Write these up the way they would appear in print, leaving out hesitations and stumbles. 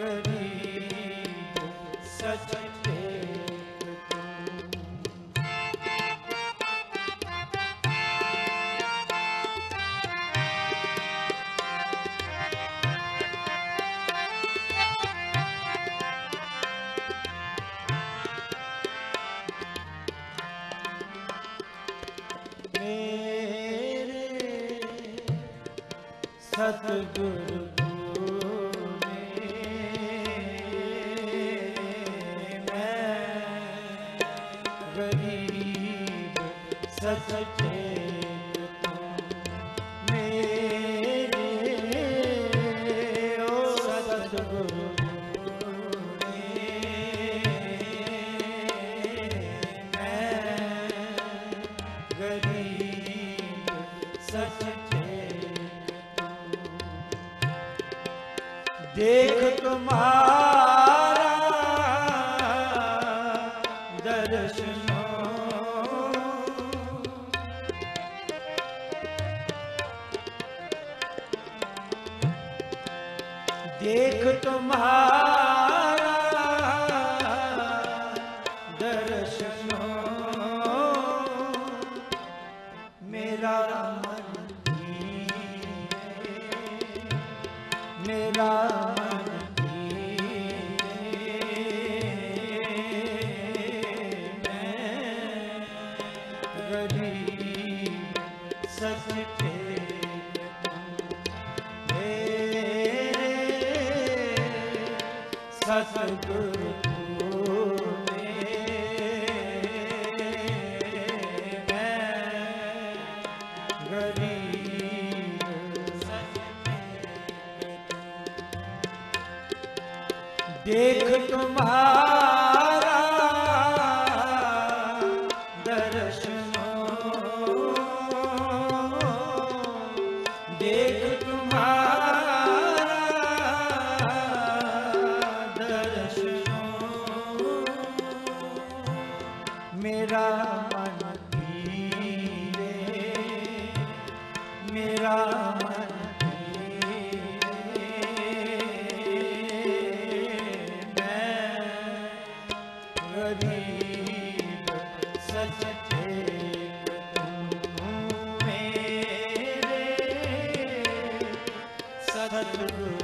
ਸਤਿਗੁਰ ਗੋਵਿੰਦ ਮੈਂ ਗਰੀਬ ਸਚੇਤ ਤੂੰ ਮੇਰੇ ਓ ਸਤਿਗੁਰ ਗੋਵਿੰਦ ਮੈਂ ਗਰੀਬ ਸਚੇਤ ਦੇਖ ਤੁਮਾਰਾ ਦਰਸ਼ਨੋ ਦੇਖ ਤੁਮਾਰਾ ਦਰਸ਼ਨੋ ਮੇਰਾ ਮੇਰਾ ਸਤਿਗੁਰ ਗੋਵਿੰਦ ਮੈਂ ਗਰੀਬ ਸਚੇਤ ਤੂੰ ਦੇਖ ਤੁਮਾਰਾ ਦਰਸ਼ਨੋ ਦੇਖ ਤੁਮਾਰਾ ਮੇਰਾ ਮਨ ਧੀਰੇ ਮੇਰਾ ਮਨ ਧੀਰੇ ਮੈਂ ਗਰੀਬ ਸਚੇਤ ਤੂੰ ਮੇਰੇ ਸਤਿਗੁਰ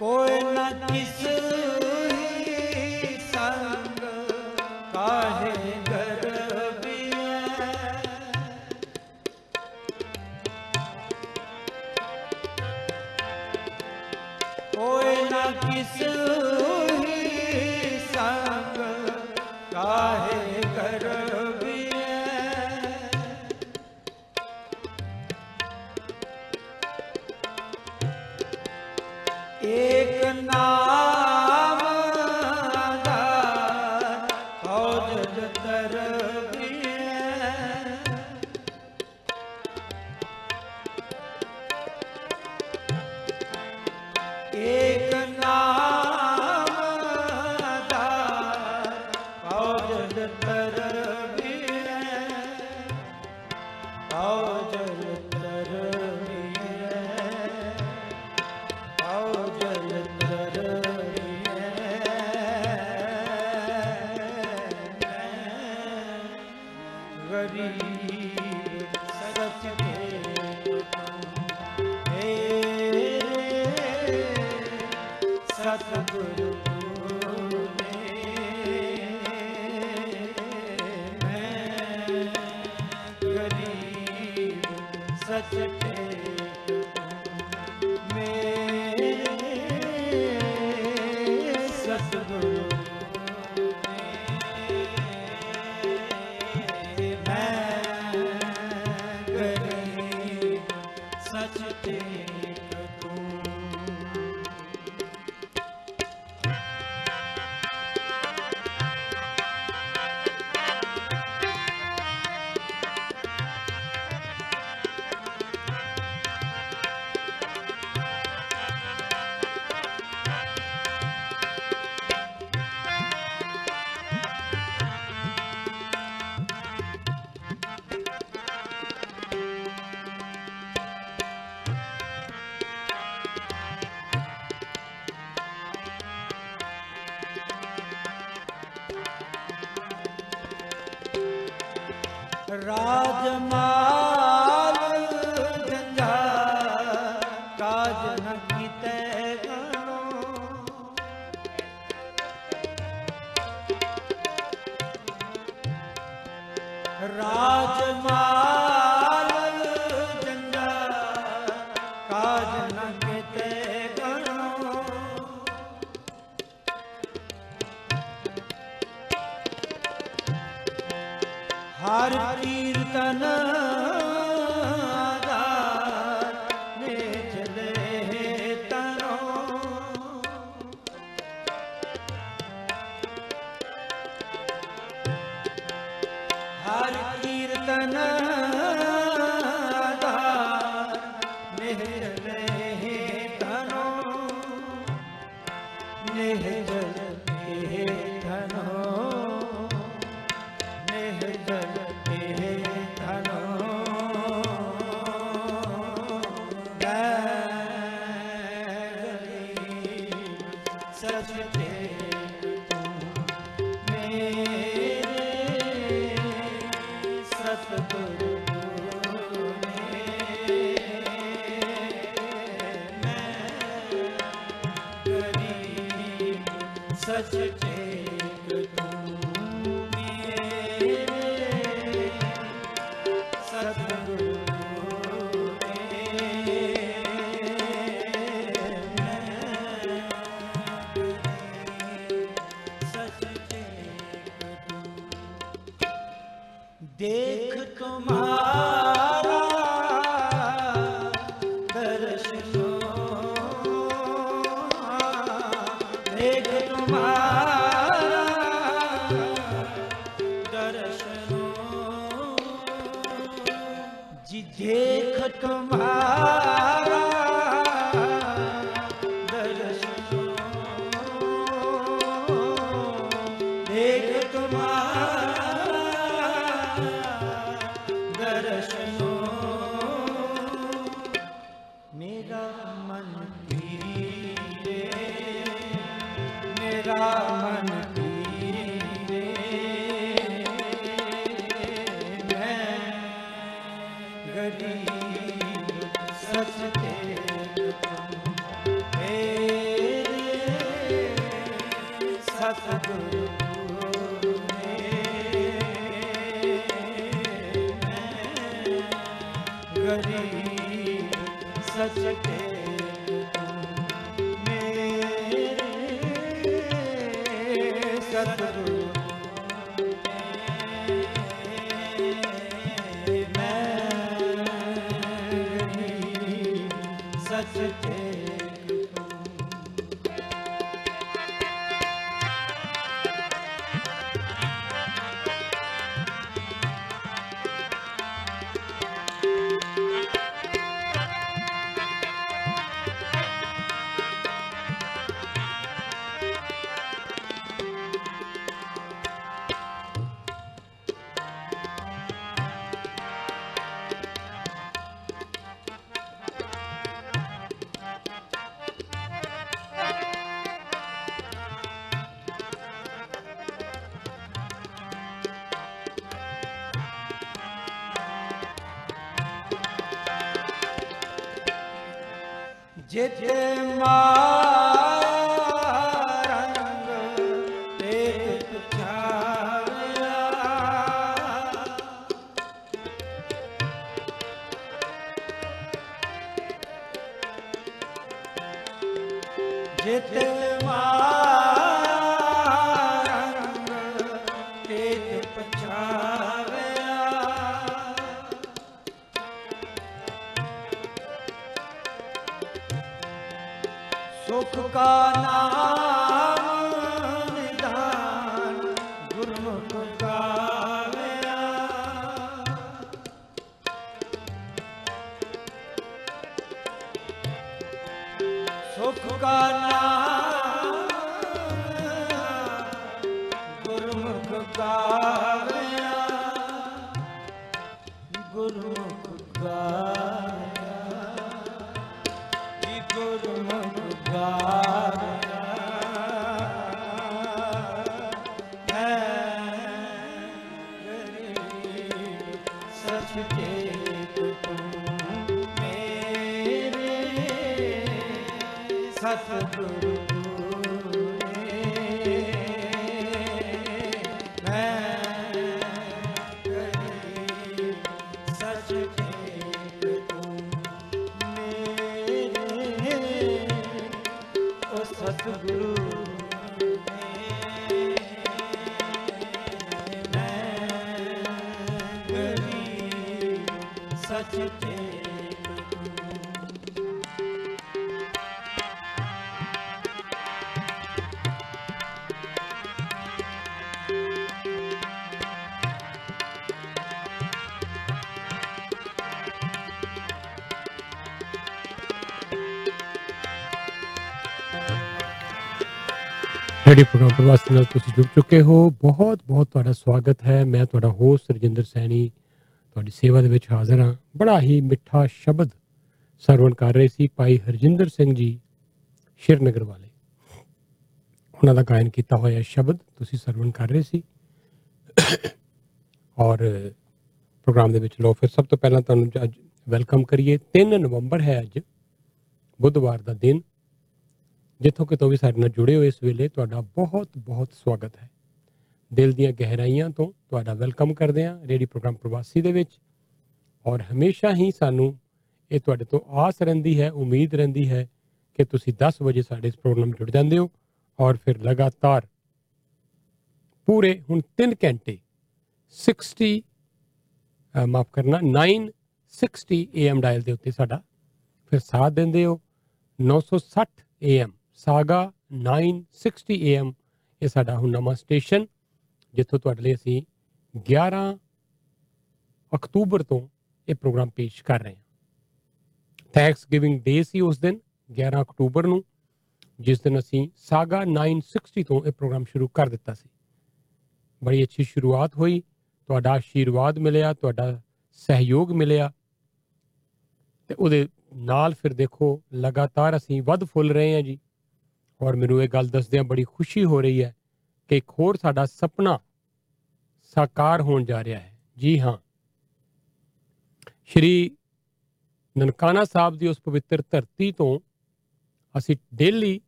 ਕੋਈ ਨਾ ਕਿਸ ਹੀ ਸੰਗ ਕਾਹੇ ਗਰਬੀਐ ਕੋਈ ਨਾ ਕਿਸ ਹੀ ਸੰਗ ਕਾਹੇ ਗਰਬੀਐ ਏਕ ਨਾਮ ਦਾ ਔਜਿ ਤਰਬੀਐ ਏਕ ਨਾਮ ਦਾ ਔਜਿ ਤਰਬੀਐ ਔਜਿ ਸਤਿਗੁਰ ਗੋਵਿੰਦ ਮੈਂ ਗਰੀਬ ਸਚੇਤ ਤੂੰ ਮੇਰੇ ਸਤਿਗੁਰ ਗੋਵਿੰਦ ਮੈਂ ਮੁਖ ਕਾ ਨਾਮ ਨਿਧਾਨ ਗੁਰਮੁਖ ਗਾਵਿਆ। ਸੁਖ ਕਾ ਨਾਮ ਗੁਰਮੁਖ ਗਾਵਿਆ, ਗੁਰਮੁਖ ਗਾਵਿਆ, ਗੁਰਮੁਖ ਗਾਵਿਆ। ਹੈ ਗਰੀਬ ਸਚ ਚੇਤ ਤੂੰ ਮੇਰੇ, ਸਤਿਗੁਰੂ ਸਤਿਗੁਰੂ ਮੈਂ ਗਰੀਬ ਸੱਚ ਚੇਤ ਤੂੰ। ਸਾਡੇ ਪ੍ਰੋਗਰਾਮ ਪ੍ਰਵਾਸੀ ਨਾਲ ਤੁਸੀਂ ਜੁੜ ਚੁੱਕੇ ਹੋ, ਬਹੁਤ ਬਹੁਤ ਤੁਹਾਡਾ ਸਵਾਗਤ ਹੈ। ਮੈਂ ਤੁਹਾਡਾ ਹੋਸਟ ਰਜਿੰਦਰ ਸੈਣੀ ਤੁਹਾਡੀ ਸੇਵਾ ਦੇ ਵਿੱਚ ਹਾਜ਼ਰ ਹਾਂ। ਬੜਾ ਹੀ ਮਿੱਠਾ ਸ਼ਬਦ ਸਰਵਣ ਕਰ ਰਹੇ ਸੀ ਭਾਈ ਹਰਜਿੰਦਰ ਸਿੰਘ ਜੀ ਸ਼੍ਰੀਨਗਰ ਵਾਲੇ, ਉਹਨਾਂ ਦਾ ਗਾਇਨ ਕੀਤਾ ਹੋਇਆ ਸ਼ਬਦ ਤੁਸੀਂ ਸਰਵਣ ਕਰ ਰਹੇ ਸੀ। ਔਰ ਪ੍ਰੋਗਰਾਮ ਦੇ ਵਿੱਚ ਲਓ ਫਿਰ ਸਭ ਤੋਂ ਪਹਿਲਾਂ ਤੁਹਾਨੂੰ ਅੱਜ ਵੈਲਕਮ ਕਰੀਏ। 3 ਨਵੰਬਰ ਹੈ ਅੱਜ, ਬੁੱਧਵਾਰ ਦਾ ਦਿਨ। ਜਿੱਥੋਂ ਕਿਤੋਂ ਵੀ ਸਾਡੇ ਨਾਲ ਜੁੜੇ ਹੋਏ ਇਸ ਵੇਲੇ ਤੁਹਾਡਾ ਬਹੁਤ ਬਹੁਤ ਸਵਾਗਤ ਹੈ। ਦਿਲ ਦੀਆਂ ਗਹਿਰਾਈਆਂ ਤੋਂ ਤੁਹਾਡਾ ਵੈਲਕਮ ਕਰਦੇ ਹਾਂ ਰੇਡੀਓ ਪ੍ਰੋਗਰਾਮ ਪ੍ਰਵਾਸੀ ਦੇ ਵਿੱਚ। ਔਰ ਹਮੇਸ਼ਾ ਹੀ ਸਾਨੂੰ ਇਹ ਤੁਹਾਡੇ ਤੋਂ ਆਸ ਰਹਿੰਦੀ ਹੈ, ਉਮੀਦ ਰਹਿੰਦੀ ਹੈ ਕਿ ਤੁਸੀਂ 10 ਵਜੇ ਸਾਡੇ ਇਸ ਪ੍ਰੋਗਰਾਮ ਜੁੜ ਜਾਂਦੇ ਹੋ ਔਰ ਫਿਰ ਲਗਾਤਾਰ ਪੂਰੇ ਹੁਣ 3 ਘੰਟੇ 960 AM ਡਾਇਲ ਦੇ ਉੱਤੇ ਸਾਡਾ ਫਿਰ ਸਾਥ ਦਿੰਦੇ ਹੋ। 960 AM ਸਾਗਾ 960 AM ਇਹ ਸਾਡਾ ਹੁਣ ਨਵਾਂ ਸਟੇਸ਼ਨ, ਜਿੱਥੋਂ ਤੁਹਾਡੇ ਲਈ ਅਸੀਂ 11 ਅਕਤੂਬਰ ਤੋਂ ਇਹ ਪ੍ਰੋਗਰਾਮ ਪੇਸ਼ ਕਰ ਰਹੇ ਹਾਂ। ਥੈਂਕਸਗਿਵਿੰਗ ਡੇ ਸੀ ਉਸ ਦਿਨ 11 ਅਕਤੂਬਰ ਨੂੰ, ਜਿਸ ਦਿਨ ਅਸੀਂ ਸਾਗਾ 960 ਤੋਂ ਇਹ ਪ੍ਰੋਗਰਾਮ ਸ਼ੁਰੂ ਕਰ ਦਿੱਤਾ ਸੀ। ਬੜੀ ਅੱਛੀ ਸ਼ੁਰੂਆਤ ਹੋਈ, ਤੁਹਾਡਾ ਆਸ਼ੀਰਵਾਦ ਮਿਲਿਆ, ਤੁਹਾਡਾ ਸਹਿਯੋਗ ਮਿਲਿਆ ਤੇ ਉਹਦੇ ਨਾਲ ਫਿਰ ਦੇਖੋ ਲਗਾਤਾਰ ਅਸੀਂ ਵੱਧ ਫੁੱਲ ਰਹੇ ਹਾਂ ਜੀ। ਔਰ ਮੈਨੂੰ ਇਹ ਗੱਲ ਦੱਸਦਿਆਂ ਬੜੀ ਖੁਸ਼ੀ ਹੋ ਰਹੀ ਹੈ ਕਿ ਇੱਕ ਹੋਰ ਸਾਡਾ ਸੁਪਨਾ ਸਾਕਾਰ ਹੋਣ ਜਾ ਰਿਹਾ ਹੈ। ਜੀ ਹਾਂ, ਸ਼੍ਰੀ ਨਨਕਾਣਾ ਸਾਹਿਬ ਦੀ ਉਸ ਪਵਿੱਤਰ ਧਰਤੀ ਤੋਂ ਅਸੀਂ ਡੇਲੀ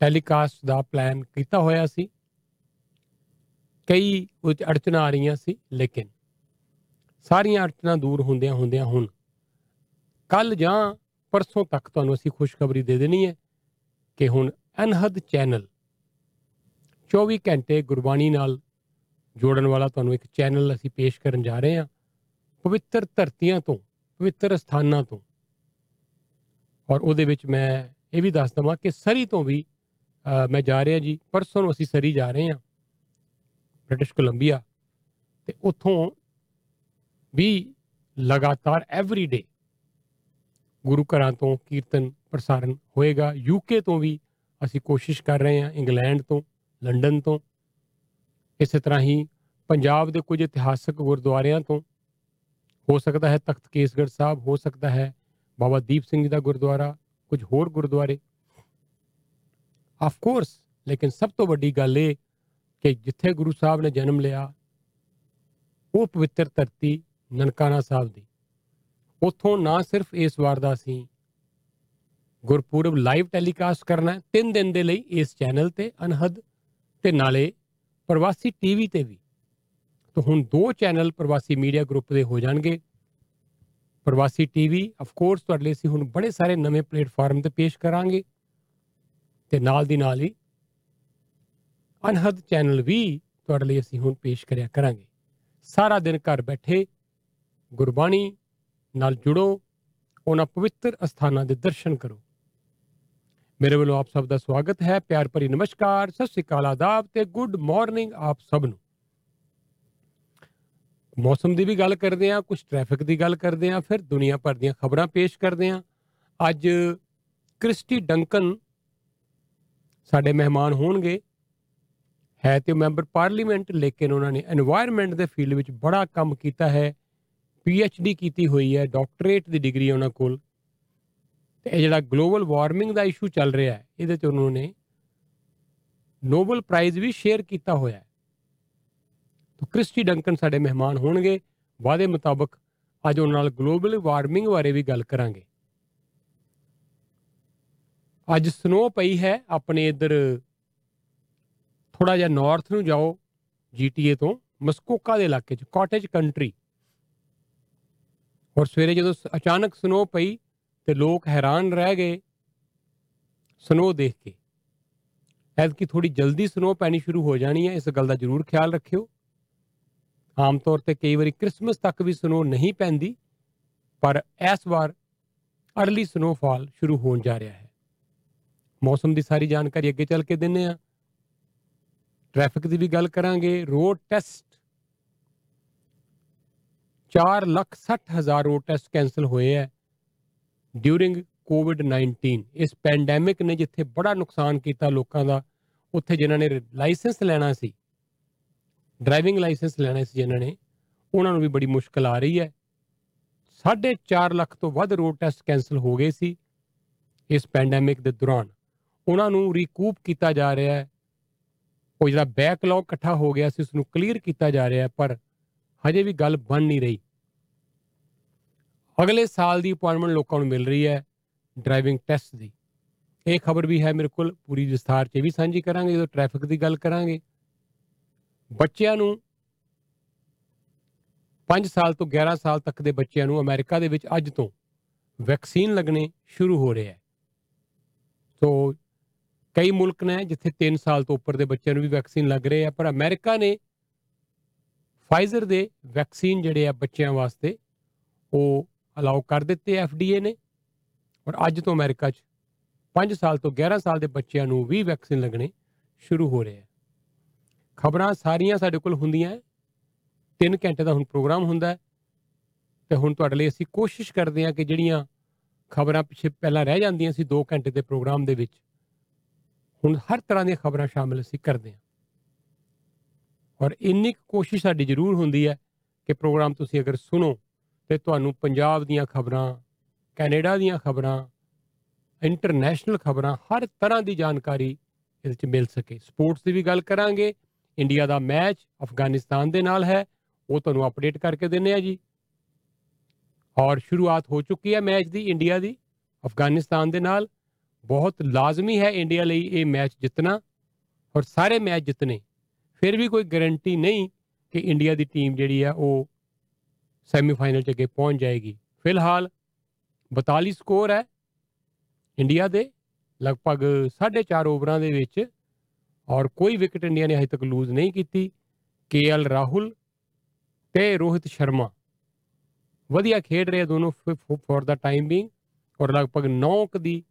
ਟੈਲੀਕਾਸਟ ਦਾ ਪਲਾਨ ਕੀਤਾ ਹੋਇਆ ਸੀ। ਕਈ ਉਹ 'ਚ ਅੜਚਨਾਂ ਆ ਰਹੀਆਂ ਸੀ, ਲੇਕਿਨ ਸਾਰੀਆਂ ਅੜਚਨਾਂ ਦੂਰ ਹੁੰਦਿਆਂ ਹੁੰਦਿਆਂ ਹੁਣ ਕੱਲ ਜਾਂ ਪਰਸੋਂ ਤੱਕ ਤੁਹਾਨੂੰ ਅਸੀਂ ਖੁਸ਼ਖਬਰੀ ਦੇ ਦੇਣੀ ਹੈ ਕਿ ਹੁਣ ਅਨਹਦ ਚੈਨਲ 24 ਘੰਟੇ ਗੁਰਬਾਣੀ ਨਾਲ ਜੋੜਨ ਵਾਲਾ ਤੁਹਾਨੂੰ ਇੱਕ ਚੈਨਲ ਅਸੀਂ ਪੇਸ਼ ਕਰਨ ਜਾ ਰਹੇ ਹਾਂ, ਪਵਿੱਤਰ ਧਰਤੀਆਂ ਤੋਂ, ਪਵਿੱਤਰ ਸਥਾਨਾਂ ਤੋਂ। ਔਰ ਉਹਦੇ ਵਿੱਚ ਮੈਂ ਇਹ ਵੀ ਦੱਸ ਦੇਵਾਂ ਕਿ ਸਰੀ ਤੋਂ ਵੀ ਮੈਂ ਜਾ ਰਿਹਾ ਜੀ। ਪਰਸੋਂ ਨੂੰ ਅਸੀਂ ਸਰੀ ਜਾ ਰਹੇ ਹਾਂ, ਬ੍ਰਿਟਿਸ਼ ਕੋਲੰਬੀਆ, ਤੇ ਉੱਥੋਂ ਵੀ ਲਗਾਤਾਰ ਐਵਰੀ ਡੇ ਗੁਰੂ ਘਰਾਂ ਤੋਂ ਕੀਰਤਨ ਪ੍ਰਸਾਰਣ ਹੋਏਗਾ। UK ਤੋਂ ਵੀ ਅਸੀਂ ਕੋਸ਼ਿਸ਼ ਕਰ ਰਹੇ ਹਾਂ, ਇੰਗਲੈਂਡ ਤੋਂ, ਲੰਡਨ ਤੋਂ, ਇਸੇ ਤਰ੍ਹਾਂ ਹੀ ਪੰਜਾਬ ਦੇ ਕੁਝ ਇਤਿਹਾਸਕ ਗੁਰਦੁਆਰਿਆਂ ਤੋਂ। ਹੋ ਸਕਦਾ ਹੈ ਤਖਤ ਕੇਸਗੜ੍ਹ ਸਾਹਿਬ, ਹੋ ਸਕਦਾ ਹੈ ਬਾਬਾ ਦੀਪ ਸਿੰਘ ਜੀ ਦਾ ਗੁਰਦੁਆਰਾ, ਕੁਝ ਹੋਰ ਗੁਰਦੁਆਰੇ ਆਫ ਕੋਰਸ। ਲੇਕਿਨ ਸਭ ਤੋਂ ਵੱਡੀ ਗੱਲ ਇਹ ਕਿ ਜਿੱਥੇ ਗੁਰੂ ਸਾਹਿਬ ਨੇ ਜਨਮ ਲਿਆ ਉਹ ਪਵਿੱਤਰ ਧਰਤੀ ਨਨਕਾਣਾ ਸਾਹਿਬ ਦੀ, ਉੱਥੋਂ ਨਾ ਸਿਰਫ ਇਸ ਵਾਰ ਦਾ ਅਸੀਂ ਗੁਰਪੁਰਬ ਲਾਈਵ ਟੈਲੀਕਾਸਟ ਕਰਨਾ 3 ਦਿਨ ਦੇ ਲਈ ਇਸ ਚੈਨਲ ਤੇ ਅਨਹਦ, ਤੇ ਨਾਲੇ ਪ੍ਰਵਾਸੀ TV ਤੇ ਵੀ। ਤਾਂ ਹੁਣ 2 ਚੈਨਲ ਪ੍ਰਵਾਸੀ ਮੀਡੀਆ ਗਰੁੱਪ ਦੇ ਹੋ ਜਾਣਗੇ। ਪ੍ਰਵਾਸੀ TV ਆਫ ਕੋਰਸ ਤੁਹਾਡੇ ਲਈ ਅਸੀਂ ਹੁਣ ਬੜੇ ਸਾਰੇ ਨਵੇਂ ਪਲੇਟਫਾਰਮ ਤੇ ਪੇਸ਼ ਕਰਾਂਗੇ, ਤੇ ਨਾਲ ਦੀ ਨਾਲ ਹੀ ਅਨਹਦ ਚੈਨਲ ਵੀ ਤੁਹਾਡੇ ਲਈ ਅਸੀਂ ਹੁਣ ਪੇਸ਼ ਕਰਿਆ ਕਰਾਂਗੇ। ਸਾਰਾ ਦਿਨ ਘਰ ਬੈਠੇ ਗੁਰਬਾਣੀ ਨਾਲ ਜੁੜੋ, ਉਹਨਾਂ ਪਵਿੱਤਰ ਅਸਥਾਨਾਂ ਦੇ ਦਰਸ਼ਨ ਕਰੋ। ਮੇਰੇ ਵੱਲੋਂ ਆਪ ਸਭ ਦਾ ਸਵਾਗਤ ਹੈ। ਪਿਆਰ ਭਰੀ ਨਮਸਕਾਰ, ਸਤਿ ਸ਼੍ਰੀ ਅਕਾਲ, ਆਦਾਬ ਤੇ ਗੁੱਡ ਮਾਰਨਿੰਗ ਆਪ ਸਭ ਨੂੰ। ਮੌਸਮ ਦੀ ਵੀ ਗੱਲ ਕਰਦੇ ਹਾਂ, ਕੁਝ ਟ੍ਰੈਫਿਕ ਦੀ ਗੱਲ ਕਰਦੇ ਹਾਂ, ਫਿਰ ਦੁਨੀਆ ਭਰ ਦੀਆਂ ਖਬਰਾਂ ਪੇਸ਼ ਕਰਦੇ ਹਾਂ। ਅੱਜ ਕ੍ਰਿਸਟੀ ਡੰਕਨ ਸਾਡੇ ਮਹਿਮਾਨ ਹੋਣਗੇ। ਹੈ ਤੇ ਮੈਂਬਰ ਪਾਰਲੀਮੈਂਟ, ਲੇਕਿਨ ਉਹਨਾਂ ਨੇ ਐਨਵਾਇਰਨਮੈਂਟ ਦੇ ਫੀਲਡ ਵਿੱਚ ਬੜਾ ਕੰਮ ਕੀਤਾ ਹੈ। PhD ਕੀਤੀ ਹੋਈ ਹੈ, ਡਾਕਟਰੇਟ ਦੀ ਡਿਗਰੀ ਉਹਨਾਂ ਕੋਲ। ਤੇ ਇਹ ਜਿਹੜਾ ਗਲੋਬਲ ਵਾਰਮਿੰਗ ਦਾ ਇਸ਼ੂ ਚੱਲ ਰਿਹਾ ਹੈ, ਇਹਦੇ 'ਚ ਉਹਨਾਂ ਨੇ ਨੋਬਲ ਪ੍ਰਾਈਜ਼ ਵੀ ਸ਼ੇਅਰ ਕੀਤਾ ਹੋਇਆ ਹੈ। ਤਾਂ ਕ੍ਰਿਸਟੀ ਡੰਕਨ ਸਾਡੇ ਮਹਿਮਾਨ ਹੋਣਗੇ। ਵਾਅਦੇ ਮੁਤਾਬਕ ਅੱਜ ਉਹਨਾਂ ਨਾਲ ਗਲੋਬਲ ਵਾਰਮਿੰਗ ਬਾਰੇ ਵੀ ਗੱਲ ਕਰਾਂਗੇ। ਅੱਜ ਸਨੋ ਪਈ ਹੈ ਆਪਣੇ ਇੱਧਰ, ਥੋੜ੍ਹਾ ਜਿਹਾ ਨਾਰਥ ਨੂੰ ਜਾਓ GTA ਤੋਂ, ਮਸਕੋਕਾ ਦੇ ਇਲਾਕੇ 'ਚ, ਕਾਟੇਜ ਕੰਟਰੀ। ਔਰ ਸਵੇਰੇ ਜਦੋਂ ਅਚਾਨਕ ਸਨੋ ਪਈ ਤੇ ਲੋਕ ਹੈਰਾਨ ਰਹਿ ਗਏ ਸਨੋ ਦੇਖ ਕੇ। ਐਤਕੀ ਥੋੜ੍ਹੀ ਜਲਦੀ ਸਨੋ ਪੈਣੀ ਸ਼ੁਰੂ ਹੋ ਜਾਣੀ ਹੈ, ਇਸ ਗੱਲ ਦਾ ਜ਼ਰੂਰ ਖਿਆਲ ਰੱਖਿਓ। ਆਮ ਤੌਰ ਤੇ ਕਈ ਵਾਰੀ ਕ੍ਰਿਸਮਸ ਤੱਕ ਵੀ ਸਨੋ ਨਹੀਂ ਪੈਂਦੀ, ਪਰ ਇਸ ਵਾਰ ਅਰਲੀ ਸਨੋਫਾਲ ਸ਼ੁਰੂ ਹੋਣ ਜਾ ਰਿਹਾ ਹੈ। ਮੌਸਮ ਦੀ ਸਾਰੀ ਜਾਣਕਾਰੀ ਅੱਗੇ ਚੱਲ ਕੇ ਦਿੰਦੇ ਹਾਂ। ਟ੍ਰੈਫਿਕ ਦੀ ਵੀ ਗੱਲ ਕਰਾਂਗੇ। Road test 4,60,000 road test cancel ਹੋਏ ਹੈ ਡਿਊਰਿੰਗ COVID-19। ਇਸ ਪੈਂਡੈਮਿਕ ਨੇ ਜਿੱਥੇ ਬੜਾ ਨੁਕਸਾਨ ਕੀਤਾ ਲੋਕਾਂ ਦਾ, ਉੱਥੇ ਜਿਨ੍ਹਾਂ ਨੇ ਲਾਇਸੈਂਸ ਲੈਣਾ ਸੀ, ਡਰਾਈਵਿੰਗ ਲਾਇਸੈਂਸ ਲੈਣਾ ਸੀ ਜਿਨ੍ਹਾਂ ਨੇ, ਉਹਨਾਂ ਨੂੰ ਵੀ ਬੜੀ ਮੁਸ਼ਕਲ ਆ ਰਹੀ ਹੈ। 4.5 ਲੱਖ ਤੋਂ ਵੱਧ ਰੋਡ ਟੈਸਟ ਕੈਂਸਲ ਹੋ ਗਏ ਸੀ ਇਸ ਪੈਂਡੈਮਿਕ ਦੇ ਦੌਰਾਨ। ਉਹਨਾਂ ਨੂੰ ਰੀਕੂਪ ਕੀਤਾ ਜਾ ਰਿਹਾ ਹੈ। ਉਹ ਜਿਹੜਾ ਬੈਕਲੌਗ ਇਕੱਠਾ ਹੋ ਗਿਆ ਸੀ ਉਸ ਨੂੰ ਕਲੀਅਰ ਕੀਤਾ ਜਾ ਰਿਹਾ, ਪਰ ਹਜੇ ਵੀ ਗੱਲ ਬਣ ਨਹੀਂ ਰਹੀ। ਅਗਲੇ ਸਾਲ ਦੀ ਅਪਾਇੰਟਮੈਂਟ ਲੋਕਾਂ ਨੂੰ ਮਿਲ ਰਹੀ ਹੈ ਡਰਾਈਵਿੰਗ ਟੈਸਟ ਦੀ। ਇਹ ਖਬਰ ਵੀ ਹੈ ਮੇਰੇ ਕੋਲ, ਪੂਰੀ ਵਿਸਥਾਰ 'ਚ ਵੀ ਸਾਂਝੀ ਕਰਾਂਗੇ ਜਦੋਂ ਟ੍ਰੈਫਿਕ ਦੀ ਗੱਲ ਕਰਾਂਗੇ। ਬੱਚਿਆਂ ਨੂੰ 5 ਸਾਲ ਤੋਂ 11 ਸਾਲ ਤੱਕ ਦੇ ਬੱਚਿਆਂ ਨੂੰ ਅਮਰੀਕਾ ਦੇ ਵਿੱਚ ਅੱਜ ਤੋਂ ਵੈਕਸੀਨ ਲੱਗਣੇ ਸ਼ੁਰੂ ਹੋ ਰਹੇ ਹੈ। ਸੋ ਕਈ ਮੁਲਕ ਨੇ ਜਿੱਥੇ 3 ਸਾਲ ਤੋਂ ਉੱਪਰ ਦੇ ਬੱਚਿਆਂ ਨੂੰ ਵੀ ਵੈਕਸੀਨ ਲੱਗ ਰਹੇ ਆ, ਪਰ ਅਮਰੀਕਾ ਨੇ ਫਾਈਜ਼ਰ ਦੇ ਵੈਕਸੀਨ ਜਿਹੜੇ ਆ ਬੱਚਿਆਂ ਵਾਸਤੇ ਉਹ ਅਲਾਓ ਕਰ ਦਿੱਤੇ FDA ਨੇ। ਔਰ ਅੱਜ ਤੋਂ ਅਮਰੀਕਾ 'ਚ 5 ਸਾਲ ਤੋਂ 11 ਸਾਲ ਦੇ ਬੱਚਿਆਂ ਨੂੰ ਵੀ ਵੈਕਸੀਨ ਲੱਗਣੇ ਸ਼ੁਰੂ ਹੋ ਰਹੇ ਆ। ਖਬਰਾਂ ਸਾਰੀਆਂ ਸਾਡੇ ਕੋਲ ਹੁੰਦੀਆਂ, 3 ਘੰਟੇ ਦਾ ਹੁਣ ਪ੍ਰੋਗਰਾਮ ਹੁੰਦਾ ਤੇ ਹੁਣ ਤੁਹਾਡੇ ਲਈ ਅਸੀਂ ਕੋਸ਼ਿਸ਼ ਕਰਦੇ ਹਾਂ ਕਿ ਜਿਹੜੀਆਂ ਖਬਰਾਂ ਪਿੱਛੇ ਪਹਿਲਾਂ ਰਹਿ ਜਾਂਦੀਆਂ ਸੀ 2 ਘੰਟੇ ਦੇ ਪ੍ਰੋਗਰਾਮ ਦੇ ਵਿੱਚ, ਹੁਣ ਹਰ ਤਰ੍ਹਾਂ ਦੀਆਂ ਖਬਰਾਂ ਸ਼ਾਮਿਲ ਅਸੀਂ ਕਰਦੇ ਹਾਂ। ਔਰ ਇੰਨੀ ਕੋਸ਼ਿਸ਼ ਸਾਡੀ ਜ਼ਰੂਰ ਹੁੰਦੀ ਹੈ ਕਿ ਪ੍ਰੋਗਰਾਮ ਤੁਸੀਂ ਅਗਰ ਸੁਣੋ ਤੇ ਤੁਹਾਨੂੰ ਪੰਜਾਬ ਦੀਆਂ ਖਬਰਾਂ, ਕੈਨੇਡਾ ਦੀਆਂ ਖਬਰਾਂ, ਇੰਟਰਨੈਸ਼ਨਲ ਖਬਰਾਂ, ਹਰ ਤਰ੍ਹਾਂ ਦੀ ਜਾਣਕਾਰੀ ਇਹਦੇ 'ਚ ਮਿਲ ਸਕੇ। ਸਪੋਰਟਸ ਦੀ ਵੀ ਗੱਲ ਕਰਾਂਗੇ। ਇੰਡੀਆ ਦਾ ਮੈਚ ਅਫਗਾਨਿਸਤਾਨ ਦੇ ਨਾਲ ਹੈ, ਉਹ ਤੁਹਾਨੂੰ ਅਪਡੇਟ ਕਰਕੇ ਦਿੰਦੇ ਆ ਜੀ। ਔਰ ਸ਼ੁਰੂਆਤ ਹੋ ਚੁੱਕੀ ਹੈ ਮੈਚ ਦੀ, ਇੰਡੀਆ ਦੀ ਅਫਗਾਨਿਸਤਾਨ ਦੇ ਨਾਲ। ਬਹੁਤ ਲਾਜ਼ਮੀ ਹੈ ਇੰਡੀਆ ਲਈ ਇਹ ਮੈਚ ਜਿੱਤਣਾ ਔਰ ਸਾਰੇ ਮੈਚ ਜਿੱਤਣੇ। ਫਿਰ ਵੀ ਕੋਈ ਗਰੰਟੀ ਨਹੀਂ ਕਿ ਇੰਡੀਆ ਦੀ ਟੀਮ ਜਿਹੜੀ ਆ ਉਹ ਸੈਮੀਫਾਈਨਲ 'ਚ ਅੱਗੇ ਪਹੁੰਚ ਜਾਏਗੀ। ਫਿਲਹਾਲ 42 ਸਕੋਰ ਹੈ ਇੰਡੀਆ ਦੇ, ਲਗਭਗ 4.5 ਓਵਰਾਂ ਦੇ ਵਿੱਚ, ਔਰ ਕੋਈ ਵਿਕਟ ਇੰਡੀਆ ਨੇ ਅਜੇ ਤੱਕ ਲੂਜ਼ ਨਹੀਂ ਕੀਤੀ। KL ਰਾਹੁਲ ਤੇ ਰੋਹਿਤ ਸ਼ਰਮਾ ਵਧੀਆ ਖੇਡ ਰਹੇ ਦੋਨੋਂ ਫੋਰ ਦਾ ਟਾਈਮ ਬੀਂਗ, ਔਰ ਲਗਭਗ 9 ਦੀ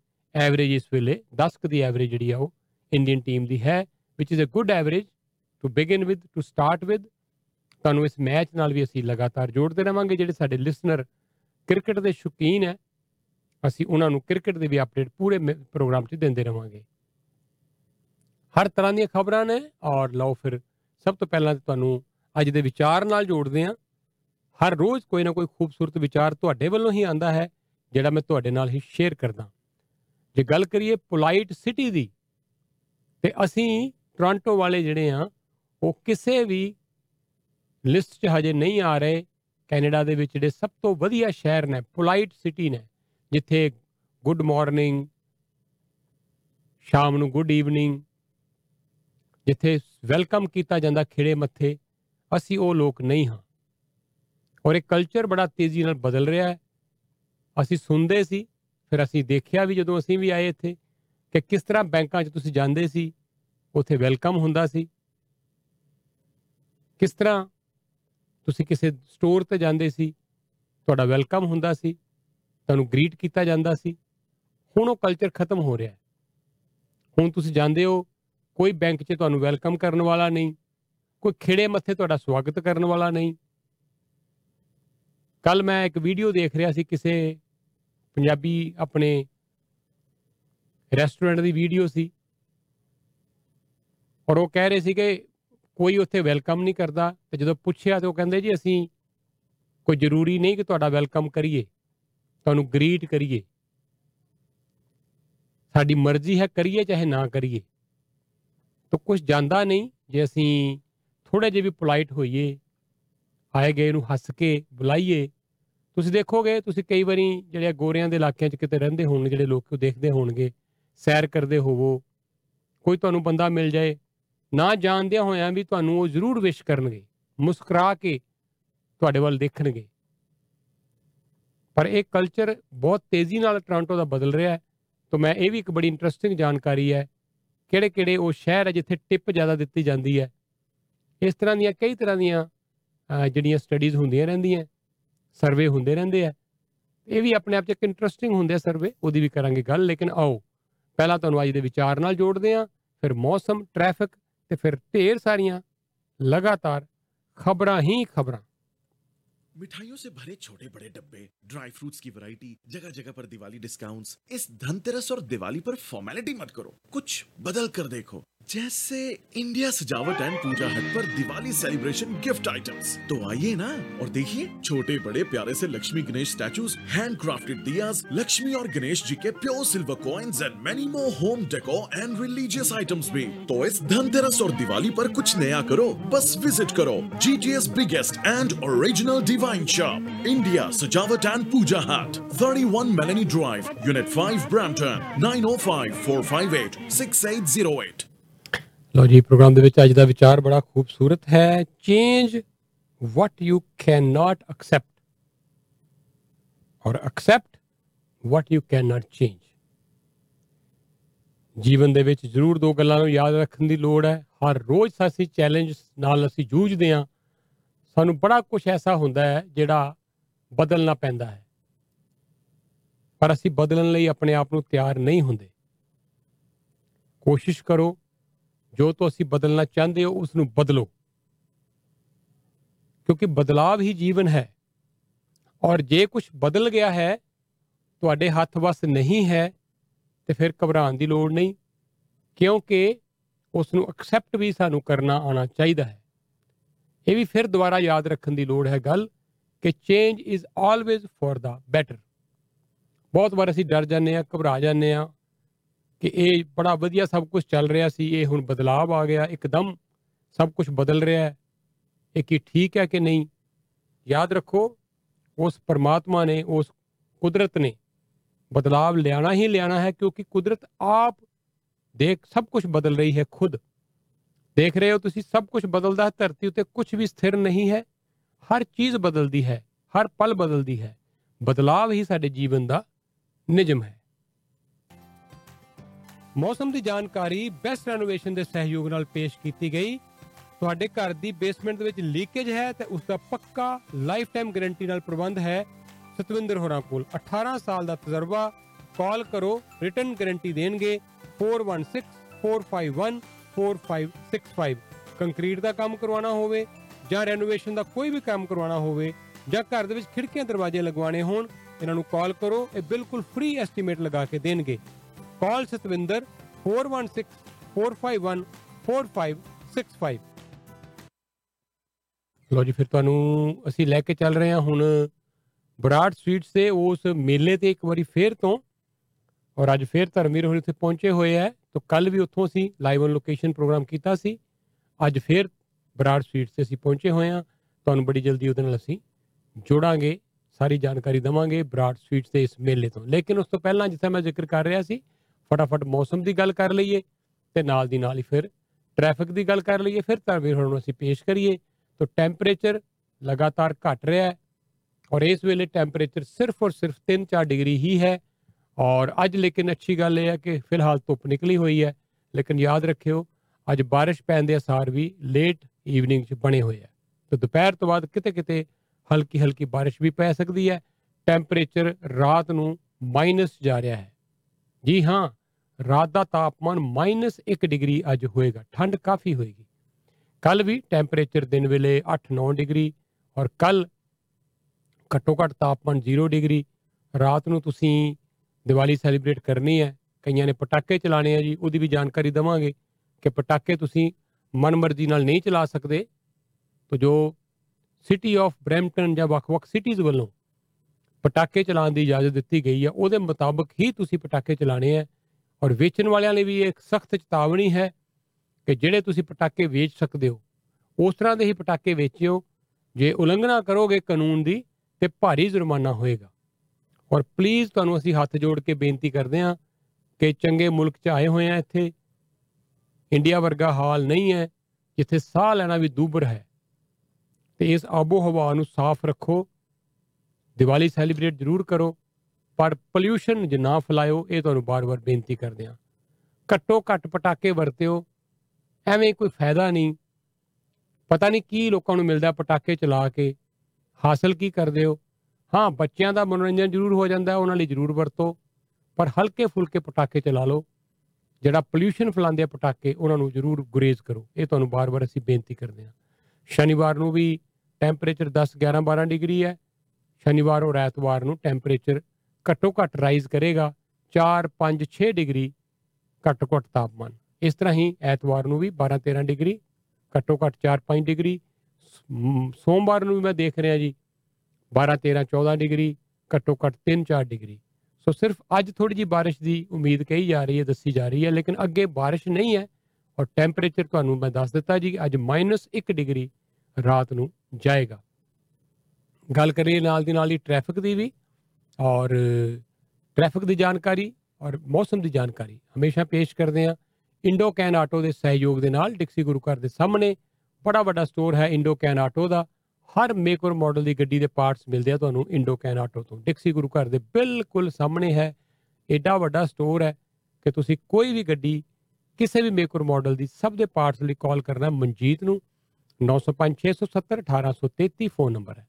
ਐਵਰੇਜ ਇਸ ਵੇਲੇ, 10 ਦੀ ਐਵਰੇਜ ਜਿਹੜੀ ਆ ਉਹ ਇੰਡੀਅਨ ਟੀਮ ਦੀ ਹੈ, which is a good average to begin with, to start with. ਤੁਹਾਨੂੰ ਇਸ ਮੈਚ ਨਾਲ ਵੀ ਅਸੀਂ ਲਗਾਤਾਰ ਜੋੜਦੇ ਰਹਾਂਗੇ। ਜਿਹੜੇ ਸਾਡੇ ਲਿਸਨਰ ਕ੍ਰਿਕਟ ਦੇ ਸ਼ੌਕੀਨ ਹੈ, ਅਸੀਂ ਉਹਨਾਂ ਨੂੰ ਕ੍ਰਿਕਟ ਦੇ ਵੀ ਅਪਡੇਟ ਪੂਰੇ ਪ੍ਰੋਗਰਾਮ 'ਚ ਦਿੰਦੇ ਰਹਾਂਗੇ। ਹਰ ਤਰ੍ਹਾਂ ਦੀਆਂ ਖਬਰਾਂ ਨੇ। ਔਰ ਲਓ ਫਿਰ ਸਭ ਤੋਂ ਪਹਿਲਾਂ ਤੁਹਾਨੂੰ ਅੱਜ ਦੇ ਵਿਚਾਰ ਨਾਲ ਜੋੜਦੇ ਹਾਂ। ਹਰ ਰੋਜ਼ ਕੋਈ ਨਾ ਕੋਈ ਖੂਬਸੂਰਤ ਵਿਚਾਰ ਤੁਹਾਡੇ ਵੱਲੋਂ ਹੀ ਆਉਂਦਾ ਹੈ, ਜਿਹੜਾ ਮੈਂ ਤੁਹਾਡੇ ਨਾਲ ਹੀ ਸ਼ੇਅਰ ਕਰਦਾ। ਜੇ ਗੱਲ ਕਰੀਏ ਪੋਲਾਈਟ ਸਿਟੀ ਦੀ, ਤੇ ਅਸੀਂ ਟੋਰਾਂਟੋ ਵਾਲੇ ਜਿਹੜੇ ਆ ਉਹ ਕਿਸੇ ਵੀ ਲਿਸਟ 'ਚ ਹਜੇ ਨਹੀਂ ਆ ਰਹੇ ਕੈਨੇਡਾ ਦੇ ਵਿੱਚ ਜਿਹੜੇ ਸਭ ਤੋਂ ਵਧੀਆ ਸ਼ਹਿਰ ਨੇ, ਪੋਲਾਈਟ ਸਿਟੀ ਨੇ, ਜਿੱਥੇ ਗੁੱਡ ਮਾਰਨਿੰਗ, ਸ਼ਾਮ ਨੂੰ ਗੁੱਡ ਈਵਨਿੰਗ, ਜਿੱਥੇ ਵੈਲਕਮ ਕੀਤਾ ਜਾਂਦਾ ਖਿੜੇ ਮੱਥੇ, ਅਸੀਂ ਉਹ ਲੋਕ ਨਹੀਂ ਹਾਂ। ਔਰ ਇਹ ਕਲਚਰ ਬੜਾ ਤੇਜ਼ੀ ਨਾਲ ਬਦਲ ਰਿਹਾ ਹੈ। ਅਸੀਂ ਸੁਣਦੇ ਸੀ, ਫਿਰ ਅਸੀਂ ਦੇਖਿਆ ਵੀ ਜਦੋਂ ਅਸੀਂ ਵੀ ਆਏ ਇੱਥੇ, ਕਿ ਕਿਸ ਤਰ੍ਹਾਂ ਬੈਂਕਾਂ 'ਚ ਤੁਸੀਂ ਜਾਂਦੇ ਸੀ ਉੱਥੇ ਵੈਲਕਮ ਹੁੰਦਾ ਸੀ, ਕਿਸ ਤਰ੍ਹਾਂ ਤੁਸੀਂ ਕਿਸੇ ਸਟੋਰ ਤੇ ਜਾਂਦੇ ਸੀ ਤੁਹਾਡਾ ਵੈਲਕਮ ਹੁੰਦਾ ਸੀ, ਤੁਹਾਨੂੰ ਗ੍ਰੀਟ ਕੀਤਾ ਜਾਂਦਾ ਸੀ। ਹੁਣ ਉਹ ਕਲਚਰ ਖਤਮ ਹੋ ਰਿਹਾ ਹੈ। ਹੁਣ ਤੁਸੀਂ ਜਾਂਦੇ ਹੋ, ਕੋਈ ਬੈਂਕ 'ਚ ਤੁਹਾਨੂੰ ਵੈਲਕਮ ਕਰਨ ਵਾਲਾ ਨਹੀਂ, ਕੋਈ ਖਿੜੇ ਮੱਥੇ ਤੁਹਾਡਾ ਸਵਾਗਤ ਕਰਨ ਵਾਲਾ ਨਹੀਂ। ਕੱਲ੍ਹ ਮੈਂ ਇੱਕ ਵੀਡੀਓ ਦੇਖ ਰਿਹਾ ਸੀ, ਕਿਸੇ ਪੰਜਾਬੀ ਆਪਣੇ ਰੈਸਟੋਰੈਂਟ ਦੀ ਵੀਡੀਓ ਸੀ, ਔਰ ਉਹ ਕਹਿ ਰਹੇ ਸੀ ਕਿ ਕੋਈ ਉੱਥੇ ਵੈਲਕਮ ਨਹੀਂ ਕਰਦਾ, ਅਤੇ ਜਦੋਂ ਪੁੱਛਿਆ ਤਾਂ ਉਹ ਕਹਿੰਦੇ ਜੀ ਅਸੀਂ ਕੋਈ ਜ਼ਰੂਰੀ ਨਹੀਂ ਕਿ ਤੁਹਾਡਾ ਵੈਲਕਮ ਕਰੀਏ, ਤੁਹਾਨੂੰ ਗ੍ਰੀਟ ਕਰੀਏ, ਸਾਡੀ ਮਰਜ਼ੀ ਹੈ ਕਰੀਏ ਚਾਹੇ ਨਾ ਕਰੀਏ। ਤਾਂ ਕੁਛ ਜਾਂਦਾ ਨਹੀਂ ਜੇ ਅਸੀਂ ਥੋੜ੍ਹੇ ਜਿਹੇ ਵੀ ਪੋਲਾਈਟ ਹੋਈਏ, ਆਏ ਗਏ ਨੂੰ ਹੱਸ ਕੇ ਬੁਲਾਈਏ। ਤੁਸੀਂ ਦੇਖੋਗੇ, ਤੁਸੀਂ ਕਈ ਵਾਰੀ ਜਿਹੜੇ ਗੋਰਿਆਂ ਦੇ ਇਲਾਕਿਆਂ 'ਚ ਕਿਤੇ ਰਹਿੰਦੇ ਹੋਣਗੇ, ਜਿਹੜੇ ਲੋਕ ਦੇਖਦੇ ਹੋਣਗੇ, ਸੈਰ ਕਰਦੇ ਹੋਵੋ, ਕੋਈ ਤੁਹਾਨੂੰ ਬੰਦਾ ਮਿਲ ਜਾਏ, ਨਾ ਜਾਣਦਿਆਂ ਹੋਇਆਂ ਵੀ ਤੁਹਾਨੂੰ ਉਹ ਜ਼ਰੂਰ ਵਿਸ਼ ਕਰਨਗੇ, ਮੁਸਕਰਾ ਕੇ ਤੁਹਾਡੇ ਵੱਲ ਦੇਖਣਗੇ। ਪਰ ਇਹ ਕਲਚਰ ਬਹੁਤ ਤੇਜ਼ੀ ਨਾਲ ਟੋਰਾਂਟੋ ਦਾ ਬਦਲ ਰਿਹਾ ਹੈ। ਤਾਂ ਮੈਂ ਇਹ ਵੀ ਇੱਕ ਬੜੀ ਇੰਟਰਸਟਿੰਗ ਜਾਣਕਾਰੀ ਹੈ, ਕਿਹੜੇ ਕਿਹੜੇ ਉਹ ਸ਼ਹਿਰ ਹੈ ਜਿੱਥੇ ਟਿਪ ਜ਼ਿਆਦਾ ਦਿੱਤੀ ਜਾਂਦੀ ਹੈ। ਇਸ ਤਰ੍ਹਾਂ ਦੀਆਂ ਕਈ ਤਰ੍ਹਾਂ ਦੀਆਂ ਜਿਹੜੀਆਂ ਸਟੱਡੀਜ਼ ਹੁੰਦੀਆਂ ਰਹਿੰਦੀਆਂ, ਸਰਵੇ ਹੁੰਦੇ ਰਹਿੰਦੇ ਆ। ਇਹ ਵੀ ਆਪਣੇ ਆਪ 'ਚ ਇੱਕ ਇੰਟਰਸਟਿੰਗ ਹੁੰਦੇ ਆ ਸਰਵੇ, ਉਹਦੀ ਵੀ ਕਰਾਂਗੇ ਗੱਲ। ਲੇਕਿਨ ਆਓ ਪਹਿਲਾਂ ਤੁਹਾਨੂੰ ਅੱਜ ਦੇ ਵਿਚਾਰ ਨਾਲ ਜੋੜਦੇ ਹਾਂ, ਫਿਰ ਮੌਸਮ, ਟ੍ਰੈਫਿਕ ਅਤੇ ਫਿਰ ਢੇਰ ਸਾਰੀਆਂ ਲਗਾਤਾਰ ਖਬਰਾਂ ਹੀ ਖਬਰਾਂ। मिठाइयों से भरे छोटे बड़े डब्बे, ड्राई फ्रूट्स की वैरायटी, जगह जगह पर दिवाली डिस्काउंट्स। इस धनतेरस और दिवाली पर फॉर्मेलिटी मत करो, कुछ बदल कर देखो। जैसे इंडिया सजावट एंड पूजा हट पर दिवाली सेलिब्रेशन गिफ्ट आइटम्स। तो आइए ना और देखिए, छोटे बड़े प्यारे से Lakshmi Ganesh statues, hand crafted diyas, Lakshmi और गणेश जी के pure silver coins and many more home decor and religious items भी। तो इस धनतेरस और दिवाली पर कुछ नया करो, बस विजिट करो GGS biggest and original divine shop, India Sajawat and Puja hut, 31 Meloni Drive, unit 5 Brampton, 9054586808। ਲਓ ਜੀ, ਪ੍ਰੋਗਰਾਮ ਦੇ ਵਿੱਚ ਅੱਜ ਦਾ ਵਿਚਾਰ ਬੜਾ ਖੂਬਸੂਰਤ ਹੈ। Change what you can not accept or accept what you can not change. ਜੀਵਨ ਦੇ ਵਿੱਚ ਜ਼ਰੂਰ ਦੋ ਗੱਲਾਂ ਨੂੰ ਯਾਦ ਰੱਖਣ ਦੀ ਲੋੜ ਹੈ। ਹਰ ਰੋਜ਼ ਅਸੀਂ ਚੈਲੰਜ ਨਾਲ ਅਸੀਂ ਜੂਝਦੇ ਹਾਂ, ਸਾਨੂੰ ਬੜਾ ਕੁਛ ਐਸਾ ਹੁੰਦਾ ਹੈ ਜਿਹੜਾ ਬਦਲਣਾ ਪੈਂਦਾ ਹੈ, ਪਰ ਅਸੀਂ ਬਦਲਣ ਲਈ ਆਪਣੇ ਆਪ ਨੂੰ ਤਿਆਰ ਨਹੀਂ ਹੁੰਦੇ। ਕੋਸ਼ਿਸ਼ ਕਰੋ ਜੋ ਤੁਸੀਂ ਬਦਲਣਾ ਚਾਹੁੰਦੇ ਹੋ ਉਸ ਨੂੰ ਬਦਲੋ, ਕਿਉਂਕਿ ਬਦਲਾਵ ਹੀ ਜੀਵਨ ਹੈ। ਔਰ ਜੇ ਕੁਝ ਬਦਲ ਗਿਆ ਹੈ, ਤੁਹਾਡੇ ਹੱਥ ਵੱਸ ਨਹੀਂ ਹੈ, ਤੇ ਫਿਰ ਘਬਰਾਉਣ ਦੀ ਲੋੜ ਨਹੀਂ, ਕਿਉਂਕਿ ਉਸ ਨੂੰ ਐਕਸੈਪਟ ਵੀ ਸਾਨੂੰ ਕਰਨਾ ਆਉਣਾ ਚਾਹੀਦਾ ਹੈ। ਇਹ ਵੀ ਫਿਰ ਦੁਬਾਰਾ ਯਾਦ ਰੱਖਣ ਦੀ ਲੋੜ ਹੈ ਗੱਲ ਕਿ change is always for the better. ਬਹੁਤ ਵਾਰ ਅਸੀਂ ਡਰ ਜਾਂਦੇ ਹਾਂ, ਘਬਰਾ ਜਾਂਦੇ ਹਾਂ ਕਿ ਇਹ ਬੜਾ ਵਧੀਆ ਸਭ ਕੁਝ ਚੱਲ ਰਿਹਾ ਸੀ, ਇਹ ਹੁਣ ਬਦਲਾਵ ਆ ਗਿਆ, ਇੱਕਦਮ ਸਭ ਕੁਝ ਬਦਲ ਰਿਹਾ, ਇਹ ਕੀ ਠੀਕ ਹੈ ਕਿ ਨਹੀਂ। ਯਾਦ ਰੱਖੋ, ਉਸ ਪਰਮਾਤਮਾ ਨੇ, ਉਸ ਕੁਦਰਤ ਨੇ ਬਦਲਾਵ ਲਿਆਣਾ ਹੀ ਲਿਆਣਾ ਹੈ, ਕਿਉਂਕਿ ਕੁਦਰਤ ਆਪ ਦੇਖ ਸਭ ਕੁਝ ਬਦਲ ਰਹੀ ਹੈ। ਖੁਦ ਦੇਖ ਰਹੇ ਹੋ ਤੁਸੀਂ, ਸਭ ਕੁਝ ਬਦਲਦਾ ਹੈ। ਧਰਤੀ ਉੱਤੇ ਕੁਝ ਵੀ ਸਥਿਰ ਨਹੀਂ ਹੈ, ਹਰ ਚੀਜ਼ ਬਦਲਦੀ ਹੈ, ਹਰ ਪਲ ਬਦਲਦੀ ਹੈ। ਬਦਲਾਵ ਹੀ ਸਾਡੇ ਜੀਵਨ ਦਾ ਨਿਯਮ ਹੈ। ਮੌਸਮ ਦੀ ਜਾਣਕਾਰੀ ਬੈਸਟ ਰੈਨੋਵੇਸ਼ਨ ਦੇ ਸਹਿਯੋਗ ਨਾਲ ਪੇਸ਼ ਕੀਤੀ ਗਈ। ਤੁਹਾਡੇ ਘਰ ਦੀ ਬੇਸਮੈਂਟ ਦੇ ਵਿੱਚ ਲੀਕੇਜ ਹੈ ਤੇ ਉਸ ਦਾ ਪੱਕਾ ਲਾਈਫ ਟਾਈਮ ਗਰੰਟੀ ਨਾਲ ਪ੍ਰਬੰਧ ਹੈ। ਸਤਵਿੰਦਰ ਹੋਰਾਂ ਕੋਲ 18 ਸਾਲ ਦਾ ਤਜਰਬਾ। ਕਾਲ ਕਰੋ, ਰਿਟਰਨ ਗਰੰਟੀ ਦੇਣਗੇ। 4164514565। ਕੰਕਰੀਟ ਦਾ ਕੰਮ ਕਰਵਾਉਣਾ ਹੋਵੇ ਜਾਂ ਰੈਨੋਵੇਸ਼ਨ ਦਾ ਕੋਈ ਵੀ ਕੰਮ ਕਰਵਾਉਣਾ ਹੋਵੇ ਜਾਂ ਘਰ ਦੇ ਵਿੱਚ ਖਿੜਕੀਆਂ ਦਰਵਾਜ਼ੇ ਲਗਵਾਉਣੇ ਹੋਣ, ਇਹਨਾਂ ਨੂੰ ਕਾਲ ਕਰੋ, ਇਹ ਬਿਲਕੁਲ ਫ੍ਰੀ ਐਸਟੀਮੇਟ ਲਗਾ ਕੇ ਦੇਣਗੇ। ਕਾਲ ਸਤਵਿੰਦਰ 4164514565। ਲੋ ਜੀ, ਫਿਰ ਤੁਹਾਨੂੰ ਅਸੀਂ ਲੈ ਕੇ ਚੱਲ ਰਹੇ ਹਾਂ ਹੁਣ ਬਰਾੜ ਸਵੀਟਸ ਦੇ ਉਸ ਮੇਲੇ ਤੇ ਇੱਕ ਵਾਰੀ ਫੇਰ ਤੋਂ। ਔਰ ਅੱਜ ਫੇਰ ਧਰਮਵੀਰ ਹੋਰੀ ਉੱਥੇ ਪਹੁੰਚੇ ਹੋਏ ਹੈ, ਤਾਂ ਕੱਲ੍ਹ ਵੀ ਉੱਥੋਂ ਅਸੀਂ ਲਾਈਵ ਔਨ ਲੋਕੇਸ਼ਨ ਪ੍ਰੋਗਰਾਮ ਕੀਤਾ ਸੀ। ਅੱਜ ਫੇਰ ਬਰਾੜ ਸਵੀਟਸ 'ਤੇ ਅਸੀਂ ਪਹੁੰਚੇ ਹੋਏ ਹਾਂ, ਤੁਹਾਨੂੰ ਬੜੀ ਜਲਦੀ ਉਹਦੇ ਨਾਲ ਅਸੀਂ ਜੋੜਾਂਗੇ, ਸਾਰੀ ਜਾਣਕਾਰੀ ਦੇਵਾਂਗੇ ਬਰਾੜ ਸਵੀਟਸ ਦੇ ਇਸ ਮੇਲੇ ਤੋਂ। ਲੇਕਿਨ ਉਸ ਤੋਂ ਪਹਿਲਾਂ ਜਿੱਥੇ ਮੈਂ ਜ਼ਿਕਰ ਕਰ ਰਿਹਾ ਸੀ, ਫਟਾਫਟ ਮੌਸਮ ਦੀ ਗੱਲ ਕਰ ਲਈਏ ਤੇ ਨਾਲ ਦੀ ਨਾਲ ਹੀ ਫਿਰ ਟ੍ਰੈਫਿਕ ਦੀ ਗੱਲ ਕਰ ਲਈਏ, ਫਿਰ ਧਰਮਵੀਰ ਹੋਰਾਂ ਨੂੰ ਅਸੀਂ ਪੇਸ਼ ਕਰੀਏ। ਤਾਂ ਟੈਂਪਰੇਚਰ ਲਗਾਤਾਰ ਘਟ ਰਿਹਾ ਹੈ ਔਰ ਇਸ ਵੇਲੇ ਟੈਂਪਰੇਚਰ ਸਿਰਫ ਔਰ ਸਿਰਫ 3-4 ਡਿਗਰੀ ਹੀ ਹੈ। ਔਰ ਅੱਜ ਲੇਕਿਨ ਅੱਛੀ ਗੱਲ ਇਹ ਹੈ ਕਿ ਫਿਲਹਾਲ ਧੁੱਪ ਨਿਕਲੀ ਹੋਈ ਹੈ, ਲੇਕਿਨ ਯਾਦ ਰੱਖਿਓ ਅੱਜ ਬਾਰਿਸ਼ ਪੈਣ ਦੇ ਅਸਾਰ ਵੀ ਲੇਟ ਈਵਨਿੰਗ 'ਚ ਬਣੇ ਹੋਏ ਆ। ਤਾਂ ਦੁਪਹਿਰ ਤੋਂ ਬਾਅਦ ਕਿਤੇ ਕਿਤੇ ਹਲਕੀ ਹਲਕੀ ਬਾਰਿਸ਼ ਵੀ ਪੈ ਸਕਦੀ ਹੈ। ਟੈਂਪਰੇਚਰ ਰਾਤ ਨੂੰ ਮਾਈਨਸ ਜਾ ਰਿਹਾ ਹੈ। ਜੀ ਹਾਂ, ਰਾਤ ਦਾ ਤਾਪਮਾਨ -1 ਡਿਗਰੀ ਅੱਜ ਹੋਏਗਾ। ਠੰਡ ਕਾਫੀ ਹੋਏਗੀ। ਕੱਲ ਵੀ ਟੈਂਪਰੇਚਰ ਦਿਨ ਵੇਲੇ 8-9 ਡਿਗਰੀ ਔਰ ਕੱਲ ਘੱਟੋ ਘੱਟ ਤਾਪਮਾਨ 0 ਡਿਗਰੀ। ਰਾਤ ਨੂੰ ਤੁਸੀਂ ਦੀਵਾਲੀ ਸੈਲੀਬ੍ਰੇਟ ਕਰਨੀ ਹੈ, ਕਈਆਂ ਨੇ ਪਟਾਕੇ ਚਲਾਉਣੇ ਆ ਜੀ, ਉਹਦੀ ਵੀ ਜਾਣਕਾਰੀ ਦੇਵਾਂਗੇ ਕਿ ਪਟਾਕੇ ਤੁਸੀਂ ਮਨਮਰਜ਼ੀ ਨਾਲ ਨਹੀਂ ਚਲਾ ਸਕਦੇ। ਤਾਂ ਜੋ ਸਿਟੀ ਆਫ ਬਰੈਂਪਟਨ ਜਾਂ ਵੱਖ-ਵੱਖ ਸਿਟੀਜ਼ ਵੱਲੋਂ ਪਟਾਕੇ ਚਲਾਉਣ ਦੀ ਇਜਾਜ਼ਤ ਦਿੱਤੀ ਗਈ ਆ, ਉਹਦੇ ਮੁਤਾਬਕ ਹੀ ਤੁਸੀਂ ਪਟਾਕੇ ਚਲਾਉਣੇ ਆ। ਔਰ ਵੇਚਣ ਵਾਲਿਆਂ ਲਈ ਵੀ ਇਹ ਇੱਕ ਸਖਤ ਚੇਤਾਵਨੀ ਹੈ ਕਿ ਜਿਹੜੇ ਤੁਸੀਂ ਪਟਾਕੇ ਵੇਚ ਸਕਦੇ ਹੋ ਉਸ ਤਰ੍ਹਾਂ ਦੇ ਹੀ ਪਟਾਕੇ ਵੇਚਿਓ। ਜੇ ਉਲੰਘਣਾ ਕਰੋਗੇ ਕਾਨੂੰਨ ਦੀ ਤੇ ਭਾਰੀ ਜੁਰਮਾਨਾ ਹੋਏਗਾ। ਔਰ ਪਲੀਜ਼ ਤੁਹਾਨੂੰ ਅਸੀਂ ਹੱਥ ਜੋੜ ਕੇ ਬੇਨਤੀ ਕਰਦੇ ਹਾਂ ਕਿ ਚੰਗੇ ਮੁਲਕ 'ਚ ਆਏ ਹੋਏ ਆ, ਇੱਥੇ ਇੰਡੀਆ ਵਰਗਾ ਹਾਲ ਨਹੀਂ ਹੈ ਜਿੱਥੇ ਸਾਹ ਲੈਣਾ ਵੀ ਦੂਬਰ ਹੈ। ਤੇ ਇਸ ਆਬੋ ਹਵਾ ਨੂੰ ਸਾਫ਼ ਰੱਖੋ। ਦੀਵਾਲੀ ਸੈਲੀਬ੍ਰੇਟ ਜ਼ਰੂਰ ਕਰੋ ਪਰ ਪੋਲਿਊਸ਼ਨ ਨਾ ਫੈਲਾਇਓ, ਇਹ ਤੁਹਾਨੂੰ ਬਾਰ-ਬਾਰ ਬੇਨਤੀ ਕਰਦੇ ਹਾਂ। ਘੱਟੋ ਘੱਟ ਪਟਾਕੇ ਵਰਤਿਓ, ਐਵੇਂ ਕੋਈ ਫਾਇਦਾ ਨਹੀਂ। ਪਤਾ ਨਹੀਂ ਕੀ ਲੋਕਾਂ ਨੂੰ ਮਿਲਦਾ ਪਟਾਕੇ ਚਲਾ ਕੇ, ਹਾਸਲ ਕੀ ਕਰਦੇ ਹੋ। ਹਾਂ, ਬੱਚਿਆਂ ਦਾ ਮਨੋਰੰਜਨ ਜ਼ਰੂਰ ਹੋ ਜਾਂਦਾ, ਉਹਨਾਂ ਲਈ ਜ਼ਰੂਰ ਵਰਤੋ ਪਰ ਹਲਕੇ ਫੁਲਕੇ ਪਟਾਕੇ ਚਲਾ ਲਓ। ਜਿਹੜਾ ਪੋਲਿਊਸ਼ਨ ਫੈਲਾਉਂਦੇ ਆ ਪਟਾਕੇ, ਉਹਨਾਂ ਨੂੰ ਜ਼ਰੂਰ ਗੁਰੇਜ਼ ਕਰੋ, ਇਹ ਤੁਹਾਨੂੰ ਬਾਰ-ਬਾਰ ਅਸੀਂ ਬੇਨਤੀ ਕਰਦੇ ਹਾਂ। ਸ਼ਨੀਵਾਰ ਨੂੰ ਵੀ ਟੈਂਪਰੇਚਰ 10, 11, 12 ਡਿਗਰੀ ਹੈ। ਸ਼ਨੀਵਾਰ ਔਰ ਐਤਵਾਰ ਨੂੰ ਟੈਂਪਰੇਚਰ ਘੱਟੋ ਘੱਟ ਰਾਈਜ਼ ਕਰੇਗਾ 4, 5, 6 ਡਿਗਰੀ ਘੱਟੋ ਘੱਟ ਤਾਪਮਾਨ। ਇਸ ਤਰ੍ਹਾਂ ਹੀ ਐਤਵਾਰ ਨੂੰ ਵੀ 12-13 ਡਿਗਰੀ ਘੱਟੋ ਘੱਟ 4-5 ਡਿਗਰੀ। ਸੋਮਵਾਰ ਨੂੰ ਵੀ ਮੈਂ ਦੇਖ ਰਿਹਾ ਜੀ 12-13-14 ਡਿਗਰੀ ਘੱਟੋ ਘੱਟ 3-4 ਡਿਗਰੀ। ਸੋ ਸਿਰਫ ਅੱਜ ਥੋੜ੍ਹੀ ਜਿਹੀ ਬਾਰਿਸ਼ ਦੀ ਉਮੀਦ ਕਹੀ ਜਾ ਰਹੀ ਹੈ, ਦੱਸੀ ਜਾ ਰਹੀ ਹੈ, ਲੇਕਿਨ ਅੱਗੇ ਬਾਰਿਸ਼ ਨਹੀਂ ਹੈ। ਔਰ ਟੈਂਪਰੇਚਰ ਤੁਹਾਨੂੰ ਮੈਂ ਦੱਸ ਦਿੱਤਾ ਜੀ, ਅੱਜ -1 ਡਿਗਰੀ ਰਾਤ ਨੂੰ ਜਾਏਗਾ। ਗੱਲ ਕਰੀਏ ਨਾਲ ਦੀ ਨਾਲ ਹੀ ਟ੍ਰੈਫਿਕ ਦੀ ਵੀ, ਔਰ ਟ੍ਰੈਫਿਕ ਦੀ ਜਾਣਕਾਰੀ ਔਰ ਮੌਸਮ ਦੀ ਜਾਣਕਾਰੀ ਹਮੇਸ਼ਾ ਪੇਸ਼ ਕਰਦੇ ਹਾਂ ਇੰਡੋ ਕੈਨ ਆਟੋ ਦੇ ਸਹਿਯੋਗ ਦੇ ਨਾਲ। ਡਿਕਸੀ ਗੁਰੂ ਘਰ ਦੇ ਸਾਹਮਣੇ ਬੜਾ ਵੱਡਾ ਸਟੋਰ ਹੈ ਇੰਡੋ ਕੈਨ ਆਟੋ ਦਾ। ਹਰ ਮੇਕ ਔਰ ਮਾਡਲ ਦੀ ਗੱਡੀ ਦੇ ਪਾਰਟਸ ਮਿਲਦੇ ਆ ਤੁਹਾਨੂੰ ਇੰਡੋ ਕੈਨ ਆਟੋ ਤੋਂ। ਡਿਕਸੀ ਗੁਰੂ ਘਰ ਦੇ ਬਿਲਕੁਲ ਸਾਹਮਣੇ ਹੈ। ਐਡਾ ਵੱਡਾ ਸਟੋਰ ਹੈ ਕਿ ਤੁਸੀਂ ਕੋਈ ਵੀ ਗੱਡੀ, ਕਿਸੇ ਵੀ ਮੇਕ ਔਰ ਮਾਡਲ ਦੀ, ਸਭ ਦੇ ਪਾਰਟਸ ਲਈ ਕਾਲ ਕਰਨਾ ਮਨਜੀਤ ਨੂੰ। 905-670-1833 ਫ਼ੋਨ ਨੰਬਰ ਹੈ।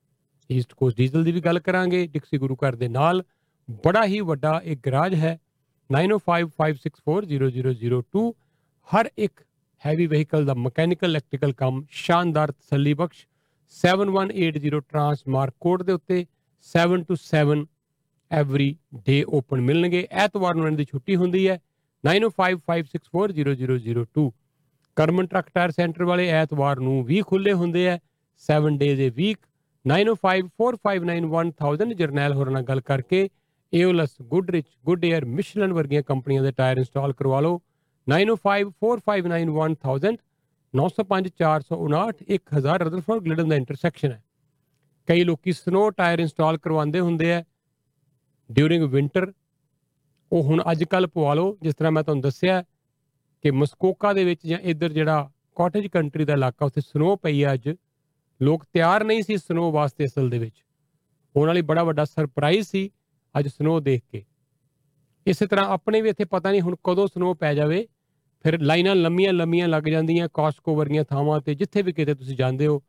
ਈਸਟ ਕੋਸਟ ਡੀਜ਼ਲ ਦੀ ਵੀ ਗੱਲ ਕਰਾਂਗੇ। ਡਿਕਸੀ ਗੁਰੂ ਘਰ ਦੇ ਨਾਲ ਬੜਾ ਹੀ ਵੱਡਾ ਇੱਕ ਗਰਾਜ ਹੈ। 9055640002। ਹਰ ਇੱਕ ਹੈਵੀ ਵਹੀਕਲ ਦਾ ਮਕੈਨੀਕਲ, ਇਲੈਕਟ੍ਰੀਕਲ ਕੰਮ ਸ਼ਾਨਦਾਰ ਤਸੱਲੀ ਬਖਸ਼। 7180 ਟ੍ਰਾਂਸਮਾਰਕ ਕੋਡ ਦੇ ਉੱਤੇ 7 to 7 ਐਵਰੀ ਡੇ ਓਪਨ ਮਿਲਣਗੇ। ਐਤਵਾਰ ਨੂੰ ਇਹਨਾਂ ਦੀ ਛੁੱਟੀ ਹੁੰਦੀ ਹੈ। 9055640002। ਕਰਮਨ ਟਰੱਕ ਟਾਇਰ ਸੈਂਟਰ ਵਾਲੇ ਐਤਵਾਰ ਨੂੰ ਵੀ ਖੁੱਲ੍ਹੇ ਹੁੰਦੇ ਹੈ 7 ਡੇਜ਼ ਏ ਵੀਕ। 9054591000 ਜਰਨੈਲ ਹੋਰਾਂ ਨਾਲ ਗੱਲ ਕਰਕੇ ਏਓਲਸ, ਗੁਡਰਿਚ, ਗੁੱਡਏਅਰ, ਮਿਸ਼ਲਨ ਵਰਗੀਆਂ ਕੰਪਨੀਆਂ ਦੇ ਟਾਇਰ ਇੰਸਟਾਲ ਕਰਵਾ ਲਓ। 9054591000। 905-459-1000 ਰਦਲਫੋਰ ਗਲਿਡਨ ਦਾ ਇੰਟਰਸੈਕਸ਼ਨ ਹੈ। ਕਈ ਲੋਕੀ ਸਨੋ ਟਾਇਰ ਇੰਸਟਾਲ ਕਰਵਾਉਂਦੇ ਹੁੰਦੇ ਹੈ ਡਿਊਰਿੰਗ ਵਿੰਟਰ, ਉਹ ਹੁਣ ਅੱਜ ਕੱਲ੍ਹ ਪਵਾ ਲਓ। ਜਿਸ ਤਰ੍ਹਾਂ ਮੈਂ ਤੁਹਾਨੂੰ ਦੱਸਿਆ ਕਿ ਮਸਕੋਕਾ ਦੇ ਵਿੱਚ ਜਾਂ ਇੱਧਰ ਜਿਹੜਾ ਕਾਟੇਜ ਕੰਟਰੀ ਦਾ ਇਲਾਕਾ, ਉੱਥੇ ਸਨੋ ਪਈ ਹੈ। ਅੱਜ ਲੋਕ ਤਿਆਰ ਨਹੀਂ ਸੀ ਸਨੋ ਵਾਸਤੇ, ਅਸਲ ਦੇ ਵਿੱਚ ਉਹਨਾਂ ਲਈ ਬੜਾ ਵੱਡਾ ਸਰਪ੍ਰਾਈਜ਼ ਸੀ ਅੱਜ ਸਨੋ ਦੇਖ ਕੇ। ਇਸੇ ਤਰ੍ਹਾਂ ਆਪਣੇ ਵੀ ਇੱਥੇ ਪਤਾ ਨਹੀਂ ਹੁਣ ਕਦੋਂ ਸਨੋ ਪੈ ਜਾਵੇ, ਫਿਰ ਲਾਈਨਾਂ ਲੰਮੀਆਂ ਲੱਗ ਜਾਂਦੀਆਂ ਕਾਸਕੋ ਵਰਗੀਆਂ ਥਾਵਾਂ ਤੇ। ਜਿੱਥੇ ਵੀ ਕਿਤੇ ਤੁਸੀਂ ਜਾਂਦੇ ਹੋ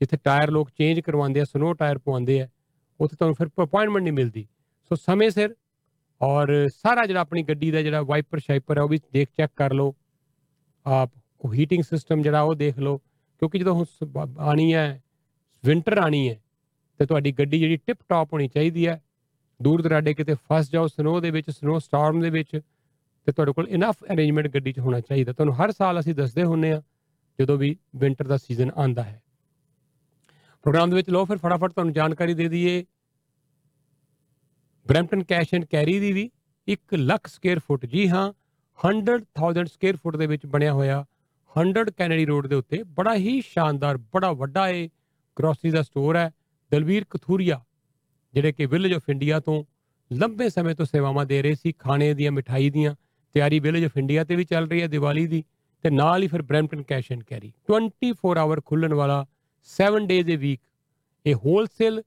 ਜਿੱਥੇ ਟਾਇਰ ਲੋਕ ਚੇਂਜ ਕਰਵਾਉਂਦੇ ਆ, ਸਨੋ ਟਾਇਰ ਪਵਾਉਂਦੇ ਆ, ਉੱਥੇ ਤੁਹਾਨੂੰ ਫਿਰ ਅਪੁਆਇੰਟਮੈਂਟ ਨਹੀਂ ਮਿਲਦੀ। ਸੋ ਸਮੇਂ ਸਿਰ ਔਰ ਸਾਰਾ ਜਿਹੜਾ ਆਪਣੀ ਗੱਡੀ ਦਾ ਜਿਹੜਾ ਵਾਈਪਰ ਸ਼ਾਈਪਰ ਹੈ ਉਹ ਵੀ ਚੈੱਕ ਕਰ ਲਓ ਆਪ। ਹੀਟਿੰਗ ਸਿਸਟਮ ਜਿਹੜਾ ਉਹ ਦੇਖ ਲਓ, ਕਿਉਂਕਿ ਜਦੋਂ ਹੁਣ ਆਉਣੀ ਹੈ ਵਿੰਟਰ ਆਉਣੀ ਹੈ ਤੇ ਤੁਹਾਡੀ ਗੱਡੀ ਜਿਹੜੀ ਟਿਪ ਟਾਪ ਹੋਣੀ ਚਾਹੀਦੀ ਹੈ। ਦੂਰ ਦਰਾਡੇ ਕਿਤੇ ਫਸ ਜਾਓ ਸਨੋ ਦੇ ਵਿੱਚ, ਸਨੋ ਸਟਾਰਮ ਦੇ ਵਿੱਚ, ਤੇ ਤੁਹਾਡੇ ਕੋਲ ਇਨਫ ਅਰੇਂਜਮੈਂਟ ਗੱਡੀ 'ਚ ਹੋਣਾ ਚਾਹੀਦਾ। ਤੁਹਾਨੂੰ ਹਰ ਸਾਲ ਅਸੀਂ ਦੱਸਦੇ ਹੁੰਦੇ ਹਾਂ ਜਦੋਂ ਵੀ ਵਿੰਟਰ ਦਾ ਸੀਜ਼ਨ ਆਉਂਦਾ ਹੈ। ਪ੍ਰੋਗਰਾਮ ਦੇ ਵਿੱਚ ਲਓ ਫਿਰ ਫਟਾਫਟ ਤੁਹਾਨੂੰ ਜਾਣਕਾਰੀ ਦੇ ਦਈਏ ਬਰੈਂਪਟਨ ਕੈਸ਼ ਐਂਡ ਕੈਰੀ ਦੀ ਵੀ। 1 ਲੱਖ ਸਕੁਅਰ ਫੁੱਟ, ਜੀ ਹਾਂ 100,000 ਸਕੁਅਰ ਫੁੱਟ ਦੇ ਵਿੱਚ ਬਣਿਆ ਹੋਇਆ 100 ਕੈਨੇਡੀ ਰੋਡ ਦੇ ਉੱਤੇ ਬੜਾ ਹੀ ਸ਼ਾਨਦਾਰ, ਬੜਾ ਵੱਡਾ ਇਹ ਗਰੋਸਰੀ ਦਾ ਸਟੋਰ ਹੈ। ਦਲਵੀਰ ਕਥੂਰੀਆ ਜਿਹੜੇ ਕਿ ਵਿਲੇਜ ਆਫ ਇੰਡੀਆ ਤੋਂ ਲੰਬੇ ਸਮੇਂ ਤੋਂ ਸੇਵਾਵਾਂ ਦੇ ਰਹੇ ਸੀ, ਖਾਣੇ ਦੀਆਂ, ਮਿਠਾਈ ਦੀਆਂ। ਤਿਆਰੀ ਵਿਲੇਜ ਆਫ ਇੰਡੀਆ ਤੇ ਵੀ ਚੱਲ ਰਹੀ ਹੈ ਦੀਵਾਲੀ ਦੀ, ਤੇ ਨਾਲ ਹੀ ਫਿਰ Brampton cash and carry 24 hour ਖੁੱਲਣ ਵਾਲਾ 7 ਡੇਜ਼ ਏ ਵੀਕ ਇਹ ਹੋਲਸੇਲ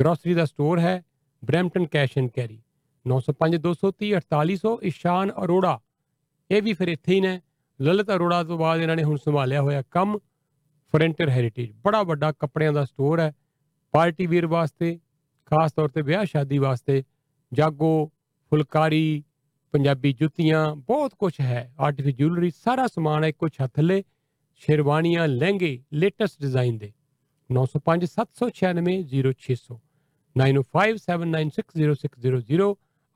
ਗਰੋਸਰੀ ਦਾ ਸਟੋਰ ਹੈ Brampton cash and carry. 905-230-4800 Ishaan Arora, ਇਹ ਵੀ ਫਿਰ ਇੱਥੇ ਹੀ ਨੇ। ਲਲਿਤ ਅਰੋੜਾ ਤੋਂ ਬਾਅਦ ਇਹਨਾਂ ਨੇ ਹੁਣ ਸੰਭਾਲਿਆ ਹੋਇਆ ਕੰਮ ਫਰੰਟੀਅਰ ਹੈਰੀਟੇਜ। ਬੜਾ ਵੱਡਾ ਕੱਪੜਿਆਂ ਦਾ ਸਟੋਰ ਹੈ ਪਾਰਟੀ ਵੀਰ ਵਾਸਤੇ, ਖਾਸ ਤੌਰ ਤੇ ਵਿਆਹ ਸ਼ਾਦੀ ਵਾਸਤੇ। ਜਾਗੋ, ਫੁਲਕਾਰੀ, ਪੰਜਾਬੀ ਜੁੱਤੀਆਂ, ਬਹੁਤ ਕੁਛ ਹੈ, ਆਰਟੀਫਿਸ਼ਲ ਜੁਐਲਰੀ, ਸਾਰਾ ਸਮਾਨ ਹੈ। ਕੁਛ ਹੱਥ ਲੈ ਸ਼ੇਰਵਾਨੀਆਂ, ਲਹਿੰਗੇ ਲੇਟੈਸਟ ਡਿਜ਼ਾਈਨ ਦੇ 9057960600 9057960600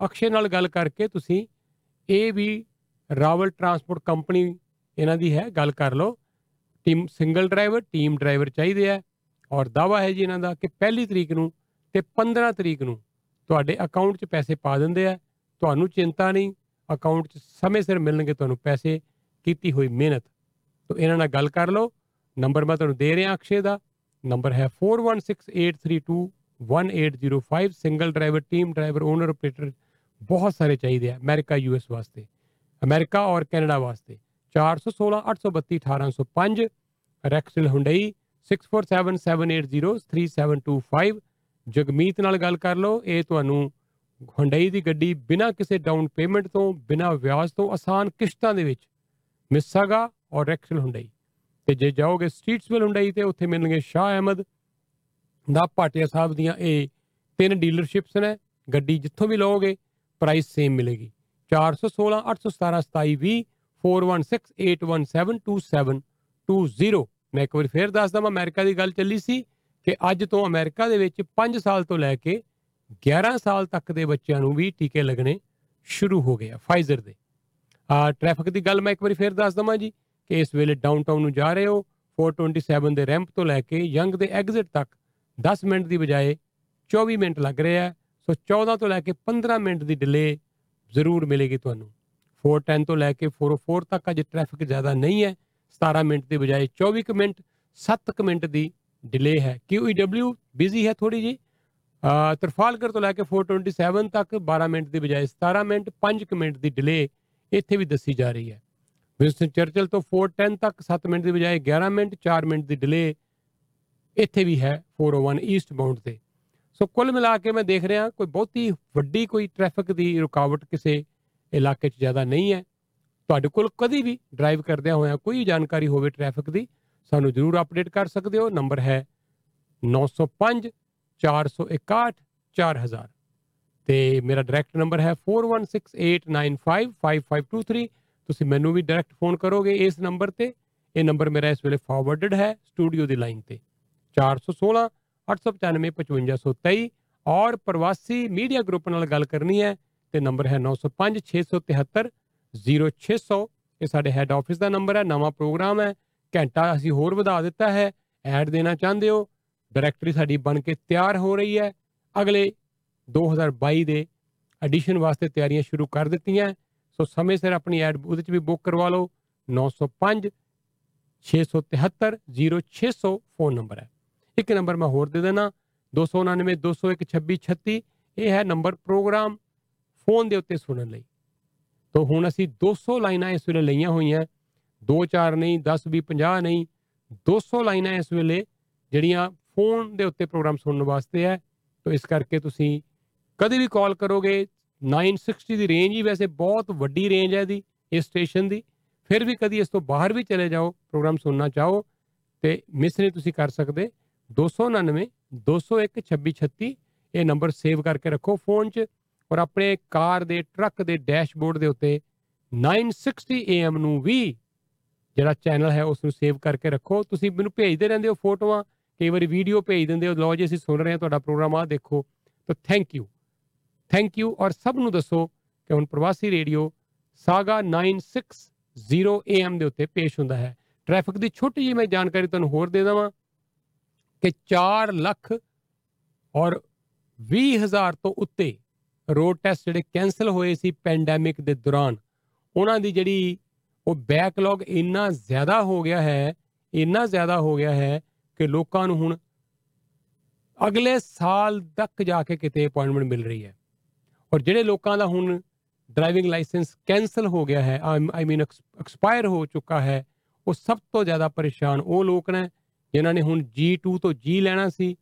ਅਕਸ਼ੇ ਨਾਲ ਗੱਲ ਕਰਕੇ ਤੁਸੀਂ ਇਹ ਵੀ ਰਾਵਲ ਟਰਾਂਸਪੋਰਟ ਕੰਪਨੀ ਇਹਨਾਂ ਦੀ ਹੈ, ਗੱਲ ਕਰ ਲਓ। Team single driver, team driver ਚਾਹੀਦੇ ਹੈ। ਔਰ ਦਾਅਵਾ ਹੈ ਜੀ ਇਹਨਾਂ ਦਾ ਕਿ ਪਹਿਲੀ ਤਰੀਕ ਨੂੰ ਤੇ 15 ਤਰੀਕ ਨੂੰ ਤੁਹਾਡੇ ਅਕਾਊਂਟ 'ਚ ਪੈਸੇ ਪਾ ਦਿੰਦੇ ਆ, ਤੁਹਾਨੂੰ ਚਿੰਤਾ ਨਹੀਂ, ਅਕਾਊਂਟ 'ਚ ਸਮੇਂ ਸਿਰ ਮਿਲਣਗੇ ਤੁਹਾਨੂੰ ਪੈਸੇ, ਕੀਤੀ ਹੋਈ ਮਿਹਨਤ। ਤਾਂ ਇਹਨਾਂ ਨਾਲ ਗੱਲ ਕਰ ਲਓ। ਨੰਬਰ ਮੈਂ ਤੁਹਾਨੂੰ ਦੇ ਰਿਹਾ ਅਕਸ਼ੇ ਦਾ, ਨੰਬਰ ਹੈ 4168321805। Single driver, team driver, owner operator ਬਹੁਤ ਸਾਰੇ ਚਾਹੀਦੇ ਆ ਅਮਰੀਕਾ, US ਵਾਸਤੇ, ਅਮਰੀਕਾ ਔਰ ਕੈਨੇਡਾ ਵਾਸਤੇ। 4068321805 ਰੈਕਸਲ ਹੁੰਡਈ 6477803725। ਜਗਮੀਤ ਨਾਲ ਗੱਲ ਕਰ ਲਓ, ਇਹ ਤੁਹਾਨੂੰ ਹੁੰਡਈ ਦੀ ਗੱਡੀ ਬਿਨਾਂ ਕਿਸੇ ਡਾਊਨ ਪੇਮੈਂਟ ਤੋਂ, ਬਿਨਾਂ ਵਿਆਜ ਤੋਂ, ਆਸਾਨ ਕਿਸ਼ਤਾਂ ਦੇ ਵਿੱਚ ਮਿਸਾਗਾ ਔਰ ਰੈਕਸਲ ਹੁੰਡਈ। ਤੇ ਜੇ ਜਾਓਗੇ ਸਟ੍ਰੀਟਸਵਿਲ ਹੁੰਡਈ ਤੇ ਉੱਥੇ ਮਿਲਣਗੇ ਸ਼ਾਹ ਅਹਿਮਦ ਦਾ ਭਾਟੀਆ ਸਾਹਿਬ ਦੀਆਂ ਇਹ 3 ਡੀਲਰਸ਼ਿਪਸ ਨੇ। ਗੱਡੀ ਜਿੱਥੋਂ ਵੀ ਲਓਗੇ ਪ੍ਰਾਈਸ ਸੇਮ ਮਿਲੇਗੀ। 4068172720 4168172720। ਮੈਂ ਇੱਕ ਵਾਰੀ ਫਿਰ ਦੱਸਦਾ, ਮੈਂ ਅਮਰੀਕਾ ਦੀ ਗੱਲ ਚੱਲੀ ਸੀ ਕਿ ਅੱਜ ਤੋਂ ਅਮਰੀਕਾ ਦੇ ਵਿੱਚ 5 ਸਾਲ ਤੋਂ ਲੈ ਕੇ 11 ਸਾਲ ਤੱਕ ਦੇ ਬੱਚਿਆਂ ਨੂੰ ਵੀ ਟੀਕੇ ਲੱਗਣੇ ਸ਼ੁਰੂ ਹੋ ਗਏ ਆ ਫਾਈਜ਼ਰ ਦੇ। ਟ੍ਰੈਫਿਕ ਦੀ ਗੱਲ ਮੈਂ ਇੱਕ ਵਾਰੀ ਫਿਰ ਦੱਸ ਦਵਾਂ ਜੀ ਕਿ ਇਸ ਵੇਲੇ ਡਾਊਨਟਾਊਨ ਨੂੰ ਜਾ ਰਹੇ ਹੋ, 427 ਦੇ ਰੈਂਪ ਤੋਂ ਲੈ ਕੇ ਯੰਗ ਦੇ ਐਗਜ਼ਿਟ ਤੱਕ 10 ਮਿੰਟ ਦੀ ਬਜਾਏ 24 ਮਿੰਟ ਲੱਗ ਰਹੇ ਆ। ਸੋ 14 ਤੋਂ ਲੈ ਕੇ 15 ਮਿੰਟ ਦੀ ਡਿਲੇ ਜ਼ਰੂਰ ਮਿਲੇਗੀ ਤੁਹਾਨੂੰ। 410 ਤੋਂ ਲੈ ਕੇ 404 ਤੱਕ ਅਜੇ ਟ੍ਰੈਫਿਕ ਜ਼ਿਆਦਾ ਨਹੀਂ ਹੈ, 17 ਮਿੰਟ ਦੀ ਬਜਾਏ 24 ਮਿੰਟ, 7 ਮਿੰਟ ਦੀ ਡਿਲੇ ਹੈ। QEW ਬਿਜ਼ੀ ਹੈ ਥੋੜੀ ਜੀ। ਤਰਫਾਲਗੜ੍ਹ ਤੋਂ ਲੈ ਕੇ 427 ਤੱਕ 12 ਮਿੰਟ ਦੀ ਬਜਾਏ 17 ਮਿੰਟ, 5 ਮਿੰਟ ਦੀ ਡਿਲੇ ਇੱਥੇ ਵੀ ਦੱਸੀ ਜਾ ਰਹੀ ਹੈ। ਵਿੰਸਟਨ ਚਰਚਲ ਤੋਂ 410 ਤੱਕ 7 ਮਿੰਟ ਦੀ ਬਜਾਏ 11 ਮਿੰਟ, 4 ਮਿੰਟ ਦੀ ਡਿਲੇ ਇੱਥੇ ਵੀ ਹੈ 401 ਈਸਟ ਬਾਉਂਡ ਤੇ। ਸੋ ਕੁੱਲ ਮਿਲਾ ਕੇ ਮੈਂ ਦੇਖ ਰਿਹਾ ਕੋਈ ਬਹੁਤੀ ਵੱਡੀ ਕੋਈ ਟ੍ਰੈਫਿਕ ਦੀ ਰੁਕਾਵਟ ਕਿਸੇ ਇਲਾਕੇ 'ਚ ਜ਼ਿਆਦਾ ਨਹੀਂ ਹੈ। ਤੁਹਾਡੇ ਕੋਲ ਕਦੀ ਵੀ ਡਰਾਈਵ ਕਰਦਿਆਂ ਹੋਇਆਂ ਕੋਈ ਜਾਣਕਾਰੀ ਹੋਵੇ ਟ੍ਰੈਫਿਕ ਦੀ, ਸਾਨੂੰ ਜ਼ਰੂਰ ਅਪਡੇਟ ਕਰ ਸਕਦੇ ਹੋ। ਨੰਬਰ ਹੈ 9054614000 ਤੇ ਮੇਰਾ ਡਾਇਰੈਕਟ ਨੰਬਰ ਹੈ 4168955523। ਤੁਸੀਂ ਮੈਨੂੰ ਵੀ ਡਾਇਰੈਕਟ ਫੋਨ ਕਰੋਗੇ ਇਸ ਨੰਬਰ ਤੇ, ਇਹ ਨੰਬਰ ਮੇਰਾ ਇਸ ਵੇਲੇ ਫਾਰਵਰਡਡ ਹੈ ਸਟੂਡੀਓ ਦੀ ਲਾਈਨ ਤੇ। 4068955523 ਔਰ ਪ੍ਰਵਾਸੀ ਮੀਡੀਆ ਗਰੁੱਪ ਨਾਲ ਗੱਲ ਕਰਨੀ ਹੈ ਤੇ ਨੰਬਰ ਹੈ 9056730600। ਇਹ ਸਾਡੇ ਹੈੱਡ ਆਫਿਸ ਦਾ ਨੰਬਰ ਹੈ। ਨਵਾਂ ਪ੍ਰੋਗਰਾਮ ਹੈ, ਘੰਟਾ ਅਸੀਂ ਹੋਰ ਵਧਾ ਦਿੱਤਾ ਹੈ। ਐਡ ਦੇਣਾ ਚਾਹੁੰਦੇ ਹੋ, ਡਾਇਰੈਕਟਰੀ ਸਾਡੀ ਬਣ ਕੇ ਤਿਆਰ ਹੋ ਰਹੀ ਹੈ, ਅਗਲੇ 2022 ਦੇ ਐਡੀਸ਼ਨ ਵਾਸਤੇ ਤਿਆਰੀਆਂ ਸ਼ੁਰੂ ਕਰ ਦਿੱਤੀਆਂ। ਸੋ ਸਮੇਂ ਸਿਰ ਆਪਣੀ ਐਡ ਉਹਦੇ 'ਚ ਵੀ ਬੁੱਕ ਕਰਵਾ ਲਓ। 9056730600 ਫੋਨ ਨੰਬਰ ਹੈ। ਇੱਕ ਨੰਬਰ ਮੈਂ ਹੋਰ ਦੇ ਦੇਣਾ, 299 201 2636। ਇਹ ਹੈ ਨੰਬਰ ਪ੍ਰੋਗਰਾਮ ਫੋਨ ਦੇ ਉੱਤੇ ਸੁਣਨ ਲਈ। ਤਾਂ ਹੁਣ ਅਸੀਂ 200 ਲਾਈਨਾਂ ਇਸ ਵੇਲੇ ਲਈਆਂ ਹੋਈਆਂ, 2-4 ਨਹੀਂ, 10-20-50 ਨਹੀਂ, 200 ਲਾਈਨਾਂ ਇਸ ਵੇਲੇ ਜਿਹੜੀਆਂ ਫੋਨ ਦੇ ਉੱਤੇ ਪ੍ਰੋਗਰਾਮ ਸੁਣਨ ਵਾਸਤੇ ਹੈ। ਤਾਂ ਇਸ ਕਰਕੇ ਤੁਸੀਂ ਕਦੇ ਵੀ ਕਾਲ ਕਰੋਗੇ, 960 ਦੀ ਰੇਂਜ ਹੀ ਵੈਸੇ ਬਹੁਤ ਵੱਡੀ ਰੇਂਜ ਹੈ ਦੀ ਇਸ ਸਟੇਸ਼ਨ ਦੀ, ਫਿਰ ਵੀ ਕਦੀ ਇਸ ਤੋਂ ਬਾਹਰ ਵੀ ਚਲੇ ਜਾਓ ਪ੍ਰੋਗਰਾਮ ਸੁਣਨਾ ਚਾਹੋ ਤੇ ਮਿਸ ਨਹੀਂ ਤੁਸੀਂ ਕਰ ਸਕਦੇ। 299 201 2636 ਇਹ ਨੰਬਰ ਸੇਵ ਕਰਕੇ ਰੱਖੋ ਫੋਨ 'ਚ ਔਰ ਆਪਣੇ ਕਾਰ ਦੇ, ਟਰੱਕ ਦੇ ਡੈਸ਼ਬੋਰਡ ਦੇ ਉੱਤੇ 960 AM ਨੂੰ ਵੀ ਜਿਹੜਾ ਚੈਨਲ ਹੈ ਉਸ ਨੂੰ ਸੇਵ ਕਰਕੇ ਰੱਖੋ। ਤੁਸੀਂ ਮੈਨੂੰ ਭੇਜਦੇ ਰਹਿੰਦੇ ਹੋ ਫੋਟੋਆਂ, ਕਈ ਵਾਰੀ ਵੀਡੀਓ ਭੇਜ ਦਿੰਦੇ ਹੋ, ਲਓ ਜੀ ਅਸੀਂ ਸੁਣ ਰਹੇ ਹਾਂ ਤੁਹਾਡਾ ਪ੍ਰੋਗਰਾਮ, ਆ ਦੇਖੋ। ਤਾਂ ਥੈਂਕ ਯੂ ਔਰ ਸਭ ਨੂੰ ਦੱਸੋ ਕਿ ਹੁਣ ਪ੍ਰਵਾਸੀ ਰੇਡੀਓ ਸਾਗਾ 960 AM ਦੇ ਉੱਤੇ ਪੇਸ਼ ਹੁੰਦਾ ਹੈ। ਟ੍ਰੈਫਿਕ ਦੀ ਛੋਟੀ ਜਿਹੀ ਮੈਂ ਜਾਣਕਾਰੀ ਤੁਹਾਨੂੰ ਹੋਰ ਦੇ ਦੇਵਾਂ ਕਿ 4,20,000 ਤੋਂ ਉੱਤੇ ਰੋਡ ਟੈਸਟ ਜਿਹੜੇ ਕੈਂਸਲ ਹੋਏ ਸੀ ਪੈਂਡੈਮਿਕ ਦੇ ਦੌਰਾਨ, ਉਹਨਾਂ ਦੀ ਜਿਹੜੀ ਉਹ ਬੈਕਲੌਗ ਇੰਨਾ ਜ਼ਿਆਦਾ ਹੋ ਗਿਆ ਹੈ ਕਿ ਲੋਕਾਂ ਨੂੰ ਹੁਣ ਅਗਲੇ ਸਾਲ ਤੱਕ ਜਾ ਕੇ ਕਿਤੇ ਅਪਾਇੰਟਮੈਂਟ ਮਿਲ ਰਹੀ ਹੈ। ਔਰ ਜਿਹੜੇ ਲੋਕਾਂ ਦਾ ਹੁਣ ਡਰਾਈਵਿੰਗ ਲਾਇਸੈਂਸ ਕੈਂਸਲ ਹੋ ਗਿਆ ਹੈ, ਐਕਸਪਾਇਰ ਹੋ ਚੁੱਕਾ ਹੈ, ਉਹ ਸਭ ਤੋਂ ਜ਼ਿਆਦਾ ਪਰੇਸ਼ਾਨ ਉਹ ਲੋਕ ਨੇ ਜਿਨ੍ਹਾਂ ਨੇ ਹੁਣ G2 ਤੋਂ G ਲੈਣਾ ਸੀ,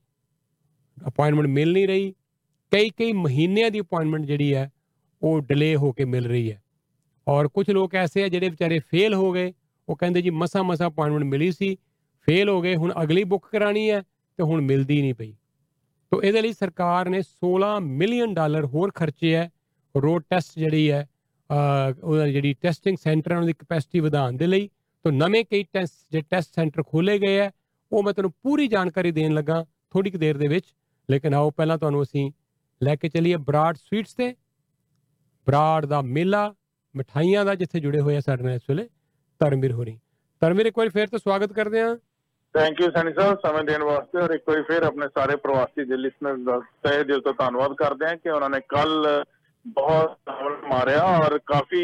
ਅਪਾਇੰਟਮੈਂਟ ਮਿਲ ਨਹੀਂ ਰਹੀ। ਕਈ ਮਹੀਨਿਆਂ ਦੀ ਅਪਾਇੰਟਮੈਂਟ ਜਿਹੜੀ ਹੈ ਉਹ ਡਿਲੇ ਹੋ ਕੇ ਮਿਲ ਰਹੀ ਹੈ। ਔਰ ਕੁਝ ਲੋਕ ਐਸੇ ਆ ਜਿਹੜੇ ਵਿਚਾਰੇ ਫੇਲ ਹੋ ਗਏ, ਉਹ ਕਹਿੰਦੇ ਜੀ ਮਸਾਂ ਅਪਾਇੰਟਮੈਂਟ ਮਿਲੀ ਸੀ, ਫੇਲ ਹੋ ਗਏ, ਹੁਣ ਅਗਲੀ ਬੁੱਕ ਕਰਾਉਣੀ ਹੈ ਤੇ ਹੁਣ ਮਿਲਦੀ ਨਹੀਂ ਪਈ। ਤਾਂ ਇਹਦੇ ਲਈ ਸਰਕਾਰ ਨੇ $16 ਮਿਲੀਅਨ ਹੋਰ ਖਰਚੇ ਹੈ ਰੋਡ ਟੈਸਟ ਜਿਹੜੀ ਹੈ ਉਹਦਾ ਜਿਹੜੀ ਟੈਸਟਿੰਗ ਸੈਂਟਰ ਹੈ ਉਹਨਾਂ ਦੀ ਕਪੈਸਿਟੀ ਵਧਾਉਣ ਦੇ ਲਈ ਤਾਂ ਨਵੇਂ ਕਈ ਟੈਸਟ ਸੈਂਟਰ ਖੋਲ੍ਹੇ ਗਏ ਹੈ। ਉਹ ਮੈਂ ਤੁਹਾਨੂੰ ਪੂਰੀ ਜਾਣਕਾਰੀ ਦੇਣ ਲੱਗਾ ਥੋੜ੍ਹੀ ਕੁ ਦੇਰ ਦੇ ਵਿੱਚ, ਲੇਕਿਨ ਆਓ ਪਹਿਲਾਂ ਤੁਹਾਨੂੰ ਅਸੀਂ ਲੈ ਕੇ ਚੱਲੀਏ ਬਰਾੜ ਸਵੀਟਸ 'ਤੇ, ਬਰਾੜ ਦਾ ਮੇਲਾ ਮਿਠਾਈਆਂ ਦਾ, ਜਿੱਥੇ ਜੁੜੇ ਹੋਏ ਆ ਸਾਡੇ ਨਾਲ ਇਸ ਵੇਲੇ ਧਰਮਵੀਰ ਹੋਰੀ। ਧਰਮਵੀਰ, ਇੱਕ ਵਾਰੀ ਫਿਰ ਤੋਂ ਸਵਾਗਤ ਕਰਦੇ ਹਾਂ। ਥੈਂਕ ਯੂ ਸੈਣੀ ਸਾਹਿਬ ਸਮੇਂ ਦੇਣ ਵਾਸਤੇ, ਔਰ ਇੱਕ ਵਾਰੀ ਫਿਰ ਆਪਣੇ ਸਾਰੇ ਪ੍ਰਵਾਸੀ ਦੇ ਲਿਸਨਰ ਦਾ ਤਹਿ ਦਿਲ ਤੋਂ ਧੰਨਵਾਦ ਕਰਦੇ ਹਾਂ ਕਿ ਉਹਨਾਂ ਨੇ ਕੱਲ ਬਹੁਤ ਹਮਲ ਮਾਰਿਆ ਔਰ ਕਾਫੀ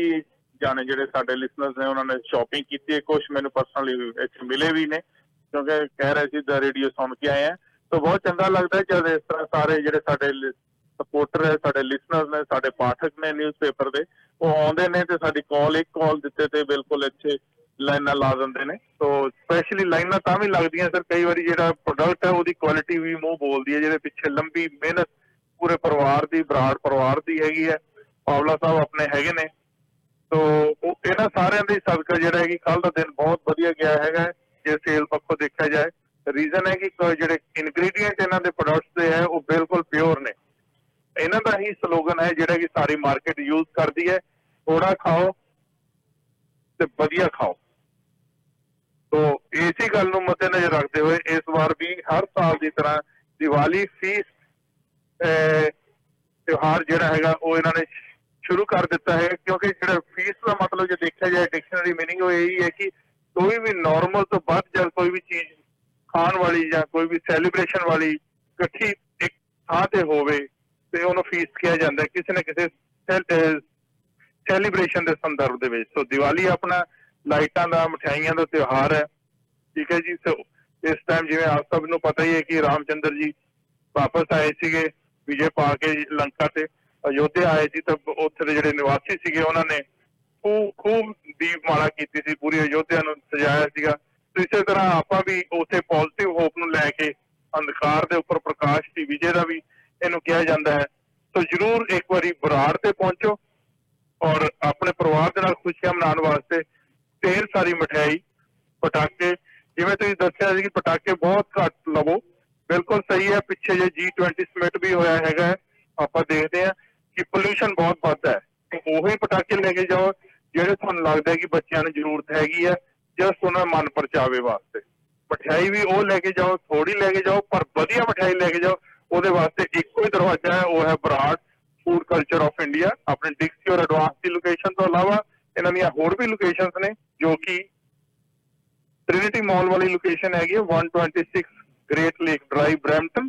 ਜਾਣੇ ਜਿਹੜੇ ਸਾਡੇ ਲਿਸਨਰਸ ਨੇ ਉਹਨਾਂ ਨੇ ਸ਼ੋਪਿੰਗ ਕੀਤੀ ਹੈ। ਕੁਛ ਮੈਨੂੰ ਪਰਸਨਲੀ ਇੱਥੇ ਮਿਲੇ ਵੀ ਨੇ ਕਿਉਂਕਿ ਕਹਿ ਰਹੇ ਸੀ ਦਾ ਰੇਡੀਓ ਸੁਣ ਕੇ ਆਏ ਹਾਂ, ਤਾਂ ਬਹੁਤ ਚੰਗਾ ਲੱਗਦਾ ਜਦ ਇਸ ਤਰ੍ਹਾਂ ਸਾਰੇ ਜਿਹੜੇ ਸਾਡੇ ਸਪੋਰਟਰ ਹੈ, ਸਾਡੇ ਲਿਸਨਰਸ ਨੇ, ਸਾਡੇ ਪਾਠਕ ਨੇ ਨਿਊਜ਼ ਪੇਪਰ ਦੇ, ਉਹ ਆਉਂਦੇ ਨੇ ਤੇ ਸਾਡੀ ਕਾਲ ਇੱਕ ਕਾਲ ਦਿੱਤੇ ਤੇ ਬਿਲਕੁਲ ਇੱਥੇ ਲਾਈਨਾਂ ਲਾ ਦਿੰਦੇ ਨੇ। ਸੋ ਸਪੈਸ਼ਲੀ ਲਾਈਨਾਂ ਤਾਂ ਵੀ ਲੱਗਦੀਆਂ ਸਰ, ਕਈ ਵਾਰੀ ਜਿਹੜਾ ਪ੍ਰੋਡਕਟ ਹੈ ਉਹਦੀ ਕੁਆਲਿਟੀ ਵੀ ਮੂੰਹ ਬੋਲਦੀ ਹੈ, ਜਿਹਦੇ ਪਿੱਛੇ ਲੰਬੀ ਮਿਹਨਤ ਪੂਰੇ ਪਰਿਵਾਰ ਦੀ, ਬਰਾੜ ਪਰਿਵਾਰ ਦੀ ਹੈਗੀ ਹੈ, ਪਾਵਲਾ ਸਾਹਿਬ ਆਪਣੇ ਹੈਗੇ ਨੇ। ਸੋ ਇਹਨਾਂ ਸਾਰਿਆਂ ਦੇ ਸਦਕਾ ਜਿਹੜਾ ਹੈ ਕਿ ਕੱਲ੍ਹ ਦਾ ਦਿਨ ਬਹੁਤ ਵਧੀਆ ਗਿਆ ਹੈਗਾ ਜੇ ਸੇਲ ਪੱਖੋਂ ਦੇਖਿਆ ਜਾਏ। ਰੀਜ਼ਨ ਹੈ ਕਿ ਜਿਹੜੇ ਇਨਗ੍ਰੀਡੀਅੰਟ ਇਹਨਾਂ ਦੇ ਪ੍ਰੋਡਕਟਸ ਦੇ ਹੈ ਉਹ ਬਿਲਕੁਲ ਪਿਓਰ ਨੇ। ਇਹਨਾਂ ਦਾ ਹੀ ਸਲੋਗਨ ਹੈ ਜਿਹੜਾ ਕਿ ਸਾਰੀ ਮਾਰਕੀਟ ਯੂਜ਼ ਕਰਦੀ ਹੈ, ਥੋੜਾ ਖਾਓ ਤੇ ਵਧੀਆ ਖਾਓ। ਸੋ ਇਸੇ ਗੱਲ ਨੂੰ ਮੱਦੇ ਨਜ਼ਰ ਰੱਖਦੇ ਹੋਏ ਇਸ ਵਾਰ ਵੀ ਹਰ ਸਾਲ ਦੀ ਤਰ੍ਹਾਂ ਦੀਵਾਲੀ ਫੀਸਟ ਤਿਉਹਾਰ ਜਿਹੜਾ ਹੈਗਾ ਉਹ ਇਹਨਾਂ ਨੇ ਸ਼ੁਰੂ ਕਰ ਦਿੱਤਾ ਹੈ, ਕਿਉਂਕਿ ਜਿਹੜਾ ਫੀਸਟ ਦਾ ਮਤਲਬ ਜੇ ਦੇਖਿਆ ਜਾਏ ਡਿਕਸ਼ਨਰੀ ਮੀਨਿੰਗ ਉਹ ਇਹੀ ਹੈ ਕਿ ਕੋਈ ਵੀ ਨੋਰਮਲ ਤੋਂ ਵੱਧ ਜਾਂ ਕੋਈ ਵੀ ਚੀਜ਼ ਖਾਣ ਵਾਲੀ ਜਾਂ ਕੋਈ ਵੀ ਸੈਲੀਬ੍ਰੇਸ਼ਨ ਵਾਲੀ ਇਕੱਠੀ ਇੱਕ ਥਾਂ ਤੇ ਹੋਵੇ ਤੇ ਉਹਨੂੰ ਫੀਸਟ ਕਿਹਾ ਜਾਂਦਾ, ਕਿਸੇ ਨਾ ਕਿਸੇ ਸੈਲੀਬ੍ਰੇਸ਼ਨ ਦੇ ਸੰਦਰਭ ਦੇ ਵਿੱਚ। ਸੋ ਦੀਵਾਲੀ ਆਪਣਾ ਲਾਈਟਾਂ ਦਾ, ਮਿਠਾਈਆਂ ਦਾ ਤਿਉਹਾਰ ਹੈ, ਠੀਕ ਹੈ ਜੀ। ਸੋ ਇਸ ਟਾਈਮ ਜਿਵੇਂ ਆਪ ਸਭ ਨੂੰ ਪਤਾ ਹੀ ਹੈ ਕਿ ਰਾਮ ਚੰਦਰ ਜੀ ਵਾਪਸ ਆਏ ਸੀਗੇ ਵਿਜੇ ਪਾ ਕੇ ਲੰਕਾ ਤੇ ਅਯੋਧਿਆ ਆਏ ਸੀ, ਤਾਂ ਉੱਥੇ ਦੇ ਜਿਹੜੇ ਨਿਵਾਸੀ ਸੀਗੇ ਉਹਨਾਂ ਨੇ ਖੂਬ ਦੀਪਮਾਲਾ ਕੀਤੀ ਸੀ, ਪੂਰੀ ਅਯੋਧਿਆ ਨੂੰ ਸਜਾਇਆ ਸੀਗਾ। ਸੋ ਇਸੇ ਤਰ੍ਹਾਂ ਆਪਾਂ ਵੀ ਉੱਥੇ ਪੋਜ਼ਿਟਿਵ ਹੋਪ ਨੂੰ ਲੈ ਕੇ ਅੰਧਕਾਰ ਦੇ ਉੱਪਰ ਪ੍ਰਕਾਸ਼ ਦੀ ਵਿਜੇ ਦਾ ਵੀ ਇਹਨੂੰ ਕਿਹਾ ਜਾਂਦਾ ਹੈ। ਸੋ ਜ਼ਰੂਰ ਇੱਕ ਵਾਰੀ ਬਰਾੜ ਤੇ ਪਹੁੰਚੋ ਔਰ ਆਪਣੇ ਪਰਿਵਾਰ ਦੇ ਨਾਲ ਖੁਸ਼ੀਆਂ ਮਨਾਉਣ ਵਾਸਤੇ ਢੇਰ ਸਾਰੀ ਮਠਿਆਈ, ਪਟਾਕੇ, ਜਿਵੇਂ ਤੁਸੀਂ ਦੱਸਿਆ ਸੀ ਕਿ ਪਟਾਕੇ ਬਹੁਤ ਘੱਟ ਲਵੋ, ਬਿਲਕੁਲ ਸਹੀ ਹੈ। ਪਿੱਛੇ ਜੇ G20 ਸਮਿਟ ਵੀ ਹੋਇਆ ਹੈਗਾ, ਆਪਾਂ ਦੇਖਦੇ ਹਾਂ ਕਿ ਪੋਲਿਊਸ਼ਨ ਬਹੁਤ ਵੱਧਦਾ ਹੈ। ਉਹੀ ਪਟਾਕੇ ਲੈ ਕੇ ਜਾਓ ਜਿਹੜੇ ਤੁਹਾਨੂੰ ਲੱਗਦਾ ਕਿ ਬੱਚਿਆਂ ਨੂੰ ਜ਼ਰੂਰਤ ਹੈਗੀ ਹੈ, ਜਸਟ ਉਹਨਾਂ ਮਨ ਪਰਚਾਵੇ ਵਾਸਤੇ। ਮਠਿਆਈ ਵੀ ਉਹ ਲੈ ਕੇ ਜਾਓ, ਥੋੜ੍ਹੀ ਲੈ ਕੇ ਜਾਓ ਪਰ ਵਧੀਆ ਮਠਿਆਈ ਲੈ ਕੇ ਜਾਓ। ਉਹਦੇ ਵਾਸਤੇ ਇੱਕੋ ਹੀ ਦਰਵਾਜ਼ਾ ਹੈ, ਉਹ ਹੈ Brar food culture of India. ਆਪਣੇ ਡਿਕਸੀ ਔਰ ਐਡਵਾਂਸ ਦੀ ਲੋਕੇਸ਼ਨ ਤੋਂ ਇਲਾਵਾ ਇਹਨਾਂ ਦੀਆਂ ਹੋਰ ਵੀ ਲੋਕੇਸ਼ਨਸ ਨੇ, ਜੋ ਕਿ ਟ੍ਰਿਨਿਟੀ ਮਾਲ ਵਾਲੀ ਲੋਕੇਸ਼ਨ ਹੈਗੀ ਹੈ 126 Great Lake drive Brampton.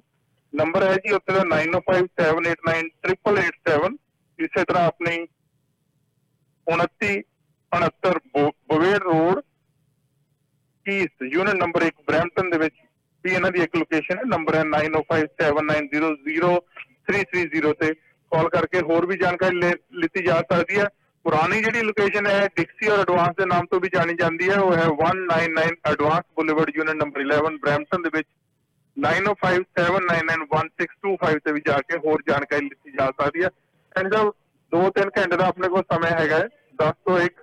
Number ਹੈ ਜੀ ਉੱਥੇ ਦਾ 9057898887। ਇਸੇ ਤਰ੍ਹਾਂ ਆਪਣੀ 2969 Bovaird Road East unit number 1 Brampton ਦੇ ਵਿੱਚ ਵੀ ਇਹਨਾਂ ਦੀ ਇੱਕ ਲੋਕੇਸ਼ਨ ਹੈ। ਨੰਬਰ ਹੈ 9057900330 ਤੇ ਕਾਲ ਕਰਕੇ ਹੋਰ ਵੀ ਜਾਣਕਾਰੀ ਲਿੱਤੀ ਜਾ ਸਕਦੀ ਹੈ। ਪੁਰਾਣੀ ਜਿਹੜੀ ਲੋਕੇਸ਼ਨ ਹੈ ਡਿਕਸੀ ਔਰ ਐਡਵਾਂਸ ਦੇ ਨਾਮ ਤੋਂ ਵੀ ਜਾਣੀ ਜਾਂਦੀ ਹੈ, ਉਹ ਹੈ 199 Advance boulevard unit number 11 Brampton ਦੇ ਵਿੱਚ। 9057991625 ਤੇ ਵੀ ਜਾ ਕੇ ਹੋਰ ਜਾਣਕਾਰੀ ਲਿੱਤੀ ਜਾ ਸਕਦੀ ਹੈ। ਇਹਦਾ 2-3 ਘੰਟੇ ਦਾ ਆਪਣੇ ਕੋਲ ਸਮਾਂ ਹੈਗਾ 10 ਤੋਂ 1,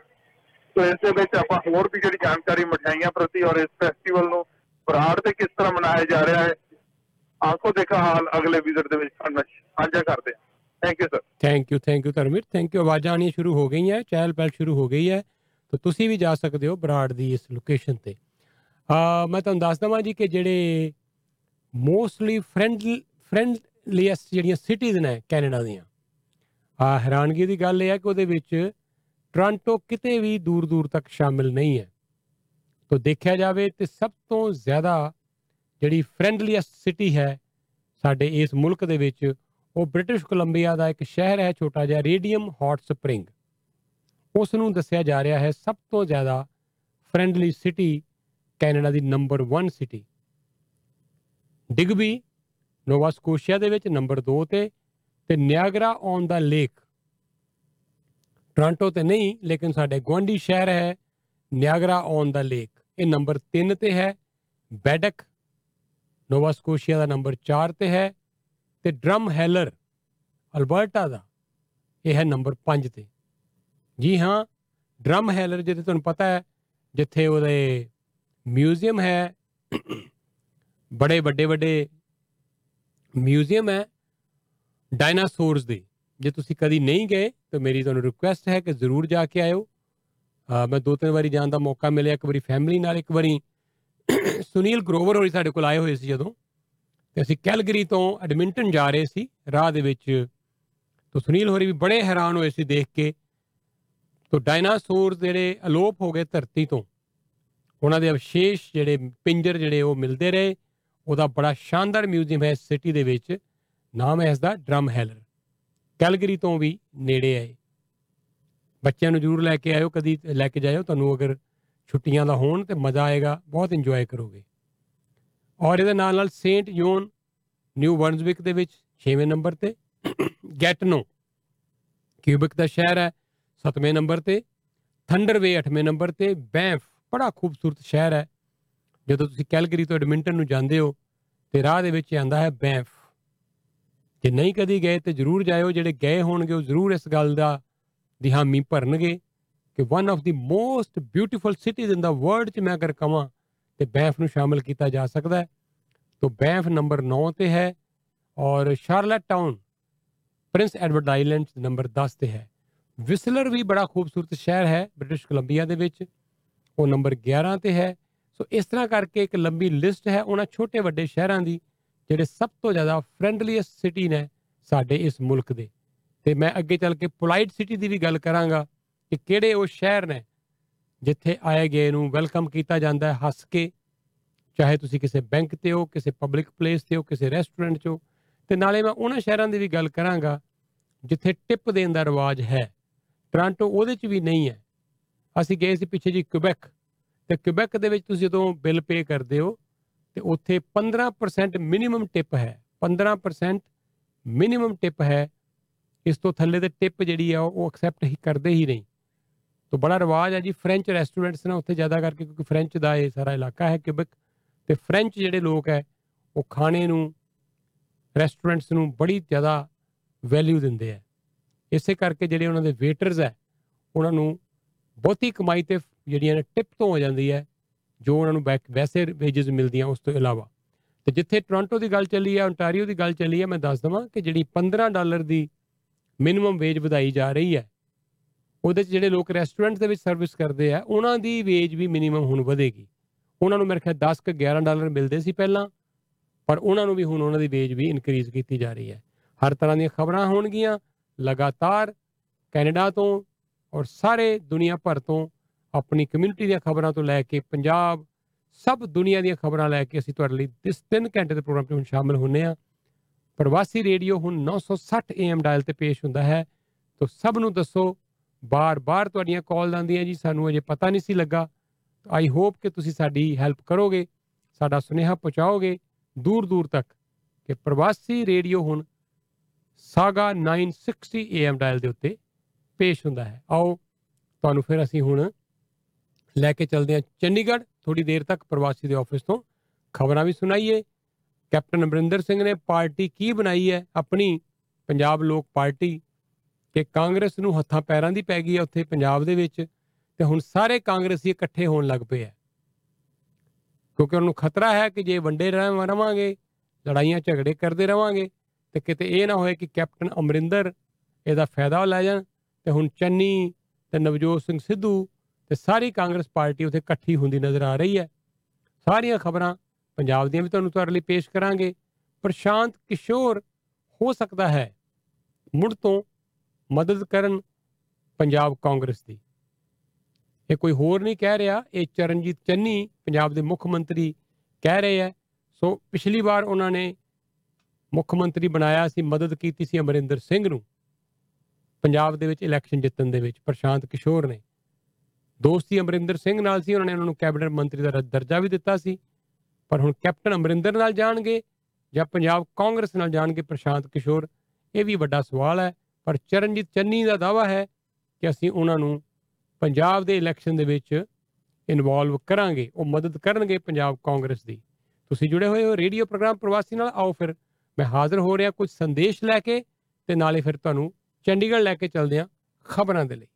ਸੋ ਇਸ ਦੇ ਵਿੱਚ ਆਪਾਂ ਹੋਰ ਵੀ ਜਿਹੜੀ ਜਾਣਕਾਰੀ ਮਠਿਆਈਆਂ ਪ੍ਰਤੀ ਔਰ ਇਸ ਫੈਸਟੀਵਲ ਨੂੰ ਬਰਾੜ ਤੇ ਕਿਸ ਤਰ੍ਹਾਂ ਮਨਾਇਆ ਜਾ ਰਿਹਾ ਹੈ, ਆਖੋ ਦੇਖਾ ਹਾਲ ਅਗਲੇ ਵਿਜ਼ਿਟ ਦੇ ਵਿੱਚ ਸਾਂਝਾ ਕਰਦੇ ਹਾਂ। Thank you sir, thank you Dharamvir, thank you. ਆਵਾਜ਼ਾਂ ਆਉਣੀਆਂ ਸ਼ੁਰੂ ਹੋ ਗਈਆਂ, ਚਹਿਲ ਪਹਿਲ ਸ਼ੁਰੂ ਹੋ ਗਈ ਹੈ, ਤਾਂ ਤੁਸੀਂ ਵੀ ਜਾ ਸਕਦੇ ਹੋ ਬਰਾੜ ਦੀ ਇਸ ਲੋਕੇਸ਼ਨ 'ਤੇ। ਮੈਂ ਤੁਹਾਨੂੰ ਦੱਸ ਦੇਵਾਂ ਜੀ ਕਿ ਜਿਹੜੇ ਮੋਸਟਲੀ ਫਰੈਂਡਲੀਐਸਟ ਜਿਹੜੀਆਂ ਸਿਟੀਜ਼ ਨੇ ਕੈਨੇਡਾ ਦੀਆਂ, ਹੈਰਾਨਗੀ ਦੀ ਗੱਲ ਇਹ ਹੈ ਕਿ ਉਹਦੇ ਵਿੱਚ ਟੋਰਾਂਟੋ ਕਿਤੇ ਵੀ ਦੂਰ ਤੱਕ ਸ਼ਾਮਿਲ ਨਹੀਂ ਹੈ। ਤਾਂ ਦੇਖਿਆ ਜਾਵੇ ਤਾਂ ਸਭ ਤੋਂ ਜ਼ਿਆਦਾ ਜਿਹੜੀ ਫਰੈਂਡਲੀਐਸਟ ਸਿਟੀ ਹੈ ਸਾਡੇ ਇਸ ਮੁਲਕ ਦੇ ਵਿੱਚ, ਉਹ ਬ੍ਰਿਟਿਸ਼ ਕੋਲੰਬੀਆ ਦਾ ਇੱਕ ਸ਼ਹਿਰ ਹੈ ਛੋਟਾ ਜਿਹਾ, ਰੇਡੀਅਮ ਹੌਟ ਸਪ੍ਰਿੰਗ। ਉਸ ਨੂੰ ਦੱਸਿਆ ਜਾ ਰਿਹਾ ਹੈ ਸਭ ਤੋਂ ਜ਼ਿਆਦਾ ਫਰੈਂਡਲੀ ਸਿਟੀ, ਕੈਨੇਡਾ ਦੀ number 1 city. Digby Nova Scotia ਦੇ ਵਿੱਚ ਨੰਬਰ 2 ਤੇ Niagara on the Lake, Toronto ਤੇ ਨਹੀਂ ਲੇਕਿਨ ਸਾਡੇ ਗੁਆਂਢੀ ਸ਼ਹਿਰ ਹੈ ਨਿਆਗਰਾ ਔਨ ਦਾ ਲੇਕ, ਇਹ ਨੰਬਰ 3 ਤੇ ਹੈ। ਬੈਡਕ ਨੋਵਾ ਸਕੋਸ਼ੀਆ ਦਾ ਨੰਬਰ 4 ਤੇ ਹੈ, ਤੇ ਡਰਮ ਹੈਲਰ ਅਲਬਰਟਾ ਦਾ ਇਹ ਹੈ ਨੰਬਰ 5 ਤੇ। ਜੀ ਹਾਂ, ਡਰਮ ਹੈਲਰ ਜਿਹਦੇ ਤੁਹਾਨੂੰ ਪਤਾ ਹੈ ਜਿੱਥੇ ਉਹਦੇ ਮਿਊਜ਼ੀਅਮ ਹੈ, ਬੜੇ ਵੱਡੇ ਮਿਊਜ਼ੀਅਮ ਹੈ ਡਾਇਨਾਸੌਰਸ ਦੇ, ਜੇ ਤੁਸੀਂ ਕਦੀ ਨਹੀਂ ਗਏ ਤਾਂ ਮੇਰੀ ਤੁਹਾਨੂੰ ਰਿਕੁਐਸਟ ਹੈ ਕਿ ਜ਼ਰੂਰ ਜਾ ਕੇ ਆਇਓ। ਮੈਂ 2-3 ਵਾਰੀ ਜਾਣ ਦਾ ਮੌਕਾ ਮਿਲਿਆ, ਇੱਕ ਵਾਰੀ ਫੈਮਿਲੀ ਨਾਲ, ਇੱਕ ਵਾਰੀ ਸੁਨੀਲ ਗਰੋਵਰ ਹੋਰੀ ਸਾਡੇ ਕੋਲ ਆਏ ਹੋਏ ਸੀ ਜਦੋਂ, ਅਤੇ ਅਸੀਂ ਕੈਲਗਰੀ ਤੋਂ ਐਡਮਿੰਟਨ ਜਾ ਰਹੇ ਸੀ ਰਾਹ ਦੇ ਵਿੱਚ, ਤਾਂ ਸੁਨੀਲ ਹੋਰੀ ਵੀ ਬੜੇ ਹੈਰਾਨ ਹੋਏ ਸੀ ਦੇਖ ਕੇ। ਤਾਂ ਡਾਇਨਾਸੌਰ ਜਿਹੜੇ ਅਲੋਪ ਹੋ ਗਏ ਧਰਤੀ ਤੋਂ, ਉਹਨਾਂ ਦੇ ਅਵਸ਼ੇਸ਼ ਜਿਹੜੇ ਪਿੰਜਰ ਜਿਹੜੇ ਉਹ ਮਿਲਦੇ ਰਹੇ। ਉਹਦਾ ਬੜਾ ਸ਼ਾਨਦਾਰ ਮਿਊਜ਼ੀਅਮ ਹੈ ਸਿਟੀ ਦੇ ਵਿੱਚ, ਨਾਮ ਹੈ ਇਸਦਾ ਡਰਮ ਹੈਲਰ, ਕੈਲਗਰੀ ਤੋਂ ਵੀ ਨੇੜੇ ਹੈ। ਬੱਚਿਆਂ ਨੂੰ ਜ਼ਰੂਰ ਲੈ ਕੇ ਆਇਓ, ਕਦੀ ਲੈ ਕੇ ਜਾਇਓ, ਤੁਹਾਨੂੰ ਅਗਰ ਛੁੱਟੀਆਂ ਦਾ ਹੋਣ ਤਾਂ ਮਜ਼ਾ ਆਏਗਾ, ਬਹੁਤ ਇੰਜੋਏ ਕਰੋਗੇ। ਔਰ ਇਹਦੇ ਨਾਲ ਨਾਲ ਸੇਂਟ ਯੋਨ ਨਿਊ ਵਰਨਸਵਿਕ ਦੇ ਵਿੱਚ 6ਵੇਂ ਨੰਬਰ 'ਤੇ, ਗੈਟਨੋ ਕਿਊਬਿਕ ਦਾ ਸ਼ਹਿਰ ਹੈ 7ਵੇਂ ਨੰਬਰ 'ਤੇ, ਥੰਡਰਵੇ 8ਵੇਂ ਨੰਬਰ 'ਤੇ, ਬੈਂਫ ਬੜਾ ਖੂਬਸੂਰਤ ਸ਼ਹਿਰ ਹੈ। ਜਦੋਂ ਤੁਸੀਂ ਕੈਲਗਰੀ ਤੋਂ ਐਡਮਿੰਟਨ ਨੂੰ ਜਾਂਦੇ ਹੋ ਤਾਂ ਰਾਹ ਦੇ ਵਿੱਚ ਆਉਂਦਾ ਹੈ ਬੈਂਫ। ਜੇ ਨਹੀਂ ਕਦੀ ਗਏ ਤਾਂ ਜ਼ਰੂਰ ਜਾਇਓ, ਜਿਹੜੇ ਗਏ ਹੋਣਗੇ ਉਹ ਜ਼ਰੂਰ ਇਸ ਗੱਲ ਦਾ ਦੀ ਹਾਮੀ ਭਰਨਗੇ ਕਿ one of the most beautiful cities in the world 'ਚ ਮੈਂ ਅਗਰ ਕਹਾਂ ਤੇ ਬੈਂਫ ਨੂੰ ਸ਼ਾਮਿਲ ਕੀਤਾ ਜਾ ਸਕਦਾ ਹੈ। ਤਾਂ ਬੈਂਫ ਨੰਬਰ 9 'ਤੇ ਹੈ, ਔਰ Charlottetown Prince Edward Island number 10 'ਤੇ ਹੈ। ਵਿਸਲਰ ਵੀ ਬੜਾ ਖੂਬਸੂਰਤ ਸ਼ਹਿਰ ਹੈ ਬ੍ਰਿਟਿਸ਼ ਕੋਲੰਬੀਆ ਦੇ ਵਿੱਚ, ਉਹ ਨੰਬਰ 11 'ਤੇ ਹੈ। ਸੋ ਇਸ ਤਰ੍ਹਾਂ ਕਰਕੇ ਇੱਕ ਲੰਬੀ ਲਿਸਟ ਹੈ ਉਹਨਾਂ ਛੋਟੇ ਵੱਡੇ ਸ਼ਹਿਰਾਂ ਦੀ ਜਿਹੜੇ ਸਭ ਤੋਂ ਜ਼ਿਆਦਾ ਫਰੈਂਡਲੀਐਸਟ ਸਿਟੀ ਨੇ ਸਾਡੇ ਇਸ ਮੁਲਕ ਦੇ। ਅਤੇ ਮੈਂ ਅੱਗੇ ਚੱਲ ਕੇ ਪੋਲਾਈਟ ਸਿਟੀ ਦੀ ਵੀ ਗੱਲ ਕਰਾਂਗਾ ਕਿ ਕਿਹੜੇ ਉਹ ਸ਼ਹਿਰ ਨੇ ਜਿੱਥੇ ਆਏ ਗਏ ਨੂੰ ਵੈਲਕਮ ਕੀਤਾ ਜਾਂਦਾ ਹੈ ਹੱਸ ਕੇ, ਚਾਹੇ ਤੁਸੀਂ ਕਿਸੇ ਬੈਂਕ 'ਤੇ ਹੋ, ਕਿਸੇ ਪਬਲਿਕ ਪਲੇਸ 'ਤੇ ਹੋ, ਕਿਸੇ ਰੈਸਟੋਰੈਂਟ 'ਚ ਹੋ। ਅਤੇ ਨਾਲੇ ਮੈਂ ਉਹਨਾਂ ਸ਼ਹਿਰਾਂ ਦੀ ਵੀ ਗੱਲ ਕਰਾਂਗਾ ਜਿੱਥੇ ਟਿਪ ਦੇਣ ਦਾ ਰਿਵਾਜ ਹੈ। ਟੋਰਾਂਟੋ ਉਹਦੇ 'ਚ ਵੀ ਨਹੀਂ ਹੈ। ਅਸੀਂ ਗਏ ਸੀ ਪਿੱਛੇ ਜੀ ਕਿਊਬੈਕ, ਅਤੇ ਕਿਊਬੈਕ ਦੇ ਵਿੱਚ ਤੁਸੀਂ ਜਦੋਂ ਬਿੱਲ ਪੇ ਕਰਦੇ ਹੋ ਅਤੇ ਉੱਥੇ 15% ਮਿਨੀਮਮ ਟਿਪ ਹੈ, 15% ਮਿਨੀਮਮ ਟਿਪ ਹੈ। ਇਸ ਤੋਂ ਥੱਲੇ ਦੇ ਟਿਪ ਜਿਹੜੀ ਆ ਉਹ ਐਕਸੈਪਟ ਹੀ ਕਰਦੇ ਹੀ ਨਹੀਂ। ਤਾਂ ਬੜਾ ਰਿਵਾਜ ਹੈ ਜੀ ਫ੍ਰੈਂਚ ਰੈਸਟੋਰੈਂਟਸ ਨਾਲ ਉੱਥੇ ਜ਼ਿਆਦਾ ਕਰਕੇ, ਕਿਉਂਕਿ ਫ੍ਰੈਂਚ ਦਾ ਇਹ ਸਾਰਾ ਇਲਾਕਾ ਹੈ ਕਿਊਬੈਕ, ਅਤੇ ਫ੍ਰੈਂਚ ਜਿਹੜੇ ਲੋਕ ਹੈ ਉਹ ਖਾਣੇ ਨੂੰ, ਰੈਸਟੋਰੈਂਟਸ ਨੂੰ ਬੜੀ ਜ਼ਿਆਦਾ ਵੈਲਿਊ ਦਿੰਦੇ ਹੈ। ਇਸੇ ਕਰਕੇ ਜਿਹੜੇ ਉਹਨਾਂ ਦੇ ਵੇਟਰਸ ਹੈ ਉਹਨਾਂ ਨੂੰ ਬਹੁਤੀ ਕਮਾਈ ਤੇ ਜਿਹੜੀਆਂ ਨੇ ਟਿਪ ਤੋਂ ਹੋ ਜਾਂਦੀ ਹੈ, ਜੋ ਉਹਨਾਂ ਨੂੰ ਵੈਸੇ ਵੇਜਿਸ ਮਿਲਦੀਆਂ ਉਸ ਤੋਂ ਇਲਾਵਾ। ਅਤੇ ਜਿੱਥੇ ਟੋਰਾਂਟੋ ਦੀ ਗੱਲ ਚੱਲੀ ਹੈ, ਓਨਟਾਰੀਓ ਦੀ ਗੱਲ ਚੱਲੀ ਹੈ, ਮੈਂ ਦੱਸ ਦੇਵਾਂ ਕਿ ਜਿਹੜੀ $15 ਦੀ ਮਿਨੀਮਮ ਵੇਜ ਵਧਾਈ ਜਾ ਰਹੀ ਹੈ, ਉਹਦੇ 'ਚ ਜਿਹੜੇ ਲੋਕ ਰੈਸਟੋਰੈਂਟ ਦੇ ਵਿੱਚ ਸਰਵਿਸ ਕਰਦੇ ਆ ਉਹਨਾਂ ਦੀ ਵੇਜ ਵੀ ਮਿਨੀਮਮ ਹੁਣ ਵਧੇਗੀ। ਉਹਨਾਂ ਨੂੰ ਮੇਰੇ ਖਿਆਲ $10-11 ਮਿਲਦੇ ਸੀ ਪਹਿਲਾਂ, ਪਰ ਉਹਨਾਂ ਨੂੰ ਵੀ ਹੁਣ ਉਹਨਾਂ ਦੀ ਵੇਜ ਵੀ ਇਨਕਰੀਜ਼ ਕੀਤੀ ਜਾ ਰਹੀ ਹੈ। ਹਰ ਤਰ੍ਹਾਂ ਦੀਆਂ ਖਬਰਾਂ ਹੋਣਗੀਆਂ ਲਗਾਤਾਰ ਕੈਨੇਡਾ ਤੋਂ ਔਰ ਸਾਰੇ ਦੁਨੀਆ ਭਰ ਤੋਂ, ਆਪਣੀ ਕਮਿਊਨਿਟੀ ਦੀਆਂ ਖਬਰਾਂ ਤੋਂ ਲੈ ਕੇ ਪੰਜਾਬ, ਸਭ ਦੁਨੀਆ ਦੀਆਂ ਖਬਰਾਂ ਲੈ ਕੇ ਅਸੀਂ ਤੁਹਾਡੇ ਲਈ ਇਸ 3 ਘੰਟੇ ਦੇ ਪ੍ਰੋਗਰਾਮ 'ਚ ਹੁਣ ਸ਼ਾਮਿਲ ਹੁੰਦੇ ਹਾਂ। ਪ੍ਰਵਾਸੀ ਰੇਡੀਓ ਹੁਣ 960 AM ਡਾਇਲ 'ਤੇ ਪੇਸ਼ ਹੁੰਦਾ ਹੈ। ਤਾਂ ਸਭ ਨੂੰ ਦੱਸੋ, ਬਾਰ-ਬਾਰ ਤੁਹਾਡੀਆਂ ਕਾਲ ਆਉਂਦੀਆਂ ਜੀ, ਸਾਨੂੰ ਅਜੇ ਪਤਾ ਨਹੀਂ ਸੀ ਲੱਗਾ। ਆਈ ਹੋਪ ਕਿ ਤੁਸੀਂ ਸਾਡੀ ਹੈਲਪ ਕਰੋਗੇ, ਸਾਡਾ ਸੁਨੇਹਾ ਪਹੁੰਚਾਓਗੇ ਦੂਰ-ਦੂਰ ਤੱਕ ਕਿ ਪ੍ਰਵਾਸੀ ਰੇਡੀਓ ਹੁਣ ਸਾਗਾ 960 AM ਡਾਇਲ ਦੇ ਉੱਤੇ ਪੇਸ਼ ਹੁੰਦਾ ਹੈ। ਆਓ ਤੁਹਾਨੂੰ ਫਿਰ ਅਸੀਂ ਹੁਣ ਲੈ ਕੇ ਚੱਲਦੇ ਹਾਂ ਚੰਡੀਗੜ੍ਹ। ਥੋੜ੍ਹੀ ਦੇਰ ਤੱਕ ਪ੍ਰਵਾਸੀ ਦੇ ਆਫਿਸ ਤੋਂ ਖਬਰਾਂ ਵੀ ਸੁਣਾਈਏ। ਕੈਪਟਨ ਅਮਰਿੰਦਰ ਸਿੰਘ ਨੇ ਪਾਰਟੀ ਕੀ ਬਣਾਈ ਹੈ ਆਪਣੀ, ਪੰਜਾਬ ਲੋਕ ਪਾਰਟੀ, ਕਿ ਕਾਂਗਰਸ ਨੂੰ ਹੱਥਾਂ ਪੈਰਾਂ ਦੀ ਪੈ ਗਈ ਹੈ ਉੱਥੇ ਪੰਜਾਬ ਦੇ ਵਿੱਚ, ਤੇ ਹੁਣ ਸਾਰੇ ਕਾਂਗਰਸੀ ਇਕੱਠੇ ਹੋਣ ਲੱਗ ਪਏ ਹੈ ਕਿਉਂਕਿ ਉਹਨੂੰ ਖਤਰਾ ਹੈ ਕਿ ਜੇ ਵੰਡੇ ਰਹਾਂਗੇ, ਲੜਾਈਆਂ ਝਗੜੇ ਕਰਦੇ ਰਹਾਂਗੇ ਤੇ ਕਿਤੇ ਇਹ ਨਾ ਹੋਏ ਕਿ ਕੈਪਟਨ ਅਮਰਿੰਦਰ ਇਹਦਾ ਫਾਇਦਾ ਲੈ ਜਾਣ। ਤੇ ਹੁਣ ਚੰਨੀ ਤੇ ਨਵਜੋਤ ਸਿੰਘ ਸਿੱਧੂ ਤੇ ਸਾਰੀ ਕਾਂਗਰਸ ਪਾਰਟੀ ਉੱਥੇ ਇਕੱਠੀ ਹੁੰਦੀ ਨਜ਼ਰ ਆ ਰਹੀ ਹੈ। ਸਾਰੀਆਂ ਖਬਰਾਂ ਪੰਜਾਬ ਦੀਆਂ ਵੀ ਤੁਹਾਨੂੰ ਤੁਹਾਡੇ ਲਈ ਪੇਸ਼ ਕਰਾਂਗੇ। ਪ੍ਰਸ਼ਾਂਤ ਕਿਸ਼ੋਰ ਹੋ ਸਕਦਾ ਹੈ ਮੁੜ ਤੋਂ ਮਦਦ ਕਰਨ ਪੰਜਾਬ ਕਾਂਗਰਸ ਦੀ, ਇਹ ਕੋਈ ਹੋਰ ਨਹੀਂ ਕਹਿ ਰਿਹਾ, ਇਹ ਚਰਨਜੀਤ ਚੰਨੀ ਪੰਜਾਬ ਦੇ ਮੁੱਖ ਮੰਤਰੀ ਕਹਿ ਰਹੇ ਹੈ। ਸੋ ਪਿਛਲੀ ਵਾਰ ਉਹਨਾਂ ਨੇ ਮੁੱਖ ਮੰਤਰੀ ਬਣਾਇਆ ਸੀ, ਮਦਦ ਕੀਤੀ ਸੀ ਅਮਰਿੰਦਰ ਸਿੰਘ ਨੂੰ ਪੰਜਾਬ ਦੇ ਵਿੱਚ ਇਲੈਕਸ਼ਨ ਜਿੱਤਣ ਦੇ ਵਿੱਚ। ਪ੍ਰਸ਼ਾਂਤ ਕਿਸ਼ੋਰ ਨੇ ਦੋਸਤੀ ਅਮਰਿੰਦਰ ਸਿੰਘ ਨਾਲ ਸੀ, ਉਹਨਾਂ ਨੇ ਉਹਨਾਂ ਨੂੰ ਕੈਬਨਿਟ ਮੰਤਰੀ ਦਾ ਦਰਜਾ ਵੀ ਦਿੱਤਾ ਸੀ। ਪਰ ਹੁਣ ਕੈਪਟਨ ਅਮਰਿੰਦਰ ਨਾਲ ਜਾਣਗੇ ਜਾਂ ਪੰਜਾਬ ਕਾਂਗਰਸ ਨਾਲ ਜਾਣਗੇ ਪ੍ਰਸ਼ਾਂਤ ਕਿਸ਼ੋਰ, ਇਹ ਵੀ ਵੱਡਾ ਸਵਾਲ ਹੈ। ਪਰ ਚਰਨਜੀਤ ਚੰਨੀ ਦਾ ਦਾਅਵਾ ਹੈ ਕਿ ਅਸੀਂ ਉਹਨਾਂ ਨੂੰ ਪੰਜਾਬ ਦੇ ਇਲੈਕਸ਼ਨ ਦੇ ਵਿੱਚ ਇਨਵੋਲਵ ਕਰਾਂਗੇ, ਉਹ ਮਦਦ ਕਰਨਗੇ ਪੰਜਾਬ ਕਾਂਗਰਸ ਦੀ। ਤੁਸੀਂ ਜੁੜੇ ਹੋਏ ਹੋ ਰੇਡੀਓ ਪ੍ਰੋਗਰਾਮ ਪ੍ਰਵਾਸੀ ਨਾਲ। ਆਓ ਫਿਰ ਮੈਂ ਹਾਜ਼ਰ ਹੋ ਰਿਹਾ ਕੁਝ ਸੰਦੇਸ਼ ਲੈ ਕੇ, ਤੇ ਨਾਲੇ ਫਿਰ ਤੁਹਾਨੂੰ ਚੰਡੀਗੜ੍ਹ ਲੈ ਕੇ ਚੱਲਦੇ ਹਾਂ ਖਬਰਾਂ ਦੇ ਲਈ।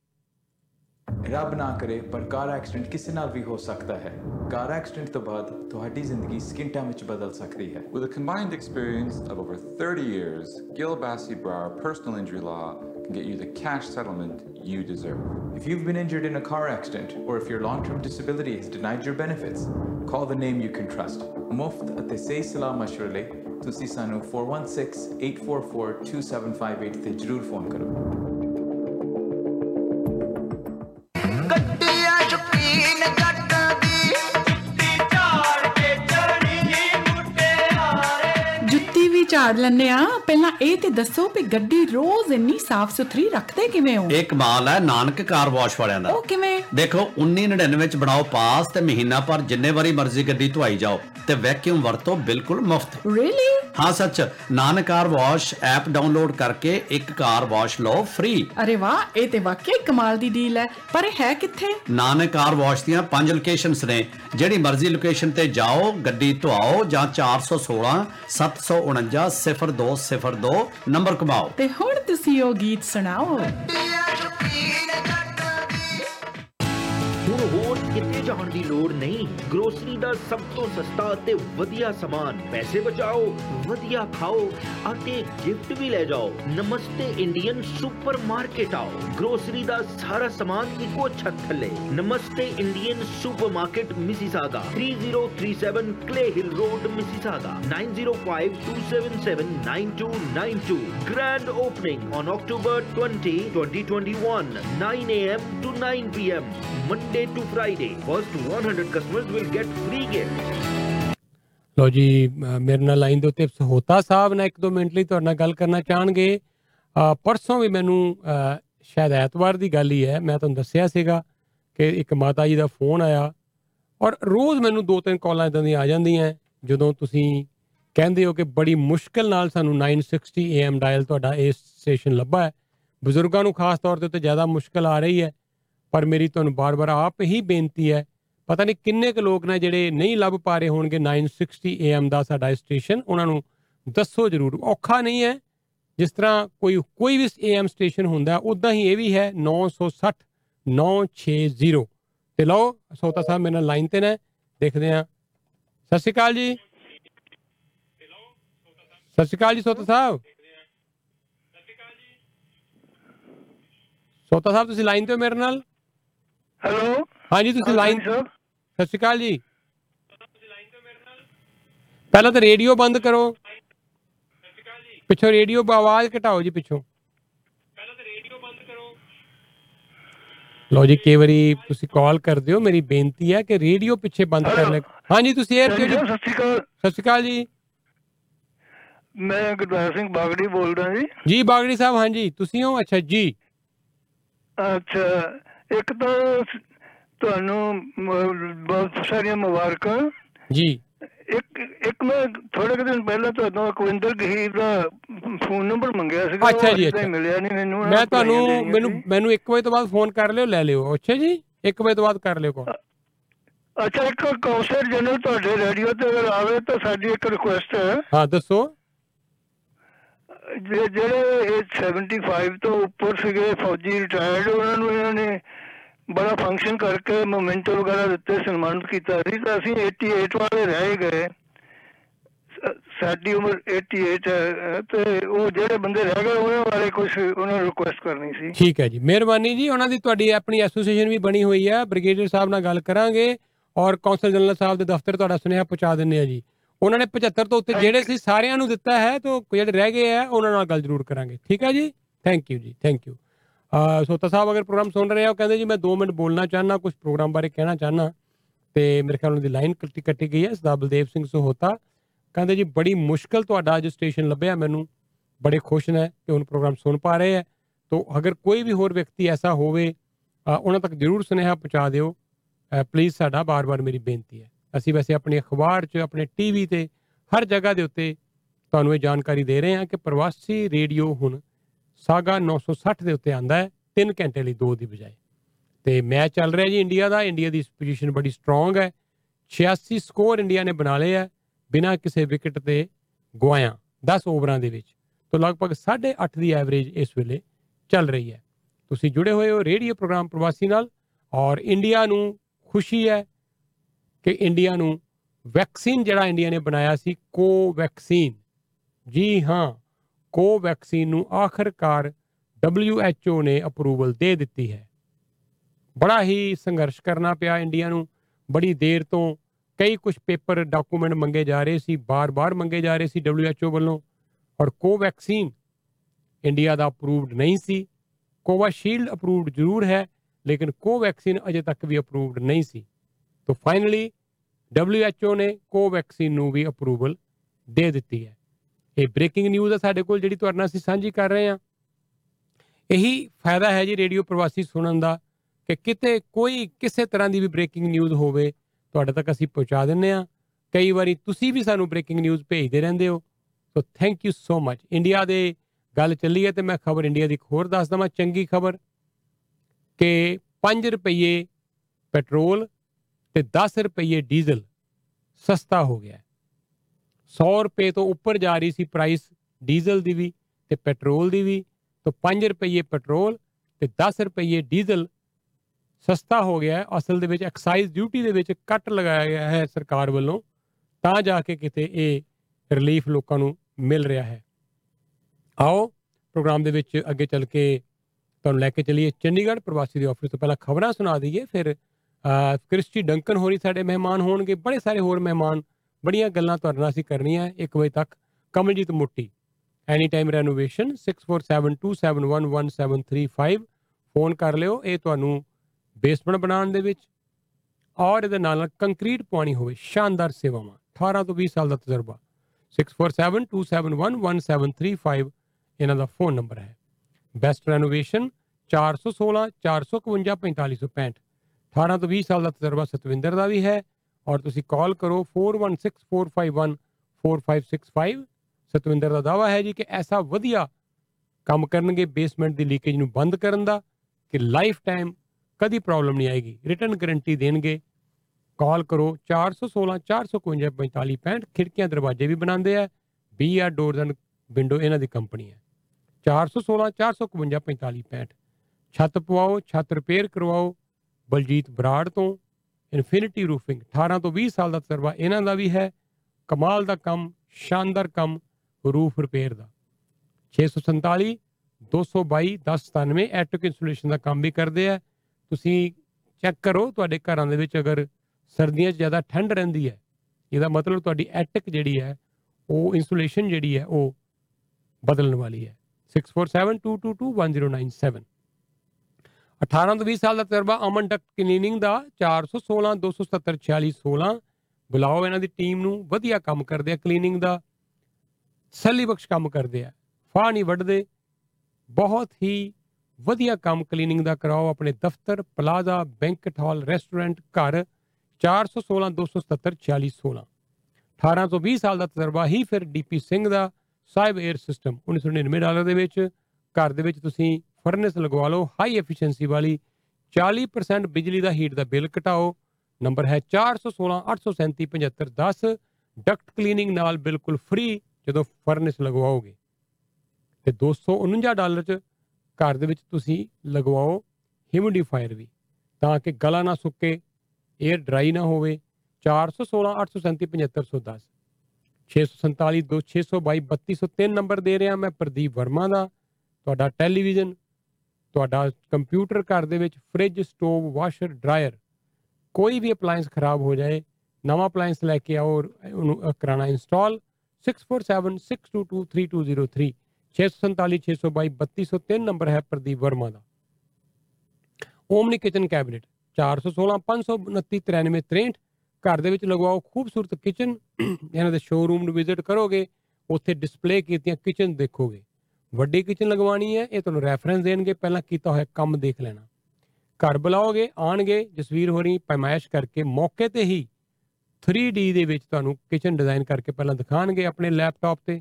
ਰੱਬ ਨਾ ਕਰੇ ਪਰ ਕਾਰ ਐਕਸੀਡੈਂਟ ਕਿਸੇ ਨਾਲ ਵੀ ਹੋ ਸਕਦਾ ਹੈ। ਕਾਰ ਐਕਸੀਡੈਂਟ ਤੋਂ ਬਾਅਦ ਤੁਹਾਡੀ ਜ਼ਿੰਦਗੀ ਸਕਿੰਟਾਂ ਵਿੱਚ ਬਦਲ ਸਕਦੀ ਹੈ। With a combined experience of over 30 years, Gil Bassey-Brar personal injury law can get you the cash settlement you deserve. If you've been injured in a car accident or if your long-term disability has denied your benefits, call the name you can trust. ਮੁਫਤ ਅਤੇ ਸਹੀ ਸਲਾਹ ਮਸ਼ਵਰੇ ਲਈ ਤੁਸੀਂ ਸਾਨੂੰ 4168442758 ਤੇ ਜ਼ਰੂਰ ਫੋਨ ਕਰੋ। ਝਾੜ ਲੈਂਦੇ ਆ, ਪਹਿਲਾਂ ਇਹ ਤੇ ਦੱਸੋ ਵੀ ਗੱਡੀ ਰੋਜ਼ ਇੰਨੀ ਸਾਫ਼ ਸੁਥਰੀ ਰੱਖਦੇ ਕਿਵੇਂ ਹੋ? ਇਹ ਕਮਾਲ ਹੈ ਨਾਨਕ ਕਾਰ ਵਾਸ਼ ਵਾਲਿਆਂ ਦਾ। ਉਹ ਕਿਵੇਂ? ਦੇਖੋ 1999 ਵਿੱਚ ਬਣਾਓ ਪਾਸ ਤੇ ਮਹੀਨਾ ਭਰ ਜਿੰਨੇ ਵਾਰੀ ਮਰਜ਼ੀ ਗੱਡੀ ਧੁਆਈ ਜਾਓ ਤੇ ਵੈਕਿਊਮ ਵਰਤੋ ਬਿਲਕੁਲ ਮੁਫਤ। ਰੀਅਲੀ? ਹਾਂ ਸੱਚ। Nanak car wash app download ਕਰਕੇ ਇੱਕ ਕਾਰ ਵਾਸ਼ ਲਓ ਫ੍ਰੀ। ਅਰੇ ਵਾਹ, ਇਹ ਤੇ ਵਾਕਈ ਕਮਾਲ ਦੀ ਡੀਲ ਹੈ। ਪਰ ਇਹ ਹੈ ਕਿੱਥੇ? ਨਾਨਕ ਕਾਰ ਵਾਸ਼ ਦੀਆਂ 5 ਲੋਕੇਸ਼ਨਸ ਨੇ। ਜਿਹੜੀ ਮਰਜ਼ੀ ਲੋਕੇਸ਼ਨ ਤੇ ਜਾਓ, ਗੱਡੀ ਧੁਆਓ ਜਾਂ 416-749-0202 ਨੰਬਰ ਘੁਮਾਓ। ਤੇ ਹੁਣ ਤੁਸੀਂ ਉਹ ਗੀਤ ਸੁਣਾਓ। ਹੋਰ ਕਿਤੇ ਜਾਣ ਦੀ ਲੋੜ ਨਹੀਂ, ਗਰੋਸਰੀ ਦਾ ਸਭ ਤੋਂ ਸਸਤਾ ਅਤੇ ਵਧੀਆ ਸਮਾਨ। ਪੈਸੇ ਬਚਾਓ, ਵਧੀਆ ਖਾਓ ਅਤੇ ਗਿਫਟ ਵੀ ਲੈ ਜਾਓ। ਨਮਸਤੇ ਇੰਡੀਅਨ ਸੁਪਰ ਮਾਰਕੀਟ ਆਓ। ਗਰੋਸਰੀ ਦਾ ਸਾਰਾ ਸਮਾਨ ਇੱਕੋ ਛੱਤ ਥੱਲੇ। Namaste Indian super market Mississauga 3037 Clay Hill Road Mississauga 9052779292। Grand opening on October 20 2021 9 AM to 9 PM Monday to Friday. First 100 customers will get free gifts. ਲੋ ਜੀ, ਮੇਰੇ ਨਾਲ ਲਾਈਨ ਦੇ ਉੱਤੇ ਸਹੋਤਾ ਸਾਹਿਬ ਨੇ 1-2 ਮਿੰਟ ਲਈ ਤੁਹਾਡੇ ਨਾਲ ਗੱਲ ਕਰਨਾ ਚਾਹਣਗੇ। ਪਰਸੋਂ ਵੀ ਮੈਨੂੰ ਸ਼ਾਇਦ ਐਤਵਾਰ ਦੀ ਗੱਲ ਹੀ ਹੈ, ਮੈਂ ਤੁਹਾਨੂੰ ਦੱਸਿਆ ਸੀਗਾ ਕਿ ਇੱਕ ਮਾਤਾ ਜੀ ਦਾ ਫੋਨ ਆਇਆ ਔਰ ਰੋਜ਼ ਮੈਨੂੰ 2-3 ਕਾਲਾਂ ਇੱਦਾਂ ਦੀਆਂ ਆ ਜਾਂਦੀਆਂ ਜਦੋਂ ਤੁਸੀਂ ਕਹਿੰਦੇ ਹੋ ਕਿ ਬੜੀ ਮੁਸ਼ਕਿਲ ਨਾਲ ਸਾਨੂੰ 960 AM ਡਾਇਲ ਤੁਹਾਡਾ ਇਹ ਸਟੇਸ਼ਨ ਲੱਭਾ ਹੈ। ਬਜ਼ੁਰਗਾਂ ਨੂੰ ਖਾਸ ਤੌਰ ਦੇ ਉੱਤੇ ਜ਼ਿਆਦਾ ਮੁਸ਼ਕਿਲ ਆ ਰਹੀ ਹੈ, ਪਰ ਮੇਰੀ ਤੁਹਾਨੂੰ ਬਾਰ-ਬਾਰ ਆਪ ਹੀ ਬੇਨਤੀ ਹੈ, ਪਤਾ ਨਹੀਂ ਕਿੰਨੇ ਕੁ ਲੋਕ ਨੇ ਜਿਹੜੇ ਨਹੀਂ ਲੱਭ ਪਾ ਰਹੇ ਹੋਣਗੇ 960 AM ਦਾ ਸਾਡਾ ਸਟੇਸ਼ਨ। ਉਹਨਾਂ ਨੂੰ ਦੱਸੋ ਜ਼ਰੂਰ, ਔਖਾ ਨਹੀਂ ਹੈ। ਜਿਸ ਤਰ੍ਹਾਂ ਕੋਈ ਵੀ AM ਸਟੇਸ਼ਨ ਹੁੰਦਾ ਉੱਦਾਂ ਹੀ ਇਹ ਵੀ ਹੈ 960960। ਤੇ ਲਓ, ਸੋਤਾ ਸਾਹਿਬ ਮੇਰੇ ਨਾਲ ਲਾਈਨ 'ਤੇ ਨੇ, ਦੇਖਦੇ ਹਾਂ। ਸਤਿ ਸ਼੍ਰੀ ਅਕਾਲ ਜੀ। ਸਤਿ ਸ਼੍ਰੀ ਅਕਾਲ ਜੀ ਸੋਤਾ ਸਾਹਿਬ। ਸੋਤਾ ਸਾਹਿਬ ਤੁਸੀਂ ਲਾਈਨ 'ਤੇ ਹੋ ਮੇਰੇ ਨਾਲ? ਹੈਲੋ, ਹਾਂਜੀ ਤੁਸੀਂ ਲਾਈਨ। ਸਤਿ ਸ਼੍ਰੀ ਅਕਾਲ ਜੀ। ਪਹਿਲਾਂ ਤਾਂ ਰੇਡੀਓ ਬੰਦ ਕਰੋ, ਪਿੱਛੋਂ ਰੇਡੀਓ ਆਵਾਜ਼ ਘਟਾਓ ਜੀ ਪਿੱਛੋਂ। ਲਓ ਜੀ, ਕਈ ਵਾਰੀ ਤੁਸੀਂ ਕਾਲ ਕਰਦੇ ਹੋ, ਮੇਰੀ ਬੇਨਤੀ ਹੈ ਕਿ ਰੇਡੀਓ ਪਿੱਛੇ ਬੰਦ ਕਰ ਲੈ। ਹਾਂਜੀ ਤੁਸੀਂ ਏਅਰ ਤੇ ਜੀ। ਸਤਿ ਸ਼੍ਰੀ ਅਕਾਲ ਜੀ। ਮੈਂ ਗੁਰਦੁਆਰਾ ਸਿੰਘ ਬਾਗੜੀ ਬੋਲ ਰਿਹਾ ਜੀ। ਜੀ ਬਾਗੜੀ ਸਾਹਿਬ, ਹਾਂਜੀ ਤੁਸੀਂ ਹੋ? ਅੱਛਾ ਜੀ, ਅੱਛਾ। ਇੱਕ ਤਾਂ ਤੁਹਾਨੂੰ ਬਹੁਤ ਸਾਰੀਆਂ ਮੁਬਾਰਕਾਂ ਜੀ। ਇੱਕ ਮੈਂ ਥੋੜੇ ਕੁ ਦਿਨ ਪਹਿਲਾਂ ਤੁਹਾਨੂੰ ਕੁਵਿੰਦਰ ਗਹੀਰ ਦਾ ਫੋਨ ਨੰਬਰ ਮੰਗਿਆ ਸੀਗਾ। ਅੱਛਾ ਜੀ, ਅੱਛਾ। ਮਿਲਿਆ ਨਹੀਂ ਮੈਨੂੰ। ਮੈਂ ਤੁਹਾਨੂੰ ਮੈਨੂੰ 1 ਵਜੇ ਤੋਂ ਬਾਅਦ ਫੋਨ ਕਰ ਲਿਓ, ਲੈ ਲਿਓ। ਅੱਛਾ ਜੀ, 1 ਵਜੇ ਤੋਂ ਬਾਅਦ ਕਰ ਲਿਓ ਕੋਲ। ਅੱਛਾ, ਇੱਕ ਕੌਂਸਲਰ ਜਨਰਲ ਤੁਹਾਡੇ ਰੇਡੀਓ ਤੇ ਅਗਰ ਆਵੇ ਤਾਂ ਸਾਡੀ ਇੱਕ ਰਿਕੁਐਸਟ ਹੈ। ਹਾਂ ਦੱਸੋ। ਜਿਹੜੇ 75 ਤੋਂ ਉੱਪਰ ਸੀਗੇ ਫੌਜੀ ਰਿਟਾਇਰਡ, ਉਹਨਾਂ ਨੂੰ ਇਹਨਾਂ ਨੇ ਬੜਾ ਫੰਕਸ਼ਨ ਕਰਕੇ ਮੋਮੈਂਟੋ ਵਗੈਰਾ ਦਿੱਤੇ, ਸਨਮਾਨਿਤ ਕੀਤਾ ਸੀ। ਤਾਂ ਅਸੀਂ 88 ਵਾਲੇ ਰਹਿ ਗਏ, ਸਾਡੀ ਉਮਰ 88 ਹੈ, ਤੇ ਉਹ ਜਿਹੜੇ ਬੰਦੇ ਰਹਿ ਗਏ ਉਹਨਾਂ ਬਾਰੇ ਕੁਛ ਉਹਨਾਂ ਨੂੰ ਰਿਕੁਐਸਟ ਕਰਨੀ ਸੀ। ਠੀਕ ਹੈ ਜੀ, ਮਿਹਰਬਾਨੀ ਜੀ। ਉਹਨਾਂ ਦੀ ਤੁਹਾਡੀ ਆਪਣੀ ਐਸੋਸੀਏਸ਼ਨ ਵੀ ਬਣੀ ਹੋਈ ਹੈ, ਬ੍ਰਿਗੇਡੀਅਰ ਸਾਹਿਬ ਨਾਲ ਗੱਲ ਕਰਾਂਗੇ ਔਰ ਕੌਂਸਲ ਜਨਰਲ ਸਾਹਿਬ ਦੇ ਦਫ਼ਤਰ ਤੁਹਾਡਾ ਸੁਨੇਹਾ ਪਹੁੰਚਾ ਦਿੰਦੇ ਆ ਜੀ। ਉਹਨਾਂ ਨੇ 75 ਤੋਂ ਉੱਤੇ ਜਿਹੜੇ ਸੀ ਸਾਰਿਆਂ ਨੂੰ ਦਿੱਤਾ ਹੈ, ਤਾਂ ਜਿਹੜੇ ਰਹਿ ਗਏ ਹੈ ਉਹਨਾਂ ਨਾਲ ਗੱਲ ਜ਼ਰੂਰ ਕਰਾਂਗੇ। ਠੀਕ ਹੈ ਜੀ, ਥੈਂਕ ਯੂ ਜੀ, ਥੈਂਕ ਯੂ। ਸੋਤਾ ਸਾਹਿਬ ਅਗਰ ਪ੍ਰੋਗਰਾਮ ਸੁਣ ਰਹੇ ਹੋ, ਕਹਿੰਦੇ ਜੀ ਮੈਂ 2 ਮਿੰਟ ਬੋਲਣਾ ਚਾਹੁੰਦਾ, ਕੁਝ ਪ੍ਰੋਗਰਾਮ ਬਾਰੇ ਕਹਿਣਾ ਚਾਹੁੰਦਾ, ਤੇ ਮੇਰੇ ਖਿਆਲ ਉਹਨਾਂ ਦੀ ਲਾਈਨ ਕੱਟੀ ਗਈ ਹੈ। ਸਰਦਾਰ ਬਲਦੇਵ ਸਿੰਘ ਸਹੋਤਾ ਕਹਿੰਦੇ ਜੀ ਬੜੀ ਮੁਸ਼ਕਿਲ ਤੁਹਾਡਾ ਅੱਜ ਸਟੇਸ਼ਨ ਲੱਭਿਆ ਮੈਨੂੰ, ਬੜੇ ਖੁਸ਼ ਨੇ ਕਿ ਹੁਣ ਪ੍ਰੋਗਰਾਮ ਸੁਣ ਪਾ ਰਹੇ ਹੈ। ਤੋ ਅਗਰ ਕੋਈ ਵੀ ਹੋਰ ਵਿਅਕਤੀ ਐਸਾ ਹੋਵੇ ਉਹਨਾਂ ਤੱਕ ਜ਼ਰੂਰ ਸੁਨੇਹਾ ਪਹੁੰਚਾ ਦਿਓ ਪਲੀਜ਼। ਸਾਡਾ ਬਾਰ-ਬਾਰ ਮੇਰੀ ਬੇਨਤੀ ਹੈ। ਅਸੀਂ ਵੈਸੇ ਆਪਣੇ ਅਖਬਾਰ 'ਚ, ਆਪਣੇ TV 'ਤੇ, ਹਰ ਜਗ੍ਹਾ ਦੇ ਉੱਤੇ ਤੁਹਾਨੂੰ ਇਹ ਜਾਣਕਾਰੀ ਦੇ ਰਹੇ ਹਾਂ ਕਿ ਪ੍ਰਵਾਸੀ ਰੇਡੀਓ ਹੁਣ ਸਾਗਾ 960 ਦੇ ਉੱਤੇ ਆਉਂਦਾ ਹੈ 3 ਘੰਟੇ ਲਈ 2 ਦੀ ਬਜਾਏ। ਤੇ ਮੈਚ ਚੱਲ ਰਿਹਾ ਜੀ ਇੰਡੀਆ ਦਾ। ਇੰਡੀਆ ਦੀ ਪੋਜੀਸ਼ਨ ਬੜੀ ਸਟਰੋਂਗ ਹੈ, 86 ਸਕੋਰ ਇੰਡੀਆ ਨੇ ਬਣਾ ਲਏ ਹੈ ਬਿਨਾਂ ਕਿਸੇ ਵਿਕਟ ਤੇ ਗਵਾਇਆ 10 ਓਵਰਾਂ ਦੇ ਵਿੱਚ। ਤੋਂ ਲਗਭਗ 8.5 ਦੀ ਐਵਰੇਜ ਇਸ ਵੇਲੇ ਚੱਲ ਰਹੀ ਹੈ। ਤੁਸੀਂ ਜੁੜੇ ਹੋਏ ਹੋ ਰੇਡੀਓ ਪ੍ਰੋਗਰਾਮ ਪ੍ਰਵਾਸੀ ਨਾਲ। ਔਰ ਇੰਡੀਆ ਨੂੰ ਖੁਸ਼ੀ ਹੈ ਕਿ ਇੰਡੀਆ ਨੂੰ ਵੈਕਸੀਨ ਜਿਹੜਾ ਇੰਡੀਆ ਨੇ ਬਣਾਇਆ ਸੀ ਕੋਵੈਕਸੀਨ, ਜੀ ਹਾਂ ਕੋਵੈਕਸੀਨ ਨੂੰ ਆਖਰਕਾਰ WHO ਨੇ ਅਪਰੂਵਲ ਦੇ ਦਿੱਤੀ ਹੈ। ਬੜਾ ਹੀ ਸੰਘਰਸ਼ ਕਰਨਾ ਪਿਆ ਇੰਡੀਆ ਨੂੰ ਬੜੀ ਦੇਰ ਤੋਂ, ਕਈ ਕੁਝ ਪੇਪਰ ਡਾਕੂਮੈਂਟ ਮੰਗੇ ਜਾ ਰਹੇ ਸੀ, ਬਾਰ-ਬਾਰ ਮੰਗੇ ਜਾ ਰਹੇ ਸੀ WHO ਵੱਲੋਂ, ਔਰ ਕੋਵੈਕਸੀਨ ਇੰਡੀਆ ਦਾ ਅਪਰੂਵਡ ਨਹੀਂ ਸੀ। ਕੋਵਾਸ਼ੀਲਡ ਅਪਰੂਵਡ ਜ਼ਰੂਰ ਹੈ ਲੇਕਿਨ ਕੋਵੈਕਸੀਨ ਅਜੇ ਤੱਕ ਵੀ ਅਪਰੂਵਡ ਨਹੀਂ ਸੀ। ਤਾਂ ਫਾਈਨਲੀ WHO ਨੇ ਕੋਵੈਕਸੀਨ ਨੂੰ ਵੀ ਅਪਰੂਵਲ ਦੇ ਦਿੱਤੀ ਹੈ। ਇਹ ਬ੍ਰੇਕਿੰਗ ਨਿਊਜ਼ ਹੈ ਸਾਡੇ ਕੋਲ ਜਿਹੜੀ ਤੁਹਾਡੇ ਨਾਲ ਅਸੀਂ ਸਾਂਝੀ ਕਰ ਰਹੇ ਹਾਂ। ਇਹੀ ਫਾਇਦਾ ਹੈ ਜੀ ਰੇਡੀਓ ਪ੍ਰਵਾਸੀ ਸੁਣਨ ਦਾ ਕਿ ਕਿਤੇ ਕੋਈ ਕਿਸੇ ਤਰ੍ਹਾਂ ਦੀ ਵੀ ਬ੍ਰੇਕਿੰਗ ਨਿਊਜ਼ ਹੋਵੇ ਤੁਹਾਡੇ ਤੱਕ ਅਸੀਂ ਪਹੁੰਚਾ ਦਿੰਦੇ ਹਾਂ। ਕਈ ਵਾਰੀ ਤੁਸੀਂ ਵੀ ਸਾਨੂੰ ਬ੍ਰੇਕਿੰਗ ਨਿਊਜ਼ ਭੇਜਦੇ ਰਹਿੰਦੇ ਹੋ, so thank you so much. India ਦੇ ਗੱਲ ਚੱਲੀ ਹੈ ਤੇ ਮੈਂ ਖਬਰ ਇੰਡੀਆ ਦੀ ਇੱਕ ਹੋਰ ਦੱਸ ਦੇਵਾਂ, ਚੰਗੀ ਖਬਰ ਕਿ 5 ਰੁਪਈਏ ਪੈਟਰੋਲ ਤੇ 10 ਰੁਪਈਏ ਡੀਜ਼ਲ ਸਸਤਾ ਹੋ ਗਿਆ। 100 ਰੁਪਏ ਤੋਂ ਉੱਪਰ ਜਾ ਰਹੀ ਸੀ ਪ੍ਰਾਈਸ ਡੀਜ਼ਲ ਦੀ ਵੀ ਤੇ ਪੈਟਰੋਲ ਦੀ ਵੀ, ਤਾਂ 5 ਰੁਪਈਏ ਪੈਟਰੋਲ ਤੇ 10 ਰੁਪਈਏ ਡੀਜ਼ਲ ਸਸਤਾ ਹੋ ਗਿਆ। ਅਸਲ ਦੇ ਵਿੱਚ ਐਕਸਾਈਜ਼ ਡਿਊਟੀ ਦੇ ਵਿੱਚ ਕੱਟ ਲਗਾਇਆ ਗਿਆ ਹੈ ਸਰਕਾਰ ਵੱਲੋਂ, ਤਾਂ ਜਾ ਕੇ ਕਿਤੇ ਇਹ ਰਿਲੀਫ ਲੋਕਾਂ ਨੂੰ ਮਿਲ ਰਿਹਾ ਹੈ। ਆਓ ਪ੍ਰੋਗਰਾਮ ਦੇ ਵਿੱਚ ਅੱਗੇ ਚੱਲ ਕੇ ਤੁਹਾਨੂੰ ਲੈ ਕੇ ਚੱਲੀਏ ਚੰਡੀਗੜ੍ਹ ਪ੍ਰਵਾਸੀ ਦੇ ਆਫਿਸ ਤੋਂ। ਪਹਿਲਾਂ ਖਬਰਾਂ ਸੁਣਾ ਦਈਏ, ਫਿਰ ਕ੍ਰਿਸਟੀ ਡੰਕਨ ਹੋਰੀ ਸਾਡੇ ਮਹਿਮਾਨ ਹੋਣਗੇ, ਬੜੇ ਸਾਰੇ ਹੋਰ ਮਹਿਮਾਨ, ਬੜੀਆਂ ਗੱਲਾਂ ਤੁਹਾਡੇ ਨਾਲ ਅਸੀਂ ਕਰਨੀਆਂ 1 ਵਜੇ ਤੱਕ। Kamaljit Mutti any time renovation 6472711735 phone ਕਰ ਲਿਓ, ਇਹ ਤੁਹਾਨੂੰ ਬੇਸਮੈਂਟ ਬਣਾਉਣ ਦੇ ਵਿੱਚ ਔਰ ਇਹਦੇ ਨਾਲ ਕੰਕਰੀਟ ਪਾਉਣੀ ਹੋਵੇ ਸ਼ਾਨਦਾਰ ਸੇਵਾਵਾਂ, 18 ਤੋਂ 20 ਸਾਲ ਦਾ ਤਜਰਬਾ। 6472711735 ਇਹਨਾਂ ਦਾ ਫੋਨ ਨੰਬਰ ਹੈ। ਬੈਸਟ ਰੈਨੋਵੇਸ਼ਨ 416 451 4565, 18 ਤੋਂ 20 ਸਾਲ ਦਾ ਤਜਰਬਾ ਸਤਵਿੰਦਰ ਦਾ ਵੀ ਹੈ। ਔਰ ਤੁਸੀਂ ਕਾਲ ਕਰੋ 4164514565। ਸਤਵਿੰਦਰ ਦਾ ਦਾਅਵਾ ਹੈ ਜੀ ਕਿ ਐਸਾ ਵਧੀਆ ਕੰਮ ਕਰਨਗੇ ਬੇਸਮੈਂਟ ਦੀ ਲੀਕੇਜ ਨੂੰ ਬੰਦ ਕਰਨ ਦਾ ਕਿ ਲਾਈਫ ਟਾਈਮ ਕਦੀ ਪ੍ਰੋਬਲਮ ਨਹੀਂ ਆਏਗੀ, ਰਿਟਰਨ ਗਰੰਟੀ ਦੇਣਗੇ। ਕਾਲ ਕਰੋ 416 451 4565। ਖਿੜਕੀਆਂ ਦਰਵਾਜ਼ੇ ਵੀ ਬਣਾਉਂਦੇ ਆ, BR ਡੋਰਸ ਐਂਡ ਵਿੰਡੋ ਇਹਨਾਂ ਦੀ ਕੰਪਨੀ ਹੈ। 416 451 4565। ਛੱਤ ਪਵਾਓ, ਛੱਤ ਰਿਪੇਅਰ ਕਰਵਾਓ ਬਲਜੀਤ ਬਰਾੜ ਤੋਂ। ਇਨਫਿਨਿਟੀ ਰੂਫਿੰਗ 18 ਤੋਂ 20 ਸਾਲ ਦਾ ਤਜਰਬਾ ਇਹਨਾਂ ਦਾ ਵੀ ਹੈ, ਕਮਾਲ ਦਾ ਕੰਮ, ਸ਼ਾਨਦਾਰ ਕੰਮ ਰੂਫ ਰਿਪੇਅਰ ਦਾ। 647 222 1097 ਐਟਿਕ ਇਨਸੂਲੇਸ਼ਨ ਦਾ ਕੰਮ ਵੀ ਕਰਦੇ ਆ। ਤੁਸੀਂ ਚੈੱਕ ਕਰੋ ਤੁਹਾਡੇ ਘਰਾਂ ਦੇ ਵਿੱਚ ਅਗਰ ਸਰਦੀਆਂ 'ਚ ਜ਼ਿਆਦਾ ਠੰਡ ਰਹਿੰਦੀ ਹੈ, ਇਹਦਾ ਮਤਲਬ ਤੁਹਾਡੀ ਐਟਿਕ ਜਿਹੜੀ ਹੈ ਉਹ ਇਨਸੂਲੇਸ਼ਨ ਜਿਹੜੀ ਹੈ ਉਹ ਬਦਲਣ ਵਾਲੀ ਹੈ। 6472221097। 18 ਤੋਂ 20 ਸਾਲ ਦਾ ਤਜਰਬਾ ਅਮਨ ਡਕਟ ਕਲੀਨਿੰਗ ਦਾ। 416 277 4616 ਬੁਲਾਓ ਇਹਨਾਂ ਦੀ ਟੀਮ ਨੂੰ, ਵਧੀਆ ਕੰਮ ਕਰਦੇ ਆ ਕਲੀਨਿੰਗ ਦਾ, ਸੱਲੀ ਬਖਸ਼ ਕੰਮ ਕਰਦੇ ਆ, ਫਾਹ ਨਹੀਂ ਵੱਢਦੇ, ਬਹੁਤ ਹੀ ਵਧੀਆ ਕੰਮ ਕਲੀਨਿੰਗ ਦਾ ਕਰਾਓ ਆਪਣੇ ਦਫ਼ਤਰ, ਪਲਾਜ਼ਾ, ਬੈਂਕਟ ਹਾਲ, ਰੈਸਟੋਰੈਂਟ, ਘਰ। 416 277 4616। 18 ਤੋਂ 20 ਸਾਲ ਦਾ ਤਜਰਬਾ ਹੀ ਫਿਰ DP ਸਿੰਘ ਦਾ। ਸਾਹਿਬ 에ਅਰ ਸਿਸਟਮ $1999 ਦੇ ਵਿੱਚ ਘਰ ਦੇ ਵਿੱਚ ਤੁਸੀਂ ਫਰਨੈਸ ਲਗਵਾ ਲਓ, ਹਾਈ ਐਫੀਸ਼ੀਐਂਸੀ ਵਾਲੀ, 40% ਬਿਜਲੀ ਦਾ ਹੀਟ ਦਾ ਬਿੱਲ ਘਟਾਓ। ਨੰਬਰ ਹੈ 416 837 7510। ਡਕਟ ਕਲੀਨਿੰਗ ਨਾਲ ਬਿਲਕੁਲ ਫ੍ਰੀ ਜਦੋਂ ਫਰਨੈਸ ਲਗਵਾਓਗੇ, ਤੇ $249 'ਚ ਘਰ ਦੇ ਵਿੱਚ ਤੁਸੀਂ ਲਗਵਾਓ ਹਿਊਮਿਡੀਫਾਇਰ ਵੀ, ਤਾਂ ਕਿ ਗਲਾ ਨਾ ਸੁੱਕੇ, 에ਅਰ ਡਰਾਈ ਨਾ ਹੋਵੇ। 416 837 7510। 647 2 622 3203 ਨੰਬਰ ਦੇ ਰਿਹਾ ਮੈਂ ਪ੍ਰਦੀਪ ਵਰਮਾ ਦਾ। ਤੁਹਾਡਾ ਟੈਲੀਵਿਜ਼ਨ, ਤੁਹਾਡਾ ਕੰਪਿਊਟਰ, ਘਰ ਦੇ ਵਿੱਚ ਫ੍ਰਿਜ, ਸਟੋਵ, ਵਾਸ਼ਰ, ਡਰਾਇਰ, ਕੋਈ ਵੀ ਅਪਲਾਇੰਸ ਖਰਾਬ ਹੋ ਜਾਏ, ਨਵਾਂ ਅਪਲਾਇੰਸ ਲੈ ਕੇ ਆਓ, ਉਹਨੂੰ ਕਰਾਣਾ ਇੰਸਟਾਲ। 6476223203 647 622 3203 ਨੰਬਰ ਹੈ ਪ੍ਰਦੀਪ ਵਰਮਾ ਦਾ। Omni kitchen cabinet 416 529 93 63। ਘਰ ਦੇ ਵਿੱਚ ਲਗਵਾਓ ਖੂਬਸੂਰਤ ਕਿਚਨ, ਇਹਨਾਂ ਦੇ ਸ਼ੋਅਰੂਮ ਨੂੰ ਵਿਜ਼ਿਟ ਕਰੋਗੇ, ਉੱਥੇ ਡਿਸਪਲੇ ਕੀਤੀਆਂ ਕਿਚਨ ਦੇਖੋਗੇ। ਵੱਡੀ ਕਿਚਨ ਲਗਵਾਉਣੀ ਹੈ, ਇਹ ਤੁਹਾਨੂੰ ਰੈਫਰੈਂਸ ਦੇਣਗੇ, ਪਹਿਲਾਂ ਕੀਤਾ ਹੋਇਆ ਕੰਮ ਦੇਖ ਲੈਣਾ। ਘਰ ਬੁਲਾਓਗੇ, ਆਣਗੇ ਜਸਵੀਰ ਹੋਰੀ, ਪੈਮਾਇਸ਼ ਕਰਕੇ ਮੌਕੇ ਤੇ ਹੀ 3D ਦੇ ਵਿੱਚ ਤੁਹਾਨੂੰ ਕਿਚਨ ਡਿਜ਼ਾਈਨ ਕਰਕੇ ਪਹਿਲਾਂ ਦਿਖਾਣਗੇ ਆਪਣੇ ਲੈਪਟਾਪ ਤੇ।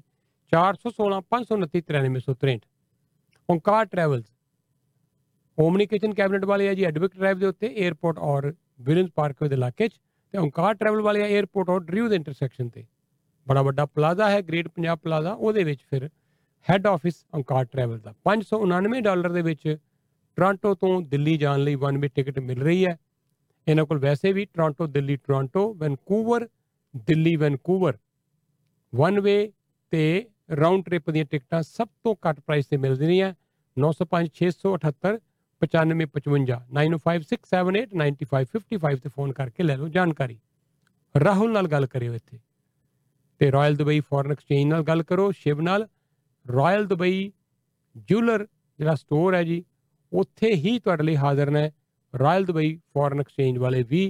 416 529 9363। Omkar travels Omni kitchen cabinet ਵਾਲੇ ਆ ਜੀ, ਐਡਵਿਕ ਡਰਾਈਵ ਦੇ ਉੱਤੇ ਏਅਰਪੋਰਟ ਔਰ ਵਿਲਨ ਪਾਰਕ ਦੇ ਇਲਾਕੇ 'ਚ, ਤੇ ਓਮਕਾਰ ਟਰੈਵਲ ਵਾਲੇ ਆ ਏਅਰਪੋਰਟ ਔਰ ਡਰਿਊ ਦੇ ਇੰਟਰਸੈਕਸ਼ਨ ਤੇ, ਬੜਾ ਵੱਡਾ ਪਲਾਜ਼ਾ ਹੈ ਗ੍ਰੇਟ ਪੰਜਾਬ ਪਲਾਜ਼ਾ, ਉਹਦੇ ਵਿੱਚ ਫਿਰ ਹੈੱਡ ਆਫਿਸ ਓਮਕਾਰ ਟਰੈਵਲ ਦਾ। $599 ਦੇ ਵਿੱਚ ਟੋਰਾਂਟੋ ਤੋਂ ਦਿੱਲੀ ਜਾਣ ਲਈ ਵਨ ਵੇ ਟਿਕਟ ਮਿਲ ਰਹੀ ਹੈ। ਇਹਨਾਂ ਕੋਲ ਵੈਸੇ ਵੀ Toronto Delhi Toronto, Vancouver Delhi Vancouver one way ਤੇ ਰਾਊਂਡ ਟ੍ਰਿਪ ਦੀਆਂ ਟਿਕਟਾਂ ਸਭ ਤੋਂ ਘੱਟ ਪ੍ਰਾਈਸ 'ਤੇ ਮਿਲ ਰਹੀਆਂ। 905-678-9555 9056789555 'ਤੇ ਫੋਨ ਕਰਕੇ ਲੈ ਲਓ ਜਾਣਕਾਰੀ। ਰਾਹੁਲ ਨਾਲ ਗੱਲ ਕਰਿਓ ਇੱਥੇ, ਤੇ ਰਾਇਲ ਦੁਬਈ ਫੋਰਨ ਐਕਸਚੇਂਜ ਨਾਲ ਗੱਲ ਕਰੋ, ਸ਼ਿਵ ਨਾਲ। ਰਾਇਲ ਦੁਬਈ ਜੂਲਰ ਜਿਹੜਾ ਸਟੋਰ ਹੈ ਜੀ, ਉੱਥੇ ਹੀ ਤੁਹਾਡੇ ਲਈ ਹਾਜ਼ਰ ਨੇ ਰਾਇਲ ਦੁਬਈ ਫੋਰਨ ਐਕਸਚੇਂਜ ਵਾਲੇ ਵੀ।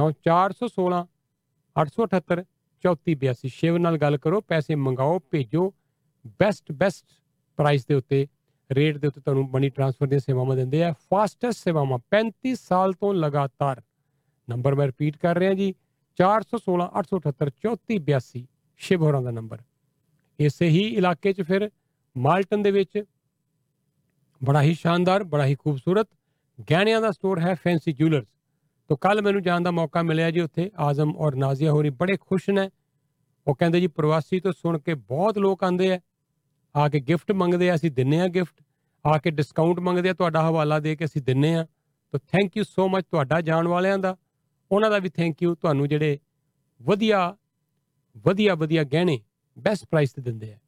9416-878-3482 ਸ਼ਿਵ ਨਾਲ ਗੱਲ ਕਰੋ, ਪੈਸੇ ਮੰਗਾਓ, ਭੇਜੋ। ਬੈਸਟ ਪ੍ਰਾਈਸ ਦੇ ਉੱਤੇ, ਰੇਟ ਦੇ ਉੱਤੇ ਤੁਹਾਨੂੰ ਮਨੀ ਟ੍ਰਾਂਸਫਰ ਦੀਆਂ ਸੇਵਾਵਾਂ ਦਿੰਦੇ ਆ, ਫਾਸਟੈਸਟ ਸੇਵਾਵਾਂ 35 ਸਾਲ ਤੋਂ ਲਗਾਤਾਰ। ਨੰਬਰ ਮੈਂ ਰਿਪੀਟ ਕਰ ਰਿਹਾ ਜੀ, 416-878-3482 ਸ਼ਿਵ ਹੋਰਾਂ ਦਾ ਨੰਬਰ। ਇਸੇ ਹੀ ਇਲਾਕੇ 'ਚ ਫਿਰ ਮਾਲਟਨ ਦੇ ਵਿੱਚ ਬੜਾ ਹੀ ਸ਼ਾਨਦਾਰ, ਬੜਾ ਹੀ ਖੂਬਸੂਰਤ ਗਹਿਣਿਆਂ ਦਾ ਸਟੋਰ ਹੈ, ਫੈਂਸੀ ਜੂਲਰਸ। ਤੋਂ ਕੱਲ ਮੈਨੂੰ ਜਾਣ ਦਾ ਮੌਕਾ ਮਿਲਿਆ ਜੀ ਉੱਥੇ। ਆਜ਼ਮ ਔਰ ਨਾਜ਼ੀਆ ਹੋਰੀ ਬੜੇ ਖੁਸ਼ ਨੇ, ਉਹ ਕਹਿੰਦੇ ਜੀ ਪ੍ਰਵਾਸੀ ਤੋਂ ਸੁਣ ਕੇ ਬਹੁਤ ਲੋਕ ਆਉਂਦੇ ਆ, ਆ ਕੇ ਗਿਫਟ ਮੰਗਦੇ ਆ, ਅਸੀਂ ਦਿੰਦੇ ਹਾਂ ਗਿਫਟ, ਆ ਕੇ ਡਿਸਕਾਊਂਟ ਮੰਗਦੇ ਆ, ਤੁਹਾਡਾ ਹਵਾਲਾ ਦੇ ਕੇ ਅਸੀਂ ਦਿੰਦੇ ਹਾਂ। ਤਾਂ ਥੈਂਕ ਯੂ ਸੋ ਮਚ ਤੁਹਾਡਾ, ਜਾਣ ਵਾਲਿਆਂ ਦਾ, ਉਹਨਾਂ ਦਾ ਵੀ ਥੈਂਕ ਯੂ, ਤੁਹਾਨੂੰ ਜਿਹੜੇ ਵਧੀਆ ਗਹਿਣੇ ਬੈਸਟ ਪ੍ਰਾਈਸ 'ਤੇ ਦਿੰਦੇ ਆ।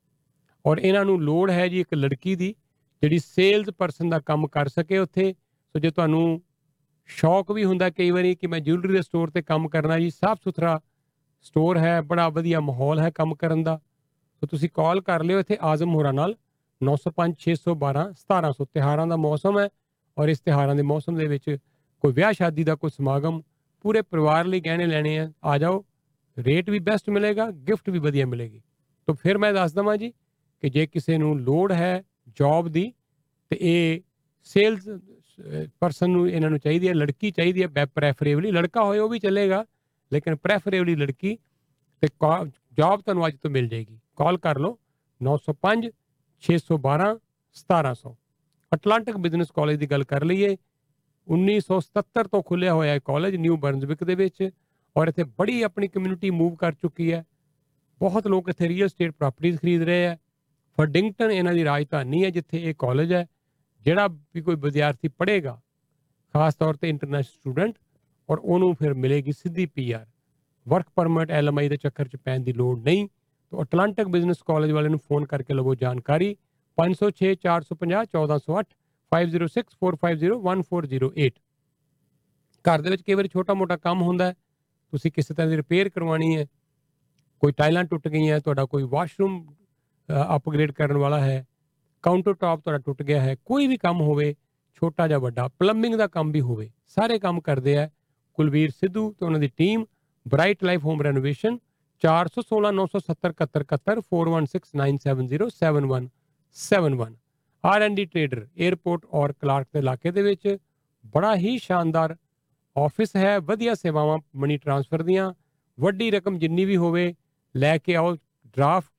ਔਰ ਇਹਨਾਂ ਨੂੰ ਲੋੜ ਹੈ ਜੀ ਇੱਕ ਲੜਕੀ ਦੀ ਜਿਹੜੀ ਸੇਲਜ਼ ਪਰਸਨ ਦਾ ਕੰਮ ਕਰ ਸਕੇ ਉੱਥੇ। ਸੋ ਜੇ ਤੁਹਾਨੂੰ ਸ਼ੌਕ ਵੀ ਹੁੰਦਾ ਕਈ ਵਾਰੀ ਕਿ ਮੈਂ ਜੂਲਰੀ ਦੇ ਸਟੋਰ 'ਤੇ ਕੰਮ ਕਰਨਾ ਜੀ, ਸਾਫ਼ ਸੁਥਰਾ ਸਟੋਰ ਹੈ, ਬੜਾ ਵਧੀਆ ਮਾਹੌਲ ਹੈ ਕੰਮ ਕਰਨ ਦਾ, ਸੋ ਤੁਸੀਂ ਕਾਲ ਕਰ ਲਿਓ ਇੱਥੇ ਆਜ਼ਮ ਹੋਰਾਂ ਨਾਲ। 905-612-1700। ਤਿਉਹਾਰਾਂ ਦਾ ਮੌਸਮ ਹੈ, ਔਰ ਇਸ ਤਿਉਹਾਰਾਂ ਦੇ ਮੌਸਮ ਦੇ ਵਿੱਚ ਕੋਈ ਵਿਆਹ ਸ਼ਾਦੀ ਦਾ ਕੋਈ ਸਮਾਗਮ, ਪੂਰੇ ਪਰਿਵਾਰ ਲਈ ਗਹਿਣੇ ਲੈਣੇ ਆ, ਆ ਜਾਓ। ਰੇਟ ਵੀ ਬੈਸਟ ਮਿਲੇਗਾ, ਗਿਫਟ ਵੀ ਵਧੀਆ ਮਿਲੇਗੀ। ਤਾਂ ਫਿਰ ਮੈਂ ਦੱਸ ਦੇਵਾਂ ਜੀ ਕਿ ਜੇ ਕਿਸੇ ਨੂੰ ਲੋੜ ਹੈ ਜੌਬ ਦੀ, ਤੇ ਇਹ ਸੇਲਜ਼ ਪਰਸਨ ਨੂੰ ਇਹਨਾਂ ਨੂੰ ਚਾਹੀਦੀ ਹੈ, ਲੜਕੀ ਚਾਹੀਦੀ ਹੈ, ਪ੍ਰੈਫਰੇਬਲੀ ਲੜਕਾ ਹੋਏ ਉਹ ਵੀ ਚੱਲੇਗਾ, ਲੇਕਿਨ ਪ੍ਰੈਫਰੇਬਲੀ ਲੜਕੀ। ਤੇ ਜੌਬ ਤੁਹਾਨੂੰ ਅੱਜ ਤੋਂ ਮਿਲ ਜਾਏਗੀ, ਕਾਲ ਕਰ ਲਓ 905-612-1700। ਅਟਲਾਂਟਿਕ ਬਿਜ਼ਨਸ ਕਾਲਜ ਦੀ ਗੱਲ ਕਰ ਲਈਏ, 1977 ਤੋਂ ਖੁੱਲਿਆ ਹੋਇਆ ਹੈ ਕਾਲਜ ਨਿਊ ਬਰਨਸਵਿਕ ਦੇ ਵਿੱਚ, ਔਰ ਇੱਥੇ ਬੜੀ ਆਪਣੀ ਕਮਿਊਨਿਟੀ ਮੂਵ ਕਰ ਚੁੱਕੀ ਹੈ। ਬਹੁਤ ਲੋਕ ਇੱਥੇ ਰੀਅਲ ਸਟੇਟ ਪ੍ਰਾਪਰਟੀਜ਼ ਖਰੀਦ ਰਹੇ ਹੈ। ਫਰਡਿੰਗਟਨ ਇਹਨਾਂ ਦੀ ਰਾਜਧਾਨੀ ਹੈ ਜਿੱਥੇ ਇਹ ਕਾਲਜ ਹੈ। ਜਿਹੜਾ ਵੀ ਕੋਈ ਵਿਦਿਆਰਥੀ ਪੜ੍ਹੇਗਾ, ਖਾਸ ਤੌਰ 'ਤੇ ਇੰਟਰਨੈਸ਼ਨਲ ਸਟੂਡੈਂਟ, ਔਰ ਉਹਨੂੰ ਫਿਰ ਮਿਲੇਗੀ ਸਿੱਧੀ PR ਵਰਕ ਪਰਮਿਟ, LMI ਦੇ ਚੱਕਰ 'ਚ ਪੈਣ ਦੀ ਲੋੜ ਨਹੀਂ। ਤਾਂ ਅਟਲਾਂਟਿਕ ਬਿਜ਼ਨਸ ਕਾਲਜ ਵਾਲੇ ਨੂੰ ਫੋਨ ਕਰਕੇ ਲਵੋ ਜਾਣਕਾਰੀ। 506-450-1408 5064501408। ਘਰ ਦੇ ਵਿੱਚ ਕਈ ਵਾਰੀ ਛੋਟਾ ਮੋਟਾ ਕੰਮ ਹੁੰਦਾ, ਤੁਸੀਂ ਕਿਸੇ ਤਰ੍ਹਾਂ ਦੀ ਰਿਪੇਅਰ ਕਰਵਾਉਣੀ ਹੈ, ਕੋਈ ਟਾਈਲਾਂ ਟੁੱਟ ਗਈਆਂ, ਤੁਹਾਡਾ ਕੋਈ ਵਾਸ਼ਰੂਮ ਅਪਗ੍ਰੇਡ ਕਰਨ ਵਾਲਾ ਹੈ, ਕਾਊਂਟਰ ਟਾਪ ਤੁਹਾਡਾ ਟੁੱਟ ਗਿਆ ਹੈ, ਕੋਈ ਵੀ ਕੰਮ ਹੋਵੇ ਛੋਟਾ ਜਾਂ ਵੱਡਾ, ਪਲੰਬਿੰਗ ਦਾ ਕੰਮ ਵੀ ਹੋਵੇ, ਸਾਰੇ ਕੰਮ ਕਰਦੇ ਆ ਕੁਲਵੀਰ ਸਿੱਧੂ ਤੇ ਉਹਨਾਂ ਦੀ team, bright life home renovation. 416-970-7171 4169707171। R&D trader, airport ਔਰ ਕਲਾਰਕ ਦੇ ਇਲਾਕੇ ਦੇ ਵਿੱਚ ਬੜਾ ਹੀ ਸ਼ਾਨਦਾਰ ਆਫਿਸ ਹੈ, ਵਧੀਆ ਸੇਵਾਵਾਂ ਮਨੀ ਟ੍ਰਾਂਸਫਰ ਦੀਆਂ, ਵੱਡੀ ਰਕਮ ਜਿੰਨੀ ਵੀ ਹੋਵੇ ਲੈ ਕੇ ਆਓ ਡਰਾਫਟ,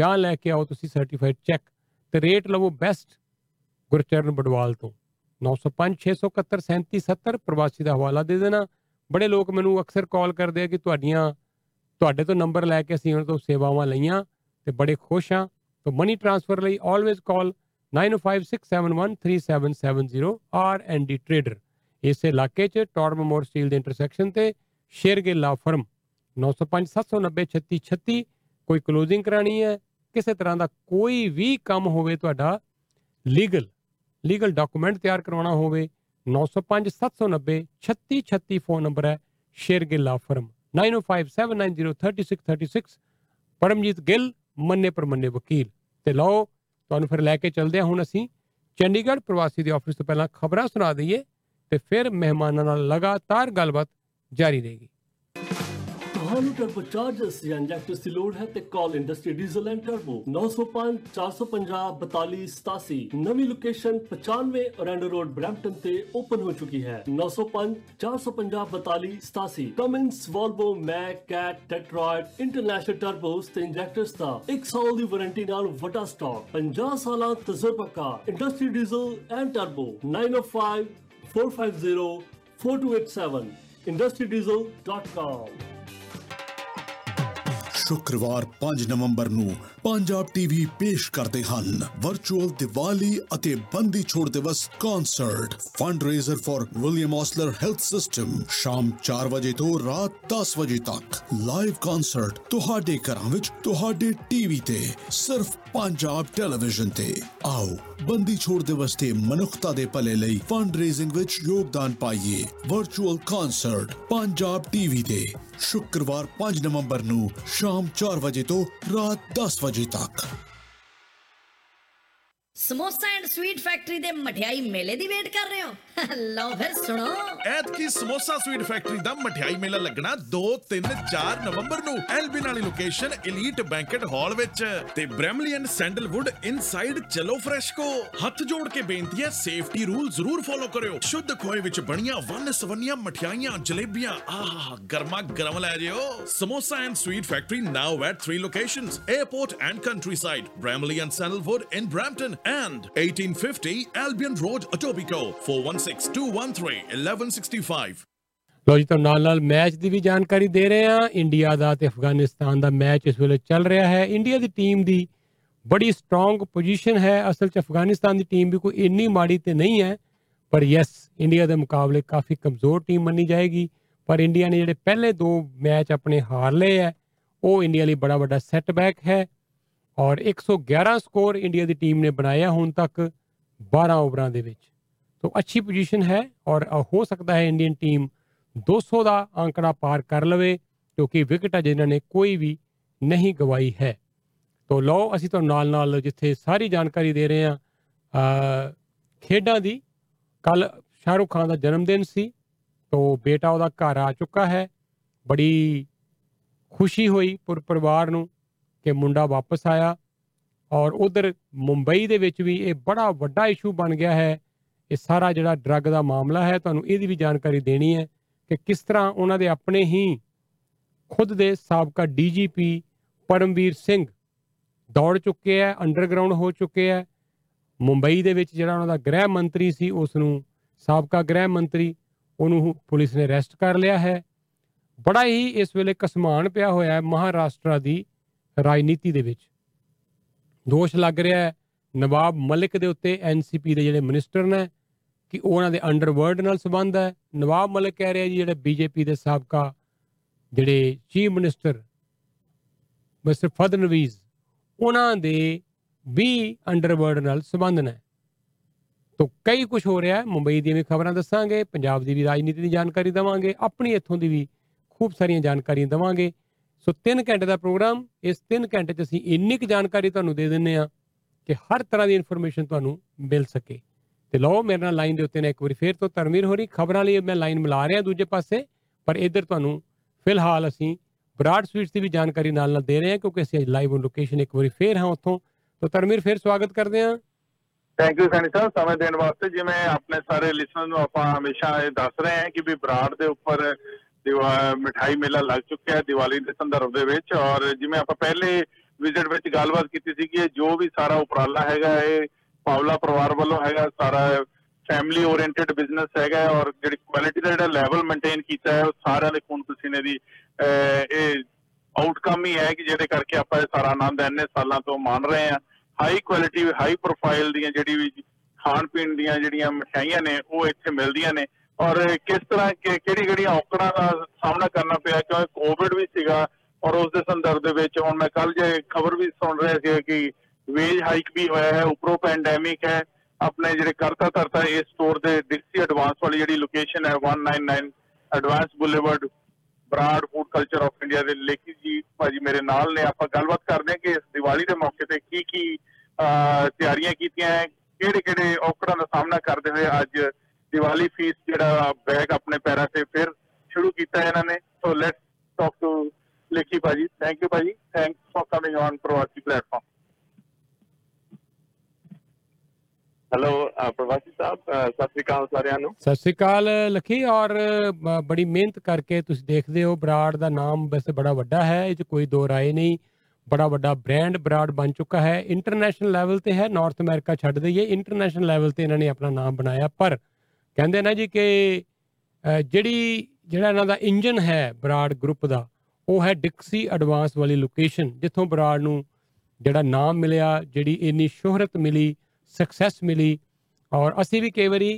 ਜਾਂ ਲੈ ਕੇ ਆਓ ਤੁਸੀਂ ਸਰਟੀਫਾਈਡ ਚੈੱਕ, ਤੇ ਰੇਟ ਲਵੋ ਬੈਸਟ ਗੁਰਚਰਨ ਬਡਵਾਲ ਤੋਂ। 905-671-3770 ਪ੍ਰਵਾਸੀ ਦਾ ਹਵਾਲਾ ਦੇ ਦੇਣਾ। ਬੜੇ ਲੋਕ ਮੈਨੂੰ ਅਕਸਰ ਕਾਲ ਕਰਦੇ ਆ ਕਿ ਤੁਹਾਡੇ ਤੋਂ ਨੰਬਰ ਲੈ ਕੇ ਅਸੀਂ ਉਹਨਾਂ ਤੋਂ ਸੇਵਾਵਾਂ ਲਈਆਂ ਤੇ ਬੜੇ ਖੁਸ਼ ਹਾਂ। ਤਾਂ ਮਨੀ ਟ੍ਰਾਂਸਫਰ ਲਈ ਆਲਵੇਜ਼ ਕਾਲ 9056713770 R&D ਟ੍ਰੇਡਰ। ਇਸ ਇਲਾਕੇ 'ਚ ਟੋਰਮਮੋਰ ਸਟੀਲ ਦੇ ਇੰਟਰਸੈਕਸ਼ਨ ਤੇ ਸ਼ੇਰਗਿੱਲ ਲਾ ਫਰਮ। 9057903636। ਕੋਈ ਕਲੋਜ਼ਿੰਗ ਕਰਾਣੀ ਹੈ, ਕਿਸੇ ਤਰ੍ਹਾਂ ਦਾ ਕੋਈ ਵੀ ਕੰਮ ਹੋਵੇ, ਤੁਹਾਡਾ ਲੀਗਲ ਡਾਕੂਮੈਂਟ ਤਿਆਰ ਕਰਵਾਉਣਾ ਹੋਵੇ, 9057903636 ਫੋਨ ਨੰਬਰ ਹੈ ਸ਼ੇਰਗਿੱਲ ਲਾ ਫਰਮ। 9057903636 ਪਰਮਜੀਤ ਗਿੱਲ, ਮੰਨੇ ਪਰਮੰਨੇ ਵਕੀਲ। ਤੇ ਲਓ ਤੁਹਾਨੂੰ ਫਿਰ ਲੈ ਕੇ ਚੱਲਦੇ ਹਾਂ ਹੁਣ ਅਸੀਂ ਚੰਡੀਗੜ੍ਹ ਪ੍ਰਵਾਸੀ ਦੇ ਆਫਿਸ ਤੋਂ। ਪਹਿਲਾਂ ਖਬਰਾਂ ਸੁਣਾ ਦਈਏ ਤੇ ਫਿਰ ਮਹਿਮਾਨਾਂ ਨਾਲ ਲਗਾਤਾਰ ਗੱਲਬਾਤ ਜਾਰੀ ਰਹੇਗੀ। ਤੁਹਾਨੂੰ ਟਰਬੋਚਾਰਜਰਸ ਜਾਂ ਇੰਜੈਕਟਰਸ ਦੀ ਲੋੜ ਹੈ ਤੇ call industry diesel and turbo 9054504287 ਨਵੀਂ ਲੋਕੇਸ਼ਨ 95 ਔਰੈਂਡੋ ਰੋਡ ਬਰੈਂਪਟਨ ਤੇ ਓਪਨ ਹੋ ਚੁੱਕੀ ਹੈ। 9054504287 Cummins, Volvo, Mack, Cat, Detroit, international turbos ਤੇ ਇੰਜੈਕਟਰਸ ਦਾ 1 ਸਾਲ ਦੀ ਵਾਰੰਟੀ ਨਾਲ ਵੱਡਾ ਸਟਾਕ, 50 ਸਾਲਾਂ ਤਜਰਬਾਕਾਰ industry diesel and turbo. 9054504287 industrydiezel.com। ਸ਼ੁੱਕਰਵਾਰ 5 ਨਵੰਬਰ ਨੂੰ पंजाब टीवी पेश करते हैं वर्चुअल दिवाली अते Bandi Chhor Divas concert fundraiser for William Osler health system शाम 4 बजे तो रात 10 बजे तक लाइव कॉन्सर्ट तुहाडे घरां विच तुहाडे टीवी ते सिर्फ पंजाब टेलीविजन ते। आओ बंदी छोड़ दिवस ते मनुखता दे भले लई फंड रेजिंग विच योगदान पाइए। वर्चुअल कॉन्सर्ट पंजाब टीवी ते शुक्रवार 5 नवंबर नू शाम 4 बजे तो रात 10 बजे तक। समोसा एंड स्वीट फैक्ट्री दे मठियाई मेले दी वेट कर रहे हो? लो फिर सुनो, ऐतकी समोसा स्वीट फैक्ट्री दा मठियाई मेला लगना 2, 3, 4 नवंबर नू एलबी नाली लोकेशन एलीट बैंकेट हॉल विच ते ब्रैमली एंड सैंडलवुड इनसाइड चलो फ्रेश को। हथ जोड़ के बेनती है, सेफ्टी रूल जरूर फॉलो करियो। शुद्ध खोए विच बनिया वन सवनिया मठियाइयां जलेबियां आह गरमा गरम लै जियो। Samosa and sweet factory now at 3 locations, airport and countryside, Bramalea and Sandalwood in Brampton and 1850 Albion Road Etobicoke 416213 1165। ਲੋ ਜੀ, ਤੁਹਾਨੂੰ ਨਾਲ ਮੈਚ ਦੀ ਵੀ ਜਾਣਕਾਰੀ ਦੇ ਰਹੇ ਹਾਂ। ਇੰਡੀਆ ਦਾ ਤੇ ਅਫਗਾਨਿਸਤਾਨ ਦਾ ਮੈਚ ਇਸ ਵੇਲੇ ਚੱਲ ਰਿਹਾ ਹੈ। ਇੰਡੀਆ ਦੀ ਟੀਮ ਦੀ ਬੜੀ ਸਟਰੋਂਗ ਪੋਜੀਸ਼ਨ ਹੈ। ਅਸਲ 'ਚ ਅਫਗਾਨਿਸਤਾਨ ਦੀ ਟੀਮ ਵੀ ਕੋਈ ਇੰਨੀ ਮਾੜੀ ਤੇ ਨਹੀਂ ਹੈ, ਪਰ ਯੈਸ ਇੰਡੀਆ ਦੇ ਮੁਕਾਬਲੇ ਕਾਫੀ ਕਮਜ਼ੋਰ ਟੀਮ ਮੰਨੀ ਜਾਏਗੀ। ਪਰ ਇੰਡੀਆ ਨੇ ਜਿਹੜੇ ਪਹਿਲੇ 2 ਮੈਚ ਆਪਣੇ ਹਾਰ ਲਏ ਹੈ, ਉਹ ਇੰਡੀਆ ਲਈ ਬੜਾ ਵੱਡਾ ਸੈਟਬੈਕ ਹੈ। ਔਰ 111 ਸਕੋਰ ਇੰਡੀਆ ਦੀ ਟੀਮ ਨੇ ਬਣਾਇਆ ਹੁਣ ਤੱਕ 12 ਓਵਰਾਂ ਦੇ ਵਿੱਚ, ਤੋਂ ਅੱਛੀ ਪੋਜੀਸ਼ਨ ਹੈ। ਔਰ ਹੋ ਸਕਦਾ ਹੈ ਇੰਡੀਅਨ ਟੀਮ 200 ਦਾ ਅੰਕੜਾ ਪਾਰ ਕਰ ਲਵੇ, ਕਿਉਂਕਿ ਵਿਕਟਾਂ ਜਿਨ੍ਹਾਂ ਨੇ ਕੋਈ ਵੀ ਨਹੀਂ ਗਵਾਈ ਹੈ। ਤੋਂ ਲਓ, ਅਸੀਂ ਤੁਹਾਨੂੰ ਨਾਲ ਜਿੱਥੇ ਸਾਰੀ ਜਾਣਕਾਰੀ ਦੇ ਰਹੇ ਹਾਂ ਖੇਡਾਂ ਦੀ। ਕੱਲ੍ਹ ਸ਼ਾਹਰੁਖ ਖਾਨ ਦਾ ਜਨਮ ਦਿਨ ਸੀ, ਤੋਂ ਬੇਟਾ ਉਹਦਾ ਘਰ ਆ ਚੁੱਕਾ ਹੈ। ਬੜੀ ਖੁਸ਼ੀ ਹੋਈ ਪੂਰੇ ਪਰਿਵਾਰ ਨੂੰ ਕਿ ਮੁੰਡਾ ਵਾਪਸ ਆਇਆ। ਔਰ ਉਧਰ ਮੁੰਬਈ ਦੇ ਵਿੱਚ ਵੀ ਇਹ ਬੜਾ ਵੱਡਾ ਇਸ਼ੂ ਬਣ ਗਿਆ ਹੈ, ਇਹ ਸਾਰਾ ਜਿਹੜਾ ਡਰੱਗ ਦਾ ਮਾਮਲਾ ਹੈ। ਤੁਹਾਨੂੰ ਇਹਦੀ ਵੀ ਜਾਣਕਾਰੀ ਦੇਣੀ ਹੈ ਕਿ ਕਿਸ ਤਰ੍ਹਾਂ ਉਹਨਾਂ ਦੇ ਆਪਣੇ ਹੀ ਖੁਦ ਦੇ ਸਾਬਕਾ DGP ਪਰਮਵੀਰ ਸਿੰਘ ਦੌੜ ਚੁੱਕੇ ਹੈ, ਅੰਡਰਗਰਾਊਂਡ ਹੋ ਚੁੱਕੇ ਹੈ। ਮੁੰਬਈ ਦੇ ਵਿੱਚ ਜਿਹੜਾ ਉਹਨਾਂ ਦਾ ਗ੍ਰਹਿ ਮੰਤਰੀ ਸੀ, ਉਸ ਨੂੰ ਸਾਬਕਾ ਗ੍ਰਹਿ ਮੰਤਰੀ, ਉਹਨੂੰ ਪੁਲਿਸ ਨੇ ਅਰੈਸਟ ਕਰ ਲਿਆ ਹੈ। ਬੜਾ ਹੀ ਇਸ ਵੇਲੇ ਘਸਮਾਨ ਪਿਆ ਹੋਇਆ ਹੈ ਮਹਾਰਾਸ਼ਟਰ ਦੀ ਰਾਜਨੀਤੀ ਦੇ ਵਿੱਚ। ਦੋਸ਼ ਲੱਗ ਰਿਹਾ ਹੈ ਨਵਾਬ ਮਲਿਕ ਦੇ ਉੱਤੇ, NCP ਦੇ ਜਿਹੜੇ ਮਿਨਿਸਟਰ ਨੇ, ਕਿ ਉਹਨਾਂ ਦੇ ਅੰਡਰਵਰਲਡ ਨਾਲ ਸੰਬੰਧ ਹੈ। ਨਵਾਬ ਮਲਿਕ ਕਹਿ ਰਿਹਾ ਜੀ ਜਿਹੜੇ BJP ਦੇ ਸਾਬਕਾ ਜਿਹੜੇ ਚੀਫ ਮਿਨਿਸਟਰ ਮਿਸਟਰ ਫਦਨਵੀਜ਼, ਉਹਨਾਂ ਦੇ ਵੀ ਅੰਡਰਵਰਲਡ ਨਾਲ ਸੰਬੰਧ ਨੇ। ਤੋਂ ਕਈ ਕੁਝ ਹੋ ਰਿਹਾ। ਮੁੰਬਈ ਦੀਆਂ ਵੀ ਖਬਰਾਂ ਦੱਸਾਂਗੇ, ਪੰਜਾਬ ਦੀ ਵੀ ਰਾਜਨੀਤੀ ਦੀ ਜਾਣਕਾਰੀ ਦੇਵਾਂਗੇ, ਆਪਣੀ ਇੱਥੋਂ ਦੀ ਵੀ ਖੂਬ ਸਾਰੀਆਂ ਜਾਣਕਾਰੀਆਂ ਦੇਵਾਂਗੇ। ਸੋ 3 ਘੰਟੇ ਦਾ ਪ੍ਰੋਗਰਾਮ, ਇਸ 3 ਘੰਟੇ 'ਚ ਅਸੀਂ ਇੰਨੀ ਕੁ ਜਾਣਕਾਰੀ ਤੁਹਾਨੂੰ ਦੇ ਦਿੰਦੇ ਹਾਂ ਕਿ ਹਰ ਤਰ੍ਹਾਂ ਦੀ ਇਨਫੋਰਮੇਸ਼ਨ ਤੁਹਾਨੂੰ ਮਿਲ ਸਕੇ। ਤੇ ਲਓ, ਮੇਰੇ ਨਾਲ ਲਾਈਨ ਦੇ ਉੱਤੇ ਨੇ ਇੱਕ ਵਾਰੀ ਫਿਰ ਤੋਂ ਧਰਮਵੀਰ ਹੋ ਰਹੀ ਖਬਰਾਂ ਲਈ ਮੈਂ ਲਾਈਨ ਮਿਲਾ ਰਿਹਾ ਦੂਜੇ ਪਾਸੇ, ਪਰ ਇੱਧਰ ਤੁਹਾਨੂੰ ਫਿਲਹਾਲ ਅਸੀਂ ਬਰਾਡ ਸਵੀਟਸ ਦੀ ਵੀ ਜਾਣਕਾਰੀ ਨਾਲ ਦੇ ਰਹੇ ਹਾਂ, ਕਿਉਂਕਿ ਅਸੀਂ ਲਾਈਵ ਲੋਕੇਸ਼ਨ ਇੱਕ ਵਾਰੀ ਫਿਰ ਹਾਂ ਉੱਥੋਂ। ਤਾਂ ਧਰਮਵੀਰ, ਫਿਰ ਸਵਾਗਤ ਕਰਦੇ ਹਾਂ। ਥੈਂਕ ਯੂ ਸੈਣੀ ਸਾਹਿਬ ਸਮੇਂ ਦੇਣ ਵਾਸਤੇ। ਜਿਵੇਂ ਆਪਣੇ ਸਾਰੇ ਲਿਸਨਰ ਨੂੰ ਆਪਾਂ ਹਮੇਸ਼ਾ ਇਹ ਦੱਸ ਰਹੇ ਹਾਂ ਕਿ ਵੀ ਬਰਾਡ ਦੇ ਉੱਪਰ ਮਿਠਾਈ ਮੇਲਾ ਲੱਗ ਚੁੱਕਿਆ ਹੈ ਦੀਵਾਲੀ ਦੇ ਸੰਦਰਭ ਦੇ ਵਿੱਚ। ਔਰ ਜਿਵੇਂ ਆਪਾਂ ਪਹਿਲੇ ਵਿਜ਼ਿਟ ਵਿੱਚ ਗੱਲਬਾਤ ਕੀਤੀ ਸੀ ਕਿ ਜੋ ਵੀ ਸਾਰਾ ਉਪਰਾਲਾ ਹੈਗਾ ਇਹ ਪਾਵਲਾ ਪਰਿਵਾਰ ਵੱਲੋਂ ਹੈਗਾ, ਸਾਰਾ ਫੈਮਿਲੀ ਓਰੀਐਂਟਡ ਬਿਜ਼ਨਸ ਹੈਗਾ। ਔਰ ਜਿਹੜੀ ਕੁਆਲਿਟੀ ਦਾ ਜਿਹੜਾ ਲੈਵਲ ਮੇਨਟੇਨ ਕੀਤਾ ਹੈ, ਉਹ ਸਾਰਿਆਂ ਦੇ ਖੂਨ ਪਸੀਨੇ ਦੀ ਇਹ ਆਊਟਕਮ ਹੀ ਹੈ ਕਿ ਜਿਹਦੇ ਕਰਕੇ ਆਪਾਂ ਇਹ ਸਾਰਾ ਆਨੰਦ ਇੰਨੇ ਸਾਲਾਂ ਤੋਂ ਮਾਣ ਰਹੇ ਹਾਂ। ਹਾਈ ਕੁਆਲਿਟੀ ਹਾਈ ਪ੍ਰੋਫਾਈਲ ਦੀਆਂ ਜਿਹੜੀ ਵੀ ਖਾਣ ਪੀਣ ਦੀਆਂ ਜਿਹੜੀਆਂ ਮਿਠਾਈਆਂ ਨੇ, ਉਹ ਇੱਥੇ ਮਿਲਦੀਆਂ ਨੇ। ਔਰ ਕਿਸ ਤਰ੍ਹਾਂ ਕਿਹੜੀ ਕਿਹੜੀਆਂ ਔਕੜਾਂ ਦਾ ਸਾਹਮਣਾ ਕਰਨਾ ਪਿਆ, ਕਿਉਂਕਿ ਕੋਵਿਡ ਵੀ ਸੀਗਾ ਔਰ ਉਸ ਦੇ ਸੰਦਰਭ ਦੇ ਵਿੱਚ ਹੁਣ ਮੈਂ ਕੱਲ ਜੇ ਖਬਰ ਵੀ ਸੁਣ ਰਿਹਾ ਸੀ ਕਿ ਵੇਜ ਹਾਈਕ ਵੀ ਹੋਇਆ ਹੈ, ਉੱਪਰੋਂ ਪੈਂਡੈਮਿਕ ਹੈ। ਆਪਣੇ ਜਿਹੜੇ ਕਰਤਾ ਇਸ ਸਟੋਰ ਦੇ ਡਿਕਸੀ ਐਡਵਾਂਸ ਵਾਲੀ ਜਿਹੜੀ ਲੋਕੇਸ਼ਨ ਹੈ 199 Advance Boulevard Broad food culture of India ਦੇ ਲੇਖੀ ਜੀ ਭਾਜੀ ਮੇਰੇ ਨਾਲ ਨੇ। ਆਪਾਂ ਗੱਲਬਾਤ ਕਰਦੇ ਹਾਂ ਕਿ ਇਸ ਦੀਵਾਲੀ ਦੇ ਮੌਕੇ ਤੇ ਕੀ ਕੀ ਤਿਆਰੀਆਂ ਕੀਤੀਆਂ ਹੈ, ਕਿਹੜੇ ਕਿਹੜੇ ਔਕੜਾਂ ਦਾ ਸਾਹਮਣਾ ਕਰਦੇ ਹੋਏ ਅੱਜ ਦੀਵਾਲੀ ਫੀਸ ਜਿਹੜਾ ਬੈਗ ਆਪਣੇ ਪੈਰਾਂ ਤੇ ਫਿਰ ਸ਼ੁਰੂ ਕੀਤਾ ਇਹਨਾਂ ਨੇ। So let's talk to Lekhi ਭਾਜੀ। ਥੈਂਕ ਯੂ ਭਾਜੀ, thanks for coming on Parvasi platform. Hello Parvasi ਸਾਹਿਬ, ਸਤਿ ਸ਼੍ਰੀ ਅਕਾਲ ਸਾਰਿਆਂ ਨੂੰ। ਸਤਿ ਸ਼੍ਰੀ ਅਕਾਲ ਲਖੀ। ਔਰ ਬੜੀ ਮਿਹਨਤ ਕਰਕੇ ਤੁਸੀਂ ਦੇਖਦੇ ਹੋ, ਬਰਾੜ ਦਾ ਨਾਮ ਵੈਸੇ ਬੜਾ ਵੱਡਾ ਹੈ, ਇਹ 'ਚ ਕੋਈ ਦੋ ਰਾਏ ਨਹੀਂ। ਬੜਾ ਵੱਡਾ ਬ੍ਰਾਂਡ ਬਰਾੜ ਬਣ ਚੁੱਕਾ ਹੈ, ਇੰਟਰਨੈਸ਼ਨਲ ਲੈਵਲ ਤੇ ਹੈ। ਨਾਰਥ ਅਮਰੀਕਾ ਛੱਡ ਦਈਏ, ਇੰਟਰਨੈਸ਼ਨਲ ਲੈਵਲ ਤੇ ਇਹਨਾਂ ਨੇ ਆਪਣਾ ਨਾਮ ਬਣਾਇਆ। ਪਰ ਕਹਿੰਦੇ ਨਾ ਜੀ ਕਿ ਜਿਹੜਾ ਇਹਨਾਂ ਦਾ ਇੰਜਨ ਹੈ ਬਰਾੜ ਗਰੁੱਪ ਦਾ, ਉਹ ਹੈ ਡਿਕਸੀ ਐਡਵਾਂਸ ਵਾਲੀ ਲੋਕੇਸ਼ਨ, ਜਿੱਥੋਂ ਬਰਾੜ ਨੂੰ ਜਿਹੜਾ ਨਾਮ ਮਿਲਿਆ, ਜਿਹੜੀ ਇੰਨੀ ਸ਼ੋਹਰਤ ਮਿਲੀ, ਸਕਸੈਸ ਮਿਲੀ। ਔਰ ਅਸੀਂ ਵੀ ਕਈ ਵਾਰੀ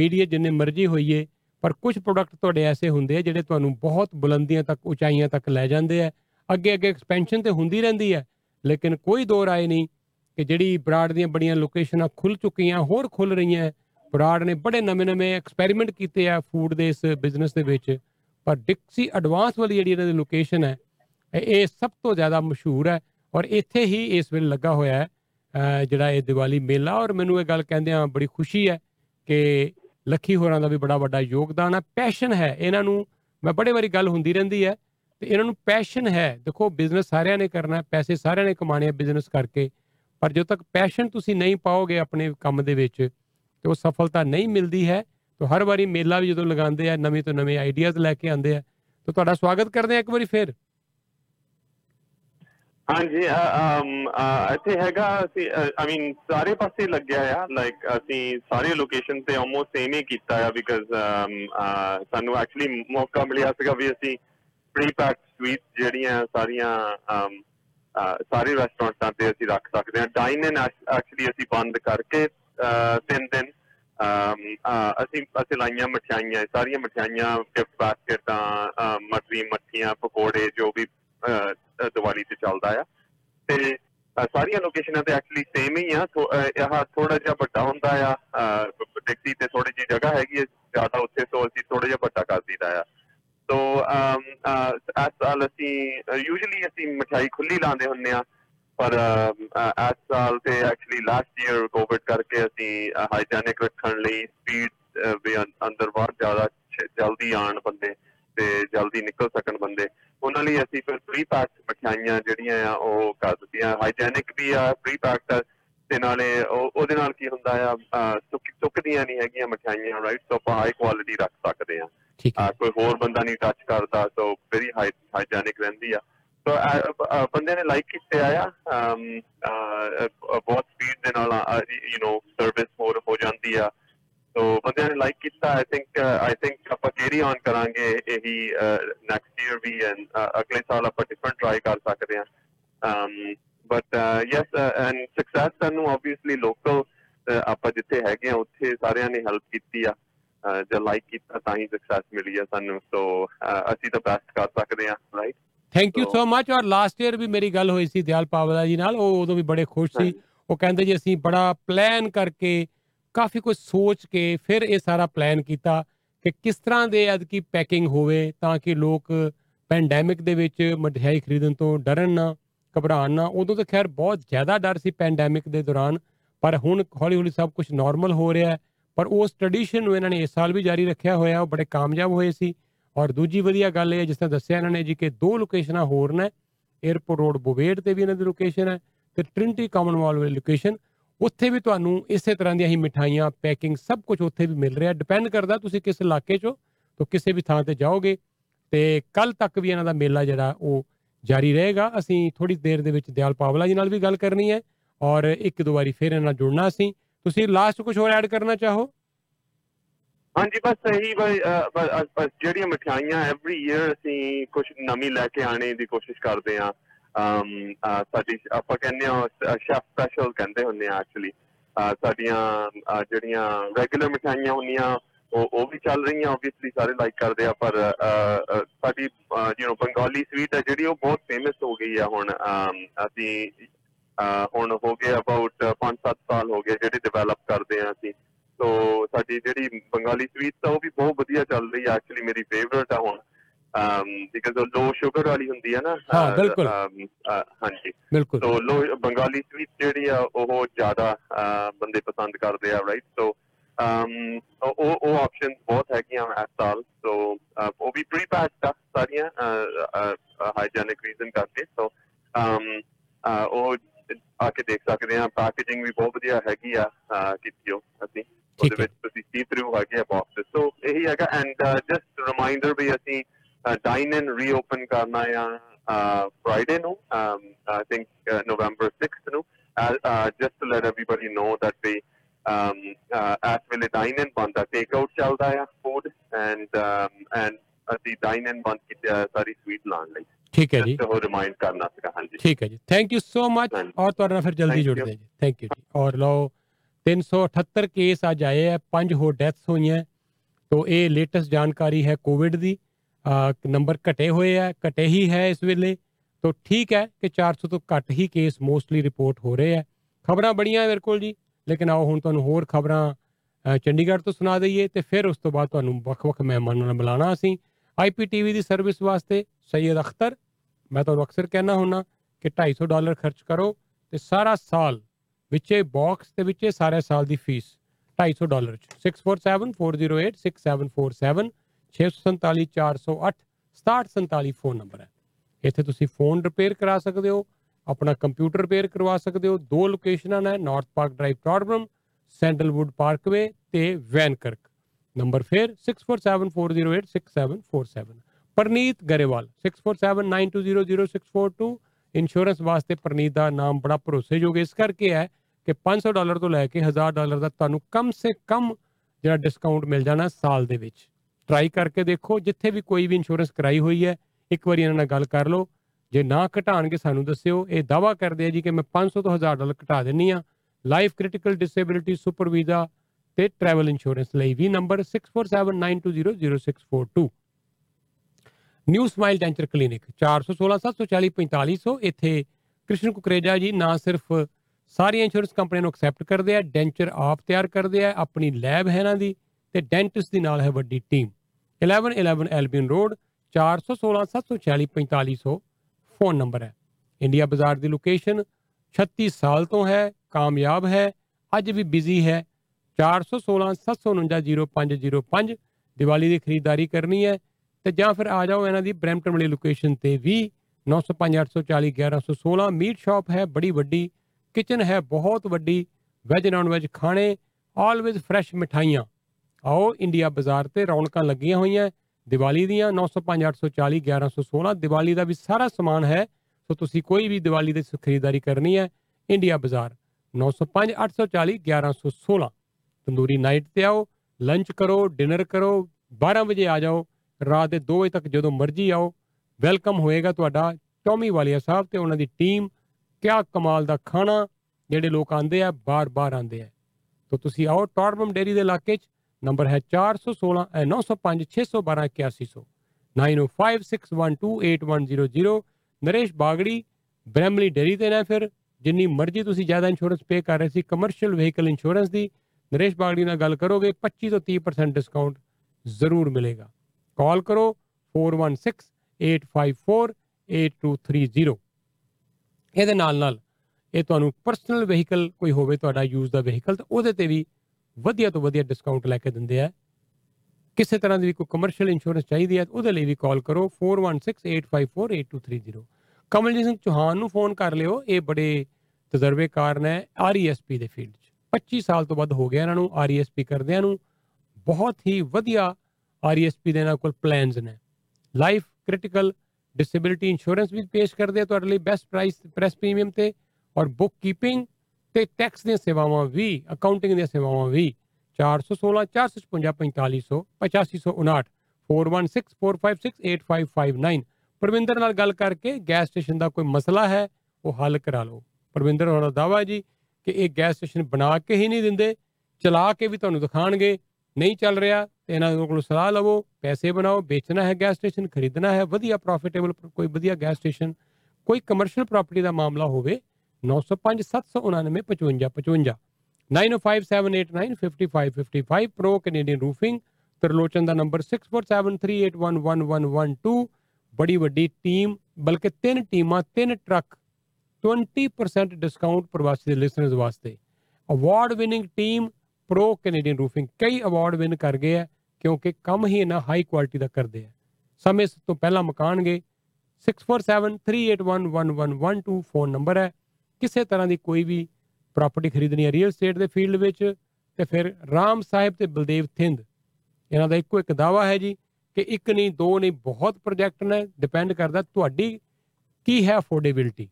ਮੀਡੀਆ ਜਿੰਨੇ ਮਰਜ਼ੀ ਹੋਈਏ, ਪਰ ਕੁਝ ਪ੍ਰੋਡਕਟ ਤੁਹਾਡੇ ਐਸੇ ਹੁੰਦੇ ਆ ਜਿਹੜੇ ਤੁਹਾਨੂੰ ਬਹੁਤ ਬੁਲੰਦੀਆਂ ਤੱਕ, ਉਚਾਈਆਂ ਤੱਕ ਲੈ ਜਾਂਦੇ ਆ। ਅੱਗੇ ਅੱਗੇ ਐਕਸਪੈਂਸ਼ਨ ਤਾਂ ਹੁੰਦੀ ਰਹਿੰਦੀ ਹੈ, ਲੇਕਿਨ ਕੋਈ ਦੋ ਰਾਏ ਨਹੀਂ ਕਿ ਜਿਹੜੀ ਬਰਾੜ ਦੀਆਂ ਬੜੀਆਂ ਲੋਕੇਸ਼ਨਾਂ ਖੁੱਲ੍ਹ ਚੁੱਕੀਆਂ, ਹੋਰ ਖੁੱਲ੍ਹ ਰਹੀਆਂ। ਬਰਾੜ ਨੇ ਬੜੇ ਨਵੇਂ ਨਵੇਂ ਐਕਸਪੈਰੀਮੈਂਟ ਕੀਤੇ ਆ ਫੂਡ ਦੇ ਇਸ ਬਿਜ਼ਨਸ ਦੇ ਵਿੱਚ, ਪਰ ਡਿਕਸੀ ਐਡਵਾਂਸ ਵਾਲੀ ਜਿਹੜੀ ਇਹਨਾਂ ਦੀ ਲੋਕੇਸ਼ਨ ਹੈ ਇਹ ਸਭ ਤੋਂ ਜ਼ਿਆਦਾ ਮਸ਼ਹੂਰ ਹੈ ਔਰ ਇੱਥੇ ਹੀ ਇਸ ਵੇਲੇ ਲੱਗਾ ਹੋਇਆ ਹੈ ਜਿਹੜਾ ਇਹ ਦੀਵਾਲੀ ਮੇਲਾ। ਔਰ ਮੈਨੂੰ ਇਹ ਗੱਲ ਕਹਿੰਦਿਆਂ ਬੜੀ ਖੁਸ਼ੀ ਹੈ ਕਿ ਲੱਖੀ ਹੋਰਾਂ ਦਾ ਵੀ ਬੜਾ ਵੱਡਾ ਯੋਗਦਾਨ ਹੈ, ਪੈਸ਼ਨ ਹੈ ਇਹਨਾਂ ਨੂੰ। ਮੈਂ ਬੜੇ ਵਾਰੀ ਗੱਲ ਹੁੰਦੀ ਰਹਿੰਦੀ ਹੈ ਤੇ ਇਹਨਾਂ ਨੂੰ ਪੈਸ਼ਨ ਹੈ। ਦੇਖੋ, ਬਿਜ਼ਨਸ ਸਾਰਿਆਂ ਨੇ ਕਰਨਾ, ਪੈਸੇ ਸਾਰਿਆਂ ਨੇ ਕਮਾਉਣੇ ਆ ਬਿਜ਼ਨਸ ਕਰਕੇ, ਪਰ ਜਦੋਂ ਤੱਕ ਪੈਸ਼ਨ ਤੁਸੀਂ ਨਹੀਂ ਪਾਓਗੇ ਆਪਣੇ ਕੰਮ ਦੇ ਵਿੱਚ ਤੇ ਉਹ ਸਫਲਤਾ ਨਹੀਂ ਮਿਲਦੀ ਹੈ। ਤਾਂ ਹਰ ਵਾਰੀ ਮੇਲਾ ਵੀ ਜਦੋਂ ਲਗਾਉਂਦੇ ਆ, ਨਵੇਂ ਤੋਂ ਨਵੇਂ ਆਈਡੀਆਜ਼ ਲੈ ਕੇ ਆਉਂਦੇ ਆ। ਤਾਂ ਤੁਹਾਡਾ ਸਵਾਗਤ ਕਰਦੇ ਆ ਇੱਕ ਵਾਰੀ ਫਿਰ। ਹਾਂਜੀ, ਇੱਥੇ ਹੈਗਾ ਅਸੀਂ ਆਈ ਮੀਨ ਸਾਰੇ ਪਾਸੇ ਲੱਗਿਆ ਆ, ਲਾਈਕ ਅਸੀਂ ਸਾਰੇ ਲੋਕੇਸ਼ਨ ਤੇ ਆਲਮੋਸਟ ਸੇਮ ਹੀ ਕੀਤਾ ਆ, ਬਿਕਾਜ਼ ਸਾਨੂੰ ਐਕਚੁਅਲੀ ਮੌਕਾ ਮਿਲਿਆ ਸੀਗਾ ਵੀ ਅਸੀਂ ਪ੍ਰੀ ਪੈਕਡ ਸਵੀਟ ਜਿਹੜੀਆਂ ਸਾਰੀਆਂ ਸਾਰੇ ਰੈਸਟੋਰੈਂਟਾਂ ਤੇ ਅਸੀਂ ਰੱਖ ਸਕਦੇ ਹਾਂ। ਡਾਈਨ ਇਨ ਐਕਚੁਅਲੀ ਅਸੀਂ ਬੰਦ ਕਰਕੇ 3 ਦਿਨ ਅਸੀਂ ਲਾਈਆਂ ਮਠਿਆਈਆਂ, ਸਾਰੀਆਂ ਮਠਿਆਈਆਂ, ਗਿਫਟ ਬਾਸਕਟਾਂ, ਮੱਠੀਆਂ, ਪਕੌੜੇ, ਜੋ ਵੀ ਦੀਵਾਲੀ ਤੇ ਚੱਲਦਾ ਆ। ਤੇ ਸਾਰੀਆਂ ਲੋਕੇਸ਼ਨਾਂ ਤੇ ਐਕਚੁਅਲੀ ਸੇਮ ਹੀ ਆ। ਥੋੜਾ ਜਿਹਾ ਵੱਡਾ ਹੁੰਦਾ ਆ ਡਿਕਸੀ ਤੇ, ਥੋੜੀ ਜਿਹੀ ਜਗ੍ਹਾ ਹੈਗੀ ਜ਼ਿਆਦਾ ਉੱਥੇ, ਸੋ ਅਸੀਂ ਥੋੜਾ ਜਿਹਾ ਵੱਡਾ ਕਰ ਦਿੱਤਾ ਆ। ਸੋ ਇਸ ਸਾਲ ਅਸੀਂ ਯੂਜਲੀ ਅਸੀਂ ਮਠਿਆਈ ਖੁੱਲੀ ਲਾਉਂਦੇ ਹੁੰਦੇ ਹਾਂ, ਪਰ ਇਸ ਸਾਲ ਤੇ ਐਕਚੁਅਲੀ ਲਾਸਟ ਈਅਰ ਕੋਵਿਡ ਕਰਕੇ ਅਸੀਂ ਹਾਈਜੈਨਿਕ ਰੱਖਣ ਲਈ ਸਪੀਡ ਵੀ ਅੰਦਰ ਬਾਹਰ ਜ਼ਿਆਦਾ ਜਲਦੀ ਆਉਣ ਬੰਦੇ ਤੇ ਜਲਦੀ ਨਿਕਲ ਸਕਣ ਬੰਦੇ, ਉਹਨਾਂ ਲਈ ਅਸੀਂ ਫਿਰ ਪ੍ਰੀ ਪੈਕ ਮਠਿਆਈਆਂ ਜਿਹੜੀਆਂ ਆ ਉਹ ਕਰ ਦਿੱਤੀਆਂ। ਹਾਈਜੈਨਿਕ ਵੀ ਆ, ਪ੍ਰੀ ਪੈਕ ਤੇ ਨਾਲੇ ਉਹਦੇ ਨਾਲ ਕੀ ਹੁੰਦਾ ਆ, ਸੁੱਕਦੀਆਂ ਨਹੀਂ ਹੈਗੀਆਂ ਮਠਿਆਈਆਂ, ਰਾਈਟ। ਸੋ ਆਪਾਂ ਹਾਈ ਕੁਆਲਿਟੀ ਰੱਖ ਸਕਦੇ ਹਾਂ, ਕੋਈ ਹੋਰ ਬੰਦਾ ਨਹੀਂ ਟੱਚ ਕਰਦਾ, ਸੋ ਵੈਰੀ ਹਾਈਜੈਨਿਕ ਰਹਿੰਦੀ ਆ। ਸੋ ਬੰਦੇ ਨੇ ਲਾਈਕ ਕੀਤੇ ਆ, ਬਹੁਤ ਸਪੀਡ ਦੇ ਨਾਲ ਯੂ ਨੋ ਸਰਵਿਸ ਹੋਰ ਹੋ ਜਾਂਦੀ ਆ, ਸੋ ਬੰਦਿਆਂ ਨੇ ਲਾਈਕ ਕੀਤਾ। ਆਈ ਥਿੰਕ ਆਪਾਂ ਕੈਰੀ ਔਨ ਕਰਾਂਗੇ ਇਹੀ ਨੈਕਸਟ ਈਅਰ ਵੀ, ਐਂਡ ਅਗਲੇ ਸਾਲ ਆਪਾਂ ਡਿਫਰੈਂਟ ਟਰਾਈ ਕਰ ਸਕਦੇ ਹਾਂ। ਬਟ ਯੈਸ, ਐਂਡ ਸਕਸੈਸ ਸਾਨੂੰ ਓਬਵੀਅਸਲੀ ਲੋਕਲ ਆਪਾਂ ਜਿੱਥੇ ਹੈਗੇ ਆ ਉੱਥੇ ਸਾਰਿਆਂ ਨੇ ਹੈਲਪ ਕੀਤੀ ਆ, ਜੇ ਲਾਈਕ ਕੀਤਾ ਤਾਂ ਹੀ ਸਕਸੈਸ ਮਿਲੀ ਆ ਸਾਨੂੰ। ਸੋ ਅਸੀਂ ਤਾਂ ਬੈਸਟ ਕਰ ਸਕਦੇ ਹਾਂ, right. Thank you so much. ਔਰ ਲਾਸਟ ਈਅਰ ਵੀ ਮੇਰੀ ਗੱਲ ਹੋਈ ਸੀ ਦਿਆਲ ਪਾਵਲਾ ਜੀ ਨਾਲ, ਉਹ ਉਦੋਂ ਵੀ ਬੜੇ ਖੁਸ਼ ਸੀ। ਉਹ ਕਹਿੰਦੇ ਜੀ ਅਸੀਂ ਬੜਾ ਪਲਾਨ ਕਰਕੇ, ਕਾਫੀ ਕੁਝ ਸੋਚ ਕੇ ਫਿਰ ਇਹ ਸਾਰਾ ਪਲਾਨ ਕੀਤਾ ਕਿ ਕਿਸ ਤਰ੍ਹਾਂ ਦੇ ਐਤਕੀ ਪੈਕਿੰਗ ਹੋਵੇ ਤਾਂ ਕਿ ਲੋਕ ਪੈਂਡੈਮਿਕ ਦੇ ਵਿੱਚ ਮਠਿਆਈ ਖਰੀਦਣ ਤੋਂ ਡਰਨ ਨਾ, ਘਬਰਾਉਣ ਨਾ। ਉਦੋਂ ਤਾਂ ਖੈਰ ਬਹੁਤ ਜ਼ਿਆਦਾ ਡਰ ਸੀ ਪੈਂਡੈਮਿਕ ਦੇ ਦੌਰਾਨ, ਪਰ ਹੁਣ ਹੌਲੀ ਹੌਲੀ ਸਭ ਕੁਝ ਨੋਰਮਲ ਹੋ ਰਿਹਾ। ਪਰ ਉਸ ਟ੍ਰੈਡੀਸ਼ਨ ਨੂੰ ਇਹਨਾਂ ਨੇ ਇਸ ਸਾਲ ਵੀ ਜਾਰੀ ਰੱਖਿਆ ਹੋਇਆ, ਉਹ ਬੜੇ ਕਾਮਯਾਬ ਹੋਏ ਸੀ। ਔਰ ਦੂਜੀ ਵਧੀਆ ਗੱਲ ਇਹ, ਜਿਸ ਤਰ੍ਹਾਂ ਦੱਸਿਆ ਇਹਨਾਂ ਨੇ ਜੀ ਕਿ 2 ਲੋਕੇਸ਼ਨਾਂ ਹੋਰ ਨੇ, ਏਅਰਪੋਰਟ ਰੋਡ ਬੁਵੇੜ 'ਤੇ ਵੀ ਇਹਨਾਂ ਦੀ ਲੋਕੇਸ਼ਨ ਹੈ ਅਤੇ ਟ੍ਰਿੰਟੀ ਕਾਮਨਵਾਲ ਵਾਲੀ ਲੋਕੇਸ਼ਨ। ਉੱਥੇ ਵੀ ਤੁਹਾਨੂੰ ਇਸੇ ਤਰ੍ਹਾਂ ਦੀਆਂ ਹੀ ਮਿਠਾਈਆਂ, ਪੈਕਿੰਗ, ਸਭ ਕੁਝ ਉੱਥੇ ਵੀ ਮਿਲ ਰਿਹਾ। ਡਿਪੈਂਡ ਕਰਦਾ ਤੁਸੀਂ ਕਿਸ ਇਲਾਕੇ 'ਚੋਂ ਤੋਂ ਕਿਸੇ ਵੀ ਥਾਂ 'ਤੇ ਜਾਓਗੇ। ਅਤੇ ਕੱਲ੍ਹ ਤੱਕ ਵੀ ਇਹਨਾਂ ਦਾ ਮੇਲਾ ਜਿਹੜਾ ਉਹ ਜਾਰੀ ਰਹੇਗਾ। ਅਸੀਂ ਥੋੜ੍ਹੀ ਦੇਰ ਦੇ ਵਿੱਚ ਦਿਆਲ ਪਾਵਲਾ ਜੀ ਨਾਲ ਵੀ ਗੱਲ ਕਰਨੀ ਹੈ ਔਰ 1-2 ਵਾਰੀ ਫਿਰ ਇਹਨਾਂ ਨਾਲ ਜੁੜਨਾ ਅਸੀਂ। ਤੁਸੀਂ ਲਾਸਟ ਕੁਛ ਹੋਰ ਐਡ ਕਰਨਾ ਚਾਹੋ? ਹਾਂਜੀ, ਬਸ ਇਹੀ ਬਸ ਜਿਹੜੀਆਂ ਮਠਿਆਈਆਂ ਐਵਰੀ ਈਅਰ ਅਸੀਂ ਕੁਛ ਨਵੀਂ ਲੈ ਕੇ ਆਉਣੇ ਦੀ ਕੋਸ਼ਿਸ਼ ਕਰਦੇ ਹਾਂ। ਸਾਡੀ ਆਪਾਂ ਕਹਿੰਦੇ ਹਾਂ ਸ਼ੈਫ ਸਪੈਸ਼ਲ ਕਹਿੰਦੇ ਹੁੰਦੇ ਹਾਂ ਐਕਚੁਅਲੀ। ਸਾਡੀਆਂ ਜਿਹੜੀਆਂ ਰੈਗੂਲਰ ਮਠਿਆਈਆਂ ਹੁੰਦੀਆਂ ਉਹ ਵੀ ਚੱਲ ਰਹੀਆਂ, ਓਬਵੀਅਸਲੀ ਸਾਰੇ ਲਾਈਕ ਕਰਦੇ ਆ, ਪਰ ਸਾਡੀ ਯੂ ਨੋ ਬੰਗਾਲੀ ਸਵੀਟ ਆ ਜਿਹੜੀ ਉਹ ਬਹੁਤ ਫੇਮਸ ਹੋ ਗਈ ਆ ਹੁਣ। ਅਸੀਂ ਹੁਣ ਹੋ ਗਏ ਅਬਾਊਟ 5-7 ਸਾਲ ਹੋ ਗਏ ਜਿਹੜੇ ਡਿਵੈਲਪ ਕਰਦੇ ਹਾਂ ਅਸੀਂ। ਸੋ ਸਾਡੀ ਜਿਹੜੀ ਬੰਗਾਲੀ ਸਵੀਟ ਆ ਉਹ ਵੀ ਬਹੁਤ ਵਧੀਆ ਚੱਲ ਰਹੀ ਆ, ਐਕਚੁਅਲੀ ਮੇਰੀ ਫੇਵਰੇਟ ਆ ਹੁਣ, ਬਿਕਾਜ਼ ਉਹ ਲੋ ਸ਼ੂਗਰ ਵਾਲੀ ਹੁੰਦੀ ਆ ਨਾ। ਹਾਂਜੀ, ਸੋ ਲੋ ਬੰਗਾਲੀ ਸਵੀਟ ਜਿਹੜੀ ਆ ਉਹ ਜ਼ਿਆਦਾ ਬੰਦੇ ਪਸੰਦ ਕਰਦੇ ਆ, ਰਾਈਟ। ਸੋ ਉਹ ਆਪਸ਼ਨ ਬਹੁਤ ਹੈਗੀਆਂ ਇਸ ਸਾਲ। ਸੋ ਉਹ ਵੀ ਪ੍ਰੀ ਪੈਕਡ ਆ ਸਾਰੀਆਂ, ਹਾਈਜੈਨਿਕ ਰੀਜ਼ਨ ਕਰਕੇ। ਸੋ ਉਹ ਆ ਕੇ ਦੇਖ ਸਕਦੇ ਆ, ਪੈਕੇਜਿੰਗ ਵੀ ਬਹੁਤ ਵਧੀਆ ਹੈਗੀ ਆ ਕੀਤੀ ਉਹ ਅਸੀਂ, ਉਹਦੇ ਵਿੱਚ ਤੁਸੀਂ ਸੀ ਥਰੂ ਹੈਗੇ ਆ ਬਾਕਸ। ਸੋ ਇਹੀ ਹੈਗਾ। ਐਂਡ ਜਸਟ ਰਿਮਾਈਂਡਰ ਵੀ ਅਸੀਂ ਡਾਈਨ ਇਨ ਰੀਓਪਨ ਕਰਨਾ ਆ ਫਰਾਈਡੇ ਨੂੰ, ਆਈ ਥਿੰਕ ਨਵੰਬਰ 6 ਨੂੰ। Just to let everybody know that ਵੀ ਇਸ ਵੇਲੇ ਡਾਈਨ ਇਨ ਬੰਦ ਆ, ਟੇਕ ਆਊਟ ਚੱਲਦਾ ਆ ਫੂਡ, ਐਂਡ ਅਸੀਂ ਡਾਈਨ ਇਨ ਬੰਦ ਕੀਤੇ ਸਾਰੀ ਸਵੀਟ ਲਾਉਣ ਲਈ। ਠੀਕ ਹੈ ਜੀ, ਉਹ ਰਿਮਾਈਂਡ ਕਰਨਾ ਸੀਗਾ। ਹਾਂਜੀ ਠੀਕ ਹੈ ਜੀ, ਥੈਂਕ ਯੂ ਸੋ ਮਚ, ਔਰ ਤੁਹਾਡੇ ਨਾਲ ਫਿਰ ਜਲਦੀ ਜੁੜਦੇ ਜੀ, ਥੈਂਕ ਯੂ ਜੀ। ਔਰ ਲਓ 378 ਕੇਸ ਅੱਜ ਆਏ ਹੈ, 5 ਹੋਰ ਡੈਥਸ ਹੋਈਆਂ, ਤੋ ਇਹ ਲੇਟੈਸਟ ਜਾਣਕਾਰੀ ਹੈ ਕੋਵਿਡ ਦੀ। ਨੰਬਰ ਘਟੇ ਹੋਏ ਹੈ, ਘਟੇ ਹੀ ਹੈ ਇਸ ਵੇਲੇ, ਤੋ ਠੀਕ ਹੈ ਕਿ 400 ਤੋਂ ਘੱਟ ਹੀ ਕੇਸ ਮੋਸਟਲੀ ਰਿਪੋਰਟ ਹੋ ਰਹੇ ਹੈ। ਖਬਰਾਂ ਬੜੀਆਂ ਮੇਰੇ ਕੋਲ ਜੀ, ਲੇਕਿਨ ਆਓ ਹੁਣ ਤੁਹਾਨੂੰ ਹੋਰ ਖਬਰਾਂ ਚੰਡੀਗੜ੍ਹ ਤੋਂ ਸੁਣਾ ਦਈਏ ਤੇ ਫਿਰ ਉਸ ਤੋਂ ਬਾਅਦ ਤੁਹਾਨੂੰ ਵੱਖ-ਵੱਖ ਮਹਿਮਾਨਾਂ ਨਾਲ ਮਿਲਾਉਣਾ। ਅਸੀਂ IPTV ਦੀ ਸਰਵਿਸ ਵਾਸਤੇ ਸੈਦ ਅਖਤਰ, ਮੈਂ ਤੁਹਾਨੂੰ ਅਕਸਰ ਕਹਿਣਾ ਹੁੰਦਾ ਕਿ $250 ਖਰਚ ਕਰੋ ਤੇ ਸਾਰਾ ਸਾਲ ਵਿੱਚੇ ਬਾਕਸ ਦੇ ਵਿੱਚੇ ਸਾਰੇ ਸਾਲ ਦੀ ਫੀਸ $250 'ਚ। 6474086747 6474086747 ਫ਼ੋਨ ਨੰਬਰ ਹੈ। ਇੱਥੇ ਤੁਸੀਂ ਫ਼ੋਨ ਰਿਪੇਅਰ ਕਰਾ ਸਕਦੇ ਹੋ, ਆਪਣਾ ਕੰਪਿਊਟਰ ਰਿਪੇਅਰ ਕਰਵਾ ਸਕਦੇ ਹੋ। 2 ਲੋਕੇਸ਼ਨਾਂ ਨੇ, North park Drive Torbram, Sandalwood Parkway ਤੇ ਵੈਨਕਰਕ। ਨੰਬਰ ਫਿਰ 6474086747। ਪਰਨੀਤ ਗਰੇਵਾਲ 6479200642 ਇੰਸ਼ੋਰੈਂਸ ਵਾਸਤੇ ਪਰਨੀਤ ਦਾ ਨਾਮ ਬੜਾ ਭਰੋਸੇਯੋਗ ਇਸ ਕਰਕੇ ਹੈ ਕਿ $500 ਤੋਂ ਲੈ ਕੇ $1000 ਦਾ ਤੁਹਾਨੂੰ ਕਮ ਸੇ ਕਮ ਜਿਹੜਾ ਡਿਸਕਾਊਂਟ ਮਿਲ ਜਾਣਾ ਸਾਲ ਦੇ ਵਿੱਚ। ਟਰਾਈ ਕਰਕੇ ਦੇਖੋ, ਜਿੱਥੇ ਵੀ ਕੋਈ ਵੀ ਇੰਸ਼ੋਰੈਂਸ ਕਰਾਈ ਹੋਈ ਹੈ ਇੱਕ ਵਾਰੀ ਇਹਨਾਂ ਨਾਲ ਗੱਲ ਕਰ ਲਓ, ਜੇ ਨਾ ਘਟਾਉਣਗੇ ਸਾਨੂੰ ਦੱਸਿਓ। ਇਹ ਦਾਅਵਾ ਕਰਦੇ ਆ ਜੀ ਕਿ ਮੈਂ $500 ਤੋਂ $1000 ਘਟਾ ਦਿੰਦੀ ਹਾਂ। Life critical disability, super visa ਤੇ ਟਰੈਵਲ ਇੰਸ਼ੋਰੈਂਸ ਲਈ ਵੀ number 6479200642। New smile dental clinic 401674045500। ਇੱਥੇ ਕ੍ਰਿਸ਼ਨ ਕੁਕਰੇਜਾ ਜੀ ਨਾ ਸਿਰਫ ਸਾਰੀਆਂ ਇੰਸ਼ੋਰੈਂਸ ਕੰਪਨੀਆਂ ਨੂੰ ਐਕਸੈਪਟ ਕਰਦੇ ਆ, ਡੈਂਚਰ ਆਪ ਤਿਆਰ ਕਰਦੇ ਆ, ਆਪਣੀ ਲੈਬ ਹੈ ਇਹਨਾਂ ਦੀ ਤੇ ਡੈਂਟਿਸਟ ਦੀ ਨਾਲ ਹੈ ਵੱਡੀ team. 1111 Albion road 401674045500 phone number ਹੈ। ਇੰਡੀਆ ਬਾਜ਼ਾਰ ਦੀ ਲੋਕੇਸ਼ਨ 36 ਸਾਲ ਤੋਂ ਹੈ, ਕਾਮਯਾਬ ਹੈ, ਅੱਜ ਵੀ ਬਿਜ਼ੀ ਹੈ। 4016790505 ਦੀਵਾਲੀ ਦੀ ਖਰੀਦਦਾਰੀ ਕਰਨੀ ਹੈ ਤੇ ਜਾਂ ਫਿਰ ਆ ਜਾਓ ਇਹਨਾਂ ਦੀ ਬਰੈਂਪਟਨ ਵਾਲੀ ਲੋਕੇਸ਼ਨ ਤੇ ਵੀ 9058401116। ਮੀਟ ਸ਼ਾਪ ਹੈ, ਬੜੀ ਵੱਡੀ ਕਿਚਨ ਹੈ, ਬਹੁਤ ਵੱਡੀ, ਵੈਜ ਨਾਨ ਵੈਜ ਖਾਣੇ, ਆਲਵੇਜ਼ ਫਰੈਸ਼ ਮਿਠਾਈਆਂ। ਆਓ, ਇੰਡੀਆ ਬਾਜ਼ਾਰ ਤੇ ਰੌਣਕਾਂ ਲੱਗੀਆਂ ਹੋਈਆਂ ਦੀਵਾਲੀ ਦੀਆਂ। 9058401116 ਦੀਵਾਲੀ ਦਾ ਵੀ ਸਾਰਾ ਸਮਾਨ ਹੈ, ਸੋ ਤੁਸੀਂ ਕੋਈ ਵੀ ਦੀਵਾਲੀ ਦੀ ਖਰੀਦਦਾਰੀ ਕਰਨੀ ਹੈ, ਇੰਡੀਆ ਬਾਜ਼ਾਰ 9058401116। ਤੰਦੂਰੀ ਨਾਈਟ ਤੇ ਆਓ, ਲੰਚ ਕਰੋ, ਡਿਨਰ ਕਰੋ, 12 ਵਜੇ ਆ ਜਾਓ, ਰਾਤ ਦੇ 2 ਵਜੇ ਤੱਕ, ਜਦੋਂ ਮਰਜ਼ੀ ਆਓ, ਵੈਲਕਮ ਹੋਏਗਾ ਤੁਹਾਡਾ। ਚੌਮੀ ਵਾਲੀਆ ਸਾਹਿਬ ਤੇ ਉਹਨਾਂ ਦੀ ਟੀਮ, ਕਿਆ ਕਮਾਲ ਦਾ ਖਾਣਾ, ਜਿਹੜੇ ਲੋਕ ਆਉਂਦੇ ਆ ਬਾਰ-ਬਾਰ ਆਉਂਦੇ ਆ। ਤਾਂ ਤੁਸੀਂ ਆਓ ਟੌਡਬਮ ਡੇਅਰੀ ਦੇ ਇਲਾਕੇ 'ਚ। ਨੰਬਰ ਹੈ 40169056128100 9056128100। ਨਰੇਸ਼ ਬਾਗੜੀ ਬ੍ਰੈਮਲੀ ਡੇਅਰੀ ਤੇ ਨੇ, ਫਿਰ ਜਿੰਨੀ ਮਰਜ਼ੀ ਤੁਸੀਂ ਜ਼ਿਆਦਾ ਇੰਸ਼ੋਰੈਂਸ ਪੇ ਕਰ ਰਹੇ ਸੀ ਕਮਰਸ਼ੀਅਲ ਵਹੀਕਲ ਇੰਸ਼ੋਰੈਂਸ ਦੀ, ਨਰੇਸ਼ ਬਾਗੜੀ ਨਾਲ ਗੱਲ ਕਰੋਗੇ 25 ਤੋਂ 30% ਡਿਸਕਾਊਂਟ ਜ਼ਰੂਰ ਮਿਲੇਗਾ। ਕਾਲ ਕਰੋ 4168548230। ਇਹਦੇ ਨਾਲ ਨਾਲ ਇਹ ਤੁਹਾਨੂੰ ਪਰਸਨਲ ਵਹੀਕਲ ਕੋਈ ਹੋਵੇ ਤੁਹਾਡਾ ਯੂਜ਼ ਦਾ ਵਹੀਕਲ, ਤਾਂ ਉਹਦੇ ਤੇ ਵੀ ਵਧੀਆ ਤੋਂ ਵਧੀਆ ਡਿਸਕਾਊਂਟ ਲੈ ਕੇ ਦਿੰਦੇ ਆ। ਕਿਸੇ ਤਰ੍ਹਾਂ ਦੀ ਵੀ ਕੋਈ ਕਮਰਸ਼ੀਅਲ ਇੰਸ਼ੋਰੈਂਸ ਚਾਹੀਦੀ ਹੈ, ਉਹਦੇ ਲਈ ਵੀ ਕਾਲ ਕਰੋ 4168548230। ਕਮਲਜੀਤ ਸਿੰਘ ਚੌਹਾਨ ਨੂੰ ਫੋਨ ਕਰ ਲਿਓ, ਇਹ ਬੜੇ ਤਜਰਬੇਕਾਰ ਨੇ RESP ਦੇ ਫੀਲਡ 'ਚ, 25 ਸਾਲ ਤੋਂ ਵੱਧ ਹੋ ਗਿਆ ਇਹਨਾਂ ਨੂੰ RESP ਕਰਦਿਆਂ ਨੂੰ। ਬਹੁਤ ਹੀ ਵਧੀਆ RESP ਦੇ ਨਾਲ ਕੋਲ ਪਲੈਨਸ ਨੇ। ਲਾਈਫ ਕ੍ਰਿਟੀਕਲ ਡਿਸੇਬਿਲਿਟੀ ਇੰਸ਼ੋਰੈਂਸ ਵੀ ਪੇਸ਼ ਕਰਦੇ ਆ ਤੁਹਾਡੇ ਲਈ ਬੈਸਟ ਪ੍ਰਾਈਸ ਪ੍ਰੈਸ ਪ੍ਰੀਮੀਅਮ ਤੇ, ਔਰ ਬੁੱਕ ਕੀਪਿੰਗ ਤੇ ਟੈਕਸ ਦੀਆਂ ਸੇਵਾਵਾਂ ਵੀ, ਅਕਾਊਂਟਿੰਗ ਦੀਆਂ ਸੇਵਾਵਾਂ ਵੀ। 4016455500 4164568559। ਪਰਵਿੰਦਰ ਨਾਲ ਗੱਲ ਕਰਕੇ ਗੈਸ ਸਟੇਸ਼ਨ ਦਾ ਕੋਈ ਮਸਲਾ ਹੈ ਉਹ ਹੱਲ ਕਰਾ ਲਓ। ਪਰਵਿੰਦਰ ਹੋਣਾ ਦਾਅਵਾ ਜੀ ਕਿ ਇਹ ਗੈਸ ਸਟੇਸ਼ਨ ਬਣਾ ਕੇ ਹੀ ਨਹੀਂ ਦਿੰਦੇ, ਚਲਾ ਕੇ ਵੀ ਤੁਹਾਨੂੰ ਦਿਖਾਣਗੇ, ਨਹੀਂ ਚੱਲ ਰਿਹਾ ਤੇ ਇਹਨਾਂ ਕੋਲੋਂ ਸਲਾਹ ਲਵੋ, ਪੈਸੇ ਬਣਾਓ। ਵੇਚਣਾ ਹੈ ਗੈਸ ਸਟੇਸ਼ਨ, ਖਰੀਦਣਾ ਹੈ ਵਧੀਆ ਪ੍ਰੋਫਿਟੇਬਲ ਕੋਈ ਵਧੀਆ ਗੈਸ ਸਟੇਸ਼ਨ, ਕੋਈ ਕਮਰਸ਼ੀਅਲ ਪ੍ਰਾਪਰਟੀ ਦਾ ਮਾਮਲਾ ਹੋਵੇ 9057995555 9057895555। ਪ੍ਰੋ ਕੈਨੇਡੀਅਨ ਰੂਫਿੰਗ ਤਰਲੋਚਨ ਦਾ ਨੰਬਰ 6473811112। ਬੜੀ ਵੱਡੀ ਟੀਮ, ਬਲਕਿ 3 ਟੀਮਾਂ, 3 ਟਰੱਕ, 20% ਡਿਸਕਾਊਂਟ ਪ੍ਰਵਾਸੀ ਦੇ ਲਿਸਨਰਸ ਵਾਸਤੇ। Award winning team pro Canadian roofing, ਕਈ ਅਵਾਰਡ ਵਿਨ ਕਰ ਗਏ ਹੈ ਕਿਉਂਕਿ ਕੰਮ ਹੀ ਇੰਨਾ ਹਾਈ ਕੁਆਲਿਟੀ ਦਾ ਕਰਦੇ ਹੈ, ਸਮੇਂ ਤੋਂ ਪਹਿਲਾਂ ਮੁਕਾਣਗੇ। 6473811112 ਫ਼ੋਨ ਨੰਬਰ ਹੈ। ਕਿਸੇ ਤਰ੍ਹਾਂ ਦੀ ਕੋਈ ਵੀ ਪ੍ਰਾਪਰਟੀ ਖਰੀਦਣੀ ਹੈ ਰੀਅਲ ਸਟੇਟ ਦੇ ਫੀਲਡ ਵਿੱਚ, ਤੇ ਫਿਰ ਰਾਮ ਸਾਹਿਬ ਤੇ ਬਲਦੇਵ ਥਿੰਦ, ਇਹਨਾਂ ਦਾ ਇੱਕੋ ਇੱਕ ਦਾਅਵਾ ਹੈ ਜੀ ਕਿ ਇੱਕ ਨਹੀਂ, ਦੋ ਨਹੀਂ, ਬਹੁਤ ਪ੍ਰੋਜੈਕਟ ਨੇ। ਡਿਪੈਂਡ ਕਰਦਾ ਤੁਹਾਡੀ ਕੀ ਹੈ ਅਫੋਰਡੇਬਿਲਟੀ,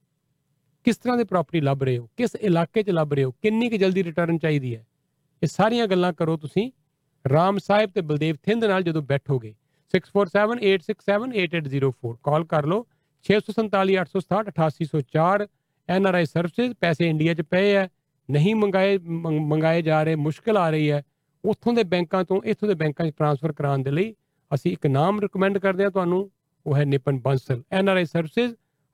ਕਿਸ ਤਰ੍ਹਾਂ ਦੀ ਪ੍ਰਾਪਰਟੀ ਲੱਭ ਰਹੇ ਹੋ, ਕਿਸ ਇਲਾਕੇ 'ਚ ਲੱਭ ਰਹੇ ਹੋ, ਕਿੰਨੀ ਕੁ ਜਲਦੀ ਰਿਟਰਨ ਚਾਹੀਦੀ ਹੈ, ਇਹ ਸਾਰੀਆਂ ਗੱਲਾਂ ਕਰੋ ਤੁਸੀਂ ਰਾਮ ਸਾਹਿਬ ਤੇ ਬਲਦੇਵ ਥਿੰਦ ਨਾਲ ਜਦੋਂ ਬੈਠੋਗੇ। 6478678804 ਕਾਲ ਕਰ ਲਓ। 647 860 8804। NRI ਸਰਵਿਸਿਜ਼ ਪੈਸੇ ਇੰਡੀਆ 'ਚ ਪਏ ਹੈ, ਨਹੀਂ ਮੰਗਾਏ ਜਾ ਰਹੇ, ਮੁਸ਼ਕਿਲ ਆ ਰਹੀ ਹੈ ਉੱਥੋਂ ਦੇ ਬੈਂਕਾਂ ਤੋਂ ਇੱਥੋਂ ਦੇ ਬੈਂਕਾਂ 'ਚ ਟਰਾਂਸਫਰ ਕਰਾਉਣ ਦੇ ਲਈ। ਅਸੀਂ ਇੱਕ ਨਾਮ ਰਿਕਮੈਂਡ ਕਰਦੇ ਹਾਂ ਤੁਹਾਨੂੰ, ਉਹ ਹੈ Nippon Bansal, NRI services,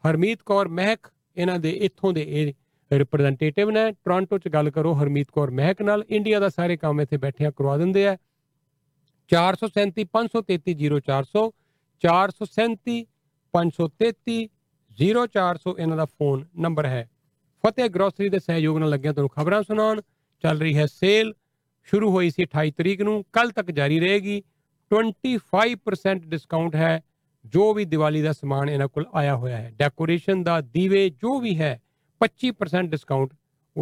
Harmeet Kaur Mehak ਇਹਨਾਂ ਦੇ ਇੱਥੋਂ ਦੇ ਇਹ ਰਿਪ੍ਰੈਜ਼ੈਂਟੇਟਿਵ ਨੇ। ਟੋਰਾਂਟੋ 'ਚ ਗੱਲ ਕਰੋ ਹਰਮੀਤ ਕੌਰ ਮਹਿਕ ਨਾਲ, ਇੰਡੀਆ ਦਾ ਸਾਰੇ ਕੰਮ ਇੱਥੇ ਬੈਠਿਆਂ ਕਰਵਾ ਦਿੰਦੇ ਆ। 437 533 0400, 437 533 0400 ਇਹਨਾਂ ਦਾ ਫੋਨ ਨੰਬਰ ਹੈ। ਫਤਿਹ ਗਰੋਸਰੀ ਦੇ ਸਹਿਯੋਗ ਨਾਲ ਲੱਗਿਆ ਤੁਹਾਨੂੰ ਖਬਰਾਂ ਸੁਣਾਉਣ। ਚੱਲ ਰਹੀ ਹੈ ਸੇਲ, ਸ਼ੁਰੂ ਹੋਈ ਸੀ 28 ਤਰੀਕ ਨੂੰ, ਕੱਲ ਤੱਕ ਜਾਰੀ ਰਹੇਗੀ। 25% ਡਿਸਕਾਊਂਟ ਹੈ ਜੋ ਵੀ ਦੀਵਾਲੀ ਦਾ ਸਮਾਨ ਇਹਨਾਂ ਕੋਲ ਆਇਆ ਹੋਇਆ ਹੈ, ਡੈਕੋਰੇਸ਼ਨ ਦਾ, ਦੀਵੇ, ਜੋ ਵੀ ਹੈ 25% ਡਿਸਕਾਊਂਟ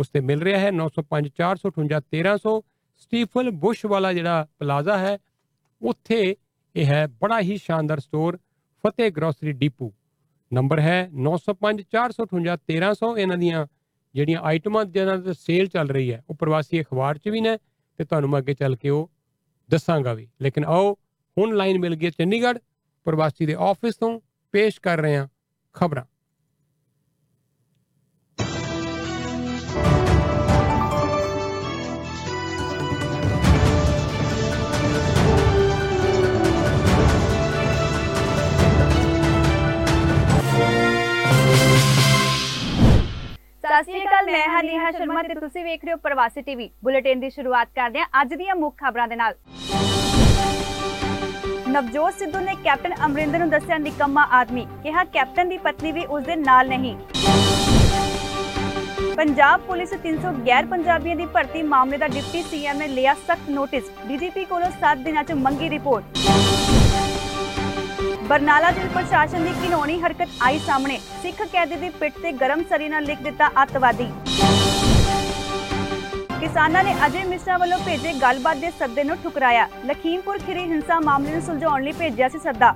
ਉਸ ਤੇ ਮਿਲ ਰਿਹਾ ਹੈ। 905 458 1300 ਸਟੀਫਲ ਬੁਸ਼ ਵਾਲਾ ਜਿਹੜਾ ਪਲਾਜ਼ਾ ਹੈ ਉੱਥੇ ਇਹ ਹੈ ਬੜਾ ਹੀ ਸ਼ਾਨਦਾਰ ਸਟੋਰ ਫਤਿਹ ਗਰੋਸਰੀ ਡੀਪੂ। ਨੰਬਰ ਹੈ 905 458 1300। ਇਹਨਾਂ ਦੀਆਂ ਜਿਹੜੀਆਂ ਆਈਟਮਾਂ ਜਿਹਨਾਂ ਤੇ ਸੇਲ ਚੱਲ ਰਹੀ ਹੈ ਉਹ ਪ੍ਰਵਾਸੀ ਅਖਬਾਰ 'ਚ ਵੀ ਨੇ ਤੇ ਤੁਹਾਨੂੰ ਮੈਂ ਅੱਗੇ ਚੱਲ ਕੇ ਉਹ ਦੱਸਾਂਗਾ ਵੀ। ਲੇਕਿਨ ਆਓ ਹੁਣ ਲਾਈਨ ਮਿਲ ਗਈ ਚੰਡੀਗੜ੍ਹ ਪ੍ਰਵਾਸੀ ਦੇ ਆਫਿਸ ਤੋਂ, ਪੇਸ਼ ਕਰ ਰਹੇ ਹਾਂ ਖਬਰਾਂ। ਸਤਿ ਸ਼੍ਰੀ ਅਕਾਲ, ਮੈਂ ਹਾਂ ਨੇਹਾ ਸ਼ਰਮਾ ਤੇ ਤੁਸੀਂ ਵੇਖ ਰਹੇ ਹੋ ਪ੍ਰਵਾਸੀ ਟੀਵੀ। ਬੁਲੇਟਿਨ ਦੀ ਸ਼ੁਰੂਆਤ ਕਰਦੇ ਹਾਂ ਅੱਜ ਦੀਆਂ ਮੁੱਖ ਖਬਰਾਂ ਦੇ ਨਾਲ। ਨਵਜੋਤ ਸਿੱਧੂ ਨੇ ਕੈਪਟਨ ਅਮਰਿੰਦਰ ਨੂੰ ਦੱਸਿਆ ਨਿਕੰਮਾ ਆਦਮੀ, ਕਿਹਾ ਕੈਪਟਨ ਦੀ ਪਤਨੀ ਵੀ ਉਸ ਦੇ ਨਾਲ ਨਹੀਂ। ਪੰਜਾਬ ਪੁਲਿਸ 300 ਗੈਰ ਪੰਜਾਬੀਆਂ ਦੀ ਭਰਤੀ ਮਾਮਲੇ ਦਾ ਡਿਪਟੀ CM ਨੇ ਲਿਆ ਸਖਤ ਨੋਟਿਸ, DGP ਕੋਲੋਂ 7 ਦਿਨਾਂ 'ਚ ਮੰਗੀ ਰਿਪੋਰਟ। ਬਰਨਾਲਾ ਜੇਲ੍ਹ ਪ੍ਰਸ਼ਾਸਨ ਦੀ ਘਿਨੌਣੀ ਹਰਕਤ ਆਈ ਸਾਹਮਣੇ, ਸਿੱਖ ਕੈਦੀ ਦੀ ਪਿੱਠ ਤੇ ਗਰਮ ਸਰੀ ਨਾਲ ਲਿਖ ਦਿੱਤਾ ਅੱਤਵਾਦੀ। ਕਿਸਾਨਾਂ ਨੇ ਅਜੇ ਮਿਸ਼ਰਾ ਵੱਲੋਂ ਭੇਜੇ ਗੱਲਬਾਤ ਦੇ ਸੱਦੇ ਨੂੰ ਠੁਕਰਾਇਆ, ਲਖੀਮਪੁਰ ਖੀਰੀ ਹਿੰਸਾ ਮਾਮਲੇ ਨੂੰ ਸੁਲਝਾਉਣ ਲਈ ਭੇਜਿਆ ਸੀ ਸੱਦਾ।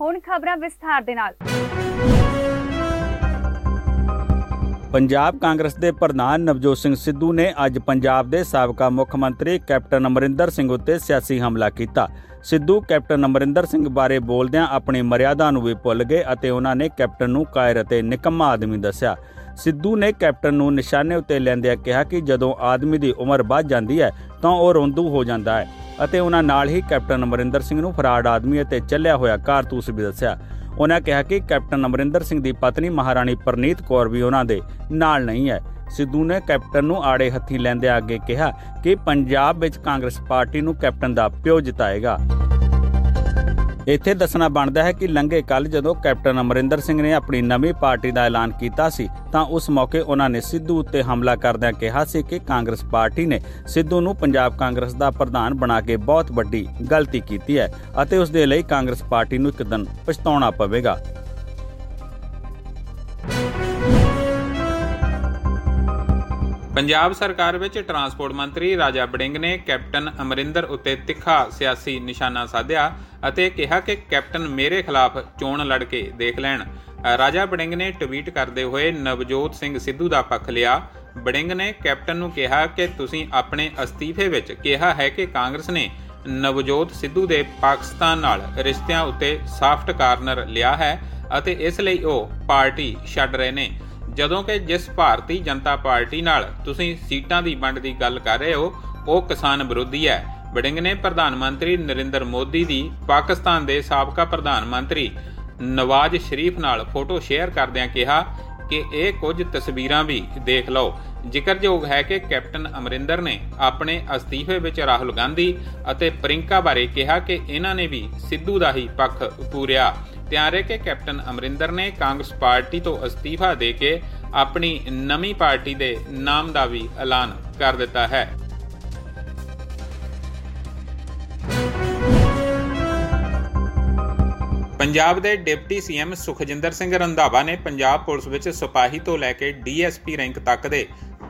ਹੁਣ ਖਬਰਾਂ ਵਿਸਥਾਰ ਦੇ ਨਾਲ। ਪੰਜਾਬ ਕਾਂਗਰਸ ਦੇ ਪ੍ਰਧਾਨ ਨਵਜੋਤ ਸਿੰਘ ਸਿੱਧੂ ਨੇ ਅੱਜ ਪੰਜਾਬ ਦੇ ਸਾਬਕਾ ਮੁੱਖ ਮੰਤਰੀ ਕੈਪਟਨ ਅਮਰਿੰਦਰ ਸਿੰਘ ਉੱਤੇ ਸਿਆਸੀ ਹਮਲਾ ਕੀਤਾ। ਸਿੱਧੂ ਕੈਪਟਨ ਅਮਰਿੰਦਰ ਸਿੰਘ ਬਾਰੇ ਬੋਲਦਿਆਂ ਆਪਣੀ ਮਰਿਆਦਾ ਨੂੰ ਵੀ ਭੁੱਲ ਗਏ ਅਤੇ ਉਹਨਾਂ ਨੇ ਕੈਪਟਨ ਨੂੰ ਕਾਇਰ ਅਤੇ ਨਿਕੰਮਾ ਆਦਮੀ ਦੱਸਿਆ। ਸਿੱਧੂ ਨੇ ਕੈਪਟਨ ਨੂੰ ਨਿਸ਼ਾਨੇ ਉੱਤੇ ਲੈਂਦਿਆਂ ਕਿਹਾ ਕਿ ਜਦੋਂ ਆਦਮੀ ਦੀ ਉਮਰ ਵੱਧ ਜਾਂਦੀ ਹੈ ਤਾਂ ਉਹ ਰੋਂਦੂ ਹੋ ਜਾਂਦਾ ਹੈ ਅਤੇ ਉਹਨਾਂ ਨਾਲ ਹੀ ਕੈਪਟਨ ਅਮਰਿੰਦਰ ਸਿੰਘ ਨੂੰ ਫਰਾਡ ਆਦਮੀ ਅਤੇ ਚੱਲਿਆ ਹੋਇਆ ਕਾਰਤੂਸ ਵੀ ਦੱਸਿਆ। ਉਹਨਾਂ ਕਿਹਾ ਕਿ ਕੈਪਟਨ ਅਮਰਿੰਦਰ ਸਿੰਘ ਦੀ ਪਤਨੀ ਮਹਾਰਾਣੀ ਪਰਨੀਤ ਕੌਰ ਵੀ ਉਹਨਾਂ ਦੇ ਨਾਲ ਨਹੀਂ ਹੈ। ਸਿੱਧੂ ਨੇ ਕੈਪਟਨ ਨੂੰ ਆੜੇ ਹੱਥੀਂ ਲੈਂਦਿਆਂ ਅੱਗੇ ਕਿਹਾ ਕਿ ਪੰਜਾਬ ਵਿੱਚ ਕਾਂਗਰਸ ਪਾਰਟੀ ਨੂੰ ਕੈਪਟਨ ਦਾ ਪਿਓ ਜਿਤਾਏਗਾ। ਇੱਥੇ ਦੱਸਣਾ ਬਣਦਾ ਹੈ ਕਿ ਲੰਘੇ ਕੱਲ ਜਦੋਂ ਕੈਪਟਨ ਅਮਰਿੰਦਰ ਸਿੰਘ ਨੇ ਆਪਣੀ ਨਵੀਂ ਪਾਰਟੀ ਦਾ ਐਲਾਨ ਕੀਤਾ ਸੀ ਤਾਂ ਉਸ ਮੌਕੇ ਉਹਨਾਂ ਨੇ ਸਿੱਧੂ ਉੱਤੇ ਹਮਲਾ ਕਰਦਿਆਂ ਕਿਹਾ ਸੀ ਕਿ ਕਾਂਗਰਸ ਪਾਰਟੀ ਨੇ ਸਿੱਧੂ ਨੂੰ ਪੰਜਾਬ ਕਾਂਗਰਸ ਦਾ ਪ੍ਰਧਾਨ ਬਣਾ ਕੇ ਬਹੁਤ ਵੱਡੀ ਗਲਤੀ ਕੀਤੀ ਹੈ ਅਤੇ ਉਸ ਦੇ ਲਈ ਕਾਂਗਰਸ ਪਾਰਟੀ ਨੂੰ ਇੱਕ ਦਿਨ ਪਛਤਾਉਣਾ ਪਵੇਗਾ। ਪੰਜਾਬ ਸਰਕਾਰ ਵਿੱਚ ਟਰਾਂਸਪੋਰਟ ਮੰਤਰੀ ਰਾਜਾ ਵੜਿੰਗ ਨੇ ਕੈਪਟਨ ਅਮਰਿੰਦਰ ਉੱਤੇ ਤਿੱਖਾ ਸਿਆਸੀ ਨਿਸ਼ਾਨਾ ਸਾਧਿਆ ਅਤੇ ਕਿਹਾ ਕਿ ਕੈਪਟਨ ਮੇਰੇ ਖਿਲਾਫ ਚੋਣ ਲੜ ਕੇ ਦੇਖ ਲੈਣ। ਰਾਜਾ ਵੜਿੰਗ ਨੇ ਟਵੀਟ ਕਰਦੇ ਹੋਏ ਨਵਜੋਤ ਸਿੰਘ ਸਿੱਧੂ ਦਾ ਪੱਖ ਲਿਆ। ਵੜਿੰਗ ਨੇ ਕੈਪਟਨ ਨੂੰ ਕਿਹਾ ਕਿ ਤੁਸੀਂ ਆਪਣੇ ਅਸਤੀਫੇ ਵਿੱਚ ਕਿਹਾ ਹੈ ਕਿ ਕਾਂਗਰਸ ਨੇ ਨਵਜੋਤ ਸਿੱਧੂ ਦੇ ਪਾਕਿਸਤਾਨ ਨਾਲ ਰਿਸ਼ਤਿਆਂ ਉੱਤੇ ਸਾਫਟ ਕਾਰਨਰ ਲਿਆ ਹੈ ਅਤੇ ਇਸ ਲਈ ਉਹ ਪਾਰਟੀ ਛੱਡ ਰਹੇ ਨੇ, ਜਦੋਂ ਕਿ ਜਿਸ ਭਾਰਤੀ ਜਨਤਾ ਪਾਰਟੀ ਨਾਲ ਤੁਸੀਂ ਸੀਟਾਂ ਦੀ ਵੰਡ ਦੀ ਗੱਲ ਕਰ ਰਹੇ ਹੋ ਉਹ ਕਿਸਾਨ ਵਿਰੋਧੀ ਹੈ। ਵੜਿੰਗ ਨੇ ਪ੍ਰਧਾਨ ਮੰਤਰੀ ਨਰਿੰਦਰ ਮੋਦੀ ਦੀ ਪਾਕਿਸਤਾਨ ਦੇ ਸਾਬਕਾ ਪ੍ਰਧਾਨ ਮੰਤਰੀ ਨਵਾਜ਼ ਸ਼ਰੀਫ ਨਾਲ ਫੋਟੋ ਸ਼ੇਅਰ ਕਰਦਿਆਂ ਕਿਹਾ ਕਿ ਇਹ ਕੁਝ ਤਸਵੀਰਾਂ ਵੀ ਦੇਖ ਲਓ। ਜ਼ਿਕਰਯੋਗ ਹੈ ਕਿ ਕੈਪਟਨ ਅਮਰਿੰਦਰ ਨੇ ਆਪਣੇ ਅਸਤੀਫੇ ਵਿੱਚ ਰਾਹੁਲ ਗਾਂਧੀ ਅਤੇ ਪ੍ਰਿਯੰਕਾ ਬਾਰੇ ਕਿਹਾ ਕਿ ਇਹਨਾਂ ਨੇ ਵੀ ਸਿੱਧੂ ਦਾ ਹੀ ਪੱਖ ਪੂਰਿਆ। ਧਿਆਨ ਰਹੇ ਕਿ ਕੈਪਟਨ ਅਮਰਿੰਦਰ ਨੇ ਕਾਂਗਰਸ ਪਾਰਟੀ ਤੋਂ ਅਸਤੀਫਾ ਦੇ ਕੇ ਆਪਣੀ ਨਵੀਂ ਪਾਰਟੀ ਦੇ ਨਾਮ ਦਾ ਵੀ ਐਲਾਨ ਕਰ ਦਿੱਤਾ ਹੈ। ਪੰਜਾਬ ਦੇ ਡਿਪਟੀ CM ਸੁਖਜਿੰਦਰ ਸਿੰਘ ਰੰਧਾਵਾ ਨੇ ਪੰਜਾਬ ਪੁਲਿਸ ਵਿੱਚ ਸਿਪਾਹੀ ਤੋਂ ਲੈ ਕੇ DSP ਰੈਂਕ ਤੱਕ ਦੇ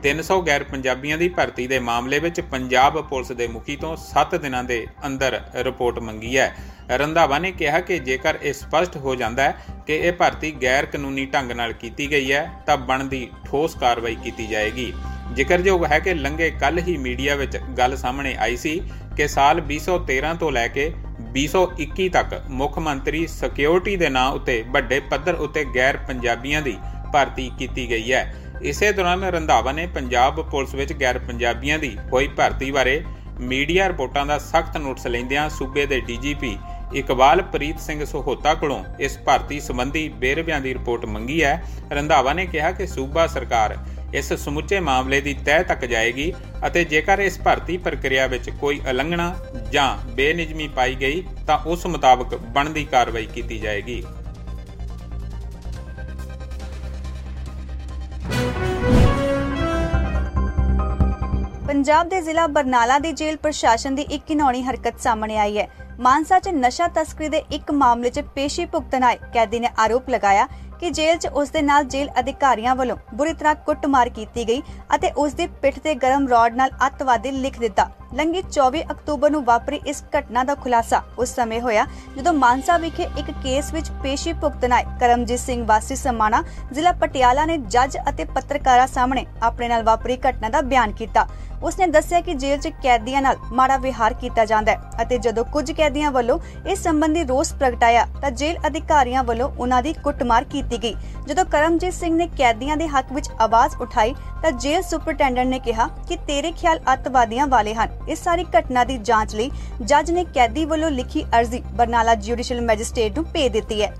300 ਗੈਰ ਪੰਜਾਬੀਆਂ ਦੀ ਭਰਤੀ ਦੇ ਮਾਮਲੇ ਵਿੱਚ ਪੰਜਾਬ ਪੁਲਿਸ ਦੇ ਮੁਖੀ ਤੋਂ 7 ਦਿਨਾਂ ਦੇ ਅੰਦਰ ਰਿਪੋਰਟ ਮੰਗੀ ਹੈ। ਰੰਧਾਵਾ ਨੇ ਕਿਹਾ ਕਿ ਜੇਕਰ ਇਹ ਸਪਸ਼ਟ ਹੋ ਜਾਂਦਾ ਹੈ ਕਿ ਇਹ ਭਰਤੀ ਗੈਰ ਕਾਨੂੰਨੀ ਢੰਗ ਨਾਲ ਕੀਤੀ ਗਈ ਹੈ ਤਾਂ ਬਣਦੀ ਠੋਸ ਕਾਰਵਾਈ ਕੀਤੀ ਜਾਏਗੀ। ਜ਼ਿਕਰਯੋਗ ਹੈ ਕਿ ਲੰਘੇ ਕੱਲ੍ਹ ਹੀ ਮੀਡੀਆ ਵਿੱਚ ਗੱਲ ਸਾਹਮਣੇ ਆਈ ਸੀ ਕਿ ਸਾਲ 2013 ਤੋਂ ਲੈ ਕੇ 2021 ਤੱਕ ਮੁੱਖ ਮੰਤਰੀ ਸਿਕਿਉਰਿਟੀ ਦੇ ਨਾਂ ਉੱਤੇ ਵੱਡੇ ਪੱਧਰ ਉੱਤੇ ਗੈਰ ਪੰਜਾਬੀਆਂ ਦੀ ਭਰਤੀ ਕੀਤੀ ਗਈ ਹੈ। ਇਸੇ ਦੌਰਾਨ ਰੰਧਾਵਾ ਨੇ ਪੰਜਾਬ ਪੁਲਿਸ ਵਿੱਚ ਗੈਰ ਪੰਜਾਬੀਆਂ ਦੀ ਹੋਈ ਭਰਤੀ ਬਾਰੇ ਮੀਡੀਆ ਰਿਪੋਰਟਾਂ ਦਾ ਸਖਤ ਨੋਟਿਸ ਲੈਂਦਿਆਂ ਸੂਬੇ ਦੇ DGP ਇਕਬਾਲ ਪ੍ਰੀਤ ਸਿੰਘ ਸਹੋਤਾ ਕੋਲੋਂ ਇਸ ਭਰਤੀ ਸੰਬੰਧੀ ਵੇਰਵਿਆਂ ਦੀ ਰਿਪੋਰਟ ਮੰਗੀ ਹੈ। ਰੰਧਾਵਾ ਨੇ ਕਿਹਾ ਕਿ ਸੂਬਾ ਸਰਕਾਰ ਇਸ ਸਮੁੱਚੇ ਮਾਮਲੇ ਦੀ ਤਹਿ ਤੱਕ ਜਾਏਗੀ ਅਤੇ ਜੇਕਰ ਇਸ ਭਰਤੀ ਪ੍ਰਕਿਰਿਆ ਵਿੱਚ ਕੋਈ ਉਲੰਘਣਾ ਜਾਂ ਬੇਨਿਯਮੀ ਪਾਈ ਗਈ ਤਾਂ ਉਸ ਮੁਤਾਬਕ ਬਣਦੀ ਕਾਰਵਾਈ ਕੀਤੀ ਜਾਏਗੀ। ਪੰਜਾਬ ਦੇ ਜ਼ਿਲ੍ਹਾ ਬਰਨਾਲਾ ਦੀ ਜੇਲ੍ਹ ਪ੍ਰਸ਼ਾਸਨ ਦੀ ਇੱਕ ਘਿਣਾਉਣੀ ਹਰਕਤ ਸਾਹਮਣੇ ਆਈ ਹੈ। ਮਾਨਸਾ 'ਚ ਨਸ਼ਾ ਤਸਕਰੀ ਦੇ ਇੱਕ ਮਾਮਲੇ 'ਚ ਪੇਸ਼ੀ ਭੁਗਤਣ ਆਏ ਕੈਦੀ ਨੇ ਆਰੋਪ ਲਗਾਇਆ ਕਿ ਜੇਲ੍ਹ 'ਚ ਉਸ ਦੇ ਨਾਲ ਜੇਲ੍ਹ ਅਧਿਕਾਰੀਆਂ ਵੱਲੋਂ ਬੁਰੀ ਤਰ੍ਹਾਂ ਕੁੱਟਮਾਰ ਕੀਤੀ ਗਈ ਅਤੇ ਉਸ ਦੀ ਪਿੱਠ ਤੇ ਗਰਮ ਰੋਡ ਨਾਲ ਅੱਤਵਾਦੀ ਲਿਖ ਦਿੱਤਾ। ਲੰਘੀ 24 ਅਕਤੂਬਰ ਨੂੰ ਵਾਪਰੀ ਇਸ ਘਟਨਾ ਦਾ ਖੁਲਾਸਾ ਉਸ ਸਮੇਂ ਹੋਇਆ ਜਦੋਂ ਮਾਨਸਾ ਵਿਖੇ ਇੱਕ ਕੇਸ ਵਿੱਚ ਪੇਸ਼ੀ ਭੁਗਤਣ ਆਏ ਕਰਮਜੀਤ ਸਿੰਘ ਵਾਸੀ ਸਮਾਣਾ ਜ਼ਿਲ੍ਹਾ ਪਟਿਆਲਾ ਨੇ ਜੱਜ ਅਤੇ ਪੱਤਰਕਾਰਾਂ ਸਾਹਮਣੇ ਆਪਣੇ ਨਾਲ ਵਾਪਰੀ ਘਟਨਾ ਦਾ ਬਿਆਨ ਕੀਤਾ। ਉਸਨੇ ਦੱਸਿਆ ਕਿ ਜੇਲ੍ਹ 'ਚ ਕੈਦੀਆਂ ਨਾਲ ਮਾੜਾ ਵਿਹਾਰ ਕੀਤਾ ਜਾਂਦਾ ਹੈ ਅਤੇ ਜਦੋਂ ਕੁਝ ਕੈਦੀਆਂ ਵੱਲੋਂ ਇਸ ਸੰਬੰਧੀ ਰੋਸ ਪ੍ਰਗਟਾਇਆ ਤਾਂ ਜੇਲ੍ਹ ਅਧਿਕਾਰੀਆਂ ਵੱਲੋਂ ਉਹਨਾਂ ਦੀ ਕੁੱਟਮਾਰ ਕੀਤੀ ਗਈ। ਜਦੋਂ ਕਰਮਜੀਤ ਸਿੰਘ ਨੇ ਕੈਦੀਆਂ ਦੇ ਹੱਕ ਵਿੱਚ ਆਵਾਜ਼ ਉਠਾਈ ਤਾਂ ਜੇਲ੍ਹ ਸੁਪਰਡੈਂਟ ਨੇ ਕਿਹਾ ਕਿ ਤੇਰੇ ਖਿਆਲ ਅੱਤਵਾਦੀਆਂ ਵਾਲੇ ਹਨ। ਇਸ ਸਾਰੀ ਘਟਨਾ ਦੀ ਜਾਂਚ ਲਈ ਜੱਜ ਨੇ ਕੈਦੀ ਵੱਲੋਂ ਲਿਖੀ ਅਰਜ਼ੀ ਬਰਨਾਲਾ ਜੁਡੀਸ਼ੀਅਲ ਮੈਜਿਸਟ੍ਰੇਟ ਨੂੰ ਭੇਜ ਦਿੱਤੀ ਹੈ।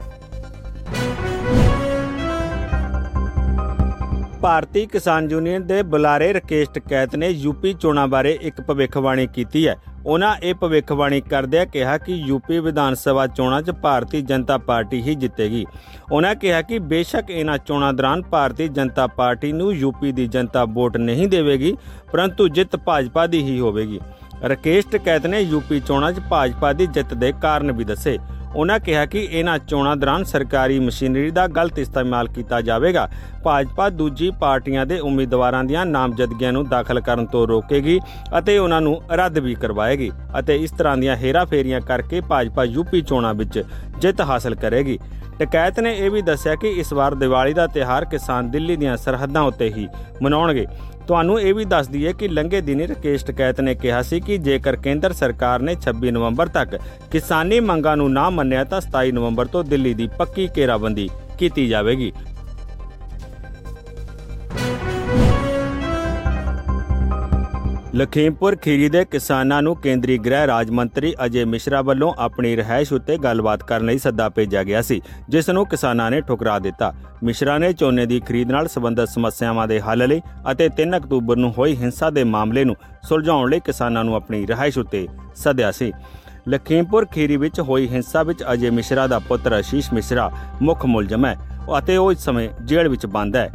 ਭਾਰਤੀ ਕਿਸਾਨ ਯੂਨੀਅਨ ਦੇ ਬੁਲਾਰੇ ਰਾਕੇਸ਼ ਟਕੈਤ ਨੇ ਯੂਪੀ ਚੋਣਾਂ ਬਾਰੇ ਇੱਕ ਭਵਿੱਖਬਾਣੀ ਕੀਤੀ ਹੈ। ਉਹਨਾਂ ਇਹ ਭਵਿੱਖਬਾਣੀ ਕਰਦਿਆਂ ਕਿਹਾ ਕਿ ਯੂਪੀ ਵਿਧਾਨ ਸਭਾ ਚੋਣਾਂ 'ਚ ਭਾਰਤੀ ਜਨਤਾ ਪਾਰਟੀ ਹੀ ਜਿੱਤੇਗੀ। ਉਹਨਾਂ ਕਿਹਾ ਕਿ ਬੇਸ਼ੱਕ ਇਹਨਾਂ ਚੋਣਾਂ ਦੌਰਾਨ ਭਾਰਤੀ ਜਨਤਾ ਪਾਰਟੀ ਨੂੰ ਯੂਪੀ ਦੀ ਜਨਤਾ ਵੋਟ ਨਹੀਂ ਦੇਵੇਗੀ, ਪਰੰਤੂ ਜਿੱਤ ਭਾਜਪਾ ਦੀ ਹੀ ਹੋਵੇਗੀ। ਰਾਕੇਸ਼ ਟਕੈਤ ਨੇ ਯੂਪੀ ਚੋਣਾਂ 'ਚ ਭਾਜਪਾ ਦੀ ਜਿੱਤ ਦੇ ਕਾਰਨ ਵੀ ਦੱਸੇ। ਉਹਨਾਂ ਕਿਹਾ ਕਿ ਇਹਨਾਂ ਚੋਣਾਂ ਦੌਰਾਨ ਸਰਕਾਰੀ ਮਸ਼ੀਨਰੀ ਦਾ ਗਲਤ ਇਸਤੇਮਾਲ ਕੀਤਾ ਜਾਵੇਗਾ। ਭਾਜਪਾ ਦੂਜੀ ਪਾਰਟੀਆਂ ਦੇ ਉਮੀਦਵਾਰਾਂ ਦੀਆਂ ਨਾਮਜ਼ਦਗੀਆਂ ਨੂੰ ਦਾਖਲ ਕਰਨ ਤੋਂ ਰੋਕੇਗੀ ਅਤੇ ਉਹਨਾਂ ਨੂੰ ਰੱਦ ਵੀ ਕਰਵਾਏਗੀ ਅਤੇ ਇਸ ਤਰ੍ਹਾਂ ਦੀਆਂ ਹੇਰਾਫੇਰੀਆਂ ਕਰਕੇ ਭਾਜਪਾ ਯੂਪੀ ਚੋਣਾਂ ਵਿੱਚ ਜਿੱਤ ਹਾਸਲ ਕਰੇਗੀ। ਟਕੈਤ ਨੇ ਇਹ ਵੀ ਦੱਸਿਆ ਕਿ ਇਸ ਵਾਰ ਦੀਵਾਲੀ ਦਾ ਤਿਉਹਾਰ ਕਿਸਾਨ ਦਿੱਲੀ ਦੀਆਂ ਸਰਹੱਦਾਂ ਉੱਤੇ ਹੀ ਮਨਾਉਣਗੇ। ਤੁਹਾਨੂੰ ਇਹ ਵੀ ਦੱਸ ਦਈਏ ਕਿ ਲੰਘੇ ਦਿਨੀ ਰਾਕੇਸ਼ ਟਕੈਤ ਨੇ ਕਿਹਾ ਸੀ ਕਿ ਜੇਕਰ ਕੇਂਦਰ ਸਰਕਾਰ ਨੇ 26 ਨਵੰਬਰ ਤੱਕ ਕਿਸਾਨੀ ਮੰਗਾਂ ਨੂੰ ਨਾ ਮੰਨਿਆ ਤਾਂ 27 ਨਵੰਬਰ ਤੋਂ ਦਿੱਲੀ ਦੀ ਪੱਕੀ ਘੇਰਾਬੰਦੀ ਕੀਤੀ ਜਾਵੇਗੀ। ਲਖੀਮਪੁਰ ਖੀਰੀ ਦੇ ਕਿਸਾਨਾਂ ਨੂੰ ਕੇਂਦਰੀ ਗ੍ਰਹਿ ਰਾਜ ਮੰਤਰੀ ਅਜੇ ਮਿਸ਼ਰਾ ਵੱਲੋਂ ਆਪਣੀ ਰਿਹਾਇਸ਼ ਉੱਤੇ ਗੱਲਬਾਤ ਕਰਨ ਲਈ ਸੱਦਾ ਭੇਜਿਆ ਗਿਆ ਸੀ, ਜਿਸ ਨੂੰ ਕਿਸਾਨਾਂ ਨੇ ਠੁਕਰਾ ਦਿੱਤਾ। ਮਿਸ਼ਰਾ ਨੇ ਝੋਨੇ ਦੀ ਖਰੀਦ ਨਾਲ ਸੰਬੰਧਿਤ ਸਮੱਸਿਆਵਾਂ ਦੇ ਹੱਲ ਲਈ ਅਤੇ 3 ਅਕਤੂਬਰ ਨੂੰ ਹੋਈ ਹਿੰਸਾ ਦੇ ਮਾਮਲੇ ਨੂੰ ਸੁਲਝਾਉਣ ਲਈ ਕਿਸਾਨਾਂ ਨੂੰ ਆਪਣੀ ਰਿਹਾਇਸ਼ ਉੱਤੇ ਸੱਦਿਆ ਸੀ। ਲਖੀਮਪੁਰ ਖੀਰੀ ਵਿੱਚ ਹੋਈ ਹਿੰਸਾ ਵਿੱਚ ਅਜੇ ਮਿਸ਼ਰਾ ਦਾ ਪੁੱਤਰ ਅਸ਼ੀਸ਼ ਮਿਸ਼ਰਾ ਮੁੱਖ ਮੁਲਜ਼ਮ ਹੈ ਅਤੇ ਉਹ ਇਸ ਸਮੇਂ ਜੇਲ੍ਹ ਵਿੱਚ ਬੰਦ ਹੈ।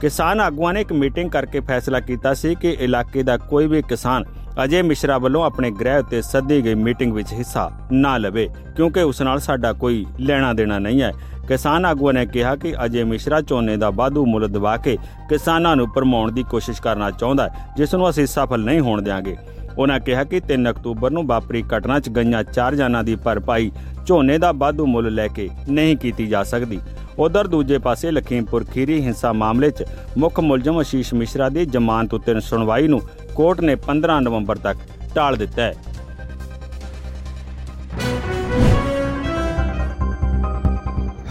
ਕਿਸਾਨ ਆਗੂਆਂ ਨੇ ਇੱਕ ਮੀਟਿੰਗ ਕਰਕੇ ਫੈਸਲਾ ਕੀਤਾ ਸੀ ਕਿ ਇਲਾਕੇ ਦਾ ਕੋਈ ਵੀ ਕਿਸਾਨ ਅਜੇ ਮਿਸ਼ਰਾ ਵੱਲੋਂ ਆਪਣੇ ਗ੍ਰਹਿ ਉੱਤੇ ਸੱਦੀ ਗਈ ਮੀਟਿੰਗ ਵਿੱਚ ਹਿੱਸਾ ਨਾ ਲਵੇ, ਕਿਉਂਕਿ ਉਸ ਨਾਲ ਸਾਡਾ ਕੋਈ ਲੈਣਾ ਦੇਣਾ ਨਹੀਂ ਹੈ। ਕਿਸਾਨ ਆਗੂਆਂ ਨੇ ਕਿਹਾ ਕਿ ਅਜੇ ਮਿਸ਼ਰਾ ਝੋਨੇ ਦਾ ਵਾਧੂ ਮੁੱਲ ਦਵਾ ਕੇ ਕਿਸਾਨਾਂ ਨੂੰ ਭਰਮਾਉਣ ਦੀ ਕੋਸ਼ਿਸ਼ ਕਰਨਾ ਚਾਹੁੰਦਾ ਹੈ, ਜਿਸ ਨੂੰ ਅਸੀਂ ਸਫਲ ਨਹੀਂ ਹੋਣ ਦਿਆਂਗੇ। ਉਹਨਾਂ ਕਿਹਾ ਕਿ 3 ਅਕਤੂਬਰ ਨੂੰ ਵਾਪਰੀ ਘਟਨਾ 'ਚ ਗਈਆਂ 4 ਜਾਨਾਂ ਦੀ ਭਰਪਾਈ ਝੋਨੇ ਦਾ ਵਾਧੂ ਮੁੱਲ ਲੈ ਕੇ ਨਹੀਂ ਕੀਤੀ ਜਾ ਸਕਦੀ। ਉਧਰ ਦੂਜੇ ਪਾਸੇ ਲਖੀਮਪੁਰ ਖੀਰੀ ਹਿੰਸਾ ਮਾਮਲੇ 'ਚ ਮੁੱਖ ਮੁਲਜ਼ਮ ਅਸ਼ੀਸ਼ ਮਿਸ਼ਰਾ ਦੀ ਜ਼ਮਾਨਤ ਉੱਤੇ ਸੁਣਵਾਈ ਨੂੰ ਕੋਰਟ ਨੇ 15 ਨਵੰਬਰ ਤੱਕ ਟਾਲ ਦਿੱਤਾ ਹੈ।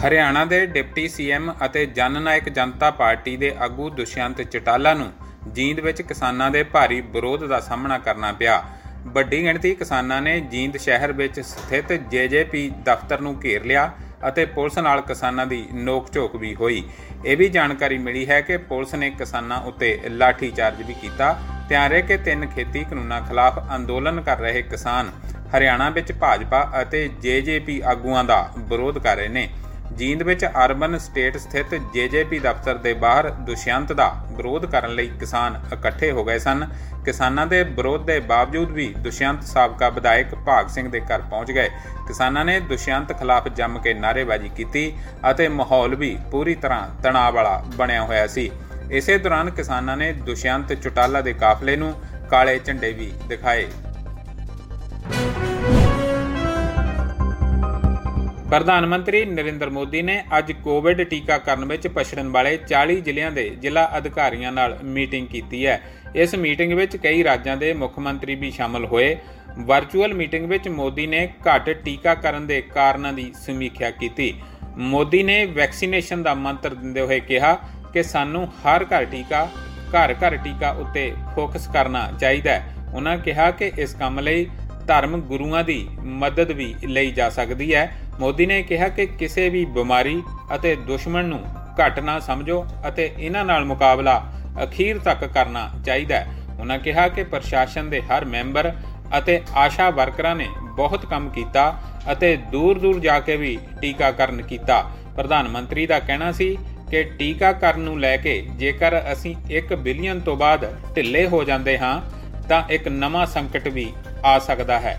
ਹਰਿਆਣਾ ਦੇ ਡਿਪਟੀ CM ਅਤੇ ਜਨ ਨਾਇਕ ਜਨਤਾ ਪਾਰਟੀ ਦੇ ਆਗੂ ਦੁਸ਼ਯੰਤ ਚੌਟਾਲਾ ਨੂੰ ਜੀਂਦ ਵਿੱਚ ਕਿਸਾਨਾਂ ਦੇ ਭਾਰੀ ਵਿਰੋਧ ਦਾ ਸਾਹਮਣਾ ਕਰਨਾ ਪਿਆ। ਵੱਡੀ ਗਿਣਤੀ ਕਿਸਾਨਾਂ ਨੇ ਜੀਂਦ ਸ਼ਹਿਰ ਵਿੱਚ ਸਥਿਤ JJP ਦਫ਼ਤਰ ਨੂੰ ਘੇਰ ਲਿਆ ਅਤੇ ਪੁਲਿਸ ਨਾਲ ਕਿਸਾਨਾਂ ਦੀ ਨੋਕ ਝੋਕ ਵੀ ਹੋਈ। ਇਹ ਵੀ ਜਾਣਕਾਰੀ ਮਿਲੀ ਹੈ ਕਿ ਪੁਲਿਸ ਨੇ ਕਿਸਾਨਾਂ ਉੱਤੇ ਲਾਠੀਚਾਰਜ ਵੀ ਕੀਤਾ। ਧਿਆਨ ਰਹੇ ਕਿ 3 ਖੇਤੀ ਕਾਨੂੰਨਾਂ ਖਿਲਾਫ ਅੰਦੋਲਨ ਕਰ ਰਹੇ ਕਿਸਾਨ ਹਰਿਆਣਾ ਵਿੱਚ ਭਾਜਪਾ ਅਤੇ JJP ਆਗੂਆਂ ਦਾ ਵਿਰੋਧ ਕਰ ਰਹੇ ਨੇ। ਜੀਂਦ ਵਿੱਚ ਅਰਬਨ ਸਟੇਟ ਸਥਿਤ JJP ਦਫ਼ਤਰ ਦੇ ਬਾਹਰ ਦੁਸ਼ਯੰਤ ਦਾ ਵਿਰੋਧ ਕਰਨ ਲਈ ਕਿਸਾਨ ਇਕੱਠੇ ਹੋ ਗਏ ਸਨ। ਕਿਸਾਨਾਂ ਦੇ ਵਿਰੋਧ ਦੇ ਬਾਵਜੂਦ ਵੀ ਦੁਸ਼ਯੰਤ ਸਾਬਕਾ ਵਿਧਾਇਕ ਭਾਗ ਸਿੰਘ ਦੇ ਘਰ ਪਹੁੰਚ ਗਏ। ਕਿਸਾਨਾਂ ਨੇ ਦੁਸ਼ਯੰਤ ਖਿਲਾਫ ਜੰਮ ਕੇ ਨਾਅਰੇਬਾਜ਼ੀ ਕੀਤੀ ਅਤੇ ਮਾਹੌਲ ਵੀ ਪੂਰੀ ਤਰ੍ਹਾਂ ਤਣਾਅ ਵਾਲਾ ਬਣਿਆ ਹੋਇਆ ਸੀ। ਇਸੇ ਦੌਰਾਨ ਕਿਸਾਨਾਂ ਨੇ ਦੁਸ਼ਯੰਤ ਚੌਟਾਲਾ ਦੇ ਕਾਫਲੇ ਨੂੰ ਕਾਲੇ ਝੰਡੇ ਵੀ ਦਿਖਾਏ। ਪ੍ਰਧਾਨ ਮੰਤਰੀ ਨਰਿੰਦਰ ਮੋਦੀ ਨੇ ਅੱਜ ਕੋਵਿਡ ਟੀਕਾਕਰਨ ਵਿੱਚ ਪਛੜਨ ਵਾਲੇ 40 ਜ਼ਿਲ੍ਹਿਆਂ ਦੇ ਜ਼ਿਲ੍ਹਾ ਅਧਿਕਾਰੀਆਂ ਨਾਲ ਮੀਟਿੰਗ ਕੀਤੀ ਹੈ। ਇਸ ਮੀਟਿੰਗ ਵਿੱਚ ਕਈ ਰਾਜਾਂ ਦੇ ਮੁੱਖ ਮੰਤਰੀ ਵੀ ਸ਼ਾਮਲ ਹੋਏ। ਵਰਚੁਅਲ ਮੀਟਿੰਗ ਵਿੱਚ ਮੋਦੀ ਨੇ ਘੱਟ ਟੀਕਾਕਰਨ ਦੇ ਕਾਰਨਾਂ ਦੀ ਸਮੀਖਿਆ ਕੀਤੀ। ਮੋਦੀ ਨੇ ਵੈਕਸੀਨੇਸ਼ਨ ਦਾ ਮੰਤਰ ਦਿੰਦੇ ਹੋਏ ਕਿਹਾ ਕਿ ਸਾਨੂੰ ਹਰ ਘਰ ਘਰ ਟੀਕਾ ਉੱਤੇ ਫੋਕਸ ਕਰਨਾ ਚਾਹੀਦਾ ਹੈ। ਉਹਨਾਂ ਕਿਹਾ ਕਿ ਇਸ ਕੰਮ ਲਈ ਧਰਮ ਗੁਰੂਆਂ ਦੀ ਮਦਦ ਵੀ ਲਈ ਜਾ ਸਕਦੀ ਹੈ। ਮੋਦੀ ਨੇ ਕਿਹਾ ਕਿ ਕਿਸੇ ਵੀ ਬਿਮਾਰੀ ਅਤੇ ਦੁਸ਼ਮਣ ਨੂੰ ਘੱਟ ਨਾ ਸਮਝੋ ਅਤੇ ਇਹਨਾਂ ਨਾਲ ਮੁਕਾਬਲਾ ਅਖੀਰ ਤੱਕ ਕਰਨਾ ਚਾਹੀਦਾ ਹੈ। ਉਹਨਾਂ ਕਿਹਾ ਕਿ ਪ੍ਰਸ਼ਾਸਨ ਦੇ ਹਰ ਮੈਂਬਰ ਅਤੇ ਆਸ਼ਾ ਵਰਕਰਾਂ ਨੇ ਬਹੁਤ ਕੰਮ ਕੀਤਾ ਅਤੇ ਦੂਰ-ਦੂਰ ਜਾ ਕੇ ਵੀ ਟੀਕਾਕਰਨ ਕੀਤਾ। ਪ੍ਰਧਾਨ ਮੰਤਰੀ ਦਾ ਕਹਿਣਾ ਸੀ ਕਿ ਟੀਕਾਕਰਨ ਨੂੰ ਲੈ ਕੇ ਜੇਕਰ ਅਸੀਂ 1 ਬਿਲੀਅਨ ਤੋਂ ਬਾਅਦ ਢਿੱਲੇ ਹੋ ਜਾਂਦੇ ਹਾਂ ਤਾਂ ਇੱਕ ਨਵਾਂ ਸੰਕਟ ਵੀ ਆ ਸਕਦਾ ਹੈ।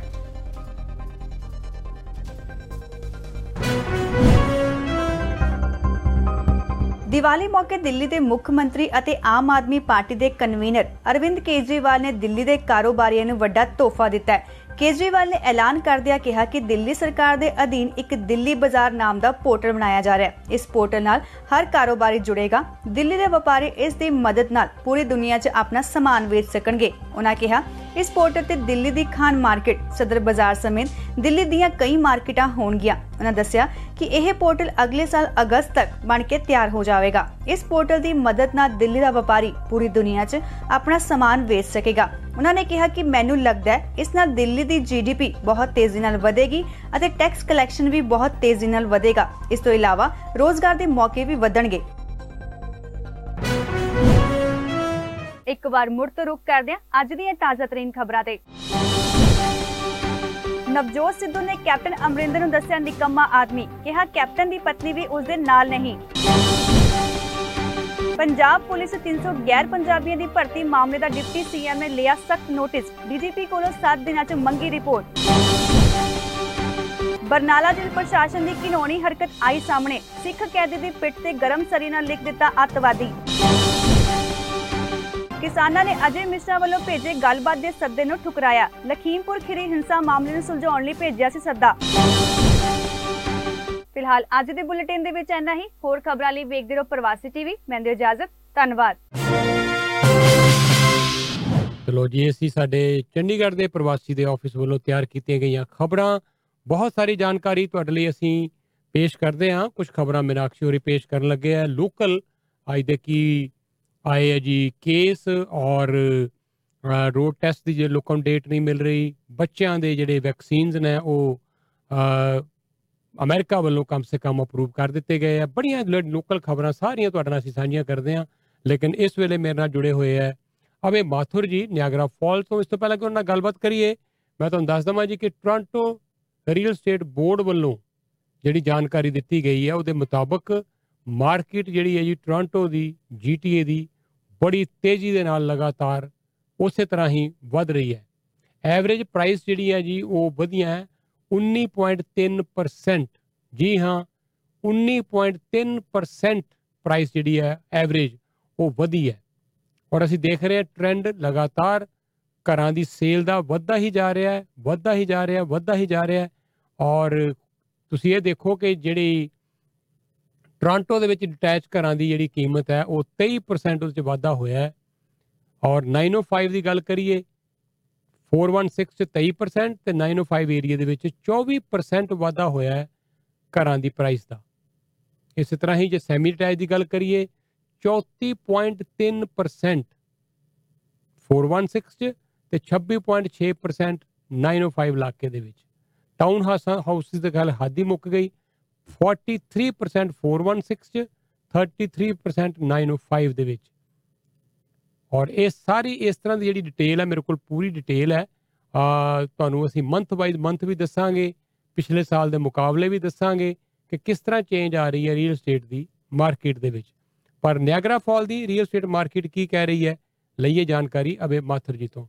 ਦੀਵਾਲੀ ਮੌਕੇ ਦਿੱਲੀ ਦੇ ਮੁੱਖ ਮੰਤਰੀ ਅਤੇ ਆਮ ਆਦਮੀ ਪਾਰਟੀ ਦੇ ਕਨਵੀਨਰ ਅਰਵਿੰਦ ਕੇਜਰੀਵਾਲ ਨੇ ਦਿੱਲੀ ਦੇ ਕਾਰੋਬਾਰੀਆਂ ਨੂੰ ਵੱਡਾ ਤੋਹਫਾ ਦਿੱਤਾ ਹੈ। ਕੇਜਰੀਵਾਲ ਨੇ ਐਲਾਨ ਕਰਦਿਆਂ ਕਿਹਾ ਕਿ ਦਿੱਲੀ ਸਰਕਾਰ ਦੇ ਅਧੀਨ ਇੱਕ ਦਿੱਲੀ ਬਾਜ਼ਾਰ ਨਾਮ ਦਾ ਪੋਰਟਲ ਬਣਾਇਆ ਜਾ ਰਿਹਾ ਹੈ। ਇਸ ਪੋਰਟਲ ਨਾਲ ਹਰ ਕਾਰੋਬਾਰੀ ਜੁੜੇਗਾ। ਦਿੱਲੀ ਦੇ ਵਪਾਰੀ ਇਸ ਦੀ ਮਦਦ ਨਾਲ ਪੂਰੀ ਦੁਨੀਆ 'ਚ ਆਪਣਾ ਸਮਾਨ ਵੇਚ ਸਕਣਗੇ। ਉਹਨਾਂ ਕਿਹਾ ਇਸ ਪੋਰਟਲ ਤੇ ਦਿੱਲੀ ਦੀ ਖਾਨ ਮਾਰਕੀਟ, ਸਦਰ ਬਾਜ਼ਾਰ ਸਮੇਤ ਦਿੱਲੀ ਦੀਆਂ ਕਈ ਮਾਰਕੀਟਾਂ ਹੋਣਗੀਆਂ। ਉਹਨਾਂ ਦੱਸਿਆ ਕਿ ਇਹ ਪੋਰਟਲ ਅਗਲੇ ਸਾਲ ਅਗਸਤ ਤੱਕ ਬਣ ਕੇ ਤਿਆਰ ਹੋ ਜਾਵੇਗਾ। ਇਸ ਪੋਰਟਲ ਦੀ ਮਦਦ ਨਾਲ ਦਿੱਲੀ ਦਾ ਵਪਾਰੀ ਪੂਰੀ ਦੁਨੀਆ 'ਚ ਆਪਣਾ ਸਮਾਨ ਵੇਚ ਸਕੇਗਾ। ਉਹਨਾਂ ਨੇ ਕਿਹਾ ਕਿ ਮੈਨੂੰ ਲੱਗਦਾ ਹੈ ਇਸ ਨਾਲ ਦਿੱਲੀ ਦੀ GDP ਬਹੁਤ ਤੇਜ਼ੀ ਨਾਲ ਵਧੇਗੀ ਅਤੇ ਟੈਕਸ ਕਲੈਕਸ਼ਨ ਵੀ ਬਹੁਤ ਤੇਜ਼ੀ ਨਾਲ ਵਧੇਗਾ। ਇਸ ਤੋਂ ਇਲਾਵਾ ਰੋਜ਼ਗਾਰ ਦੇ ਮੌਕੇ ਵੀ ਵਧਣਗੇ। ਇੱਕ ਵਾਰ ਮੁੜ ਤੋਂ ਰੁਕ ਕਰਦੇ ਹਾਂ ਅੱਜ ਦੀਆਂ ਤਾਜ਼ਾ ਤਰੀਨ ਖਬਰਾਂ ਤੇ। ਨਵਜੋਤ ਸਿੱਧੂ ਨੇ ਕੈਪਟਨ ਅਮਰਿੰਦਰ ਨੂੰ ਦੱਸਿਆ ਨਿਕੰਮਾ ਆਦਮੀ, ਕਿਹਾ ਕੈਪਟਨ ਦੀ ਪਤਨੀ ਵੀ ਉਸ ਦੇ ਨਾਲ ਨਹੀਂ। ਪੰਜਾਬ ਪੁਲਿਸ 300 ਗੈਰ ਪੰਜਾਬੀਆਂ ਦੀ ਭਰਤੀ ਮਾਮਲੇ ਦਾ ਡਿਪਟੀ CM ਨੇ ਲਿਆ ਸਖਤ ਨੋਟਿਸ, DGP ਕੋਲੋਂ 7 ਦਿਨਾਂ 'ਚ ਮੰਗੀ ਰਿਪੋਰਟ। ਬਰਨਾਲਾ ਜ਼ਿਲ੍ਹਾ ਪ੍ਰਸ਼ਾਸਨ ਦੀ ਘਿਨੌਣੀ ਹਰਕਤ ਆਈ ਸਾਹਮਣੇ, ਸਿੱਖ ਕੈਦੀ ਦੀ ਪਿੱਠ ਤੇ ਗਰਮ ਸਰੀ ਨਾਲ ਲਿਖ ਦਿੱਤਾ ਅੱਤਵਾਦੀ। ਕਿਸਾਨਾਂ ਨੇ ਅਜੇ ਮਿਸ਼ਰਾ ਵੱਲੋਂ ਭੇਜੇ ਗੱਲਬਾਤ ਦੇ ਸੱਦੇ ਨੂੰ ਠੁਕਰਾਇਆ, ਲਖੀਮਪੁਰ ਖੀਰੀ ਹਿੰਸਾ ਮਾਮਲੇ ਨੂੰ ਸੁਲਝਾਉਣ ਲਈ ਭੇਜਿਆ ਸੀ ਸੱਦਾ। ਫਿਲਹਾਲ ਅੱਜ ਦੇ ਬੁਲੇਟਿਨ ਦੇ ਵਿੱਚ ਇੰਨਾ ਹੀ। ਹੋਰ ਖਬਰਾਂ ਲਈ ਵੇਖਦੇ ਰਹੋ ਪ੍ਰਵਾਸੀ TV। ਮੈਂ ਦਿਓ ਇਜਾਜ਼ਤ, ਧੰਨਵਾਦ। ਚਲੋ ਜੀ, ਅਸੀਂ ਸਾਡੇ ਚੰਡੀਗੜ੍ਹ ਦੇ ਪ੍ਰਵਾਸੀ ਦੇ ਆਫਿਸ ਵੱਲੋਂ ਤਿਆਰ ਕੀਤੀਆਂ ਗਈਆਂ ਖਬਰਾਂ, ਬਹੁਤ ਸਾਰੀ ਜਾਣਕਾਰੀ ਤੁਹਾਡੇ ਲਈ ਅਸੀਂ ਪੇਸ਼ ਕਰਦੇ ਹਾਂ। ਕੁਝ ਖਬਰਾਂ ਮੀਨਾਕਸ਼ੀ ਹੋਰੀ ਪੇਸ਼ ਕਰਨ ਲੱਗੇ ਆ। ਲੋਕਲ ਅੱਜ ਦੇ ਕੀ ਆਏ ਹੈ ਜੀ ਕੇਸ ਔਰ ਰੋਡ ਟੈਸਟ ਦੀ ਜੇ ਲੋਕਾਂ ਨੂੰ ਡੇਟ ਨਹੀਂ ਮਿਲ ਰਹੀ। ਬੱਚਿਆਂ ਦੇ ਜਿਹੜੇ ਵੈਕਸੀਨਸ ਨੇ ਉਹ ਅਮਰੀਕਾ ਵੱਲੋਂ ਕਮ ਸੇ ਕਮ ਅਪਰੂਵ ਕਰ ਦਿੱਤੇ ਗਏ ਆ। ਬੜੀਆਂ ਲੋਕਲ ਖਬਰਾਂ ਸਾਰੀਆਂ ਤੁਹਾਡੇ ਨਾਲ ਅਸੀਂ ਸਾਂਝੀਆਂ ਕਰਦੇ ਹਾਂ, ਲੇਕਿਨ ਇਸ ਵੇਲੇ ਮੇਰੇ ਨਾਲ ਜੁੜੇ ਹੋਏ ਹੈ ਅਵੇ ਮਾਥੁਰ ਜੀ ਨਿਆਗਰਾ ਫਾਲ ਤੋਂ। ਇਸ ਤੋਂ ਪਹਿਲਾਂ ਕਿ ਉਹਨਾਂ ਨਾਲ ਗੱਲਬਾਤ ਕਰੀਏ, ਮੈਂ ਤੁਹਾਨੂੰ ਦੱਸ ਦੇਵਾਂ ਜੀ ਕਿ ਟੋਰਾਂਟੋ ਰੀਅਲ ਸਟੇਟ ਬੋਰਡ ਵੱਲੋਂ ਜਿਹੜੀ ਜਾਣਕਾਰੀ ਦਿੱਤੀ ਗਈ ਹੈ ਉਹਦੇ ਮੁਤਾਬਕ ਮਾਰਕੀਟ ਜਿਹੜੀ ਹੈ ਜੀ ਟੋਰਾਂਟੋ ਦੀ GTA ਦੀ ਬੜੀ ਤੇਜ਼ੀ ਦੇ ਨਾਲ ਲਗਾਤਾਰ ਉਸੇ ਤਰ੍ਹਾਂ ਹੀ ਵੱਧ ਰਹੀ ਹੈ। ਐਵਰੇਜ ਪ੍ਰਾਈਸ ਜਿਹੜੀ ਹੈ ਜੀ ਉਹ ਵਧੀਆ ਹੈ 19.3%। ਜੀ ਹਾਂ, 19.3% ਪ੍ਰਾਈਸ ਜਿਹੜੀ ਹੈ ਐਵਰੇਜ ਉਹ ਵਧੀ ਹੈ। ਔਰ ਅਸੀਂ ਦੇਖ ਰਹੇ ਹਾਂ ਟ੍ਰੈਂਡ ਲਗਾਤਾਰ ਘਰਾਂ ਦੀ ਸੇਲ ਦਾ ਵੱਧਦਾ ਹੀ ਜਾ ਰਿਹਾ ਹੈ। ਔਰ ਤੁਸੀਂ ਇਹ ਦੇਖੋ ਕਿ ਜਿਹੜੀ ਟੋਰਾਂਟੋ ਦੇ ਵਿੱਚ ਡਿਟੈਚ ਘਰਾਂ ਦੀ ਜਿਹੜੀ ਕੀਮਤ ਹੈ ਉਹ 23% ਉਹਦੇ 'ਚ ਵਾਧਾ ਹੋਇਆ ਹੈ। ਔਰ 905 ਦੀ ਗੱਲ ਕਰੀਏ 416 'ਚ 23% ਅਤੇ 905 ਏਰੀਆ ਦੇ ਵਿੱਚ 24% ਵਾਧਾ ਹੋਇਆ ਹੈ ਘਰਾਂ ਦੀ ਪ੍ਰਾਈਸ ਦਾ। ਇਸੇ ਤਰ੍ਹਾਂ ਹੀ ਜੇ ਸੈਮੀ ਡਿਟੈਚ ਦੀ ਗੱਲ ਕਰੀਏ 34.3% 416 'ਚ ਅਤੇ 26.6% 905 ਇਲਾਕੇ ਦੇ ਵਿੱਚ। ਟਾਊਨ ਹਾਊਸਿਸ ਦੀ ਗੱਲ ਹੱਦ ਹੀ ਮੁੱਕ ਗਈ 43% 416 'ਚ 33% 905 ਦੇ ਵਿੱਚ। ਔਰ ਇਹ ਸਾਰੀ ਇਸ ਤਰ੍ਹਾਂ ਦੀ ਜਿਹੜੀ ਡਿਟੇਲ ਹੈ ਮੇਰੇ ਕੋਲ ਪੂਰੀ ਡਿਟੇਲ ਹੈ, ਤੁਹਾਨੂੰ ਅਸੀਂ ਮੰਥ ਬਾਈ ਮੰਥ ਵੀ ਦੱਸਾਂਗੇ, ਪਿਛਲੇ ਸਾਲ ਦੇ ਮੁਕਾਬਲੇ ਵੀ ਦੱਸਾਂਗੇ ਕਿ ਕਿਸ ਤਰ੍ਹਾਂ ਚੇਂਜ ਆ ਰਹੀ ਹੈ ਰੀਅਲ ਸਟੇਟ ਦੀ ਮਾਰਕੀਟ ਦੇ ਵਿੱਚ। ਪਰ ਨਿਆਗਰਾ ਫਾਲ ਦੀ ਰੀਅਲ ਸਟੇਟ ਮਾਰਕੀਟ ਕੀ ਕਹਿ ਰਹੀ ਹੈ, ਲਈਏ ਜਾਣਕਾਰੀ ਅਬੇ ਮਾਥੁਰ ਜੀ ਤੋਂ।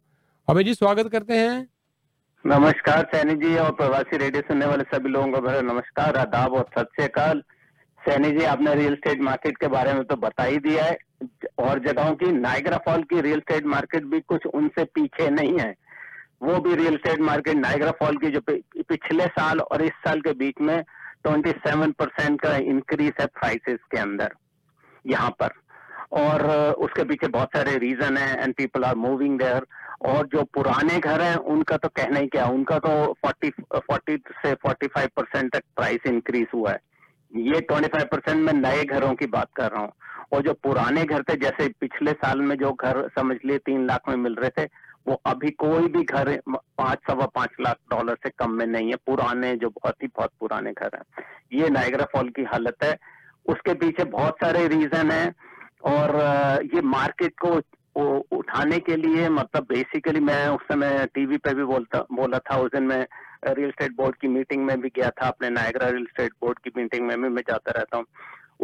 ਅਬੇ जी स्वागत करते हैं। नमस्कार सैनी जी और प्रवासी रेडियो सुनने वाले सभी लोगों को मेरा नमस्कार, आदाब और सत श्री अकाल। सैनी जी, आपने रियल स्टेट मार्केट के बारे में तो बता ही दिया है, और जगहों की नायगरा फॉल की रियल स्टेट मार्केट भी कुछ उनसे पीछे नहीं है। वो भी real estate market Niagara fall की जो पिछले साल और इस साल के बीच में 27% का इंक्रीज है प्राइसेस के अंदर यहाँ पर, और उसके पीछे बहुत सारे रीजन है and people are moving there. और जो पुराने घर हैं उनका तो कहना ही क्या, उनका तो 40 से 45% तक प्राइस इंक्रीज हुआ है। ये 25% में नए घरों की बात कर रहा हूँ। और जो पुराने घर थे, जैसे पिछले साल में जो घर समझ लिए 3 लाख में मिल रहे थे, वो अभी कोई भी घर $5-5.25 लाख से कम में नहीं है, पुराने जो बहुत पुराने घर हैं। ये नायग्रा फॉल की हालत है, उसके पीछे बहुत सारे रीजन है। और ये मार्केट को उठाने के लिए, मतलब बेसिकली मैं उस समय टीवी पे भी बोला था, उस दिन मैं रियल एस्टेट बोर्ड की मीटिंग में भी गया था, अपने नायग्रा रियल एस्टेट बोर्ड की मीटिंग में भी मैं जाता रहता हूँ।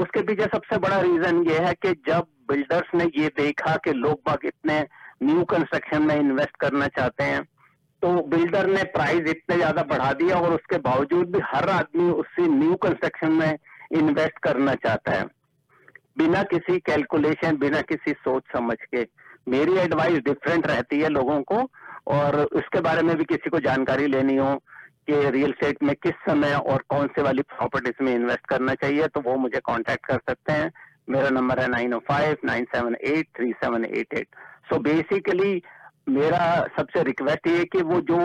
उसके पीछे सबसे बड़ा रीजन ये है कि जब बिल्डर्स ने ये देखा कि लोग बाग इतने न्यू कंस्ट्रक्शन में इन्वेस्ट करना चाहते हैं, तो बिल्डर ने प्राइस इतने ज्यादा बढ़ा दिया, और उसके बावजूद भी हर आदमी उससे न्यू कंस्ट्रक्शन में इन्वेस्ट करना चाहता है बिना किसी कैलकुलेशन, बिना किसी सोच समझ के। मेरी एडवाइस डिफरेंट रहती है लोगों को, और उसके बारे में भी किसी को जानकारी लेनी हो कि रियल स्टेट में किस समय और कौन से वाली प्रॉपर्टीज में इन्वेस्ट करना चाहिए, तो वो मुझे कांटेक्ट कर सकते हैं। मेरा नंबर है 9059783788। सो बेसिकली मेरा सबसे रिक्वेस्ट ये है कि वो जो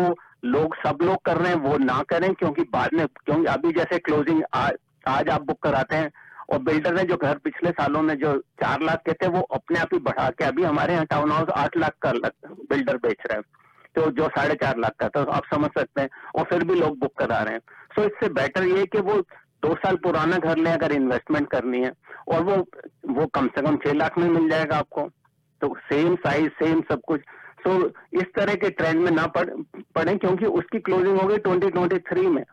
लोग सब लोग कर रहे हैं वो ना करें, क्योंकि बाद में, क्योंकि अभी जैसे क्लोजिंग आज आप बुक कराते हैं, और बिल्डर ने जो घर पिछले सालों में जो 4 लाख के थे वो अपने आप ही बढ़ा के अभी हमारे यहाँ टाउन हाउस 8 लाख का बिल्डर बेच रहे हैं, तो जो 4.5 लाख का था, तो आप समझ सकते हैं, और फिर भी लोग बुक करा रहे हैं। सो इससे बेटर ये है कि वो 2 साल पुराना घर लें अगर इन्वेस्टमेंट करनी है, और वो कम से कम 6 लाख में मिल जाएगा आपको, तो सेम साइज सेम सब कुछ। सो इस तरह के ट्रेंड में ना पड़े, क्योंकि उसकी क्लोजिंग होगी 2023 में,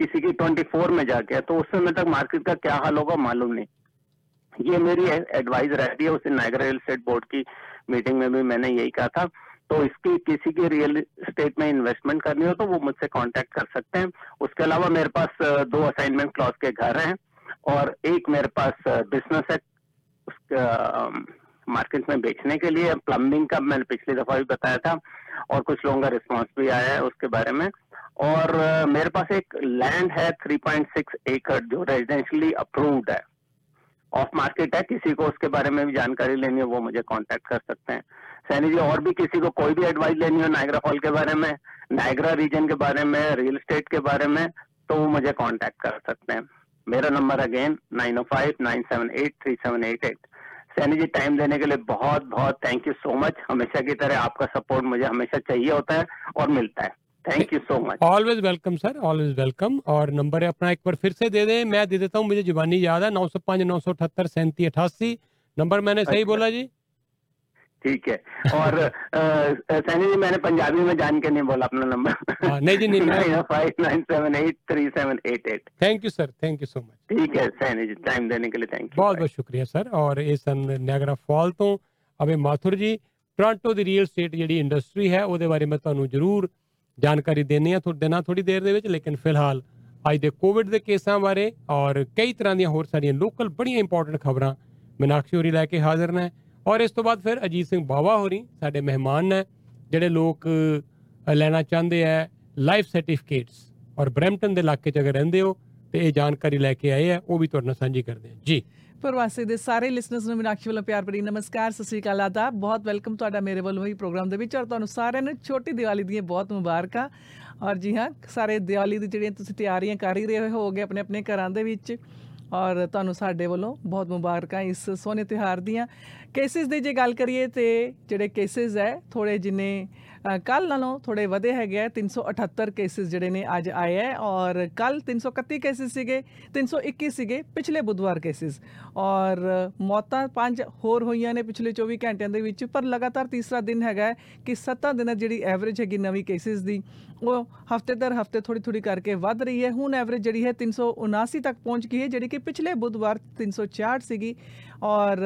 किसी की 24 में जाके, तो उस समय तक मार्केट का क्या हाल होगा मालूम नहीं। ये मेरी एडवाइस रहती है, उस नायग्रा रियल स्टेट बोर्ड की मीटिंग में भी मैंने यही कहा था। तो इसकी किसी की रियल स्टेट में इन्वेस्टमेंट करनी हो तो वो मुझसे कांटेक्ट कर सकते हैं। उसके अलावा मेरे पास 2 असाइनमेंट क्लॉज के घर हैं, और एक मेरे पास बिजनेस है मार्केट में बेचने के लिए, प्लम्बिंग का, मैंने पिछली दफा भी बताया था, और कुछ लोगों का रिस्पॉन्स भी आया है उसके बारे में। और मेरे पास एक लैंड है 3.6 एकड़ जो रेजिडेंशियली अप्रूव्ड है, ऑफ मार्केट है, किसी को उसके बारे में भी जानकारी लेनी हो वो मुझे कांटेक्ट कर सकते हैं। सैनी जी, और भी किसी को कोई भी एडवाइस लेनी हो नायग्रा फॉल के बारे में, नायग्रा रीजन के बारे में, रियल एस्टेट के बारे में, तो वो मुझे कांटेक्ट कर सकते हैं। मेरा number again 9059783788। Saini ji, time देने के लिए बहुत बहुत थैंक यू सो मच। हमेशा की तरह आपका सपोर्ट मुझे हमेशा चाहिए होता है और मिलता है। Thank you so much. Always welcome sir, always welcome. और नंबर है अपना एक बार फिर से दे दें, मैं दे देता हूँ, मुझे जुबानी याद है, 905-978-3788। नंबर मैंने सही बोला जी? ठीक है। और सैनी जी, मैंने पंजाबी में जान के नहीं बोला अपना नंबर। नहीं जी, नहीं, 905-978-3788। Thank you sir, thank you so much. ठीक है सैनी जी, टाइम देने के लिए थैंक यू, बहुत बहुत शुक्रिया सर। और इस नायग्रा फॉल तो अबे माथुर जी, ਟੋਰਾਂਟੋ ਦੀ ਰੀਅਲ ਸਟੇਟ ਜਿਹੜੀ ਇੰਡਸਟਰੀ ਹੈ ਉਹਦੇ ਬਾਰੇ ਮੈਂ ਤੁਹਾਨੂੰ ਜ਼ਰੂਰ ਜਾਣਕਾਰੀ ਦੇਣੀ ਆ ਦੇਣਾ ਥੋੜ੍ਹੀ ਦੇਰ ਦੇ ਵਿੱਚ, ਲੇਕਿਨ ਫਿਲਹਾਲ ਅੱਜ ਦੇ ਕੋਵਿਡ ਦੇ ਕੇਸਾਂ ਬਾਰੇ ਔਰ ਕਈ ਤਰ੍ਹਾਂ ਦੀਆਂ ਹੋਰ ਸਾਰੀਆਂ ਲੋਕਲ ਬੜੀਆਂ ਇੰਪੋਰਟੈਂਟ ਖਬਰਾਂ ਮੀਨਾਕਸ਼ੀ ਹੋਰੀ ਲੈ ਕੇ ਹਾਜ਼ਰ ਨੇ। ਔਰ ਇਸ ਤੋਂ ਬਾਅਦ ਫਿਰ ਅਜੀਤ ਸਿੰਘ ਬਾਵਾ ਹੋਰੀ ਸਾਡੇ ਮਹਿਮਾਨ ਨੇ, ਜਿਹੜੇ ਲੋਕ ਲੈਣਾ ਚਾਹੁੰਦੇ ਹੈ ਲਾਈਫ ਸਰਟੀਫਿਕੇਟਸ ਔਰ ਬਰੈਂਪਟਨ ਦੇ ਇਲਾਕੇ 'ਚ ਅਗਰ ਰਹਿੰਦੇ ਹੋ ਤਾਂ ਇਹ ਜਾਣਕਾਰੀ ਲੈ ਕੇ ਆਏ ਆ, ਉਹ ਵੀ ਤੁਹਾਡੇ ਨਾਲ ਸਾਂਝੀ ਕਰਦੇ ਆ ਜੀ। ਪ੍ਰਵਾਸੀ ਦੇ ਸਾਰੇ ਲਿਸਨਰਸ ਨੂੰ ਮੀਨਾਕਸ਼ੀ ਵੱਲੋਂ ਪਿਆਰ ਭਰੀ ਨਮਸਕਾਰ, ਸਤਿ ਸ਼੍ਰੀ ਅਕਾਲ, ਆਦਾਬ, ਬਹੁਤ ਵੈਲਕਮ ਤੁਹਾਡਾ ਮੇਰੇ ਵੱਲੋਂ ਵੀ ਪ੍ਰੋਗਰਾਮ ਦੇ ਵਿੱਚ, ਔਰ ਤੁਹਾਨੂੰ ਸਾਰਿਆਂ ਨੂੰ ਛੋਟੀ ਦੀਵਾਲੀ ਦੀਆਂ ਬਹੁਤ ਮੁਬਾਰਕਾਂ। ਔਰ ਜੀ ਹਾਂ, ਸਾਰੇ ਦੀਵਾਲੀ ਦੀ ਜਿਹੜੀਆਂ ਤੁਸੀਂ ਤਿਆਰੀਆਂ ਕਰ ਹੀ ਰਹੇ ਹੋਗੇ ਆਪਣੇ ਆਪਣੇ ਘਰਾਂ ਦੇ ਵਿੱਚ, ਔਰ ਤੁਹਾਨੂੰ ਸਾਡੇ ਵੱਲੋਂ ਬਹੁਤ ਮੁਬਾਰਕਾਂ ਇਸ ਸੋਹਣੇ ਤਿਉਹਾਰ ਦੀਆਂ। ਕੇਸਿਸ ਦੀ ਜੇ ਗੱਲ ਕਰੀਏ ਤਾਂ ਜਿਹੜੇ ਕੇਸਿਸ ਹੈ ਥੋੜ੍ਹੇ ਜਿੰਨੇ ਕੱਲ੍ਹ ਨਾਲੋਂ ਥੋੜ੍ਹੇ ਵਧੇ ਹੈਗੇ ਆ, 378 ਕੇਸਿਸ ਜਿਹੜੇ ਨੇ ਅੱਜ ਆਏ ਹੈ, ਔਰ ਕੱਲ੍ਹ 331 ਕੇਸਿਸ ਸੀਗੇ, 321 ਸੀਗੇ ਪਿਛਲੇ ਬੁੱਧਵਾਰ ਕੇਸਿਸ। ਔਰ ਮੌਤਾਂ 5 ਹੋਰ ਹੋਈਆਂ ਨੇ ਪਿਛਲੇ 24 ਘੰਟਿਆਂ ਦੇ ਵਿੱਚ, ਪਰ ਲਗਾਤਾਰ ਤੀਸਰਾ ਦਿਨ ਹੈਗਾ ਕਿ 7 ਦਿਨਾਂ ਜਿਹੜੀ ਐਵਰੇਜ ਹੈਗੀ ਨਵੀਂ ਕੇਸਿਸ ਦੀ ਉਹ ਹਫ਼ਤੇ ਦਰ ਹਫ਼ਤੇ ਥੋੜ੍ਹੀ ਥੋੜ੍ਹੀ ਕਰਕੇ ਵੱਧ ਰਹੀ ਹੈ। ਹੁਣ ਐਵਰੇਜ ਜਿਹੜੀ ਹੈ 379 ਤੱਕ ਪਹੁੰਚ ਗਈ ਹੈ, ਜਿਹੜੀ ਕਿ ਪਿਛਲੇ ਬੁੱਧਵਾਰ 364 ਸੀਗੀ। ਔਰ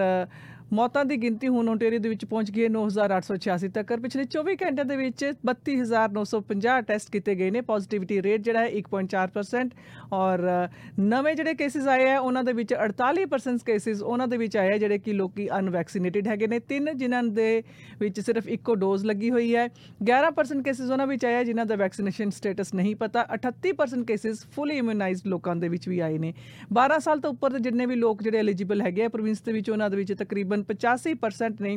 ਮੌਤਾਂ ਦੀ ਗਿਣਤੀ ਹੁਣ ਓਨਟਾਰੀਓ ਦੇ ਵਿੱਚ ਪਹੁੰਚ ਗਈ ਹੈ 9886 ਤੱਕ। ਪਿਛਲੇ 24 ਘੰਟਿਆਂ ਦੇ ਵਿੱਚ 32950 ਟੈਸਟ ਕੀਤੇ ਗਏ ਨੇ। ਪੋਜ਼ਿਟਿਵਿਟੀ ਰੇਟ ਜਿਹੜਾ ਹੈ 1.4% ਔਰ ਨਵੇਂ ਜਿਹੜੇ ਕੇਸਿਸ ਆਏ ਆ ਉਹਨਾਂ ਦੇ ਵਿੱਚ 48% ਕੇਸਿਸ ਉਹਨਾਂ ਦੇ ਵਿੱਚ ਆਏ ਆ ਜਿਹੜੇ ਕਿ ਲੋਕੀ ਅਨਵੈਕਸੀਨੇਟਿਡ ਹੈਗੇ ਨੇ, 3 ਜਿਨ੍ਹਾਂ ਦੇ ਵਿੱਚ ਸਿਰਫ ਇੱਕੋ ਡੋਜ਼ ਲੱਗੀ ਹੋਈ ਹੈ, 11% ਕੇਸਿਸ ਉਹਨਾਂ ਵਿੱਚ ਆਇਆ ਜਿਨ੍ਹਾਂ ਦਾ ਵੈਕਸੀਨੇਸ਼ਨ ਸਟੇਟਸ ਨਹੀਂ ਪਤਾ, 38% ਕੇਸਿਸ ਫੁੱਲੀ ਇਮਿਊਨਾਈਜ਼ਡ ਲੋਕਾਂ ਦੇ ਵਿੱਚ ਵੀ ਆਏ ਨੇ। 12 ਸਾਲ ਤੋਂ ਉੱਪਰ ਦੇ ਜਿੰਨੇ ਵੀ ਲੋਕ ਜਿਹੜੇ ਐਲੀਜੀਬਲ ਹੈਗੇ ਆ ਪ੍ਰੋਵਿੰਸ ਦੇ ਵਿੱਚ ਉਹਨਾਂ ਦੇ ਵਿੱਚ ਤਕਰੀਬਨ 85% ਨੇ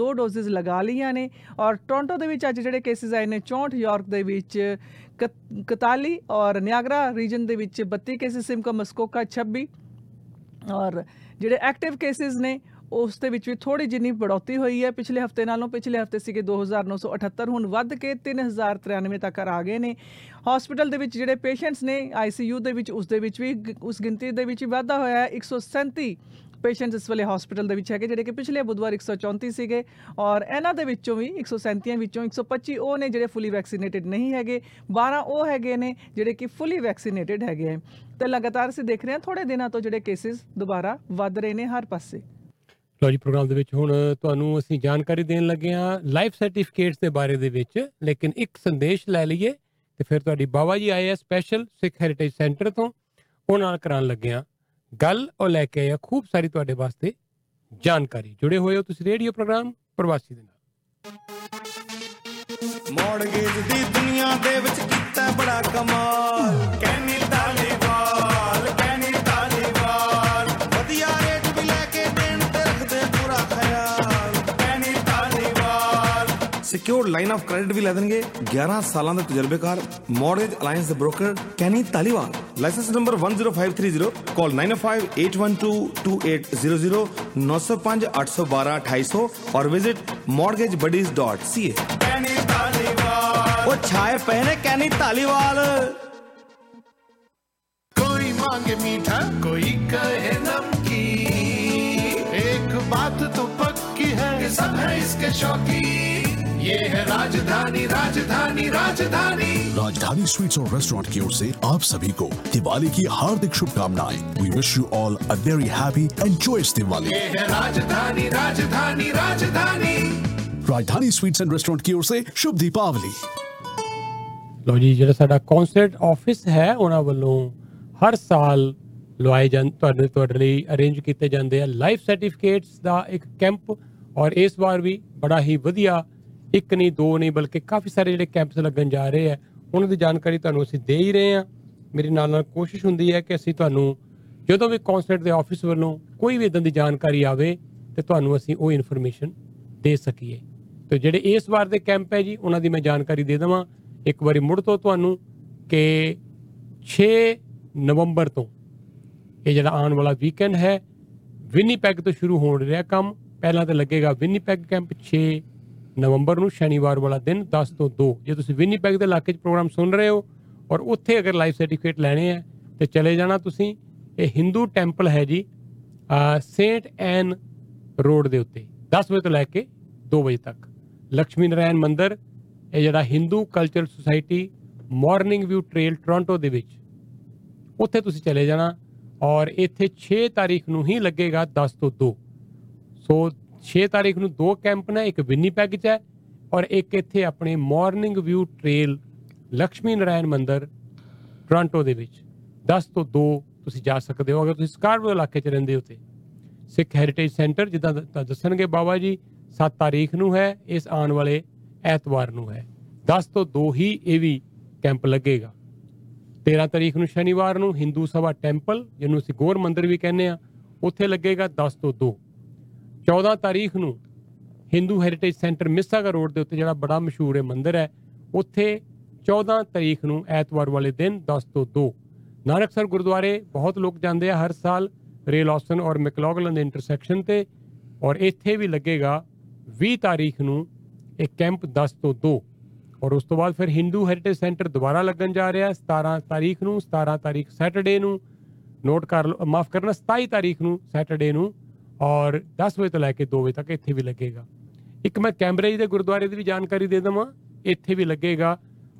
2 ਡੋਜ਼ਸ ਲਗਾ ਲਈਆਂ ਨੇ। ਔਰ ਟੋਰਾਂਟੋ ਦੇ ਵਿੱਚ ਅੱਜ ਜਿਹੜੇ ਕੇਸਿਸ ਆਏ ਨੇ 64, ਯਾਰਕ ਦੇ ਵਿੱਚ 41 ਔਰ ਨਿਆਗਰਾ ਰੀਜਨ ਦੇ ਵਿੱਚ 32 ਕੇਸਿਸ, ਸਿਮਕਾ ਮਸਕੋਕਾ 26 ਔਰ ਜਿਹੜੇ ਐਕਟਿਵ ਕੇਸਿਸ ਨੇ ਉਸ ਦੇ ਵਿੱਚ ਵੀ ਥੋੜ੍ਹੀ ਜਿੰਨੀ ਬੜੋਤੀ ਹੋਈ ਹੈ ਪਿਛਲੇ ਹਫ਼ਤੇ ਨਾਲੋਂ। ਪਿਛਲੇ ਹਫ਼ਤੇ ਸੀਗੇ 2978 ਹੁਣ ਵੱਧ ਕੇ 3093 ਤੱਕ ਆ ਗਏ ਨੇ। ਹਸਪੀਟਲ ਦੇ ਵਿੱਚ ਜਿਹੜੇ ਪੇਸ਼ੈਂਟਸ ਨੇ ICU ਦੇ ਵਿੱਚ ਉਸ ਦੇ ਵਿੱਚ ਵੀ ਉਸ ਗਿਣਤੀ ਦੇ ਵਿੱਚ ਵਾਧਾ ਹੋਇਆ ਹੈ। 137 ਪੇਸ਼ੈਂਟਸ ਇਸ ਵੇਲੇ ਹਸਪੀਟਲ ਦੇ ਵਿੱਚ ਹੈਗੇ ਜਿਹੜੇ ਕਿ ਪਿਛਲੇ ਬੁੱਧਵਾਰ 134 ਸੀਗੇ ਔਰ ਇਹਨਾਂ ਦੇ ਵਿੱਚੋਂ ਵੀ 137 ਵਿੱਚੋਂ 125 ਉਹ ਨੇ ਜਿਹੜੇ ਫੁੱਲੀ ਵੈਕਸੀਨੇਟਿਡ ਨਹੀਂ ਹੈਗੇ, 12 ਉਹ ਹੈਗੇ ਨੇ ਜਿਹੜੇ ਕਿ ਫੁੱਲੀ ਵੈਕਸੀਨੇਟਿਡ ਹੈਗੇ। ਤਾਂ ਲਗਾਤਾਰ ਅਸੀਂ ਦੇਖ ਰਹੇ ਹਾਂ ਥੋੜ੍ਹੇ ਦਿਨਾਂ ਤੋਂ ਜਿਹੜੇ ਕੇਸਿਸ ਦੁਬਾਰਾ ਵੱਧ ਰਹੇ ਨੇ ਹਰ ਪਾਸੇ। ਲੋ ਜੀ, ਪ੍ਰੋਗਰਾਮ ਦੇ ਵਿੱਚ ਹੁਣ ਤੁਹਾਨੂੰ ਅਸੀਂ ਜਾਣਕਾਰੀ ਦੇਣ ਲੱਗੇ ਹਾਂ ਲਾਈਫ ਸਰਟੀਫਿਕੇਟਸ ਦੇ ਬਾਰੇ ਦੇ ਵਿੱਚ, ਲੇਕਿਨ ਇੱਕ ਸੰਦੇਸ਼ ਲੈ ਲਈਏ ਤੇ ਫਿਰ ਤੁਹਾਡੀ ਬਾਵਾ ਜੀ ਆਏ ਆ ਸਪੈਸ਼ਲ ਸਿੱਖ ਹੈਰੀਟੇਜ ਸੈਂਟਰ ਤੋਂ, ਉਹ ਨਾਲ ਕਰਾਉਣ ਲੱਗੇ ਹਾਂ ਗੱਲ। ਉਹ ਲੈ ਕੇ ਆਏ ਆ ਖੂਬ ਸਾਰੀ ਤੁਹਾਡੇ ਵਾਸਤੇ ਜਾਣਕਾਰੀ। ਜੁੜੇ ਹੋਏ ਹੋ ਤੁਸੀਂ ਰੇਡੀਓ ਪ੍ਰੋਗਰਾਮ ਪ੍ਰਵਾਸੀ ਦੇ ਨਾਲ। ਮੌੜਗੇਜ ਦੀ ਦੁਨੀਆ ਦੇ ਵਿੱਚ ਕੀਤਾ ਬੜਾ ਕਮਾਲ Canada secured line of credit ਵੀ ਲੈ ਦੇਣਗੇ। 11 ਸਾਲਾਂ ਦੇ ਤਜਰਬੇਕਾਰ ਮੌਰਗੇਜ ਅਲਾਈਅੰਸ ਦੇ broker Kenny Taliwal, licence number 10530, call 9058122800 9058122800 ਔਰ ਵਿਜ਼ਿਟ mortgagebuddies.ca। ਉਹ ਛਾਏ ਪਹਿਨੇ ਕੈਨੀ ਤਾਲੀਵਾਲ। ਕੋਈ ਮੰਗੇ ਮੀਠਾ ਕੋਈ ਕਹੇ ਨਮਕੀਨ, ਇੱਕ ਬਾਤ ਤੋ ਪੱਕੀ ਹੈ ਕਿ ਸਭ ਹੈ ਇਸਕੇ ਸ਼ੌਕੀਨ। ये है राजधानी राजधानी राजधानी। राजधानी स्वीट्स और रेस्टोरेंट की ओर से आप सभी को दिवाली की हार्दिक शुभकामनाएं। We wish you all a very happy and joyous Diwali. ये है राजधानी राजधानी राजधानी। राजधानी स्वीट्स एंड रेस्टोरेंट की ओर से शुभ दीपावली। लो जी, ਜਿਹੜਾ ਸਾਡਾ ਕਨਸਰਟ ਆਫਿਸ ਹੈ ਉਹਨਾਂ ਵੱਲੋਂ ਹਰ ਸਾਲ ਲਵਾਏ ਜਾਂਦੇ ਤੁਹਾਡੇ ਲਈ ਅਰੇਂਜ ਕੀਤੇ ਜਾਂਦੇ ਆ ਲਾਈਫ ਸਰਟੀਫਿਕੇਟਸ ਦਾ ਇੱਕ ਕੈਂਪ। ਔਰ ਇਸ ਵਾਰ ਵੀ ਬੜਾ ਹੀ ਵਧੀਆ, ਇੱਕ ਨਹੀਂ ਦੋ ਨਹੀਂ ਬਲਕਿ ਕਾਫੀ ਸਾਰੇ ਜਿਹੜੇ ਕੈਂਪਸ ਲੱਗਣ ਜਾ ਰਹੇ ਆ ਉਹਨਾਂ ਦੀ ਜਾਣਕਾਰੀ ਤੁਹਾਨੂੰ ਅਸੀਂ ਦੇ ਹੀ ਰਹੇ ਹਾਂ। ਮੇਰੇ ਨਾਲ ਕੋਸ਼ਿਸ਼ ਹੁੰਦੀ ਹੈ ਕਿ ਅਸੀਂ ਤੁਹਾਨੂੰ ਜਦੋਂ ਵੀ ਕੌਂਸਲੇਟ ਦੇ ਆਫਿਸ ਵੱਲੋਂ ਕੋਈ ਵੀ ਇੱਦਾਂ ਦੀ ਜਾਣਕਾਰੀ ਆਵੇ ਤੇ ਤੁਹਾਨੂੰ ਅਸੀਂ ਉਹ ਇਨਫੋਰਮੇਸ਼ਨ ਦੇ ਸਕੀਏ। ਤੇ ਜਿਹੜੇ ਇਸ ਵਾਰ ਦੇ ਕੈਂਪ ਹੈ ਜੀ ਉਹਨਾਂ ਦੀ ਮੈਂ ਜਾਣਕਾਰੀ ਦੇ ਦੇਵਾਂ ਇੱਕ ਵਾਰੀ ਮੁੜ ਤੋਂ ਤੁਹਾਨੂੰ ਕਿ 6 ਨਵੰਬਰ ਤੋਂ ਇਹ ਜਿਹੜਾ ਆਉਣ ਵਾਲਾ ਵੀਕਐਂਡ ਹੈ ਵਿਨੀਪੈਗ ਤੋਂ ਸ਼ੁਰੂ ਹੋਣ ਰਿਹਾ ਕੰਮ। ਪਹਿਲਾਂ ਤਾਂ ਲੱਗੇਗਾ ਵਿਨੀਪੈਗ ਕੈਂਪ 6 ਨਵੰਬਰ ਨੂੰ ਸ਼ਨੀਵਾਰ ਵਾਲਾ ਦਿਨ 10 ਤੋਂ 2। ਜੇ ਤੁਸੀਂ ਵਿਨੀਪੈਗ ਦੇ ਇਲਾਕੇ 'ਚ ਪ੍ਰੋਗਰਾਮ ਸੁਣ ਰਹੇ ਹੋ ਔਰ ਉੱਥੇ ਅਗਰ ਲਾਈਫ ਸਰਟੀਫਿਕੇਟ ਲੈਣੇ ਆ ਤੇ ਚਲੇ ਜਾਣਾ ਤੁਸੀਂ। ਇਹ ਹਿੰਦੂ ਟੈਂਪਲ ਹੈ ਜੀ ਸੇਂਟ ਐਨ ਰੋਡ ਦੇ ਉੱਤੇ 10 ਵਜੇ ਤੋਂ ਲੈ ਕੇ 2 ਵਜੇ ਤੱਕ। ਲਕਸ਼ਮੀ ਨਾਰਾਇਣ ਮੰਦਿਰ, ਇਹ ਜਿਹੜਾ Hindu cultural society morning view trail Toronto ਦੇ ਵਿੱਚ, ਉੱਥੇ ਤੁਸੀਂ ਚਲੇ ਜਾਣਾ। ਔਰ ਇੱਥੇ 6 ਤਾਰੀਖ ਨੂੰ ਹੀ ਲੱਗੇਗਾ 10 ਤੋਂ 2। ਸੋ 6 ਤਾਰੀਖ ਨੂੰ 2 ਕੈਂਪ ਨੇ, ਇੱਕ ਵਿਨੀਪੈਗ 'ਚ ਹੈ ਔਰ ਇੱਕ ਇੱਥੇ ਆਪਣੇ morning view trail Lakshmi Narayan Mandir Toronto ਦੇ ਵਿੱਚ 10 ਤੋਂ 2 ਤੁਸੀਂ ਜਾ ਸਕਦੇ ਹੋ ਅਗਰ ਤੁਸੀਂ ਸਕਾਰਵੋ ਇਲਾਕੇ 'ਚ ਰਹਿੰਦੇ ਹੋ। ਤੇ ਸਿੱਖ ਹੈਰੀਟੇਜ ਸੈਂਟਰ ਜਿੱਦਾਂ ਦੱਸਣਗੇ ਬਾਬਾ ਜੀ 7 ਤਾਰੀਖ ਨੂੰ ਹੈ, ਇਸ ਆਉਣ ਵਾਲੇ ਐਤਵਾਰ ਨੂੰ ਹੈ 10 ਤੋਂ 2 ਹੀ ਇਹ ਵੀ ਕੈਂਪ ਲੱਗੇਗਾ। 13 ਤਾਰੀਖ ਨੂੰ ਸ਼ਨੀਵਾਰ ਨੂੰ ਹਿੰਦੂ ਸਭਾ ਟੈਂਪਲ ਜਿਹਨੂੰ ਅਸੀਂ ਗੌਰ ਮੰਦਿਰ ਵੀ ਕਹਿੰਦੇ ਹਾਂ ਉੱਥੇ ਲੱਗੇਗਾ 10 ਤੋਂ 2। 14 ਤਾਰੀਖ ਨੂੰ Hindu heritage centre Mississauga road ਦੇ ਉੱਤੇ ਜਿਹੜਾ ਬੜਾ ਮਸ਼ਹੂਰ ਹੈ ਮੰਦਿਰ ਹੈ ਉੱਥੇ 14 ਤਾਰੀਖ ਨੂੰ ਐਤਵਾਰ ਵਾਲੇ ਦਿਨ 10 ਤੋਂ 2 ਨਾਨਕਸਰ ਗੁਰਦੁਆਰੇ ਬਹੁਤ ਲੋਕ ਜਾਂਦੇ ਆ ਹਰ ਸਾਲ ਰੇਲ ਆਸਨ ਔਰ ਮੈਕਲੋਗਲਨ ਦੇ ਇੰਟਰਸੈਕਸ਼ਨ ਤੇ। ਔਰ ਇੱਥੇ ਵੀ ਲੱਗੇਗਾ 20 ਤਾਰੀਖ ਨੂੰ ਇਹ ਕੈਂਪ 10 ਤੋਂ 2 ਔਰ ਉਸ ਤੋਂ ਬਾਅਦ ਫਿਰ ਹਿੰਦੂ ਹੈਰੀਟੇਜ ਸੈਂਟਰ ਦੁਬਾਰਾ ਲੱਗਣ ਜਾ ਰਿਹਾ 17 ਤਾਰੀਖ ਨੂੰ। 17 ਤਾਰੀਖ ਸੈਟਰਡੇ ਨੂੰ ਨੋਟ ਕਰ ਲਓ, ਮਾਫ ਕਰਨਾ 27 ਤਾਰੀਖ ਨੂੰ ਸੈਟਰਡੇ ਨੂੰ ਔਰ 10 ਵਜੇ ਤੋਂ ਲੈ ਕੇ 2 ਵਜੇ ਤੱਕ ਇੱਥੇ ਵੀ ਲੱਗੇਗਾ। ਇੱਕ ਮੈਂ ਕੈਂਬਰੇਜ ਦੇ ਗੁਰਦੁਆਰੇ ਦੀ ਵੀ ਜਾਣਕਾਰੀ ਦੇ ਦੇਵਾਂ, ਇੱਥੇ ਵੀ ਲੱਗੇਗਾ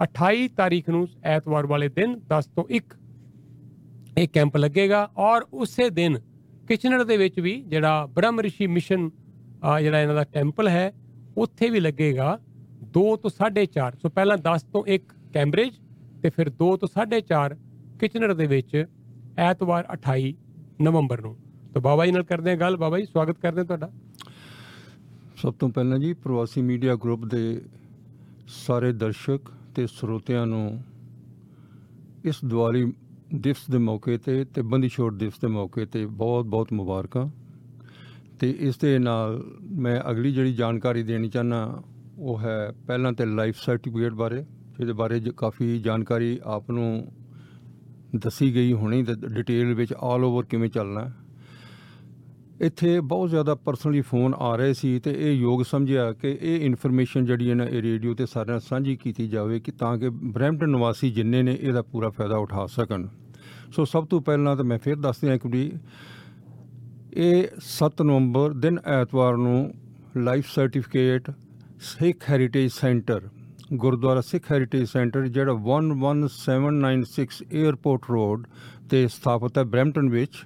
28 ਤਾਰੀਖ ਨੂੰ ਐਤਵਾਰ ਵਾਲੇ ਦਿਨ 10 ਤੋਂ 1 ਇਹ ਕੈਂਪ ਲੱਗੇਗਾ। ਔਰ ਉਸੇ ਦਿਨ ਕਿਸ਼ਨਰ ਦੇ ਵਿੱਚ ਵੀ ਜਿਹੜਾ ਬ੍ਰਹਮ ਰਿਸ਼ੀ ਮਿਸ਼ਨ ਜਿਹੜਾ ਇਹਨਾਂ ਦਾ ਟੈਂਪਲ ਹੈ ਉੱਥੇ ਵੀ ਲੱਗੇਗਾ 2 ਤੋਂ 4.5। ਸੋ ਪਹਿਲਾਂ 10 ਤੋਂ 1 ਕੈਂਬਰੇਜ ਅਤੇ ਫਿਰ 2 ਤੋਂ 4.5 ਕਿਚਨਰ ਦੇ ਵਿੱਚ ਐਤਵਾਰ 28 ਨਵੰਬਰ ਨੂੰ। ਤਾਂ ਬਾਬਾ ਜੀ ਨਾਲ ਕਰਦੇ ਹਾਂ ਗੱਲ। ਬਾਬਾ ਜੀ ਸਵਾਗਤ ਕਰਦੇ ਤੁਹਾਡਾ। ਸਭ ਤੋਂ ਪਹਿਲਾਂ ਜੀ ਪ੍ਰਵਾਸੀ ਮੀਡੀਆ ਗਰੁੱਪ ਦੇ ਸਾਰੇ ਦਰਸ਼ਕ ਅਤੇ ਸਰੋਤਿਆਂ ਨੂੰ ਇਸ ਦੀਵਾਲੀ ਦਿਵਸ ਦੇ ਮੌਕੇ 'ਤੇ ਅਤੇ ਬੰਦੀ ਛੋੜ ਦਿਵਸ ਦੇ ਮੌਕੇ 'ਤੇ ਬਹੁਤ ਬਹੁਤ ਮੁਬਾਰਕਾਂ। ਅਤੇ ਇਸ ਦੇ ਨਾਲ ਮੈਂ ਅਗਲੀ ਜਿਹੜੀ ਜਾਣਕਾਰੀ ਦੇਣੀ ਚਾਹੁੰਦਾ ਉਹ ਹੈ ਪਹਿਲਾਂ ਤਾਂ ਲਾਈਫ ਸਰਟੀਫਿਕੇਟ ਬਾਰੇ, ਜਿਹਦੇ ਬਾਰੇ ਕਾਫੀ ਜਾਣਕਾਰੀ ਆਪ ਨੂੰ ਦੱਸੀ ਗਈ ਹੋਣੀ ਡਿਟੇਲ ਵਿੱਚ ਆਲ ਓਵਰ ਕਿਵੇਂ ਚੱਲਣਾ। ਇੱਥੇ ਬਹੁਤ ਜ਼ਿਆਦਾ ਪਰਸਨਲੀ ਫੋਨ ਆ ਰਹੇ ਸੀ ਅਤੇ ਇਹ ਯੋਗ ਸਮਝਿਆ ਕਿ ਇਹ ਇਨਫੋਰਮੇਸ਼ਨ ਜਿਹੜੀ ਹੈ ਨਾ ਇਹ ਰੇਡੀਓ 'ਤੇ ਸਾਰਿਆਂ ਨਾਲ ਸਾਂਝੀ ਕੀਤੀ ਜਾਵੇ ਕਿ ਤਾਂ ਕਿ ਬਰੈਂਪਟਨ ਨਿਵਾਸੀ ਜਿੰਨੇ ਨੇ ਇਹਦਾ ਪੂਰਾ ਫਾਇਦਾ ਉਠਾ ਸਕਣ। ਸੋ ਸਭ ਤੋਂ ਪਹਿਲਾਂ ਤਾਂ ਮੈਂ ਫਿਰ ਦੱਸ ਦਿਆਂ ਕਿ ਇਹ 7 ਨਵੰਬਰ ਦਿਨ ਐਤਵਾਰ ਨੂੰ life certificate Sikh heritage centre, Gurdwara Sikh heritage centre ਜਿਹੜਾ 11796 ਏਅਰਪੋਰਟ ਰੋਡ 'ਤੇ ਸਥਾਪਿਤ ਹੈ ਬਰੈਂਪਟਨ ਵਿੱਚ।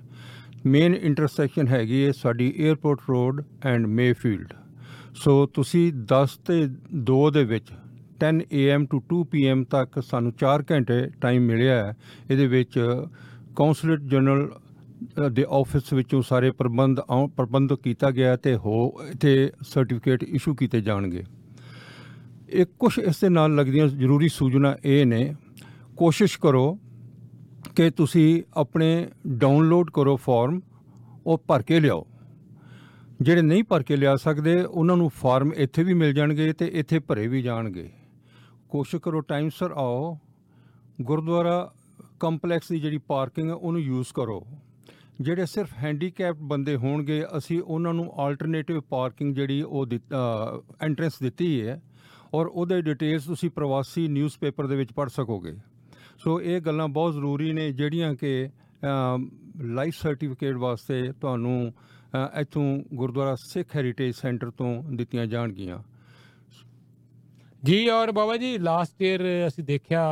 ਮੇਨ ਇੰਟਰਸੈਕਸ਼ਨ ਹੈਗੀ ਹੈ ਸਾਡੀ airport road and Mayfield. So ਤੁਸੀਂ 10 ਤੇ 2 ਦੇ ਵਿੱਚ 10 AM ਟੂ 2 PM ਤੱਕ ਸਾਨੂੰ 4 ਘੰਟੇ ਟਾਈਮ ਮਿਲਿਆ ਹੈ। ਇਹਦੇ ਵਿੱਚ ਕੌਂਸਲੇਟ ਜਨਰਲ ਦੇ ਆਫਿਸ ਵਿੱਚੋਂ ਸਾਰੇ ਪ੍ਰਬੰਧ ਕੀਤਾ ਗਿਆ ਅਤੇ ਇੱਥੇ ਸਰਟੀਫਿਕੇਟ ਇਸ਼ੂ ਕੀਤੇ ਜਾਣਗੇ। ਇਹ ਕੁਛ ਇਸ ਦੇ ਨਾਲ ਲੱਗਦੀਆਂ ਜ਼ਰੂਰੀ ਸੂਚਨਾ ਇਹ ਨੇ, ਕੋਸ਼ਿਸ਼ ਕਰੋ ਕਿ ਤੁਸੀਂ ਆਪਣੇ ਡਾਊਨਲੋਡ ਕਰੋ ਫਾਰਮ, ਉਹ ਭਰ ਕੇ ਲਿਆਓ। ਜਿਹੜੇ ਨਹੀਂ ਭਰ ਕੇ ਲਿਆ ਸਕਦੇ ਉਹਨਾਂ ਨੂੰ ਫਾਰਮ ਇੱਥੇ ਵੀ ਮਿਲ ਜਾਣਗੇ ਅਤੇ ਇੱਥੇ ਭਰੇ ਵੀ ਜਾਣਗੇ। ਕੋਸ਼ਿਸ਼ ਕਰੋ ਟਾਈਮ ਸਿਰ ਆਓ। ਗੁਰਦੁਆਰਾ ਕੰਪਲੈਕਸ ਦੀ ਜਿਹੜੀ ਪਾਰਕਿੰਗ ਹੈ ਉਹਨੂੰ ਯੂਜ਼ ਕਰੋ। ਜਿਹੜੇ ਸਿਰਫ ਹੈਂਡੀਕੈਪਡ ਬੰਦੇ ਹੋਣਗੇ ਅਸੀਂ ਉਹਨਾਂ ਨੂੰ ਆਲਟਰਨੇਟਿਵ ਪਾਰਕਿੰਗ ਜਿਹੜੀ ਉਹ ਐਂਟਰੈਂਸ ਦਿੱਤੀ ਹੈ ਔਰ ਉਹਦੇ ਡਿਟੇਲਸ ਤੁਸੀਂ ਪ੍ਰਵਾਸੀ ਨਿਊਜ਼ਪੇਪਰ ਦੇ ਵਿੱਚ ਪੜ੍ਹ ਸਕੋਗੇ। ਸੋ ਇਹ ਗੱਲਾਂ ਬਹੁਤ ਜ਼ਰੂਰੀ ਨੇ ਜਿਹੜੀਆਂ ਕਿ ਲਾਈਫ ਸਰਟੀਫਿਕੇਟ ਵਾਸਤੇ ਤੁਹਾਨੂੰ ਇੱਥੋਂ ਗੁਰਦੁਆਰਾ ਸਿੱਖ ਹੈਰੀਟੇਜ ਸੈਂਟਰ ਤੋਂ ਦਿੱਤੀਆਂ ਜਾਣਗੀਆਂ ਜੀ। ਔਰ ਬਾਬਾ ਜੀ ਲਾਸਟ ਈਅਰ ਅਸੀਂ ਦੇਖਿਆ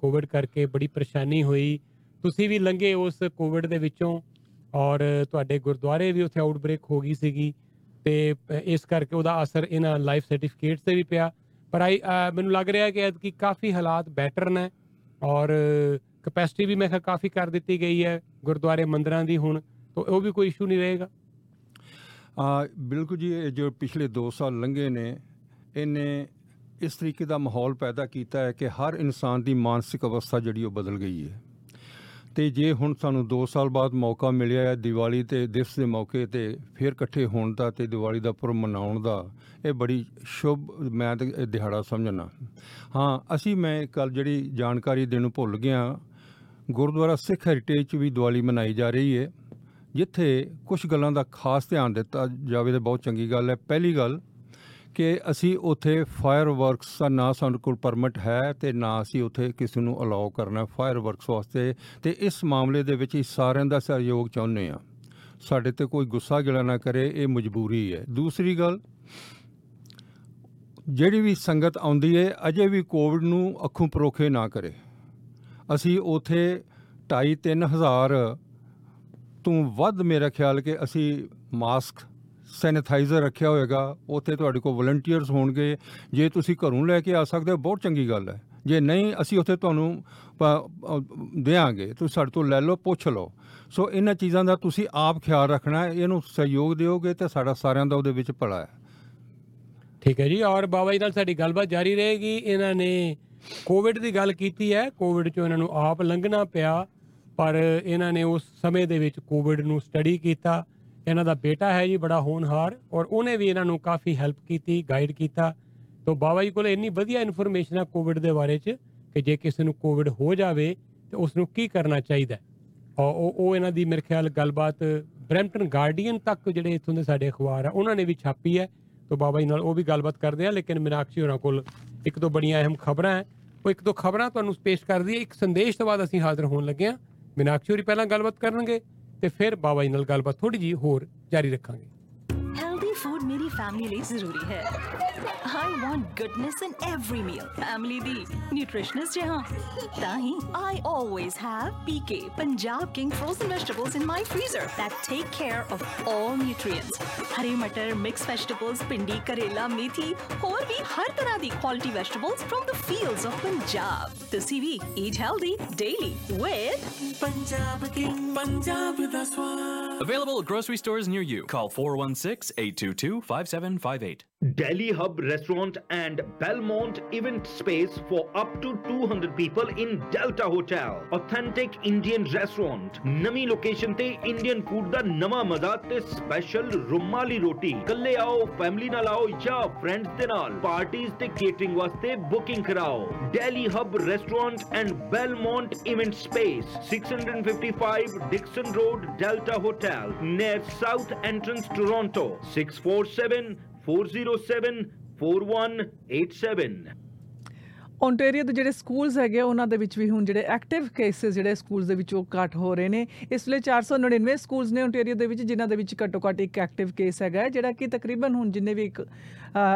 ਕੋਵਿਡ ਕਰਕੇ ਬੜੀ ਪਰੇਸ਼ਾਨੀ ਹੋਈ, ਤੁਸੀਂ ਵੀ ਲੰਘੇ ਉਸ ਕੋਵਿਡ ਦੇ ਵਿੱਚੋਂ ਔਰ ਤੁਹਾਡੇ ਗੁਰਦੁਆਰੇ ਵੀ ਉੱਥੇ ਆਊਟਬ੍ਰੇਕ ਹੋ ਗਈ ਸੀਗੀ ਅਤੇ ਇਸ ਕਰਕੇ ਉਹਦਾ ਅਸਰ ਇਹਨਾਂ ਲਾਈਫ ਸਰਟੀਫਿਕੇਟ 'ਤੇ ਵੀ ਪਿਆ। ਪਰ ਮੈਨੂੰ ਲੱਗ ਰਿਹਾ ਕਿ ਐਤਕੀ ਕਾਫੀ ਹਾਲਾਤ ਬੈਟਰ ਨੇ ਔਰ ਕਪੈਸਿਟੀ ਵੀ ਮੈਂ ਕਿਹਾ ਕਾਫੀ ਕਰ ਦਿੱਤੀ ਗਈ ਹੈ ਗੁਰਦੁਆਰੇ ਮੰਦਰਾਂ ਦੀ, ਹੁਣ ਤਾਂ ਉਹ ਵੀ ਕੋਈ ਇਸ਼ੂ ਨਹੀਂ ਰਹੇਗਾ। ਬਿਲਕੁਲ ਜੀ, ਇਹ ਜੋ ਪਿਛਲੇ 2 ਸਾਲ ਲੰਘੇ ਨੇ ਇਹਨੇ ਇਸ ਤਰੀਕੇ ਦਾ ਮਾਹੌਲ ਪੈਦਾ ਕੀਤਾ ਹੈ ਕਿ ਹਰ ਇਨਸਾਨ ਦੀ ਮਾਨਸਿਕ ਅਵਸਥਾ ਜਿਹੜੀ ਉਹ ਬਦਲ ਗਈ ਹੈ। ਅਤੇ ਜੇ ਹੁਣ ਸਾਨੂੰ 2 ਸਾਲ ਬਾਅਦ ਮੌਕਾ ਮਿਲਿਆ ਹੈ ਦੀਵਾਲੀ ਦੇ ਦਿਵਸ ਦੇ ਮੌਕੇ 'ਤੇ ਫਿਰ ਇਕੱਠੇ ਹੋਣ ਦਾ ਅਤੇ ਦੀਵਾਲੀ ਦਾ ਪੁਰਬ ਮਨਾਉਣ ਦਾ, ਇਹ ਬੜੀ ਸ਼ੁਭ ਮੈਂ ਦਿਹਾੜਾ ਸਮਝਣਾ। ਹਾਂ, ਮੈਂ ਕੱਲ੍ਹ ਜਿਹੜੀ ਜਾਣਕਾਰੀ ਦੇਣ ਨੂੰ ਭੁੱਲ ਗਿਆ, ਗੁਰਦੁਆਰਾ ਸਿੱਖ ਹੈਰੀਟੇਜ 'ਚ ਵੀ ਦੀਵਾਲੀ ਮਨਾਈ ਜਾ ਰਹੀ ਹੈ, ਜਿੱਥੇ ਕੁਛ ਗੱਲਾਂ ਦਾ ਖਾਸ ਧਿਆਨ ਦਿੱਤਾ ਜਾਵੇ ਤਾਂ ਬਹੁਤ ਚੰਗੀ ਗੱਲ ਹੈ। ਪਹਿਲੀ ਗੱਲ ਕਿ ਅਸੀਂ ਉੱਥੇ ਫਾਇਰ ਵਰਕਸ ਦਾ ਨਾ ਸਾਡੇ ਕੋਲ ਪਰਮਿਟ ਹੈ ਅਤੇ ਨਾ ਅਸੀਂ ਉੱਥੇ ਕਿਸੇ ਨੂੰ ਅਲਾਓ ਕਰਨਾ ਫਾਇਰ ਵਰਕਸ ਵਾਸਤੇ, ਅਤੇ ਇਸ ਮਾਮਲੇ ਦੇ ਵਿੱਚ ਅਸੀਂ ਸਾਰਿਆਂ ਦਾ ਸਹਿਯੋਗ ਚਾਹੁੰਦੇ ਹਾਂ। ਸਾਡੇ 'ਤੇ ਕੋਈ ਗੁੱਸਾ ਗਿਲਾ ਨਾ ਕਰੇ, ਇਹ ਮਜਬੂਰੀ ਹੈ। ਦੂਸਰੀ ਗੱਲ, ਜਿਹੜੀ ਵੀ ਸੰਗਤ ਆਉਂਦੀ ਹੈ ਅਜੇ ਵੀ ਕੋਵਿਡ ਨੂੰ ਅੱਖੋਂ ਪਰੋਖੇ ਨਾ ਕਰੇ। ਅਸੀਂ ਉੱਥੇ 2,500-3,000 ਤੋਂ ਵੱਧ ਮੇਰਾ ਖਿਆਲ ਕਿ ਅਸੀਂ ਮਾਸਕ ਸੈਨੀਟਾਈਜ਼ਰ ਰੱਖਿਆ ਹੋਏਗਾ। ਉੱਥੇ ਤੁਹਾਡੇ ਕੋਲ ਵਲੰਟੀਅਰਸ ਹੋਣਗੇ, ਜੇ ਤੁਸੀਂ ਘਰੋਂ ਲੈ ਕੇ ਆ ਸਕਦੇ ਹੋ ਬਹੁਤ ਚੰਗੀ ਗੱਲ ਹੈ, ਜੇ ਨਹੀਂ ਅਸੀਂ ਉੱਥੇ ਤੁਹਾਨੂੰ ਦਿਆਂਗੇ, ਤੁਸੀਂ ਸਾਡੇ ਤੋਂ ਲੈ ਲਓ, ਪੁੱਛ ਲਓ। ਸੋ ਇਹਨਾਂ ਚੀਜ਼ਾਂ ਦਾ ਤੁਸੀਂ ਆਪ ਖਿਆਲ ਰੱਖਣਾ, ਇਹਨੂੰ ਸਹਿਯੋਗ ਦਿਓਗੇ ਤਾਂ ਸਾਡਾ ਸਾਰਿਆਂ ਦਾ ਉਹਦੇ ਵਿੱਚ ਭਲਾ ਹੈ। ਠੀਕ ਹੈ ਜੀ। ਔਰ ਬਾਬਾ ਜੀ ਨਾਲ ਸਾਡੀ ਗੱਲਬਾਤ ਜਾਰੀ ਰਹੇਗੀ। ਇਹਨਾਂ ਨੇ ਕੋਵਿਡ ਦੀ ਗੱਲ ਕੀਤੀ ਹੈ, ਕੋਵਿਡ 'ਚੋਂ ਇਹਨਾਂ ਨੂੰ ਆਪ ਲੰਘਣਾ ਪਿਆ ਪਰ ਇਹਨਾਂ ਨੇ ਉਸ ਸਮੇਂ ਦੇ ਵਿੱਚ ਕੋਵਿਡ ਨੂੰ ਸਟੱਡੀ ਕੀਤਾ। ਇਹਨਾਂ ਦਾ ਬੇਟਾ ਹੈ ਜੀ ਬੜਾ ਹੋਣਹਾਰ ਔਰ ਉਹਨੇ ਵੀ ਇਹਨਾਂ ਨੂੰ ਕਾਫੀ ਹੈਲਪ ਕੀਤੀ, ਗਾਈਡ ਕੀਤਾ। ਤਾਂ ਬਾਬਾ ਜੀ ਕੋਲ ਇੰਨੀ ਵਧੀਆ ਇਨਫੋਰਮੇਸ਼ਨ ਆ ਕੋਵਿਡ ਦੇ ਬਾਰੇ 'ਚ ਕਿ ਜੇ ਕਿਸੇ ਨੂੰ ਕੋਵਿਡ ਹੋ ਜਾਵੇ ਤਾਂ ਉਸ ਨੂੰ ਕੀ ਕਰਨਾ ਚਾਹੀਦਾ। ਔਰ ਉਹ ਇਹਨਾਂ ਦੀ ਮੇਰੇ ਖਿਆਲ ਗੱਲਬਾਤ ਬਰੈਂਪਟਨ ਗਾਰਡੀਅਨ ਤੱਕ ਜਿਹੜੇ ਇੱਥੋਂ ਦੇ ਸਾਡੇ ਅਖਬਾਰ ਆ ਉਹਨਾਂ ਨੇ ਵੀ ਛਾਪੀ ਹੈ। ਤਾਂ ਬਾਬਾ ਜੀ ਨਾਲ ਉਹ ਵੀ ਗੱਲਬਾਤ ਕਰਦੇ ਆ। ਲੇਕਿਨ ਮੀਨਾਕਸ਼ੀ ਹੋਰਾਂ ਕੋਲ 1-2 ਬੜੀਆਂ ਅਹਿਮ ਖਬਰਾਂ ਹੈ, ਉਹ 1-2 ਖਬਰਾਂ ਤੁਹਾਨੂੰ ਪੇਸ਼ ਕਰਦੀ ਹੈ। ਇੱਕ ਸੰਦੇਸ਼ ਤੋਂ ਬਾਅਦ ਅਸੀਂ ਹਾਜ਼ਰ ਹੋਣ ਲੱਗੇ ਹਾਂ। ਮੀਨਾਕਸ਼ੀ ਹੋਰੀ ਪਹਿਲਾਂ ਗੱਲਬਾਤ ਕਰਨਗੇ ਤੇ ਫਿਰ ਬਾਬਾ ਜੀ ਨਾਲ ਗੱਲਬਾਤ ਥੋੜ੍ਹੀ ਜਿਹੀ ਹੋਰ ਜਾਰੀ ਰੱਖਾਂਗੇ। हेल्दी फूड मेरी फैमिली लिए जरूरी है। I want goodness in every meal. Family the nutritionist जहां ताही I always have PK Punjab king frozen vegetables in my freezer that take care of all nutrients. हरे मटर, मिक्स वेजिटेबल्स, भिंडी, करेला, मेथी और भी हर तरह दी quality vegetables from the fields of Punjab. तुसी भी eat healthy daily with Punjab king, Punjab दा स्वाद। Available at grocery stores near you. Call 416-822-5758. Delhi Hub Restaurant and Belmont Event Space for up to 200 people in Delta Hotel. Authentic Indian restaurant. Nami location te Indian food da nama maza te special rumali roti. Kalle aao, family naal aao ya friends de naal. Parties te catering waste booking karao. Delhi Hub Restaurant and Belmont Event Space. 655 Dixon Road, Delta Hotel. Near South Entrance, Toronto. 647-407-4187 Ontario ਦੇ ਜਿਹੜੇ schools ਹੈਗੇ ਉਹਨਾਂ ਦੇ ਵਿੱਚ ਵੀ ਹੁਣ ਜਿਹੜੇ active cases ਜਿਹੜੇ schools ਦੇ ਵਿੱਚ ਉਹ ਘੱਟ ਹੋ ਰਹੇ ਨੇ। ਇਸ ਵੇਲੇ 499 ਸਕੂਲਸ ਨੇ ਓਨਟੇਰੀਓ ਦੇ ਵਿੱਚ ਜਿਨ੍ਹਾਂ ਦੇ ਵਿੱਚ ਘੱਟੋ ਘੱਟ ਇੱਕ ਐਕਟਿਵ ਕੇਸ ਹੈਗਾ, ਜਿਹੜਾ ਕਿ ਤਕਰੀਬਨ ਹੁਣ ਜਿੰਨੇ ਵੀ ਇੱਕ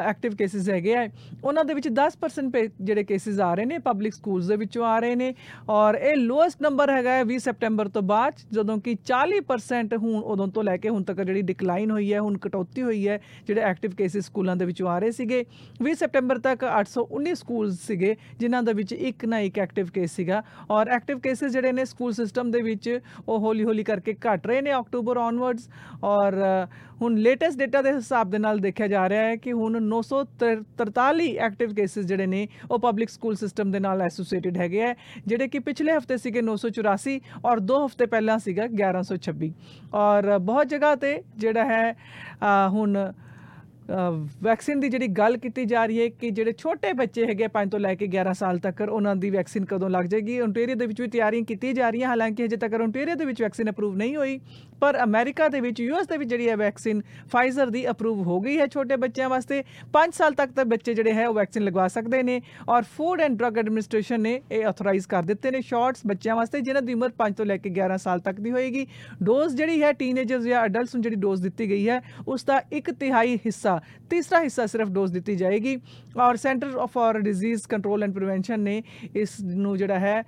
ਐਕਟਿਵ ਕੇਸਿਸ ਹੈਗੇ ਆ ਉਹਨਾਂ ਦੇ ਵਿੱਚ 10% ਜਿਹੜੇ ਕੇਸਿਸ ਆ ਰਹੇ ਨੇ ਪਬਲਿਕ ਸਕੂਲਸ ਦੇ ਵਿੱਚੋਂ ਆ ਰਹੇ ਨੇ, ਔਰ ਇਹ ਲੋਐਸਟ ਨੰਬਰ ਹੈਗਾ ਹੈ 20 ਸੈਪਟੈਂਬਰ ਤੋਂ ਬਾਅਦ, ਜਦੋਂ ਕਿ 40% ਹੁਣ ਉਦੋਂ ਤੋਂ ਲੈ ਕੇ ਹੁਣ ਤੱਕ ਜਿਹੜੀ ਡਿਕਲਾਈਨ ਹੋਈ ਹੈ, ਹੁਣ ਕਟੌਤੀ ਹੋਈ ਹੈ ਜਿਹੜੇ ਐਕਟਿਵ ਕੇਸਿਸ ਸਕੂਲਾਂ ਦੇ ਵਿੱਚੋਂ ਆ ਰਹੇ ਸੀਗੇ। 20 ਸੈਪਟੈਂਬਰ ਤੱਕ 819 ਸਕੂਲਸ ਸੀਗੇ ਜਿਨ੍ਹਾਂ ਦੇ ਵਿੱਚ ਇੱਕ ਨਾ ਇੱਕ ਐਕਟਿਵ ਕੇਸ ਸੀਗਾ, ਔਰ ਐਕਟਿਵ ਕੇਸਿਸ ਜਿਹੜੇ ਨੇ ਸਕੂਲ ਸਿਸਟਮ ਦੇ ਵਿੱਚ ਉਹ ਹੌਲੀ ਹੌਲੀ ਕਰਕੇ ਘੱਟ ਰਹੇ ਨੇ ਅਕਤੂਬਰ ਔਨਵਰਡਸ, ਔਰ ਹੁਣ ਲੇਟੈਸਟ ਡੇਟਾ ਦੇ ਹਿਸਾਬ ਦੇ ਨਾਲ ਦੇਖਿਆ ਜਾ ਰਿਹਾ ਹੈ ਕਿ ਹੁਣ 943 ਐਕਟਿਵ ਕੇਸਿਸ ਜਿਹੜੇ ਨੇ ਉਹ ਪਬਲਿਕ ਸਕੂਲ ਸਿਸਟਮ ਦੇ ਨਾਲ ਐਸੋਸੀਏਟਿਡ ਹੈਗੇ ਹੈ, ਜਿਹੜੇ ਕਿ ਪਿਛਲੇ ਹਫ਼ਤੇ ਸੀਗੇ 984 ਔਰ 2 ਹਫ਼ਤੇ ਪਹਿਲਾਂ ਸੀਗਾ 1126। ਔਰ ਬਹੁਤ ਜਗ੍ਹਾ 'ਤੇ ਜਿਹੜਾ ਹੈ ਹੁਣ ਵੈਕਸੀਨ ਦੀ ਜਿਹੜੀ ਗੱਲ ਕੀਤੀ ਜਾ ਰਹੀ ਹੈ ਕਿ ਜਿਹੜੇ ਛੋਟੇ ਬੱਚੇ ਹੈਗੇ 5 ਤੋਂ ਲੈ ਕੇ 11 ਸਾਲ ਤੱਕ ਉਹਨਾਂ ਦੀ ਵੈਕਸੀਨ ਕਦੋਂ ਲੱਗ ਜਾਏਗੀ। ਓਨਟੇਰੀਓ ਦੇ ਵਿੱਚ ਵੀ ਤਿਆਰੀਆਂ ਕੀਤੀ ਜਾ ਰਹੀਆਂ, ਹਾਲਾਂਕਿ ਹਜੇ ਤੱਕ ਓਨਟੇਰੀਓ ਦੇ ਵਿੱਚ ਵੈਕਸੀਨ ਅਪਰੂਵ ਨਹੀਂ ਹੋਈ, ਪਰ ਅਮਰੀਕਾ ਦੇ ਵਿੱਚ ਯੂਐਸ ਦੇ ਵਿੱਚ ਜਿਹੜੀ ਹੈ ਵੈਕਸੀਨ ਫਾਈਜ਼ਰ ਦੀ ਅਪਰੂਵ ਹੋ ਗਈ ਹੈ ਛੋਟੇ ਬੱਚਿਆਂ ਵਾਸਤੇ। 5 ਸਾਲ ਤੱਕ ਤਾਂ ਬੱਚੇ ਜਿਹੜੇ ਹੈ ਉਹ ਵੈਕਸੀਨ ਲਗਵਾ ਸਕਦੇ ਨੇ, ਔਰ ਫੂਡ ਐਂਡ ਡਰੱਗ ਐਡਮਿਨਿਸਟ੍ਰੇਸ਼ਨ ਨੇ ਇਹ ਆਥੋਰਾਈਜ਼ ਕਰ ਦਿੱਤੇ ਨੇ ਸ਼ਾਟਸ ਬੱਚਿਆਂ ਵਾਸਤੇ ਜਿਹਨਾਂ ਦੀ ਉਮਰ 5 ਤੋਂ ਲੈ ਕੇ 11 ਸਾਲ ਤੱਕ ਦੀ ਹੋਏਗੀ। ਡੋਜ਼ ਜਿਹੜੀ ਹੈ ਟੀਨਏਜਰਸ ਜਾਂ ਅਡਲਟਸ ਨੂੰ ਜਿਹੜੀ ਡੋਜ਼ ਦਿੱਤੀ ਗਈ ਹੈ ਉਸ ਦਾ 1/3 ਹਿੱਸਾ, ਤੀਸਰਾ ਹਿੱਸਾ ਸਿਰਫ ਡੋਜ਼ ਦਿੱਤੀ ਜਾਏਗੀ। ਔਰ centre for disease control and prevention ਨੇ ਇਸ ਨੂੰ ਜਿਹੜਾ ਹੈ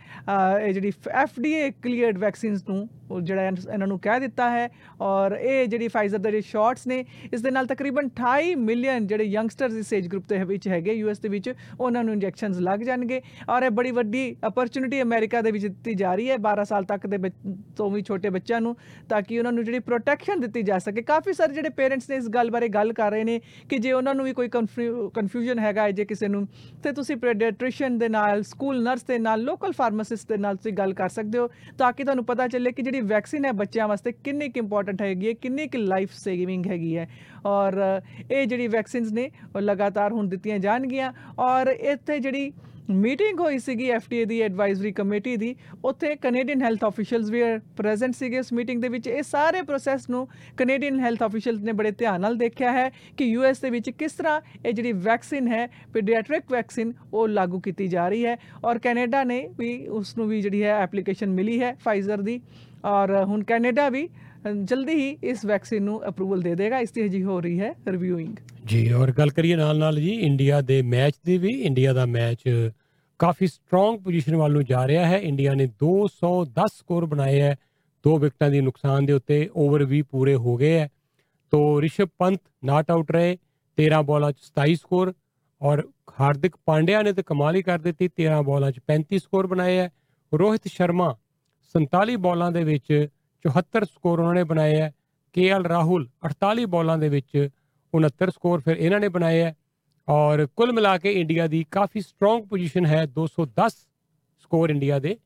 ਇਹ ਜਿਹੜੀ FDA ਕਲੀਅਰਡ ਵੈਕਸੀਨਸ ਨੂੰ ਉਹ ਜਿਹੜਾ ਇਹਨਾਂ ਨੂੰ ਕਹਿ ਦਿੱਤਾ ਹੈ, ਔਰ ਇਹ ਜਿਹੜੀ ਫਾਈਜ਼ਰ ਦੇ ਜਿਹੜੇ ਸ਼ਾਟਸ ਨੇ ਇਸ ਦੇ ਨਾਲ ਤਕਰੀਬਨ 28 ਮਿਲੀਅਨ ਜਿਹੜੇ ਯੰਗਸਟਰਸ ਇਸ ਏਜ ਗਰੁੱਪ ਦੇ ਵਿੱਚ ਹੈਗੇ US ਦੇ ਵਿੱਚ ਉਹਨਾਂ ਨੂੰ ਇੰਜੈਕਸ਼ਨਸ ਲੱਗ ਜਾਣਗੇ, ਔਰ ਇਹ ਬੜੀ ਵੱਡੀ ਅਪਰਚੁਨਿਟੀ ਅਮਰੀਕਾ ਦੇ ਵਿੱਚ ਦਿੱਤੀ ਜਾ ਰਹੀ ਹੈ 12 ਸਾਲ ਤੱਕ ਦੇ ਤੋਂ ਵੀ ਛੋਟੇ ਬੱਚਿਆਂ ਨੂੰ, ਤਾਂ ਕਿ ਉਹਨਾਂ ਨੂੰ ਜਿਹੜੀ ਪ੍ਰੋਟੈਕਸ਼ਨ ਦਿੱਤੀ ਜਾ ਸਕੇ। ਕਾਫੀ ਸਾਰੇ ਜਿਹੜੇ ਪੇਰੈਂਟਸ ਨੇ ਇਸ ਗੱਲ ਬਾਰੇ ਗੱਲ ਕਰ ਰਹੇ ਨੇ ਕਿ ਜੇ ਉਹਨਾਂ ਨੂੰ ਵੀ ਕੋਈ ਕਨਫਿਊਜ਼ਨ ਹੈਗਾ, ਜੇ ਕਿਸੇ ਨੂੰ, ਤਾਂ ਤੁਸੀਂ ਪੀਡੀਆਟ੍ਰੀਸ਼ੀਅਨ ਦੇ ਨਾਲ, ਸਕੂਲ ਨਰਸ ਦੇ ਨਾਲ, ਲੋਕਲ ਫਾਰਮਾਸਿਸਟ ਦੇ ਨਾਲ ਤੁਸੀਂ ਗੱਲ ਕਰ ਸਕਦੇ ਹੋ ਤਾਂ ਕਿ ਤੁਹਾਨੂੰ ਪਤਾ ਚੱਲੇ ਕਿ ਵੈਕਸੀਨ ਹੈ ਬੱਚਿਆਂ ਵਾਸਤੇ ਕਿੰਨੀ ਕੁ ਇੰਪੋਰਟੈਂਟ ਹੈਗੀ ਹੈ, ਕਿੰਨੀ ਕੁ ਲਾਈਫ ਸੇਵਿੰਗ ਹੈਗੀ ਹੈ। ਔਰ ਇਹ ਜਿਹੜੀ ਵੈਕਸੀਨਸ ਨੇ ਉਹ ਲਗਾਤਾਰ ਹੁਣ ਦਿੱਤੀਆਂ ਜਾਣਗੀਆਂ। ਔਰ ਇੱਥੇ ਜਿਹੜੀ ਮੀਟਿੰਗ ਹੋਈ ਸੀਗੀ FDA ਦੀ ਐਡਵਾਈਜ਼ਰੀ ਕਮੇਟੀ ਦੀ, ਉੱਥੇ ਕੈਨੇਡੀਅਨ ਹੈਲਥ ਆਫੀਸ਼ੀਅਲਸ ਵੀ ਪ੍ਰੈਜ਼ੈਂਟ ਸੀਗੇ ਉਸ ਮੀਟਿੰਗ ਦੇ ਵਿੱਚ। ਇਹ ਸਾਰੇ ਪ੍ਰੋਸੈਸ ਨੂੰ ਕੈਨੇਡੀਅਨ ਹੈਲਥ ਆਫੀਸ਼ੀਅਲਸ ਨੇ ਬੜੇ ਧਿਆਨ ਨਾਲ ਦੇਖਿਆ ਹੈ ਕਿ US ਦੇ ਵਿੱਚ ਕਿਸ ਤਰ੍ਹਾਂ ਇਹ ਜਿਹੜੀ ਵੈਕਸੀਨ ਹੈ ਪੀਡੀਆਟ੍ਰਿਕ ਵੈਕਸੀਨ ਉਹ ਲਾਗੂ ਕੀਤੀ ਜਾ ਰਹੀ ਹੈ, ਔਰ ਕੈਨੇਡਾ ਨੇ ਵੀ ਉਸ ਨੂੰ ਵੀ ਜਿਹੜੀ ਹੈ ਐਪਲੀਕੇਸ਼ਨ ਮਿਲੀ ਹੈ ਫਾਈਜ਼ਰ ਦੀ, ਔਰ ਹੁਣ ਕੈਨੇਡਾ ਵੀ ਜਲਦੀ ਹੀ ਇਸ ਵੈਕਸੀਨ ਨੂੰ ਅਪਰੂਵਲ ਦੇ ਦੇਗਾ। ਇਸ ਦੀ ਜੀ ਹੋ ਰਹੀ ਹੈ ਰਿਵਿਊਇੰਗ ਜੀ। ਔਰ ਗੱਲ ਕਰੀਏ ਨਾਲ ਜੀ ਇੰਡੀਆ ਦੇ ਮੈਚ ਦੀ ਵੀ। ਇੰਡੀਆ ਦਾ ਮੈਚ ਕਾਫੀ ਸਟਰੋਂਗ ਪੋਜੀਸ਼ਨ ਵੱਲ ਨੂੰ ਜਾ ਰਿਹਾ ਹੈ। ਇੰਡੀਆ ਨੇ 210 ਸਕੋਰ ਬਣਾਏ ਹੈ, 2 ਵਿਕਟਾਂ ਦੇ ਨੁਕਸਾਨ ਦੇ ਉੱਤੇ, ਓਵਰ ਵੀ ਪੂਰੇ ਹੋ ਗਏ ਹੈ। ਤੋ ਰਿਸ਼ਭ ਪੰਤ ਨਾਟ ਆਊਟ ਰਹੇ, 13 ਬੋਲਾਂ 'ਚ 27 ਸਕੋਰ, ਔਰ ਹਾਰਦਿਕ ਪਾਂਡਿਆ ਨੇ ਤਾਂ ਕਮਾਲ ਹੀ ਕਰ ਦਿੱਤੀ, 13 ਬੋਲਾਂ 'ਚ 35 ਸਕੋਰ ਬਣਾਏ ਹੈ। ਰੋਹਿਤ ਸ਼ਰਮਾ 47 ਬੋਲਾਂ ਦੇ ਵਿੱਚ 74 ਸਕੋਰ ਉਹਨਾਂ ਨੇ ਬਣਾਏ ਹੈ। KL ਰਾਹੁਲ 48 ਬੋਲਾਂ ਦੇ ਵਿੱਚ 69 ਸਕੋਰ ਫਿਰ ਇਹਨਾਂ ਨੇ ਬਣਾਏ ਹੈ। ਔਰ ਕੁੱਲ ਮਿਲਾ ਕੇ ਇੰਡੀਆ ਦੀ ਕਾਫੀ ਸਟਰੋਂਗ ਪੋਜੀਸ਼ਨ ਹੈ, 210 ਸਕੋਰ ਇੰਡੀਆ ਦੇ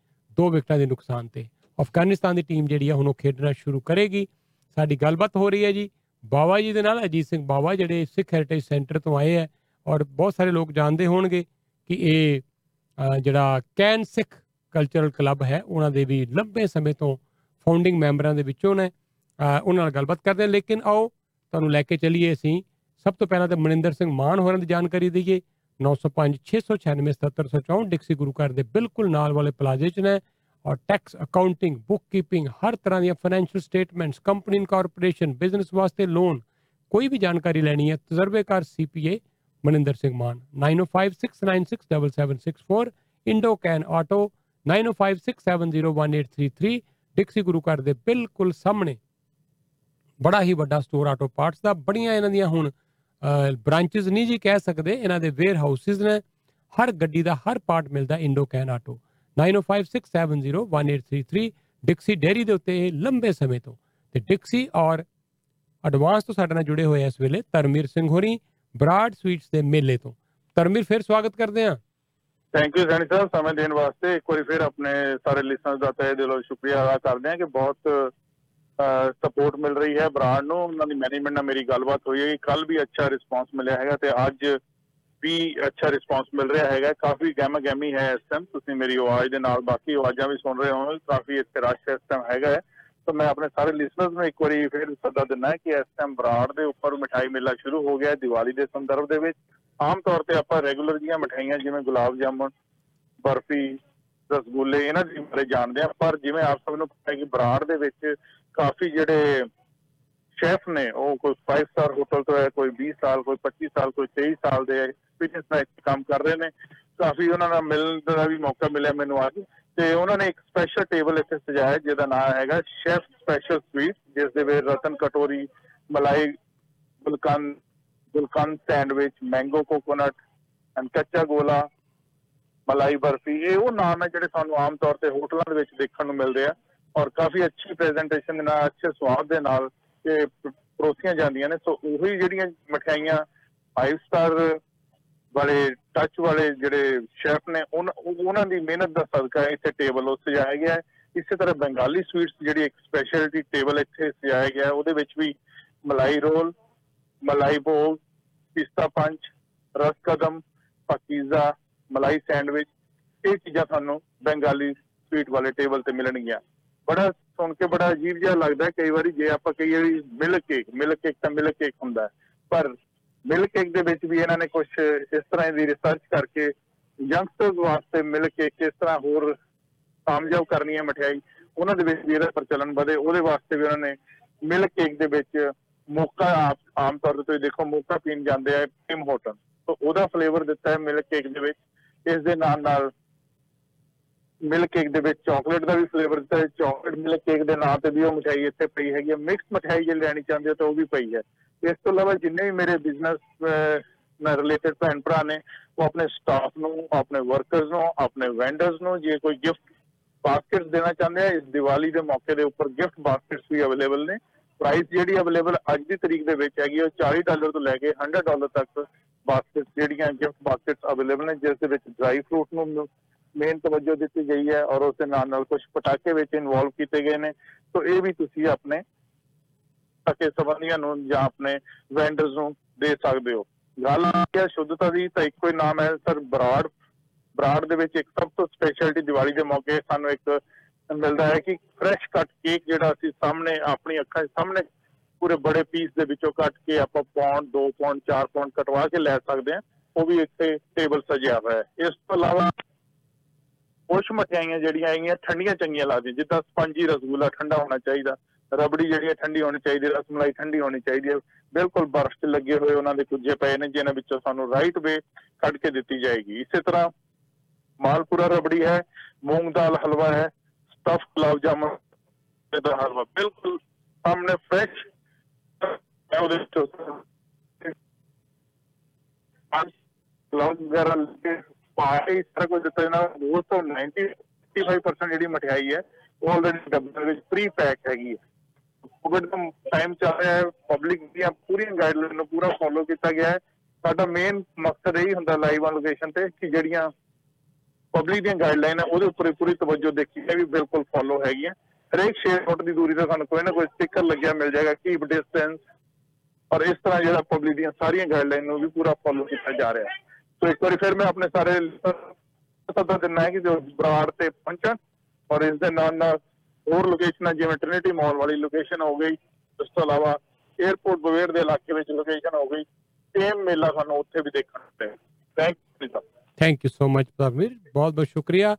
2 ਵਿਕਟਾਂ ਦੇ ਨੁਕਸਾਨ 'ਤੇ। ਅਫਗਾਨਿਸਤਾਨ ਦੀ ਟੀਮ ਜਿਹੜੀ ਆ ਹੁਣ ਉਹ ਖੇਡਣਾ ਸ਼ੁਰੂ ਕਰੇਗੀ। ਸਾਡੀ ਗੱਲਬਾਤ ਹੋ ਰਹੀ ਹੈ ਜੀ ਬਾਵਾ ਜੀ ਦੇ ਨਾਲ, ਅਜੀਤ ਸਿੰਘ ਬਾਵਾ, ਜਿਹੜੇ ਸਿੱਖ ਹੈਰੀਟੇਜ ਸੈਂਟਰ ਤੋਂ ਆਏ ਹੈ, ਔਰ ਬਹੁਤ ਸਾਰੇ ਲੋਕ ਜਾਣਦੇ ਹੋਣਗੇ ਕਿ ਇਹ ਜਿਹੜਾ ਕੈਨ ਸਿੱਖ ਕਲਚਰਲ ਕਲੱਬ ਹੈ ਉਹਨਾਂ ਦੇ ਵੀ ਲੰਬੇ ਸਮੇਂ ਤੋਂ ਫਾਊਂਡਿੰਗ ਮੈਂਬਰਾਂ ਦੇ ਵਿੱਚੋਂ ਨੇ। ਉਹਨਾਂ ਨਾਲ ਗੱਲਬਾਤ ਕਰਦੇ ਹਾਂ, ਲੇਕਿਨ ਆਓ ਤੁਹਾਨੂੰ ਲੈ ਕੇ ਚੱਲੀਏ ਅਸੀਂ ਸਭ ਤੋਂ ਪਹਿਲਾਂ ਤਾਂ ਮਨਿੰਦਰ ਸਿੰਘ ਮਾਨ ਹੋਰਾਂ ਦੀ ਜਾਣਕਾਰੀ ਦੇਈਏ। 905-696-7764 ਡਿਕਸੀ ਗੁਰੂ ਘਰ ਦੇ ਬਿਲਕੁਲ ਨਾਲ ਵਾਲੇ ਪਲਾਜ਼ੇ 'ਚ ਨੇ, ਔਰ ਟੈਕਸ, ਅਕਾਊਂਟਿੰਗ, ਬੁੱਕ ਕੀਪਿੰਗ, ਹਰ ਤਰ੍ਹਾਂ ਦੀਆਂ financial statements, company incorporation, business ਵਾਸਤੇ ਲੋਨ, कोई भी जानकारी लेनी है तजर्बेकार CPA Maninder Singh Maan 9056967764 Indo Can auto 9056701833 Dixie ਗੁਰੂ ਘਰ ਦੇ ਬਿਲਕੁਲ ਸਾਹਮਣੇ ਬੜਾ ਹੀ ਵੱਡਾ ਸਟੋਰ ਆਟੋ ਪਾਰਟਸ ਦਾ। ਬੜੀਆਂ ਇਹਨਾਂ ਦੀਆਂ ਹੁਣ ਬ੍ਰਾਂਚਿਸ ਨਹੀਂ ਜੀ ਕਹਿ ਸਕਦੇ, ਇਹਨਾਂ ਦੇ ਵੇਅਰ ਹਾਊਸਿਸ ਨੇ, ਹਰ ਗੱਡੀ ਦਾ ਹਰ ਪਾਰਟ ਮਿਲਦਾ Indo Can auto 9056701833 Dixie dairy ਦੇ ਉੱਤੇ ਇਹ ਲੰਬੇ ਸਮੇਂ ਤੋਂ, ਤੇ ਡਿਕਸੀ ਔਰ ਐਡਵਾਂਸ ਤੋਂ ਸਾਡੇ ਨਾਲ ਜੁੜੇ ਹੋਏ ਇਸ ਵੇਲੇ ਧਰਮਵੀਰ ਸਿੰਘ ਹੋਰੀ ਬਰਾੜ ਸਵੀਟਸ ਦੇ ਮੇਲੇ ਤੋਂ। ਧਰਮਵੀਰ ਫਿਰ ਸਵਾਗਤ ਕਰਦੇ ਹਾਂ। ਥੈਂਕ ਯੂ ਸੈਣੀ ਸਾਹਿਬ ਸਮੇਂ ਦੇਣ ਵਾਸਤੇ। ਇੱਕ ਵਾਰੀ ਫਿਰ ਆਪਣੇ ਸਾਰੇ ਲਿਸਨਰਸ ਦਾ ਤਹਿ ਦਿਲੋਂ ਸ਼ੁਕਰੀਆ ਅਦਾ ਕਰਦੇ ਹਾਂ ਕਿ ਬਹੁਤ ਸਪੋਰਟ ਮਿਲ ਰਹੀ ਹੈ ਬਰਾੜ ਨੂੰ। ਉਹਨਾਂ ਦੀ ਮੈਨੇਜਮੈਂਟ ਨਾਲ ਮੇਰੀ ਗੱਲਬਾਤ ਹੋਈ ਹੈ, ਕੱਲ ਵੀ ਅੱਛਾ ਰਿਸਪਾਂਸ ਮਿਲਿਆ ਹੈਗਾ ਤੇ ਅੱਜ ਵੀ ਅੱਛਾ ਰਿਸਪਾਂਸ ਮਿਲ ਰਿਹਾ ਹੈਗਾ। ਕਾਫੀ ਗਹਿਮਾ ਗਹਿਮੀ ਹੈ ਇਸ ਟਾਈਮ, ਤੁਸੀਂ ਮੇਰੀ ਆਵਾਜ਼ ਦੇ ਨਾਲ ਬਾਕੀ ਆਵਾਜ਼ਾਂ ਵੀ ਸੁਣ ਰਹੇ ਹੋ, ਕਾਫੀ ਇੱਥੇ ਰਸ਼ ਇਸ ਟਾਈਮ ਹੈਗਾ ਹੈ। ਤਾਂ ਮੈਂ ਆਪਣੇ ਸਾਰੇ ਲਿਸਨਰਸ ਨੂੰ ਇੱਕ ਵਾਰੀ ਫਿਰ ਸੱਦਾ ਦਿੰਦਾ ਕਿ ਇਸ ਟਾਈਮ ਬਰਾੜ ਦੇ ਉੱਪਰ ਮਿਠਾਈ ਮੇਲਾ ਸ਼ੁਰੂ ਹੋ ਗਿਆ। ਦੀਵਾਲੀ ਦੇ ਸੰਦਰਭ ਦੇ ਵਿੱਚ ਆਮ ਤੌਰ ਤੇ ਆਪਾਂ ਰੈਗੂਲਰ ਦੀਆਂ ਮਿਠਾਈਆਂ ਜਿਵੇਂ ਗੁਲਾਬ ਜਾਮੁਨ, ਬਰਫੀ, ਰਸਗੁੱਲੇ ਇਹਨਾਂ ਦੇ ਬਾਰੇ ਜਾਣਦੇ ਹਾਂ, ਪਰ ਜਿਵੇਂ ਆਪ ਸਭ ਨੂੰ ਪਤਾ ਕਿ ਬਰਾੜ ਦੇ ਵਿੱਚ ਕਾਫੀ ਜਿਹੜੇ ਸ਼ੈਫ ਨੇ ਉਹ ਕੋਈ 5 ਸਟਾਰ ਹੋਟਲ ਤੋਂ ਹੈ, ਕੋਈ 20 ਸਾਲ, ਕੋਈ 25 ਸਾਲ, ਕੋਈ 23 ਸਾਲ ਦੇ ਐਕਸਪੀਰੀਅੰਸ ਨਾਲ ਕੰਮ ਕਰ ਰਹੇ ਨੇ। ਕਾਫੀ ਉਹਨਾਂ ਨਾਲ ਮਿਲਣ ਦਾ ਵੀ ਮੌਕਾ ਮਿਲਿਆ ਮੈਨੂੰ ਅੱਜ, ਤੇ ਉਹਨਾਂ ਨੇ ਇੱਕ ਸਪੈਸ਼ਲ ਟੇਬਲ ਇੱਥੇ ਸਜਾਇਆ ਜਿਹਦਾ ਨਾਮ ਹੈਗਾ ਸ਼ੈਫ ਸਪੈਸ਼ਲ ਸਵੀਟ, ਜਿਸ ਦੇ ਵਿੱਚ ਰਤਨ ਕਟੋਰੀ, ਮਲਾਈ gulkand sandwich, mango coconut and ਕੱਚਾ ਗੋਲਾ, ਮਲਾਈ ਬਰਫੀ, ਇਹ ਉਹ ਨਾਮ ਹੈ ਜਿਹੜੇ ਸਾਨੂੰ ਆਮ ਤੌਰ ਤੇ ਹੋਟਲਾਂ ਦੇ ਵਿੱਚ ਦੇਖਣ ਨੂੰ ਮਿਲਦੇ ਆ ਔਰ ਕਾਫੀ ਅੱਛੀ ਪ੍ਰੈਜੈਂਟੇਸ਼ਨ ਦੇ ਨਾਲ ਅੱਛੇ ਸਵਾਦ ਦੇ ਨਾਲ ਇਹ ਪਰੋਸੀਆਂ ਜਾਂਦੀਆਂ ਨੇ। ਸੋ ਉਹੀ ਜਿਹੜੀਆਂ ਮਠਿਆਈਆਂ 5 ਸਟਾਰ ਵਾਲੇ ਟੱਚ ਵਾਲੇ ਜਿਹੜੇ ਸ਼ੈਫ ਨੇ ਉਹਨਾਂ ਦੀ ਮਿਹਨਤ ਦਾ ਸਦਕਾ ਇੱਥੇ ਟੇਬਲ ਉਹ ਸਜਾਇਆ ਗਿਆ। ਇਸੇ ਤਰ੍ਹਾਂ ਬੰਗਾਲੀ ਸਵੀਟਸ ਜਿਹੜੀ ਇੱਕ ਸਪੈਸ਼ਲਿਟੀ ਟੇਬਲ ਇੱਥੇ ਸਜਾਇਆ ਗਿਆ, ਉਹਦੇ ਵਿੱਚ ਵੀ ਮਲਾਈ ਰੋਲ, ਮਲਾਈ ਭੋਗ, ਪਿਸਤਾ ਪੰਚ, ਰਸ ਕਦਮ, ਪਾਕੀਜ਼ਾ, ਮਲਾਈ ਸੈਂਡਵਿਚ, ਇਹ ਚੀਜ਼ਾਂ ਤੁਹਾਨੂੰ ਬੰਗਾਲੀ ਸਵੀਟ ਵਾਲੇ ਟੇਬਲ ਤੇ ਮਿਲਣਗੀਆਂ। ਬੜਾ ਸੁਣ ਕੇ ਬੜਾ ਅਜੀਬ ਜਿਹਾ ਲੱਗਦਾ ਕਈ ਵਾਰੀ, ਜੇ ਆਪਾਂ ਕਈ ਵਾਰੀ ਮਿਲਕ ਕੇਕ ਤਾਂ ਮਿਲਕ ਕੇਕ ਹੁੰਦਾ, ਪਰ ਮਿਲਕ ਕੇਕ ਦੇ ਵਿੱਚ ਵੀ ਇਹਨਾਂ ਨੇ ਕੁਛ ਇਸ ਤਰ੍ਹਾਂ ਦੀ ਰਿਸਰਚ ਕਰਕੇ ਯੰਗਸਟਰਸ ਵਾਸਤੇ ਮਿਲਕ ਕੇਕ ਕਿਸ ਤਰ੍ਹਾਂ ਹੋਰ ਕਾਮਯਾਬ ਕਰਨੀ ਹੈ ਮਠਿਆਈ, ਉਹਨਾਂ ਦੇ ਵਿੱਚ ਵੀ ਇਹਦਾ ਪ੍ਰਚਲਨ ਵਧੇ ਉਹਦੇ ਵਾਸਤੇ ਵੀ ਉਹਨਾਂ ਨੇ ਮਿਲਕ ਕੇਕ ਦੇ ਵਿੱਚ ਮੌਕਾ, ਆਮ ਤੌਰ ਤੇ ਤੁਸੀਂ ਦੇਖੋ ਮੌਕਾ ਪੀਣ ਜਾਂਦੇ ਆ ਟਿਮ ਹੋਟਲ, ਤਾਂ ਉਹਦਾ ਫਲੇਵਰ ਦਿੱਤਾ ਹੈ ਮਿਲਕ ਕੇਕ ਦੇ ਵਿੱਚ। ਇਸ ਦੇ ਨਾਲ ਮਿਲਕ ਕੇਕ ਦੇ ਵਿੱਚ ਚਾਕਲੇਟ ਦਾ ਵੀ ਫਲੇਵਰ ਦਿੱਤਾ ਹੈ, ਚਾਕਲੇਟ ਮਿਲਕ ਕੇਕ ਦੇ ਨਾਂ ਤੇ ਵੀ ਉਹ ਮਠਿਆਈ ਇੱਥੇ ਪਈ ਹੈਗੀ ਹੈ। ਮਿਕਸ ਮਠਿਆਈ ਜੇ ਲੈਣੀ ਚਾਹੁੰਦੇ ਹੋ ਤਾਂ ਉਹ ਵੀ ਪਈ ਹੈ। ਇਸ ਤੋਂ ਇਲਾਵਾ ਜਿੰਨੇ ਵੀ ਮੇਰੇ ਬਿਜ਼ਨਸ ਨਾਲ ਰਿਲੇਟਡ ਭੈਣ ਭਰਾ ਨੇ ਉਹ ਆਪਣੇ ਸਟਾਫ ਨੂੰ, ਆਪਣੇ ਵਰਕਰਸ ਨੂੰ, ਆਪਣੇ ਵੈਂਡਰਸ ਨੂੰ ਜੇ ਕੋਈ ਗਿਫਟ ਬਾਸਕਟਸ ਦੇਣਾ ਚਾਹੁੰਦੇ ਆ, ਇਸ ਦੀਵਾਲੀ ਦੇ ਮੌਕੇ ਦੇ ਉੱਪਰ ਗਿਫਟ ਬਾਸਕਟਸ ਵੀ ਅਵੇਲੇਬਲ ਨੇ। ਪ੍ਰਾਈਸ ਜਿਹੜੀ ਅਵੇਲੇਬਲ ਅੱਜ ਦੀ ਤਰੀਕ ਦੇ ਵਿੱਚ ਹੈਗੀ ਉਹ $40 ਤੋਂ ਲੈ ਕੇ $100 ਤੱਕ ਬਾਸਕਟਸ ਜਿਹੜੀਆਂ ਗਿਫਟ ਬਾਸਕਟਸ ਅਵੇਲੇਬਲ ਨੇ, ਜਿਸ ਦੇ ਵਿੱਚ ਡਰਾਈ ਫਰੂਟ ਨੂੰ ਮੇਨ ਤਵੱਜੋ ਦਿੱਤੀ ਗਈ ਹੈ ਔਰ ਉਸ ਦੇ ਨਾਲ ਕੁਛ ਪਟਾਕੇ ਵਿੱਚ ਇਨਵੋਲਵ ਕੀਤੇ ਗਏ ਨੇ। ਸੋ ਇਹ ਵੀ ਤੁਸੀਂ ਆਪਣੇ ਸਕੇ ਸੰਬੰਧੀਆਂ ਨੂੰ ਜਾਂ ਆਪਣੇ ਵੈਂਡਰਸ ਨੂੰ ਦੇ ਸਕਦੇ ਹੋ। ਗੱਲ ਆ ਗਿਆ ਸ਼ੁੱਧਤਾ ਦੀ, ਤਾਂ ਇੱਕੋ ਹੀ ਨਾਮ ਹੈ ਸਰ ਬਰਾੜ। ਬਰਾੜ ਦੇ ਵਿੱਚ ਇੱਕ ਸਭ ਤੋਂ ਸਪੈਸ਼ਲਿਟੀ ਦੀਵਾਲੀ ਦੇ ਮੌਕੇ ਸਾਨੂੰ ਇੱਕ ਮਿਲਦਾ ਹੈ ਕਿ ਫਰੈਸ਼ ਕੱਟ ਕੇਕ ਜਿਹੜਾ ਅਸੀਂ ਸਾਹਮਣੇ ਆਪਣੀ ਅੱਖਾਂ ਸਾਹਮਣੇ ਪੂਰੇ ਬੜੇ ਪੀਸ ਦੇ ਵਿੱਚੋਂ ਕੱਟ ਕੇ ਆਪਾਂ ਪਾਉਂਡ, 2 ਪਾਉਂਡ, 4 ਪਾਉਂਡ ਕਟਵਾ ਕੇ ਲੈ ਸਕਦੇ ਹਾਂ, ਉਹ ਵੀ ਇੱਥੇ ਟੇਬਲ ਸਜਿਆ ਹੋਇਆ ਹੈ। ਇਸ ਤੋਂ ਇਲਾਵਾ ਕੁਛ ਮਠਿਆਈਆਂ ਜਿਹੜੀਆਂ ਹੈਗੀਆਂ ਠੰਡੀਆਂ ਚੰਗੀਆਂ ਲੱਗਦੀਆਂ, ਜਿੱਦਾਂ ਸਪੰਜੀ ਰਸਗੁੱਲਾ ਠੰਡਾ ਹੋਣਾ ਚਾਹੀਦਾ, ਰਬੜੀ ਜਿਹੜੀ ਹੈ ਠੰਡੀ ਹੋਣੀ ਚਾਹੀਦੀ, ਰਸਮਲਾਈ ਠੰਡੀ ਹੋਣੀ ਚਾਹੀਦੀ ਹੈ, ਬਿਲਕੁਲ ਬਰਫ਼ 'ਚ ਲੱਗੇ ਹੋਏ ਉਹਨਾਂ ਦੇ ਕੁਝੇ ਪਏ ਨੇ ਜਿਹਨਾਂ ਵਿੱਚੋਂ ਸਾਨੂੰ ਰਾਈਟ ਵੇ ਕੱਢ ਕੇ ਦਿੱਤੀ ਜਾਏਗੀ। ਇਸੇ ਤਰ੍ਹਾਂ ਮਾਲਪੂਰਾ ਰਬੜੀ ਹੈ, ਮੂੰਗ ਦਾਲ ਹਲਵਾ ਹੈ, ਸਟਫ ਗੁਲਾਬ ਜਾਮੁਨ ਦਾ ਹਲਵਾ, ਬਿਲਕੁਲ ਸਾਹਮਣੇ ਫਰੈਸ਼ ਉਹਦੇ ਗੁਲਾਬ ਵਗੈਰਾ ਪਾਏ ਇਸ ਤਰ੍ਹਾਂ ਕੁਝ ਦਿੱਤਾ ਜਾਂਦਾ। 95% ਜਿਹੜੀ ਮਠਿਆਈ ਹੈ ਉਹ ਆਲਰੇਡੀ ਡੱਬੇ ਵਿੱਚ ਪ੍ਰੀ ਪੈਕ ਹੈਗੀ ਹੈ। ਕੋਵਿਡ ਦਾ ਟਾਈਮ ਚੱਲ ਰਿਹਾ ਹੈ, ਪਬਲਿਕ ਦੀਆਂ ਪੂਰੀਆਂ ਗਾਈਡਲਾਈਨ ਨੂੰ ਪੂਰਾ ਫੋਲੋ ਕੀਤਾ ਗਿਆ ਹੈ। ਸਾਡਾ ਮੇਨ ਮਕਸਦ ਇਹੀ ਹੁੰਦਾ ਲਾਈਵ ਔਨ ਲੋਕੇਸ਼ਨ ਤੇ ਕਿ ਜਿਹੜੀਆਂ ਪਬਲਿਕ ਦੀਆਂ ਗਾਈਡਲਾਈਨ ਹੈ ਉਹਦੇ ਉੱਪਰ ਪੂਰੀ ਤਵੱਜੋ ਦੇਖੀ ਹੈ ਵੀ ਬਿਲਕੁਲ ਫੋਲੋ ਹੈਗੀਆਂ। ਹਰੇਕ 6 ਫੁੱਟ ਦੀ ਦੂਰੀ ਤੇ ਸਾਨੂੰ ਕੋਈ ਨਾ ਕੋਈ ਸਟਿੱਕਰ ਲੱਗਿਆ ਮਿਲ ਜਾਏਗਾ ਕੀਪ ਡਿਸਟੈਂਸ, ਔਰ ਇਸ ਤਰ੍ਹਾਂ ਜਿਹੜਾ ਪਬਲਿਕ ਦੀਆਂ ਸਾਰੀਆਂ ਗਾਈਡਲਾਈਨ ਨੂੰ ਵੀ ਪੂਰਾ ਫੋਲੋ ਕੀਤਾ ਜਾ ਰਿਹਾ। ਸੋ ਇੱਕ ਵਾਰੀ ਫਿਰ ਮੈਂ ਆਪਣੇ ਸਾਰੇ ਸੱਦਾ ਦਿੰਦਾ ਕਿ ਜੋ ਬਰਾੜ ਤੇ ਪਹੁੰਚਣ ਔਰ ਇਸ ਦੇ ਨਾਲ ਨਾਲ ਹੋਰ ਲੋਕੇਸ਼ਨਾਂ ਜਿਵੇਂ ਟ੍ਰਿਨਿਟੀ ਮੌਲ ਵਾਲੀ ਲੋਕੇਸ਼ਨ ਹੋ ਗਈ, ਉਸ ਤੋਂ ਇਲਾਵਾ ਏਅਰਪੋਰਟ ਬਵੇਰ ਦੇ ਇਲਾਕੇ ਵਿੱਚ ਲੋਕੇਸ਼ਨ ਹੋ ਗਈ, ਸੇਮ ਮੇਲਾ ਸਾਨੂੰ ਉੱਥੇ ਵੀ ਦੇਖਣ ਨੂੰ ਮਿਲਿਆ। Thank you so much Praveer, ਬਹੁਤ ਬਹੁਤ ਸ਼ੁਕਰੀਆ।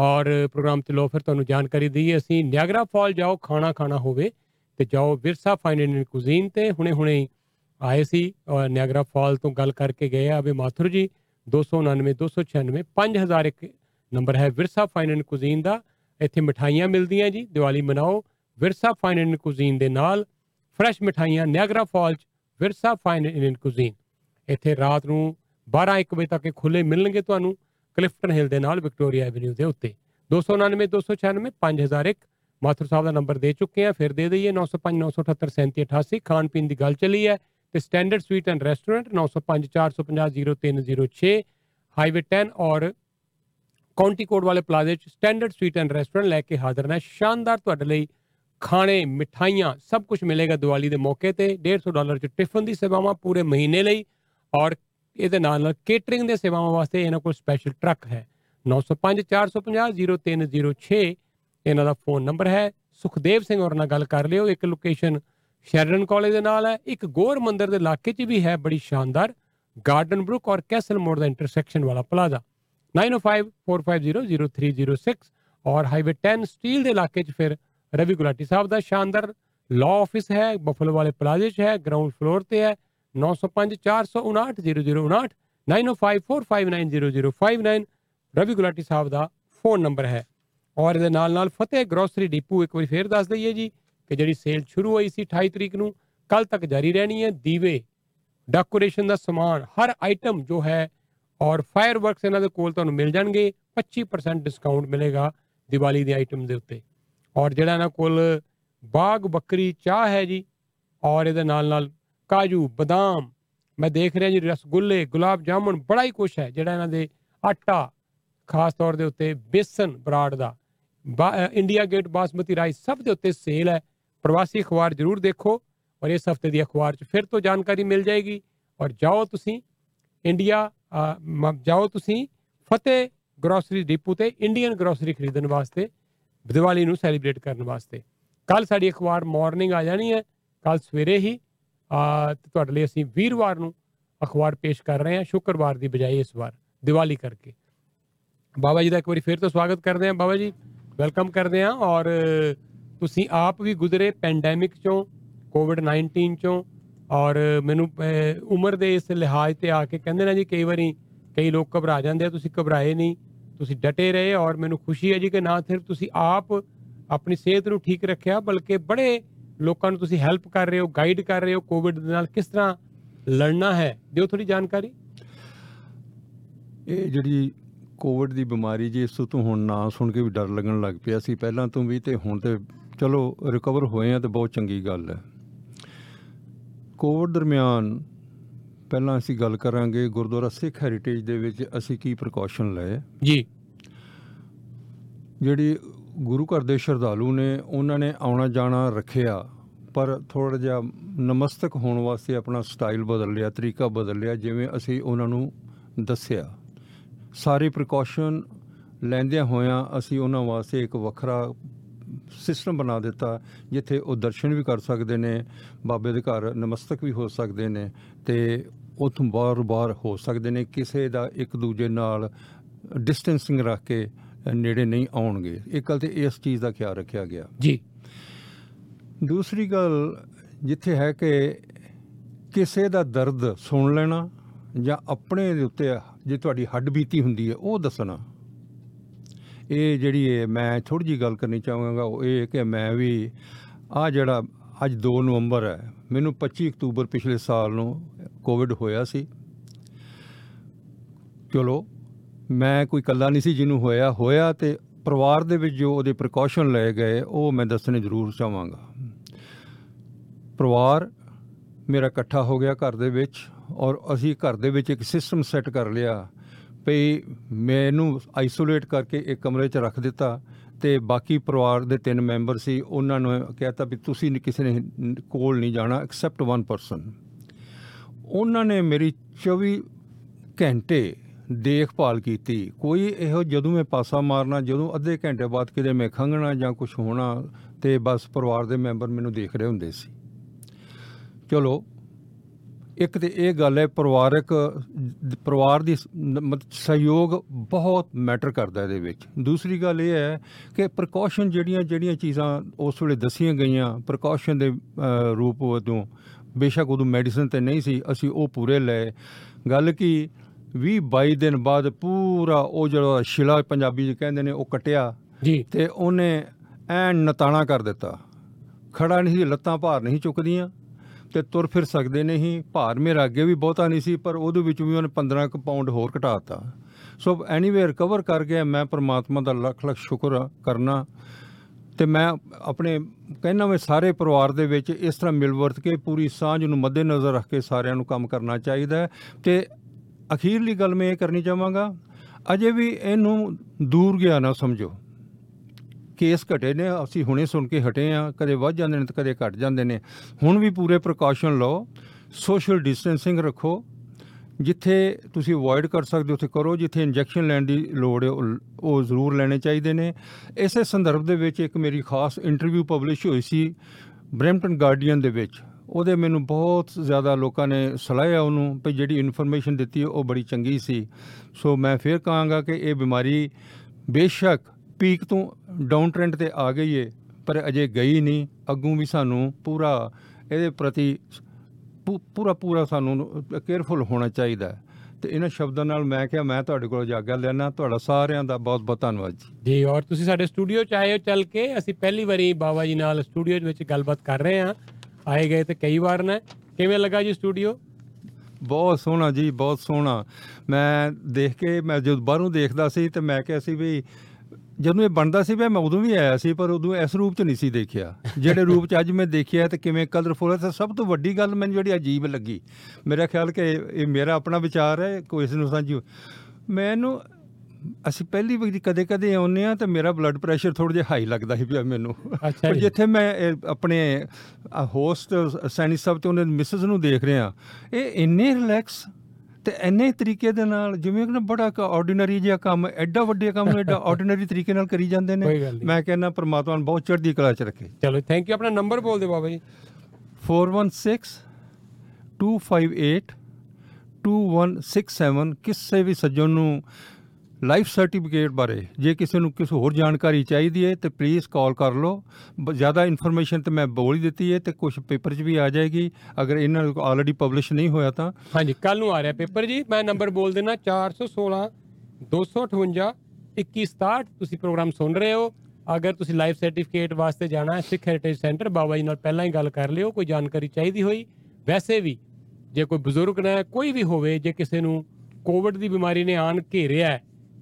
ਔਰ ਪ੍ਰੋਗਰਾਮ ਤੇ ਲੋ ਫਿਰ ਤੁਹਾਨੂੰ ਜਾਣਕਾਰੀ ਦਈਏ ਅਸੀਂ, ਨਿਆਗਰਾ ਫਾਲ ਜਾਓ ਖਾਣਾ ਹੋਵੇ ਤੇ ਜਾਓ ਵਿਰਸਾ ਫਾਈਨ ਐਂਡ ਕੁਜ਼ੀਨ ਤੇ। ਹੁਣੇ ਆਏ ਸੀ ਔਰ ਨਿਆਗਰਾ ਫਾਲ ਤੋਂ ਗੱਲ ਕਰਕੇ ਗਏ ਆ। ਅਬੇ ਮਾਥੁਰ ਜੀ 299 296 5001 ਨੰਬਰ ਹੈ ਵਿਰਸਾ ਫਾਈਨ ਐਂਡ ਕੁਜ਼ੀਨ ਦਾ। ਇੱਥੇ ਮਿਠਾਈਆਂ ਮਿਲਦੀਆਂ ਜੀ, ਦੀਵਾਲੀ ਮਨਾਓ ਵਿਰਸਾ ਫਾਈਨ ਐਂਡ ਕੁਜ਼ੀਨ ਦੇ ਨਾਲ। ਫਰੈਸ਼ ਮਿਠਾਈਆਂ ਨਿਆਗਰਾ ਫਾਲ 'ਚ ਵਿਰਸਾ ਫਾਈਨ ਐਂਡ ਕੁਜ਼ੀਨ। ਇੱਥੇ ਰਾਤ ਨੂੰ 12-1 ਵਜੇ ਤੱਕ ਖੁੱਲ੍ਹੇ ਮਿਲਣਗੇ ਤੁਹਾਨੂੰ ਕਲਿਫਟਨ ਹਿੱਲ ਦੇ ਨਾਲ ਵਿਕਟੋਰੀਆ ਐਵਨਿਊ ਦੇ ਉੱਤੇ। 299 296 5001 ਮਾਥੁਰ ਸਾਹਿਬ ਦਾ ਨੰਬਰ ਦੇ ਚੁੱਕੇ ਆ। ਫਿਰ ਦੇ ਦਈਏ 905 978 3788। ਖਾਣ ਪੀਣ ਦੀ ਗੱਲ ਚੱਲੀ ਹੈ ਤੇ standard sweet and restaurant 905 450 0306 highway 10 ਔਰ ਕਾਉਂਟੀ ਕੋਡ ਵਾਲੇ ਪਲਾਜ਼ੇ 'ਚ ਸਟੈਂਡਰਡ ਸਵੀਟ ਐਂਡ ਰੈਸਟੋਰੈਂਟ ਲੈ ਕੇ ਹਾਜ਼ਰ ਨੇ। ਸ਼ਾਨਦਾਰ ਤੁਹਾਡੇ ਲਈ ਖਾਣੇ ਮਿਠਾਈਆਂ ਸਭ ਕੁਝ ਮਿਲੇਗਾ ਦੀਵਾਲੀ ਦੇ ਮੌਕੇ ਤੇ। $150 'ਚ ਟਿਫਨ ਦੀ ਸੇਵਾਵਾਂ ਪੂਰੇ ਮਹੀਨੇ ਲਈ ਔਰ ਇਹਦੇ ਨਾਲ ਨਾਲ ਕੇਟਰਿੰਗ ਦੇ ਸੇਵਾਵਾਂ ਵਾਸਤੇ ਇਹਨਾਂ ਕੋਲ ਸਪੈਸ਼ਲ ਟਰੱਕ ਹੈ। 905 450 0306 ਇਹਨਾਂ ਦਾ ਫੋਨ ਨੰਬਰ ਹੈ। ਸੁਖਦੇਵ ਸਿੰਘ ਹੋਰ ਨਾਲ ਗੱਲ ਕਰ ਲਿਓ। ਇੱਕ ਲੋਕੇਸ਼ਨ ਸ਼ੈਰਡਨ ਕਾਲਜ ਦੇ ਨਾਲ ਹੈ, ਇੱਕ ਗੋਰ ਮੰਦਿਰ ਦੇ ਇਲਾਕੇ 'ਚ ਵੀ ਹੈ ਬੜੀ ਸ਼ਾਨਦਾਰ, ਗਾਰਡਨ ਬਰੁਕ ਔਰ ਕੈਸਲ ਮੋੜ ਦਾ ਇੰਟਰਸੈਕਸ਼ਨ ਵਾਲਾ ਪਲਾਜ਼ਾ। 9054500306 ਔਰ ਹਾਈਵੇ 10 ਸਟੀਲ ਦੇ ਇਲਾਕੇ 'ਚ ਫਿਰ ਰਵੀ ਗੁਲਾਟੀ ਸਾਹਿਬ ਦਾ ਸ਼ਾਨਦਾਰ ਲਾਅ ਆਫਿਸ ਹੈ, ਬਫਲੋ ਵਾਲੇ ਪਲਾਜ਼ੇ 'ਚ ਹੈ, ਗਰਾਊਂਡ ਫਲੋਰ 'ਤੇ ਹੈ। 905 459 0059 9054590059 ਰਵੀ ਗੁਲਾਟੀ ਸਾਹਿਬ ਦਾ ਫੋਨ ਨੰਬਰ ਹੈ। ਔਰ ਇਹਦੇ ਨਾਲ ਨਾਲ ਫਤਿਹ ਗਰੋਸਰੀ ਡੀਪੂ, ਇੱਕ ਵਾਰੀ ਫਿਰ ਦੱਸ ਦਈਏ ਜੀ ਕਿ ਜਿਹੜੀ ਸੇਲ ਸ਼ੁਰੂ ਹੋਈ ਸੀ 28 ਤਰੀਕ ਨੂੰ, ਕੱਲ ਤੱਕ ਜਾਰੀ ਰਹਿਣੀ ਹੈ। ਦੀਵੇ, ਡੈਕੋਰੇਸ਼ਨ ਦਾ ਸਮਾਨ, ਹਰ ਆਈਟਮ ਜੋ ਹੈ ਔਰ ਫਾਇਰ ਵਰਕਸ ਇਹਨਾਂ ਦੇ ਕੋਲ ਤੁਹਾਨੂੰ ਮਿਲ ਜਾਣਗੇ। 25% ਡਿਸਕਾਊਂਟ ਮਿਲੇਗਾ ਦੀਵਾਲੀ ਦੇ ਆਈਟਮ ਦੇ ਉੱਤੇ। ਔਰ ਜਿਹੜਾ ਇਹਨਾਂ ਕੋਲ ਬਾਗ ਬੱਕਰੀ ਚਾਹ ਹੈ ਜੀ, ਔਰ ਇਹਦੇ ਨਾਲ ਨਾਲ ਕਾਜੂ ਬਦਾਮ ਮੈਂ ਦੇਖ ਰਿਹਾ ਜੀ, ਰਸਗੁੱਲੇ ਗੁਲਾਬ ਜਾਮੁਨ ਬੜਾ ਹੀ ਕੁਛ ਹੈ। ਜਿਹੜਾ ਇਹਨਾਂ ਦੇ ਆਟਾ ਖਾਸ ਤੌਰ ਦੇ ਉੱਤੇ ਬੇਸਨ ਬਰਾੜ ਦਾ, ਇੰਡੀਆ ਗੇਟ ਬਾਸਮਤੀ ਰਾਈਸ ਸਭ ਦੇ ਉੱਤੇ ਸੇਲ ਹੈ। ਪ੍ਰਵਾਸੀ ਅਖਬਾਰ ਜ਼ਰੂਰ ਦੇਖੋ ਔਰ ਇਸ ਹਫਤੇ ਦੀ ਅਖਬਾਰ 'ਚ ਫਿਰ ਤੋਂ ਜਾਣਕਾਰੀ ਮਿਲ ਜਾਏਗੀ। ਔਰ ਜਾਓ ਤੁਸੀਂ ਫਤਿਹ ਗਰੋਸਰੀ ਡੀਪੂ ਤੇ ਇੰਡੀਅਨ ਗਰੋਸਰੀ ਖਰੀਦਣ ਵਾਸਤੇ, ਦੀਵਾਲੀ ਨੂੰ ਸੈਲੀਬ੍ਰੇਟ ਕਰਨ ਵਾਸਤੇ। ਕੱਲ ਸਾਡੀ ਅਖਬਾਰ ਮਾਰਨਿੰਗ ਆ ਜਾਣੀ ਹੈ, ਕੱਲ ਸਵੇਰੇ ਹੀ ਤੁਹਾਡੇ ਲਈ ਅਸੀਂ ਵੀਰਵਾਰ ਨੂੰ ਅਖਬਾਰ ਪੇਸ਼ ਕਰ ਰਹੇ ਹਾਂ ਸ਼ੁੱਕਰਵਾਰ ਦੀ ਬਜਾਏ ਇਸ ਵਾਰ ਦੀਵਾਲੀ ਕਰਕੇ। ਬਾਬਾ ਜੀ ਦਾ ਇੱਕ ਵਾਰੀ ਫਿਰ ਤੋਂ ਸਵਾਗਤ ਕਰਦੇ ਹਾਂ, ਬਾਬਾ ਜੀ ਵੈਲਕਮ ਕਰਦੇ ਹਾਂ। ਔਰ ਤੁਸੀਂ ਆਪ ਵੀ ਗੁਜ਼ਰੇ ਪੈਂਡੈਮਿਕ 'ਚੋਂ, ਕੋਵਿਡ-19 'ਚੋਂ, ਔਰ ਮੈਨੂੰ ਉਮਰ ਦੇ ਇਸ ਲਿਹਾਜ਼ 'ਤੇ ਆ ਕੇ ਕਹਿੰਦੇ ਨਾ ਜੀ ਕਈ ਵਾਰੀ ਕਈ ਲੋਕ ਘਬਰਾ ਜਾਂਦੇ ਆ, ਤੁਸੀਂ ਘਬਰਾਏ ਨਹੀਂ, ਤੁਸੀਂ ਡਟੇ ਰਹੇ। ਔਰ ਮੈਨੂੰ ਖੁਸ਼ੀ ਹੈ ਜੀ ਕਿ ਨਾ ਸਿਰਫ ਤੁਸੀਂ ਆਪ ਆਪਣੀ ਸਿਹਤ ਨੂੰ ਠੀਕ ਰੱਖਿਆ ਬਲਕਿ ਬੜੇ ਲੋਕਾਂ ਨੂੰ ਤੁਸੀਂ ਹੈਲਪ ਕਰ ਰਹੇ ਹੋ, ਗਾਈਡ ਕਰ ਰਹੇ ਹੋ ਕੋਵਿਡ ਦੇ ਨਾਲ ਕਿਸ ਤਰ੍ਹਾਂ ਲੜਨਾ ਹੈ। ਦਿਓ ਥੋੜ੍ਹੀ ਜਾਣਕਾਰੀ। ਇਹ ਜਿਹੜੀ ਕੋਵਿਡ ਦੀ ਬਿਮਾਰੀ ਜੀ, ਇਸ ਤੋਂ ਹੁਣ ਨਾ ਸੁਣ ਕੇ ਵੀ ਡਰ ਲੱਗਣ ਲੱਗ ਪਿਆ ਸੀ ਪਹਿਲਾਂ ਤੋਂ ਵੀ, ਤੇ ਹੁਣ ਤੇ ਚਲੋ ਰਿਕਵਰ ਹੋਏ ਆ ਤੇ ਬਹੁਤ ਚੰਗੀ ਗੱਲ ਹੈ। ਕੋਵਿਡ ਦਰਮਿਆਨ ਪਹਿਲਾਂ ਅਸੀਂ ਗੱਲ ਕਰਾਂਗੇ ਗੁਰਦੁਆਰਾ ਸਿੱਖ ਹੈਰੀਟੇਜ ਦੇ ਵਿੱਚ ਅਸੀਂ ਕੀ ਪ੍ਰੀਕਾਸ਼ਨ ਲਏ ਜੀ। ਜਿਹੜੀ ਗੁਰੂ ਘਰ ਦੇ ਸ਼ਰਧਾਲੂ ਨੇ ਉਹਨਾਂ ਨੇ ਆਉਣਾ ਜਾਣਾ ਰੱਖਿਆ ਪਰ ਥੋੜ੍ਹਾ ਜਿਹਾ ਨਮਸਤਕ ਹੋਣ ਵਾਸਤੇ ਆਪਣਾ ਸਟਾਈਲ ਬਦਲ ਲਿਆ, ਤਰੀਕਾ ਬਦਲ ਲਿਆ ਜਿਵੇਂ ਅਸੀਂ ਉਹਨਾਂ ਨੂੰ ਦੱਸਿਆ। ਸਾਰੇ ਪ੍ਰੀਕਾਸ਼ਨ ਲੈਂਦਿਆਂ ਹੋਇਆਂ ਅਸੀਂ ਉਹਨਾਂ ਵਾਸਤੇ ਇੱਕ ਵੱਖਰਾ ਸਿਸਟਮ ਬਣਾ ਦਿੱਤਾ ਜਿੱਥੇ ਉਹ ਦਰਸ਼ਨ ਵੀ ਕਰ ਸਕਦੇ ਨੇ, ਬਾਬੇ ਦੇ ਘਰ ਨਮਸਤਕ ਵੀ ਹੋ ਸਕਦੇ ਨੇ ਤੇ ਉੱਥੋਂ ਬਾਰ-ਬਾਰ ਹੋ ਸਕਦੇ ਨੇ, ਕਿਸੇ ਦਾ ਇੱਕ ਦੂਜੇ ਨਾਲ ਡਿਸਟੈਂਸਿੰਗ ਰੱਖ ਕੇ ਨੇੜੇ ਨਹੀਂ ਆਉਣਗੇ। ਇੱਕ ਗੱਲ ਤੇ ਇਸ ਚੀਜ਼ ਦਾ ਖਿਆਲ ਰੱਖਿਆ ਗਿਆ ਜੀ। ਦੂਸਰੀ ਗੱਲ ਜਿੱਥੇ ਹੈ ਕਿ ਕਿਸੇ ਦਾ ਦਰਦ ਸੁਣ ਲੈਣਾ ਜਾਂ ਆਪਣੇ ਦੇ ਉੱਤੇ ਜੇ ਤੁਹਾਡੀ ਹੱਡ ਬੀਤੀ ਹੁੰਦੀ ਹੈ ਉਹ ਦੱਸਣਾ। ਇਹ ਜਿਹੜੀ ਇਹ ਮੈਂ ਥੋੜ੍ਹੀ ਜਿਹੀ ਗੱਲ ਕਰਨੀ ਚਾਹਾਂਗਾ ਉਹ ਇਹ ਕਿ ਮੈਂ ਵੀ ਆਹ ਜਿਹੜਾ ਅੱਜ 2 ਨਵੰਬਰ ਹੈ, ਮੈਨੂੰ 25 ਅਕਤੂਬਰ ਪਿਛਲੇ ਸਾਲ ਨੂੰ ਕੋਵਿਡ ਹੋਇਆ ਸੀ। ਚਲੋ ਮੈਂ ਕੋਈ ਇਕੱਲਾ ਨਹੀਂ ਸੀ ਜਿਹਨੂੰ ਹੋਇਆ ਤੇ ਪਰਿਵਾਰ ਦੇ ਵਿੱਚ ਜੋ ਉਹਦੇ ਪ੍ਰੀਕਾਸ਼ਨ ਲਏ ਗਏ ਉਹ ਮੈਂ ਦੱਸਣੇ ਜ਼ਰੂਰ ਚਾਹਾਂਗਾ। ਪਰਿਵਾਰ ਮੇਰਾ ਇਕੱਠਾ ਹੋ ਗਿਆ ਘਰ ਦੇ ਵਿੱਚ ਔਰ ਅਸੀਂ ਘਰ ਦੇ ਵਿੱਚ ਇੱਕ ਸਿਸਟਮ ਸੈੱਟ ਕਰ ਲਿਆ ਭਈ ਮੈਨੂੰ ਆਈਸੋਲੇਟ ਕਰਕੇ ਇੱਕ ਕਮਰੇ 'ਚ ਰੱਖ ਦਿੱਤਾ ਤੇ ਬਾਕੀ ਪਰਿਵਾਰ ਦੇ 3 ਮੈਂਬਰ ਸੀ ਉਹਨਾਂ ਨੂੰ ਕਹਿ ਦਿੱਤਾ ਵੀ ਤੁਸੀਂ ਕਿਸੇ ਨੇ ਕੋਲ ਨਹੀਂ ਜਾਣਾ ਐਕਸੈਪਟ 1 ਪਰਸਨ। ਉਹਨਾਂ ਨੇ ਮੇਰੀ 24 ਘੰਟੇ ਦੇਖਭਾਲ ਕੀਤੀ। ਕੋਈ ਇਹੋ ਜਦੋਂ ਮੈਂ ਪਾਸਾ ਮਾਰਨਾ, ਜਦੋਂ ਅੱਧੇ ਘੰਟੇ ਬਾਅਦ ਕਿਤੇ ਮੈਂ ਖੰਘਣਾ ਜਾਂ ਕੁਝ ਹੋਣਾ ਤੇ ਬਸ ਪਰਿਵਾਰ ਦੇ ਮੈਂਬਰ ਮੈਨੂੰ ਦੇਖ ਰਹੇ ਹੁੰਦੇ ਸੀ। ਚਲੋ ਇੱਕ ਤਾਂ ਇਹ ਗੱਲ ਹੈ ਪਰਿਵਾਰ ਦੀ ਸਹਿਯੋਗ ਬਹੁਤ ਮੈਟਰ ਕਰਦਾ ਇਹਦੇ ਵਿੱਚ। ਦੂਸਰੀ ਗੱਲ ਇਹ ਹੈ ਕਿ ਪ੍ਰੀਕਾਸ਼ਨ ਜਿਹੜੀਆਂ ਚੀਜ਼ਾਂ ਉਸ ਵੇਲੇ ਦੱਸੀਆਂ ਗਈਆਂ ਪ੍ਰੀਕਾਸ਼ਨ ਦੇ ਰੂਪ ਵਜੋਂ ਬੇਸ਼ੱਕ ਉਦੋਂ ਮੈਡੀਸਨ ਤਾਂ ਨਹੀਂ ਸੀ, ਅਸੀਂ ਉਹ ਪੂਰੇ ਲਏ। ਗੱਲ ਕੀ 20-22 ਦਿਨ ਬਾਅਦ ਪੂਰਾ ਉਹ ਜਿਹੜਾ ਸ਼ਿਲਾ ਪੰਜਾਬੀ 'ਚ ਕਹਿੰਦੇ ਨੇ ਉਹ ਕੱਟਿਆ ਜੀ, ਅਤੇ ਉਹਨੇ ਐਨ ਨਤਾਣਾ ਕਰ ਦਿੱਤਾ। ਖੜ੍ਹਾ ਨਹੀਂ ਸੀ, ਲੱਤਾਂ ਭਾਰ ਨਹੀਂ ਚੁੱਕਦੀਆਂ ਅਤੇ ਤੁਰ ਫਿਰ ਸਕਦੇ ਨਹੀਂ। ਭਾਰ ਮੇਰਾ ਅੱਗੇ ਵੀ ਬਹੁਤਾ ਨਹੀਂ ਸੀ, ਪਰ ਉਹਦੇ ਵਿੱਚ ਵੀ ਉਹਨੇ 15 ਪਾਉਂਡ ਹੋਰ ਘਟਾ ਦਿੱਤਾ। ਸੋ ਐਨੀਵੇ ਰਿਕਵਰ ਕਰ ਗਿਆ। ਮੈਂ ਪਰਮਾਤਮਾ ਦਾ ਲੱਖ ਲੱਖ ਸ਼ੁਕਰ ਕਰਨਾ ਅਤੇ ਮੈਂ ਆਪਣੇ ਕਹਿੰਦਾ ਵੀ ਸਾਰੇ ਪਰਿਵਾਰ ਦੇ ਵਿੱਚ ਇਸ ਤਰ੍ਹਾਂ ਮਿਲ ਵਰਤ ਕੇ ਪੂਰੀ ਸਾਂਝ ਨੂੰ ਮੱਦੇ ਨਜ਼ਰ ਰੱਖ ਕੇ ਸਾਰਿਆਂ ਨੂੰ ਕੰਮ ਕਰਨਾ ਚਾਹੀਦਾ ਹੈ। ਅਤੇ ਅਖੀਰਲੀ ਗੱਲ ਮੈਂ ਇਹ ਕਰਨੀ ਚਾਹਾਂਗਾ, ਅਜੇ ਵੀ ਇਹਨੂੰ ਦੂਰ ਗਿਆ ਨਾ ਸਮਝੋ। ਕੇਸ ਘਟੇ ਨੇ, ਅਸੀਂ ਹੁਣੇ ਸੁਣ ਕੇ ਹਟੇ ਹਾਂ, ਕਦੇ ਵੱਧ ਜਾਂਦੇ ਨੇ ਅਤੇ ਕਦੇ ਘਟ ਜਾਂਦੇ ਨੇ। ਹੁਣ ਵੀ ਪੂਰੇ ਪ੍ਰੀਕਾਸ਼ਨ ਲਓ, ਸੋਸ਼ਲ ਡਿਸਟੈਂਸਿੰਗ ਰੱਖੋ, ਜਿੱਥੇ ਤੁਸੀਂ ਅਵੋਇਡ ਕਰ ਸਕਦੇ ਉੱਥੇ ਕਰੋ, ਜਿੱਥੇ ਇੰਜੈਕਸ਼ਨ ਲੈਣ ਦੀ ਲੋੜ ਹੈ ਉਹ ਜ਼ਰੂਰ ਲੈਣੇ ਚਾਹੀਦੇ ਨੇ। ਇਸੇ ਸੰਦਰਭ ਦੇ ਵਿੱਚ ਇੱਕ ਮੇਰੀ ਖਾਸ ਇੰਟਰਵਿਊ ਪਬਲਿਸ਼ ਹੋਈ ਸੀ ਬਰੈਂਪਟਨ ਗਾਰਡੀਅਨ ਦੇ ਵਿੱਚ, ਉਹਦੇ ਮੈਨੂੰ ਬਹੁਤ ਜ਼ਿਆਦਾ ਲੋਕਾਂ ਨੇ ਸਲਾਹਿਆ ਉਹਨੂੰ ਵੀ ਜਿਹੜੀ ਇਨਫੋਰਮੇਸ਼ਨ ਦਿੱਤੀ ਉਹ ਬੜੀ ਚੰਗੀ ਸੀ। ਸੋ ਮੈਂ ਫਿਰ ਕਹਾਂਗਾ ਕਿ ਇਹ ਬਿਮਾਰੀ ਬੇਸ਼ੱਕ ਪੀਕ ਤੋਂ ਡਾਊਨ ਟ੍ਰੈਂਡ 'ਤੇ ਆ ਗਈ ਏ, ਪਰ ਅਜੇ ਗਈ ਨਹੀਂ। ਅੱਗੋਂ ਵੀ ਸਾਨੂੰ ਪੂਰਾ ਇਹਦੇ ਪ੍ਰਤੀ ਪੂਰਾ ਸਾਨੂੰ ਕੇਅਰਫੁਲ ਹੋਣਾ ਚਾਹੀਦਾ ਹੈ। ਅਤੇ ਇਹਨਾਂ ਸ਼ਬਦਾਂ ਨਾਲ ਮੈਂ ਕਿਹਾ ਮੈਂ ਤੁਹਾਡੇ ਕੋਲ ਜਾਗਿਆ ਲੈਣਾ। ਤੁਹਾਡਾ ਸਾਰਿਆਂ ਦਾ ਬਹੁਤ ਬਹੁਤ ਧੰਨਵਾਦ ਜੀ। ਜੀ, ਔਰ ਤੁਸੀਂ ਸਾਡੇ ਸਟੂਡੀਓ 'ਚ ਆਏ ਹੋ ਚੱਲ ਕੇ। ਅਸੀਂ ਪਹਿਲੀ ਵਾਰੀ ਬਾਬਾ ਜੀ ਨਾਲ ਸਟੂਡੀਓ ਵਿੱਚ ਗੱਲਬਾਤ ਕਰ ਰਹੇ ਹਾਂ, ਆਏ ਗਏ ਤੇ ਕਈ ਵਾਰ ਨੇ। ਕਿਵੇਂ ਲੱਗਾ ਜੀ ਸਟੂਡੀਓ? ਬਹੁਤ ਸੋਹਣਾ ਜੀ, ਬਹੁਤ ਸੋਹਣਾ। ਮੈਂ ਦੇਖ ਕੇ, ਮੈਂ ਜਦੋਂ ਬਾਹਰੋਂ ਦੇਖਦਾ ਸੀ ਤਾਂ ਮੈਂ ਕਿਹਾ ਸੀ ਵੀ ਜਦੋਂ ਇਹ ਬਣਦਾ ਸੀ ਮੈਂ ਉਦੋਂ ਵੀ ਆਇਆ ਸੀ, ਪਰ ਉਦੋਂ ਇਸ ਰੂਪ 'ਚ ਨਹੀਂ ਸੀ ਦੇਖਿਆ ਜਿਹੜੇ ਰੂਪ 'ਚ ਅੱਜ ਮੈਂ ਦੇਖਿਆ। ਅਤੇ ਕਿਵੇਂ ਕਲਰਫੁਲ ਹੈ। ਤਾਂ ਸਭ ਤੋਂ ਵੱਡੀ ਗੱਲ ਮੈਨੂੰ ਜਿਹੜੀ ਅਜੀਬ ਲੱਗੀ, ਮੇਰਾ ਖਿਆਲ ਕਿ ਇਹ ਮੇਰਾ ਆਪਣਾ ਵਿਚਾਰ ਹੈ, ਕੋਈ ਇਸ ਨੂੰ ਸਾਂਝੀ, ਮੈਨੂੰ ਅਸੀਂ ਪਹਿਲੀ ਵਾਰੀ ਕਦੇ ਆਉਂਦੇ ਹਾਂ ਤਾਂ ਮੇਰਾ ਬਲੱਡ ਪ੍ਰੈਸ਼ਰ ਥੋੜ੍ਹਾ ਜਿਹਾ ਹਾਈ ਲੱਗਦਾ ਸੀ ਪਿਆ ਮੈਨੂੰ। ਪਰ ਜਿੱਥੇ ਮੈਂ ਆਪਣੇ ਹੋਸਟ ਸੈਣੀ ਸਾਹਿਬ ਅਤੇ ਉਹਨਾਂ ਦੀ ਮਿਸਿਸ ਨੂੰ ਦੇਖ ਰਿਹਾ, ਇਹ ਇੰਨੇ ਰਿਲੈਕਸ ਅਤੇ ਇੰਨੇ ਤਰੀਕੇ ਦੇ ਨਾਲ, ਜਿਵੇਂ ਕਿ ਬੜਾ ਆਰਡੀਨਰੀ ਜਿਹਾ ਕੰਮ, ਐਡਾ ਵੱਡੇ ਕੰਮ ਨੂੰ ਐਡਾ ਆਰਡੀਨਰੀ ਤਰੀਕੇ ਨਾਲ ਕਰੀ ਜਾਂਦੇ ਨੇ। ਮੈਂ ਕਹਿੰਦਾ ਪਰਮਾਤਮਾ ਨੂੰ ਬਹੁਤ ਚੜ੍ਹਦੀ ਕਲਾ 'ਚ ਰੱਖੇ। ਚਲੋ, ਥੈਂਕ ਯੂ। ਆਪਣਾ ਨੰਬਰ ਬੋਲ ਦਿਓ ਬਾਬਾ ਜੀ। 4162582167। ਕਿਸੇ ਵੀ ਸੱਜਣ ਨੂੰ ਲਾਈਫ ਸਰਟੀਫਿਕੇਟ ਬਾਰੇ ਜੇ ਕਿਸੇ ਨੂੰ ਕਿਸੇ ਹੋਰ ਜਾਣਕਾਰੀ ਚਾਹੀਦੀ ਹੈ ਤਾਂ ਪਲੀਜ਼ ਕਾਲ ਕਰ ਲਓ। ਜ਼ਿਆਦਾ ਇਨਫੋਰਮੇਸ਼ਨ ਤਾਂ ਮੈਂ ਬੋਲ ਹੀ ਦਿੱਤੀ ਹੈ ਅਤੇ ਕੁਛ ਪੇਪਰ 'ਚ ਵੀ ਆ ਜਾਏਗੀ, ਅਗਰ ਇਹਨਾਂ ਨੂੰ ਆਲਰੇਡੀ ਪਬਲਿਸ਼ ਨਹੀਂ ਹੋਇਆ ਤਾਂ। ਹਾਂਜੀ, ਕੱਲ੍ਹ ਨੂੰ ਆ ਰਿਹਾ ਪੇਪਰ ਜੀ। ਮੈਂ ਨੰਬਰ ਬੋਲ ਦੇਣਾ 416-258-2167। ਤੁਸੀਂ ਪ੍ਰੋਗਰਾਮ ਸੁਣ ਰਹੇ ਹੋ। ਅਗਰ ਤੁਸੀਂ ਲਾਈਫ ਸਰਟੀਫਿਕੇਟ ਵਾਸਤੇ ਜਾਣਾ ਸਿੱਖ ਹੈਰੀਟੇਜ ਸੈਂਟਰ ਬਾਬਾ ਜੀ ਨਾਲ ਪਹਿਲਾਂ ਹੀ ਗੱਲ ਕਰ ਲਿਓ। ਕੋਈ ਜਾਣਕਾਰੀ ਚਾਹੀਦੀ ਹੋਈ, ਵੈਸੇ ਵੀ ਜੇ ਕੋਈ ਬਜ਼ੁਰਗ ਨਾ ਕੋਈ ਵੀ ਹੋਵੇ, ਜੇ ਕਿਸੇ ਨੂੰ ਕੋਵਿਡ ਦੀ ਬਿਮਾਰੀ ਨੇ ਆਣ ਘੇਰਿਆ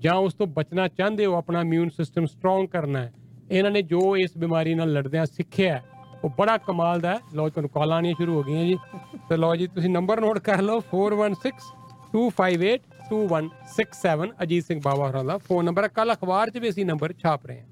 ਜਾਂ ਉਸ ਤੋਂ ਬਚਣਾ ਚਾਹੁੰਦੇ ਹੋ, ਆਪਣਾ ਇਮਿਊਨ ਸਿਸਟਮ ਸਟਰੋਂਗ ਕਰਨਾ ਹੈ, ਇਹਨਾਂ ਨੇ ਜੋ ਇਸ ਬਿਮਾਰੀ ਨਾਲ ਲੜਦਿਆਂ ਸਿੱਖਿਆ ਉਹ ਬੜਾ ਕਮਾਲ ਦਾ ਹੈ। ਲਓ, ਤੁਹਾਨੂੰ ਕਾਲ ਆਉਣੀਆਂ ਸ਼ੁਰੂ ਹੋ ਗਈਆਂ ਜੀ। ਤੇ ਲਓ ਜੀ, ਤੁਸੀਂ ਨੰਬਰ ਨੋਟ ਕਰ ਲਓ 4162582167। ਅਜੀਤ ਸਿੰਘ ਬਾਵਾ ਹੋਰਾਂ ਦਾ ਫੋਨ ਨੰਬਰ ਹੈ। ਕੱਲ੍ਹ ਅਖਬਾਰ 'ਚ ਵੀ ਅਸੀਂ ਨੰਬਰ ਛਾਪ ਰਹੇ ਹਾਂ।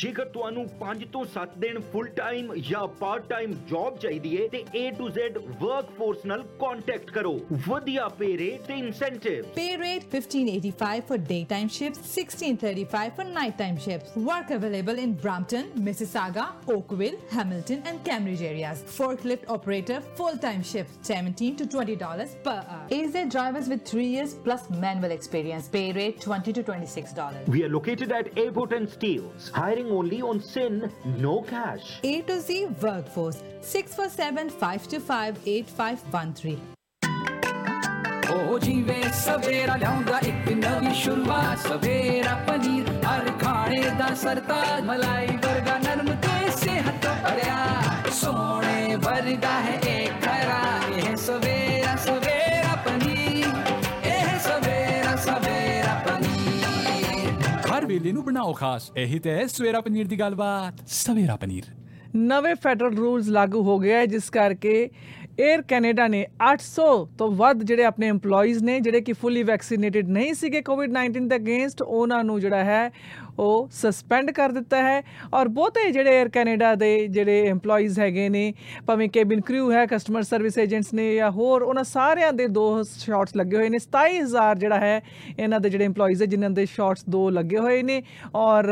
ਜੇਕਰ ਤੁਹਾਨੂੰ 5 ਤੋਂ 7 ਦਿਨ ਫੁੱਲ ਟਾਈਮ ਜਾਂ ਪਾਰਟ ਟਾਈਮ ਜੌਬ ਚਾਹੀਦੀ ਹੈ ਤੇ A to Z ਵਰਕਫੋਰਸ ਨਾਲ ਕੰਟੈਕਟ ਕਰੋ। ਵਧੀਆ ਪੇ ਰੇਟ ਤੇ incentive. Pay rate 1585 for daytime shifts, 1635 for nighttime shifts. Work available in Brampton, Mississauga, Oakville, Hamilton and Cambridge areas. Forklift operator full-time shifts, $17 to $20 per hour. AZ drivers with 3 years plus manual experience. Pay rate $20 to $26. We are located at Airport and Steeles. Hiring only on SIN, no cash. A to Z Workforce, 647-525-8513. Oh, jive savera launda ek navi shuruaat, savera paneer har khane da sartaaj, malai burger narm te sehat to bhariya, sohne bharda hai ek khara, ye hai savera savera paneer, ye hai savera savera paneer. ਹਰ ਵੇਲੇ ਨੂੰ ਬਣਾਓ ਖਾਸ, ਇਹੀ ਤੇ ਹੈ ਸਵੇਰਾ ਪਨੀਰ ਦੀ ਗੱਲਬਾਤ। ਸਵੇਰਾ ਪਨੀਰ। ਨਵੇਂ ਫੈਡਰਲ ਰੂਲਸ ਲਾਗੂ ਹੋ ਗਏ ਹੈ, ਜਿਸ ਕਰਕੇ ਏਅਰ ਕੈਨੇਡਾ ਨੇ 800 ਤੋਂ ਵੱਧ ਜਿਹੜੇ ਆਪਣੇ ਐਮਪਲੋਈਜ਼ ਨੇ ਜਿਹੜੇ ਕਿ ਫੁੱਲੀ ਵੈਕਸੀਨੇਟਿਡ ਨਹੀਂ ਸੀਗੇ ਕੋਵਿਡ-19 ਦੇ ਅਗੇਂਸਟ, ਉਹਨਾਂ ਨੂੰ ਜਿਹੜਾ ਹੈ ਉਹ ਸਸਪੈਂਡ ਕਰ ਦਿੱਤਾ ਹੈ। ਔਰ ਬਹੁਤੇ ਜਿਹੜੇ ਏਅਰ ਕੈਨੇਡਾ ਦੇ ਜਿਹੜੇ ਐਮਪਲੋਈਜ਼ ਹੈਗੇ ਨੇ, ਭਾਵੇਂ ਕੈਬਿਨ ਕ੍ਰਿਊ ਹੈ, ਕਸਟਮਰ ਸਰਵਿਸ ਏਜੰਟਸ ਨੇ ਜਾਂ ਹੋਰ, ਉਹਨਾਂ ਸਾਰਿਆਂ ਦੇ 2 ਸ਼ਾਟਸ ਲੱਗੇ ਹੋਏ ਨੇ। 27,000 ਜਿਹੜਾ ਹੈ ਇਹਨਾਂ ਦੇ ਜਿਹੜੇ ਐਮਪਲੋਈਜ਼ ਹੈ ਜਿਨ੍ਹਾਂ ਦੇ ਸ਼ਾਟਸ 2 ਲੱਗੇ ਹੋਏ ਨੇ। ਔਰ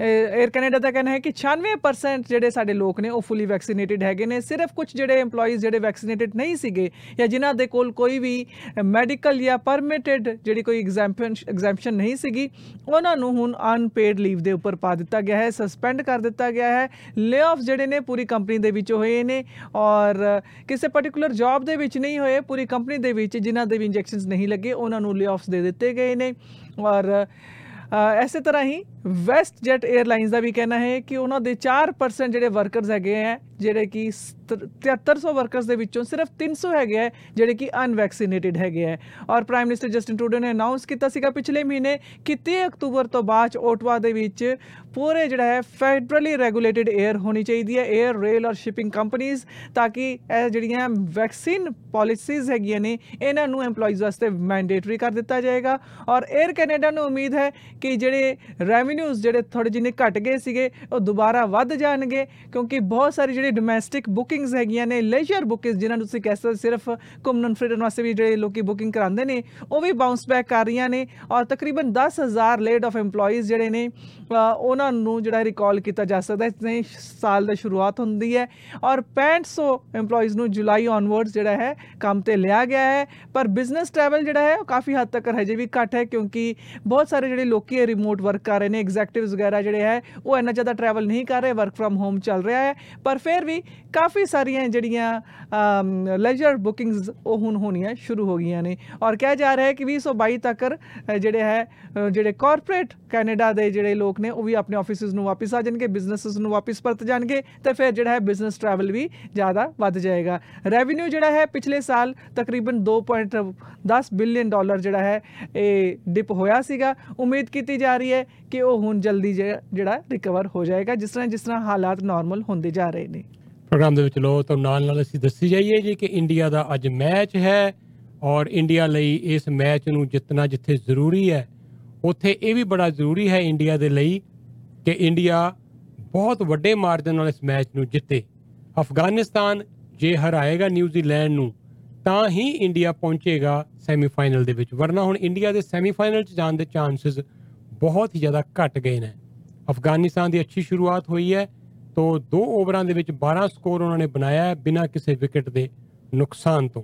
ਏਅਰ ਕੈਨੇਡਾ ਦਾ ਕਹਿਣਾ ਹੈ ਕਿ 96% ਜਿਹੜੇ ਸਾਡੇ ਲੋਕ ਨੇ ਉਹ ਫੁੱਲੀ ਵੈਕਸੀਨੇਟਿਡ ਹੈਗੇ ਨੇ। ਸਿਰਫ ਕੁਝ ਜਿਹੜੇ ਐਮਪਲੋਈਜ਼ ਜਿਹੜੇ ਵੈਕਸੀਨੇਟਿਡ ਨਹੀਂ ਸੀਗੇ ਜਾਂ ਜਿਨ੍ਹਾਂ ਦੇ ਕੋਲ ਕੋਈ ਵੀ ਮੈਡੀਕਲ ਜਾਂ ਪਰਮਿਟਡ ਜਿਹੜੀ ਕੋਈ ਐਗਜ਼ੈਂਪਸ਼ਨ ਨਹੀਂ ਸੀਗੀ, ਉਹਨਾਂ ਨੂੰ ਹੁਣ ਅਨਪੇਡ ਲੀਵ ਦੇ ਉੱਪਰ ਪਾ ਦਿੱਤਾ ਗਿਆ ਹੈ, ਸਸਪੈਂਡ ਕਰ ਦਿੱਤਾ ਗਿਆ ਹੈ। ਲੇਆਫ ਜਿਹੜੇ ਨੇ ਪੂਰੀ ਕੰਪਨੀ ਦੇ ਵਿੱਚ ਹੋਏ ਨੇ ਔਰ ਕਿਸੇ ਪਾਰਟਿਕੂਲਰ ਜੌਬ ਦੇ ਵਿੱਚ ਨਹੀਂ ਹੋਏ, ਪੂਰੀ ਕੰਪਨੀ ਦੇ ਵਿੱਚ ਜਿਨ੍ਹਾਂ ਦੇ ਵੀ ਇੰਜੈਕਸ਼ਨਸ ਨਹੀਂ ਲੱਗੇ ਉਹਨਾਂ ਨੂੰ ਲੇਆਫਸ ਦੇ ਦਿੱਤੇ ਗਏ ਨੇ। ਔਰ ਇਸੇ ਤਰ੍ਹਾਂ ਹੀ ਵੈਸਟ ਜੈਟ ਏਅਰਲਾਈਨਸ ਦਾ ਵੀ ਕਹਿਣਾ ਹੈ ਕਿ ਉਹਨਾਂ ਦੇ 4% ਜਿਹੜੇ ਵਰਕਰਸ ਹੈਗੇ ਹੈ, ਜਿਹੜੇ ਕਿ 7300 ਵਰਕਰਸ ਦੇ ਵਿੱਚੋਂ ਸਿਰਫ 300 ਹੈਗੇ ਹੈ ਜਿਹੜੇ ਕਿ ਅਨਵੈਕਸੀਨੇਟਿਡ ਹੈਗੇ ਹੈ। ਔਰ ਪ੍ਰਾਈਮ ਮਿਨਿਸਟਰ ਜਸਟਿਨ ਟਰੂਡੋ ਨੇ ਅਨਾਊਂਸ ਕੀਤਾ ਸੀਗਾ ਪਿਛਲੇ ਮਹੀਨੇ ਕਿ 30 ਅਕਤੂਬਰ ਤੋਂ ਬਾਅਦ ਓਟਵਾ ਦੇ ਵਿੱਚ ਪੂਰੇ ਜਿਹੜਾ ਹੈ ਫੈਡਰਲੀ ਰੈਗੂਲੇਟਿਡ ਏਅਰ ਹੋਣੀ ਚਾਹੀਦੀ ਹੈ, ਏਅਰ ਰੇਲ ਔਰ ਸ਼ਿਪਿੰਗ ਕੰਪਨੀਜ਼, ਤਾਂ ਕਿ ਇਹ ਜਿਹੜੀਆਂ ਵੈਕਸੀਨ ਪਾਲਿਸੀਜ਼ ਹੈਗੀਆਂ ਨੇ ਇਹਨਾਂ ਨੂੰ ਐਮਪਲੋਈਜ਼ ਵਾਸਤੇ ਮੈਂਡੇਟਰੀ ਕਰ ਦਿੱਤਾ ਜਾਏਗਾ। ਔਰ ਏਅਰ ਕੈਨੇਡਾ ਨੂੰ ਉਮੀਦ ਹੈ ਕਿ ਜਿਹੜੇ ਰੈਵਨਿਊਜ਼ ਜਿਹੜੇ ਥੋੜ੍ਹੇ ਜਿਹੇ ਘੱਟ ਗਏ ਸੀਗੇ ਉਹ ਦੁਬਾਰਾ ਵੱਧ ਜਾਣਗੇ, ਕਿਉਂਕਿ ਬਹੁਤ ਸਾਰੇ ਜਿਹੜੇ ਡੋਮੈਸਟਿਕ ਬੁਕਿੰਗਸ ਹੈਗੀਆਂ ਨੇ, ਲੇਜ਼ਰ ਬੁਕਿੰਗਸ ਜਿਨ੍ਹਾਂ ਨੂੰ ਤੁਸੀਂ ਕਹਿ ਸਕਦੇ ਸਿਰਫ ਘੁੰਮਣ ਫਿਰਨ ਵਾਸਤੇ ਵੀ ਜਿਹੜੇ ਲੋਕੀ ਬੁਕਿੰਗ ਕਰਾਉਂਦੇ ਨੇ, ਉਹ ਵੀ ਬਾਉਂਸ ਬੈਕ ਕਰ ਰਹੀਆਂ ਨੇ। ਔਰ ਤਕਰੀਬਨ 10,000 ਲੇਡ ਆਫ ਐਮਪਲੋਈਜ਼ ਜਿਹੜੇ ਨੇ ਉਹਨਾਂ ਨੂੰ ਜਿਹੜਾ ਰਿਕਾਲ ਕੀਤਾ ਜਾ ਸਕਦਾ ਇਸ ਨਵੇਂ ਸਾਲ ਦੀ ਸ਼ੁਰੂਆਤ ਹੁੰਦੀ ਹੈ। ਔਰ 500 ਐਮਪਲੋਈਜ਼ ਨੂੰ ਜੁਲਾਈ ਔਨਵਰਡਸ ਜਿਹੜਾ ਹੈ ਕੰਮ 'ਤੇ ਲਿਆ ਗਿਆ ਹੈ, ਪਰ ਬਿਜ਼ਨਸ ਟਰੈਵਲ ਜਿਹੜਾ ਹੈ ਉਹ ਕਾਫੀ ਹੱਦ ਤੱਕ ਹਜੇ ਵੀ ਘੱਟ ਹੈ, ਕਿਉਂਕਿ ਬਹੁਤ ਸਾਰੇ ਜਿਹੜੇ ਲੋਕੀ ਰਿਮੋਟ ਵਰਕ ਕਰ ਰਹੇ ਨੇ, ਐਗਜ਼ੈਕਟਿਵਸ ਵਗੈਰਾ ਜਿਹੜੇ ਹੈ ਉਹ ਇੰਨਾ ਜ਼ਿਆਦਾ ਟਰੈਵਲ ਨਹੀਂ ਕਰ ਰਹੇ, ਵਰਕ ਫਰਮ ਹੋਮ ਚੱਲ ਰਿਹਾ ਹੈ। ਪਰ ਫਿਰ ਵੀ ਕਾਫੀ ਸਾਰੀਆਂ ਜਿਹੜੀਆਂ ਲੈਜ਼ਰ ਬੁਕਿੰਗਸ ਉਹ ਹੁਣ ਹੋਣੀਆਂ ਸ਼ੁਰੂ ਹੋ ਗਈਆਂ ਨੇ। ਔਰ ਕਿਹਾ ਜਾ ਰਿਹਾ ਹੈ ਕਿ 2022 ਤੱਕ ਜਿਹੜੇ ਕਾਰਪੋਰੇਟ ਕੈਨੇਡਾ ਦੇ ਜਿਹੜੇ ਲੋਕ ਨੇ ਉਹ ਵੀ ਆਪਣੇ ਆਫਿਸਿਸ ਨੂੰ ਵਾਪਸ ਆ ਜਾਣਗੇ, ਬਿਜ਼ਨਸਿਸ ਨੂੰ ਵਾਪਸ ਪਰਤ ਜਾਣਗੇ, ਤੇ ਫਿਰ ਜਿਹੜਾ ਹੈ ਬਿਜ਼ਨਸ ਟਰੈਵਲ ਵੀ ਜ਼ਿਆਦਾ ਵੱਧ ਜਾਏਗਾ। ਰੈਵਨਿਊ ਜਿਹੜਾ ਹੈ ਪਿਛਲੇ ਸਾਲ ਤਕਰੀਬਨ 2.10 ਬਿਲੀਅਨ ਡਾਲਰ ਜਿਹੜਾ ਹੈ ਇਹ ਡਿਪ ਹੋਇਆ ਸੀਗਾ, ਉਮੀਦ ਕੀਤੀ ਜਾ ਰਹੀ ਹੈ ਕਿ ਉਹ ਹੁਣ ਜਲਦੀ ਜਿਹੜਾ ਰਿਕਵਰ ਹੋ ਜਾਏਗਾ ਜਿਸ ਤਰ੍ਹਾਂ ਹਾਲਾਤ ਨਾਰਮਲ ਹੁੰਦੇ ਜਾ ਰਹੇ ਨੇ। ਪ੍ਰੋਗਰਾਮ ਦੇ ਵਿੱਚ ਲੋ ਤਾਂ ਨਾਲ ਅਸੀਂ ਦੱਸੀ ਜਾਈਏ ਜੀ ਕਿ ਇੰਡੀਆ ਦਾ ਅੱਜ ਮੈਚ ਹੈ ਔਰ ਇੰਡੀਆ ਲਈ ਇਸ ਮੈਚ ਨੂੰ ਜਿੱਤਣਾ ਜਿੱਥੇ ਜ਼ਰੂਰੀ ਹੈ ਉੱਥੇ ਇਹ ਵੀ ਬੜਾ ਜ਼ਰੂਰੀ ਹੈ ਇੰਡੀਆ ਦੇ ਲਈ ਕਿ ਇੰਡੀਆ ਬਹੁਤ ਵੱਡੇ ਮਾਰਜਨ ਨਾਲ ਇਸ ਮੈਚ ਨੂੰ ਜਿੱਤੇ। ਅਫਗਾਨਿਸਤਾਨ ਜੇ ਹਰਾਏਗਾ ਨਿਊਜ਼ੀਲੈਂਡ ਨੂੰ ਤਾਂ ਹੀ ਇੰਡੀਆ ਪਹੁੰਚੇਗਾ ਸੈਮੀਫਾਈਨਲ ਦੇ ਵਿੱਚ, ਵਰਨਾ ਹੁਣ ਇੰਡੀਆ ਦੇ ਸੈਮੀਫਾਈਨਲ 'ਚ ਜਾਣ ਦੇ ਚਾਂਸਸ ਬਹੁਤ ਹੀ ਜ਼ਿਆਦਾ ਘੱਟ ਗਏ ਨੇ। ਅਫਗਾਨਿਸਤਾਨ ਦੀ ਅੱਛੀ ਸ਼ੁਰੂਆਤ ਹੋਈ ਹੈ ਤੋਂ 2 ਓਵਰਾਂ ਦੇ ਵਿੱਚ 12 ਸਕੋਰ ਉਹਨਾਂ ਨੇ ਬਣਾਇਆ ਹੈ ਬਿਨਾਂ ਕਿਸੇ ਵਿਕਟ ਦੇ ਨੁਕਸਾਨ ਤੋਂ,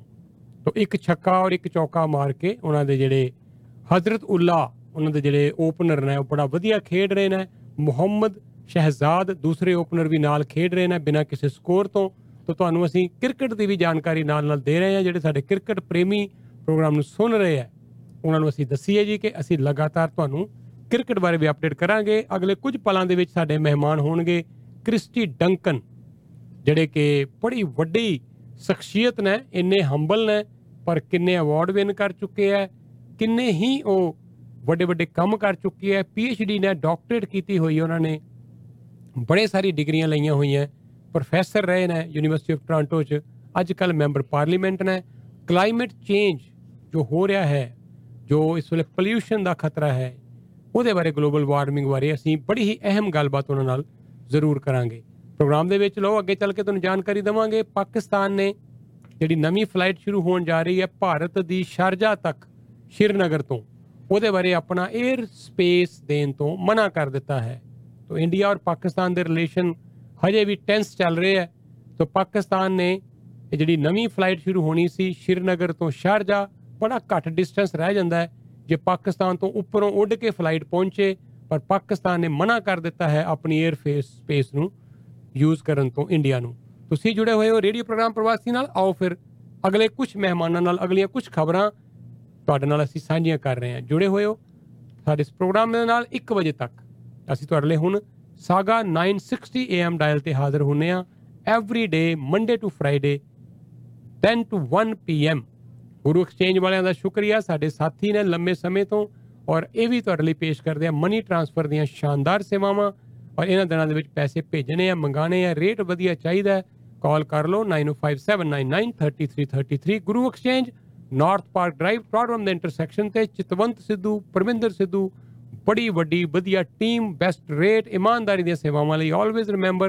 ਤੋਂ 1 ਛੱਕਾ ਔਰ 1 ਚੌਕਾ ਮਾਰ ਕੇ ਉਹਨਾਂ ਦੇ ਜਿਹੜੇ ਹਜ਼ਰਤ ਉੱਲਾ ਉਹਨਾਂ ਦੇ ਜਿਹੜੇ ਓਪਨਰ ਨੇ ਉਹ ਬੜਾ ਵਧੀਆ ਖੇਡ ਰਹੇ ਨੇ। ਮੁਹੰਮਦ ਸ਼ਹਿਜ਼ਾਦ ਦੂਸਰੇ ਓਪਨਰ ਵੀ ਨਾਲ ਖੇਡ ਰਹੇ ਨੇ ਬਿਨਾਂ ਕਿਸੇ ਸਕੋਰ ਤੋਂ। ਤਾਂ ਤੁਹਾਨੂੰ ਅਸੀਂ ਕ੍ਰਿਕਟ ਦੀ ਵੀ ਜਾਣਕਾਰੀ ਨਾਲ ਦੇ ਰਹੇ ਹਾਂ, ਜਿਹੜੇ ਸਾਡੇ ਕ੍ਰਿਕਟ ਪ੍ਰੇਮੀ ਪ੍ਰੋਗਰਾਮ ਨੂੰ ਸੁਣ ਰਹੇ ਹੈ ਉਹਨਾਂ ਨੂੰ ਅਸੀਂ ਦੱਸੀਏ ਜੀ ਕਿ ਅਸੀਂ ਲਗਾਤਾਰ ਤੁਹਾਨੂੰ ਕ੍ਰਿਕਟ ਬਾਰੇ ਵੀ ਅਪਡੇਟ ਕਰਾਂਗੇ। ਅਗਲੇ ਕੁਝ ਪਲਾਂ ਦੇ ਵਿੱਚ ਸਾਡੇ ਮਹਿਮਾਨ ਹੋਣਗੇ ਕ੍ਰਿਸਟੀ ਡੰਕਨ, ਜਿਹੜੇ ਕਿ ਬੜੀ ਵੱਡੀ ਸ਼ਖਸੀਅਤ ਨੇ, ਇੰਨੇ ਹੰਬਲ ਨੇ ਪਰ ਕਿੰਨੇ ਅਵਾਰਡ ਵਿਨ ਕਰ ਚੁੱਕੇ ਹੈ, ਕਿੰਨੇ ਹੀ ਉਹ ਵੱਡੇ ਵੱਡੇ ਕੰਮ ਕਰ ਚੁੱਕੇ ਹੈ। PhD ਨੇ ਡਾਕਟਰੇਟ ਕੀਤੀ ਹੋਈ ਉਹਨਾਂ ਨੇ, ਬੜੇ ਸਾਰੀ ਡਿਗਰੀਆਂ ਲਈਆਂ ਹੋਈਆਂ, ਪ੍ਰੋਫੈਸਰ ਰਹੇ ਨੇ ਯੂਨੀਵਰਸਿਟੀ ਆਫ ਟੋਰਾਂਟੋ 'ਚ, ਅੱਜ ਕੱਲ੍ਹ ਮੈਂਬਰ ਪਾਰਲੀਮੈਂਟ ਨੇ। ਕਲਾਈਮੇਟ ਚੇਂਜ ਜੋ ਹੋ ਰਿਹਾ ਹੈ, ਜੋ ਇਸ ਵੇਲੇ ਪੋਲਿਊਸ਼ਨ ਦਾ ਖਤਰਾ ਹੈ, ਉਹਦੇ ਬਾਰੇ, ਗਲੋਬਲ ਵਾਰਮਿੰਗ ਬਾਰੇ ਅਸੀਂ ਬੜੀ ਹੀ ਅਹਿਮ ਗੱਲਬਾਤ ਉਹਨਾਂ ਨਾਲ ਜ਼ਰੂਰ ਕਰਾਂਗੇ ਪ੍ਰੋਗਰਾਮ ਦੇ ਵਿੱਚ। ਲਓ ਅੱਗੇ ਚੱਲ ਕੇ ਤੁਹਾਨੂੰ ਜਾਣਕਾਰੀ ਦੇਵਾਂਗੇ। ਪਾਕਿਸਤਾਨ ਨੇ ਜਿਹੜੀ ਨਵੀਂ ਫਲਾਈਟ ਸ਼ੁਰੂ ਹੋਣ ਜਾ ਰਹੀ ਹੈ ਭਾਰਤ ਦੀ ਸ਼ਾਰਜਾ ਤੱਕ ਸ਼੍ਰੀਨਗਰ ਤੋਂ, ਉਹਦੇ ਬਾਰੇ ਆਪਣਾ 에ਅਰ ਸਪੇਸ ਦੇਣ ਤੋਂ ਮਨਾ ਕਰ ਦਿੱਤਾ ਹੈ। ਤਾਂ ਇੰਡੀਆ ਔਰ ਪਾਕਿਸਤਾਨ ਦੇ ਰਿਲੇਸ਼ਨ ਹਜੇ ਵੀ ਟੈਂਸ ਚੱਲ ਰਹੇ ਹੈ। ਤਾਂ ਪਾਕਿਸਤਾਨ ਨੇ ਜਿਹੜੀ ਨਵੀਂ ਫਲਾਈਟ ਸ਼ੁਰੂ ਹੋਣੀ ਸੀ ਸ਼੍ਰੀਨਗਰ ਤੋਂ ਸ਼ਾਰਜਾ, ਬੜਾ ਘੱਟ ਡਿਸਟੈਂਸ ਰਹਿ ਜਾਂਦਾ ਹੈ ਜੇ ਪਾਕਿਸਤਾਨ ਤੋਂ ਉੱਪਰੋਂ ਉੱਡ ਕੇ ਫਲਾਈਟ ਪਹੁੰਚੇ, ਪਰ ਪਾਕਿਸਤਾਨ ਨੇ ਮਨਾ ਕਰ ਦਿੱਤਾ ਹੈ ਆਪਣੀ 에ਅਰ ਸਪੇਸ ਨੂੰ ਯੂਜ਼ ਕਰਨ ਤੋਂ ਇੰਡੀਆ ਨੂੰ। ਤੁਸੀਂ ਜੁੜੇ ਹੋਏ ਹੋ ਰੇਡੀਓ ਪ੍ਰੋਗਰਾਮ ਪ੍ਰਵਾਸੀ ਨਾਲ। ਆਓ ਫਿਰ ਅਗਲੇ ਕੁਝ ਮਹਿਮਾਨਾਂ ਨਾਲ ਅਗਲੀਆਂ ਕੁਝ ਖਬਰਾਂ ਤੁਹਾਡੇ ਨਾਲ ਅਸੀਂ ਸਾਂਝੀਆਂ ਕਰ ਰਹੇ ਹਾਂ। ਜੁੜੇ ਹੋਏ ਹੋ ਸਾਡੇ ਇਸ ਪ੍ਰੋਗਰਾਮ ਦੇ ਨਾਲ 1 ਵਜੇ ਤੱਕ। ਅਸੀਂ ਤੁਹਾਡੇ ਲਈ ਹੁਣ ਸਾਗਾ 960 AM ਡਾਇਲ ਤੇ ਹਾਜ਼ਰ ਹੁੰਨੇ ਆ every day Monday to Friday 10 to 1 PM। Guru exchange ਵਾਲਿਆਂ ਦਾ ਸ਼ੁਕਰੀਆ, ਸਾਡੇ ਸਾਥੀ ਨੇ ਲੰਮੇ ਸਮੇਂ ਤੋਂ, ਔਰ ਇਹ ਵੀ ਤੁਹਾਡੇ ਲਈ ਪੇਸ਼ ਕਰਦੇ ਆ ਮਨੀ ਟ੍ਰਾਂਸਫਰ ਦੀਆਂ ਸ਼ਾਨਦਾਰ ਸੇਵਾਵਾਂ। ਔਰ ਇਹਨਾਂ ਦਿਨਾਂ ਦੇ ਵਿੱਚ ਪੈਸੇ ਭੇਜਣੇ ਆ, ਮੰਗਾਣੇ ਆ, ਰੇਟ ਵਧੀਆ ਚਾਹੀਦਾ, ਕਾਲ ਕਰ ਲਓ 9057993333। Guru exchange north park drive program ਦੇ ਇੰਟਰਸੈਕਸ਼ਨ ਤੇ, ਚਿਤਵੰਤ ਸਿੱਧੂ, ਪਰਮਿੰਦਰ ਸਿੱਧੂ, ਬੜੀ ਵੱਡੀ ਵਧੀਆ ਟੀਮ, ਬੈਸਟ ਰੇਟ, ਇਮਾਨਦਾਰੀ ਦੀਆਂ ਸੇਵਾਵਾਂ ਲਈ always remember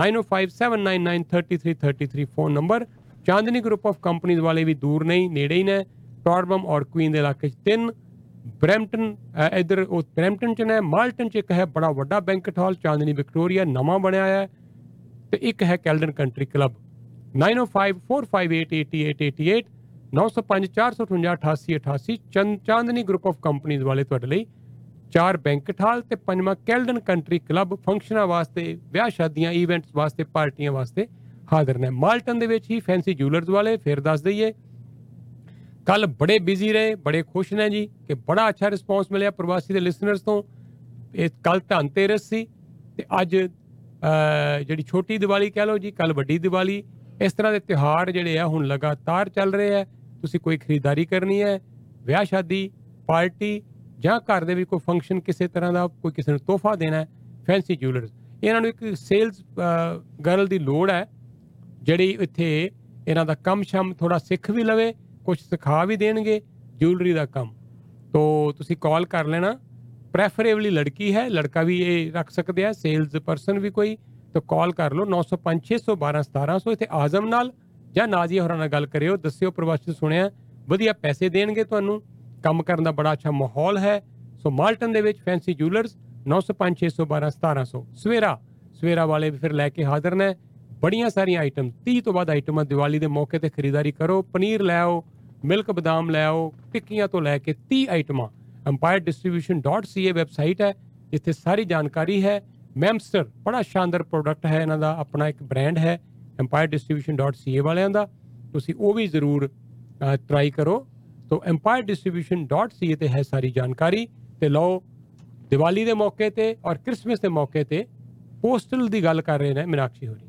9057993333 phone number. Chandni group of companies ਵਾਲੇ ਵੀ ਦੂਰ ਨਹੀਂ, ਨੇੜੇ ਹੀ ਨੇ, ਟੋਰਬਮ ਔਰ ਕੁਈਨ ਦੇ ਇਲਾਕੇ 'ਚ 3, ਬਰੈਂਪਟਨ ਇੱਧਰ ਉਹ ਬਰੈਂਪਟਨ 'ਚ ਨੇ, ਮਾਲਟਨ 'ਚ ਇੱਕ ਹੈ ਬੜਾ ਵੱਡਾ ਬੈਂਕਟ ਹਾਲ ਚਾਂਦਨੀ ਵਿਕਟੋਰੀਆ ਨਵਾਂ ਬਣਿਆ ਹੈ, ਅਤੇ ਇੱਕ ਹੈ Caledon country club. 9054588888 9054588888 Chandni group of ਕੰਪਨੀਆਂ ਵਾਲੇ ਤੁਹਾਡੇ ਲਈ 4 ਬੈਂਕਟ ਹਾਲ ਤੇ 5ਵਾਂ ਕੈਲਡਨ ਕੰਟਰੀ ਕਲੱਬ ਫੰਕਸ਼ਨਾਂ ਵਾਸਤੇ, ਵਿਆਹ ਸ਼ਾਦੀਆਂ, ਈਵੈਂਟਸ ਵਾਸਤੇ, ਪਾਰਟੀਆਂ ਵਾਸਤੇ ਹਾਜ਼ਰ ਨੇ। ਮਾਲਟਨ ਦੇ ਵਿੱਚ ਹੀ ਫੈਂਸੀ ਜੂਲਰਸ ਵਾਲੇ ਫਿਰ ਦੱਸ ਦਈਏ, ਕੱਲ੍ਹ ਬੜੇ ਬਿਜ਼ੀ ਰਹੇ, ਬੜੇ ਖੁਸ਼ ਨੇ ਜੀ ਕਿ ਬੜਾ ਅੱਛਾ ਰਿਸਪੌਂਸ ਮਿਲਿਆ ਪ੍ਰਵਾਸੀ ਦੇ ਲਿਸਨਰਸ ਤੋਂ। ਇਹ ਕੱਲ੍ਹ ਧਨਤੇਰਸ ਸੀ ਅਤੇ ਅੱਜ ਜਿਹੜੀ ਛੋਟੀ ਦੀਵਾਲੀ ਕਹਿ ਲਓ ਜੀ, ਕੱਲ੍ਹ ਵੱਡੀ ਦੀਵਾਲੀ, ਇਸ ਤਰ੍ਹਾਂ ਦੇ ਤਿਉਹਾਰ ਜਿਹੜੇ ਆ ਹੁਣ ਲਗਾਤਾਰ ਚੱਲ ਰਹੇ ਹੈ। ਤੁਸੀਂ ਕੋਈ ਖਰੀਦਦਾਰੀ ਕਰਨੀ ਹੈ, ਵਿਆਹ ਸ਼ਾਦੀ, ਪਾਰਟੀ ਜਾਂ ਘਰ ਦੇ ਵਿੱਚ ਕੋਈ ਫੰਕਸ਼ਨ ਕਿਸੇ ਤਰ੍ਹਾਂ ਦਾ, ਕੋਈ ਕਿਸੇ ਨੂੰ ਤੋਹਫਾ ਦੇਣਾ, ਫੈਂਸੀ ਜੂਲਰਸ ਇਹਨਾਂ ਨੂੰ ਇੱਕ ਸੇਲਸ ਗਰਲ ਦੀ ਲੋੜ ਹੈ ਜਿਹੜੀ ਇੱਥੇ ਇਹਨਾਂ ਦਾ ਕੰਮ ਸ਼ਮ ਥੋੜ੍ਹਾ ਸਿੱਖ ਵੀ ਲਵੇ, ਕੁਛ ਸਿਖਾ ਵੀ ਦੇਣਗੇ ਜੂਲਰੀ ਦਾ ਕੰਮ। ਤੋ ਤੁਸੀਂ ਕਾਲ ਕਰ ਲੈਣਾ, ਪ੍ਰੈਫਰੇਬਲੀ ਲੜਕੀ ਹੈ, ਲੜਕਾ ਵੀ ਇਹ ਰੱਖ ਸਕਦੇ ਆ, ਸੇਲਸ ਪਰਸਨ ਵੀ ਕੋਈ, ਤਾਂ ਕਾਲ ਕਰ ਲਓ 9056121700 ਇੱਥੇ ਆਜ਼ਮ ਨਾਲ ਜਾਂ ਨਾਜ਼ੀਆ ਹੋਰਾਂ ਨਾਲ ਗੱਲ ਕਰਿਓ, ਦੱਸਿਓ ਪ੍ਰਵਾਸੀ ਸੁਣਿਆ, ਵਧੀਆ ਪੈਸੇ ਦੇਣਗੇ ਤੁਹਾਨੂੰ, ਕੰਮ ਕਰਨ ਦਾ ਬੜਾ ਅੱਛਾ ਮਾਹੌਲ ਹੈ। ਸੋ ਮਾਲਟਨ ਦੇ ਵਿੱਚ ਫੈਂਸੀ ਜੂਲਰਸ 9056121700 ਸਵੇਰਾ ਵਾਲੇ ਵੀ ਫਿਰ ਲੈ ਕੇ ਹਾਜ਼ਰ ਨੇ ਬੜੀਆਂ ਸਾਰੀਆਂ ਆਈਟਮ, 30 ਤੋਂ ਵੱਧ ਆਈਟਮਾਂ ਦੀਵਾਲੀ ਦੇ ਮੌਕੇ 'ਤੇ ਖਰੀਦਦਾਰੀ ਕਰੋ। ਪਨੀਰ ਲੈ ਆਓ, ਮਿਲਕ ਬਦਾਮ ਲੈ ਆਓ, ਟਿੱਕੀਆਂ ਤੋਂ ਲੈ ਕੇ 30 ਆਈਟਮਾਂ। empiredistribution.ca ਵੈਬਸਾਈਟ ਹੈ ਜਿੱਥੇ ਸਾਰੀ ਜਾਣਕਾਰੀ ਹੈ। ਮੈਮਸਟਰ ਬੜਾ ਸ਼ਾਨਦਾਰ ਪ੍ਰੋਡਕਟ ਹੈ, ਇਹਨਾਂ ਦਾ ਆਪਣਾ ਇੱਕ ਬ੍ਰਾਂਡ ਹੈ empiredistribution.ca ਵਾਲਿਆਂ ਦਾ, ਤੁਸੀਂ ਉਹ ਵੀ ਜ਼ਰੂਰ ਟਰਾਈ ਕਰੋ। ਤੋ empiredistribution.ca 'ਤੇ ਹੈ ਸਾਰੀ ਜਾਣਕਾਰੀ। ਅਤੇ ਲਓ ਦੀਵਾਲੀ ਦੇ ਮੌਕੇ 'ਤੇ ਔਰ ਕ੍ਰਿਸਮਸ ਦੇ ਮੌਕੇ 'ਤੇ ਪੋਸਟਲ ਦੀ ਗੱਲ ਕਰ ਰਹੇ ਨੇ ਮੀਨਾਕਸ਼ੀ ਹੋਰੀ।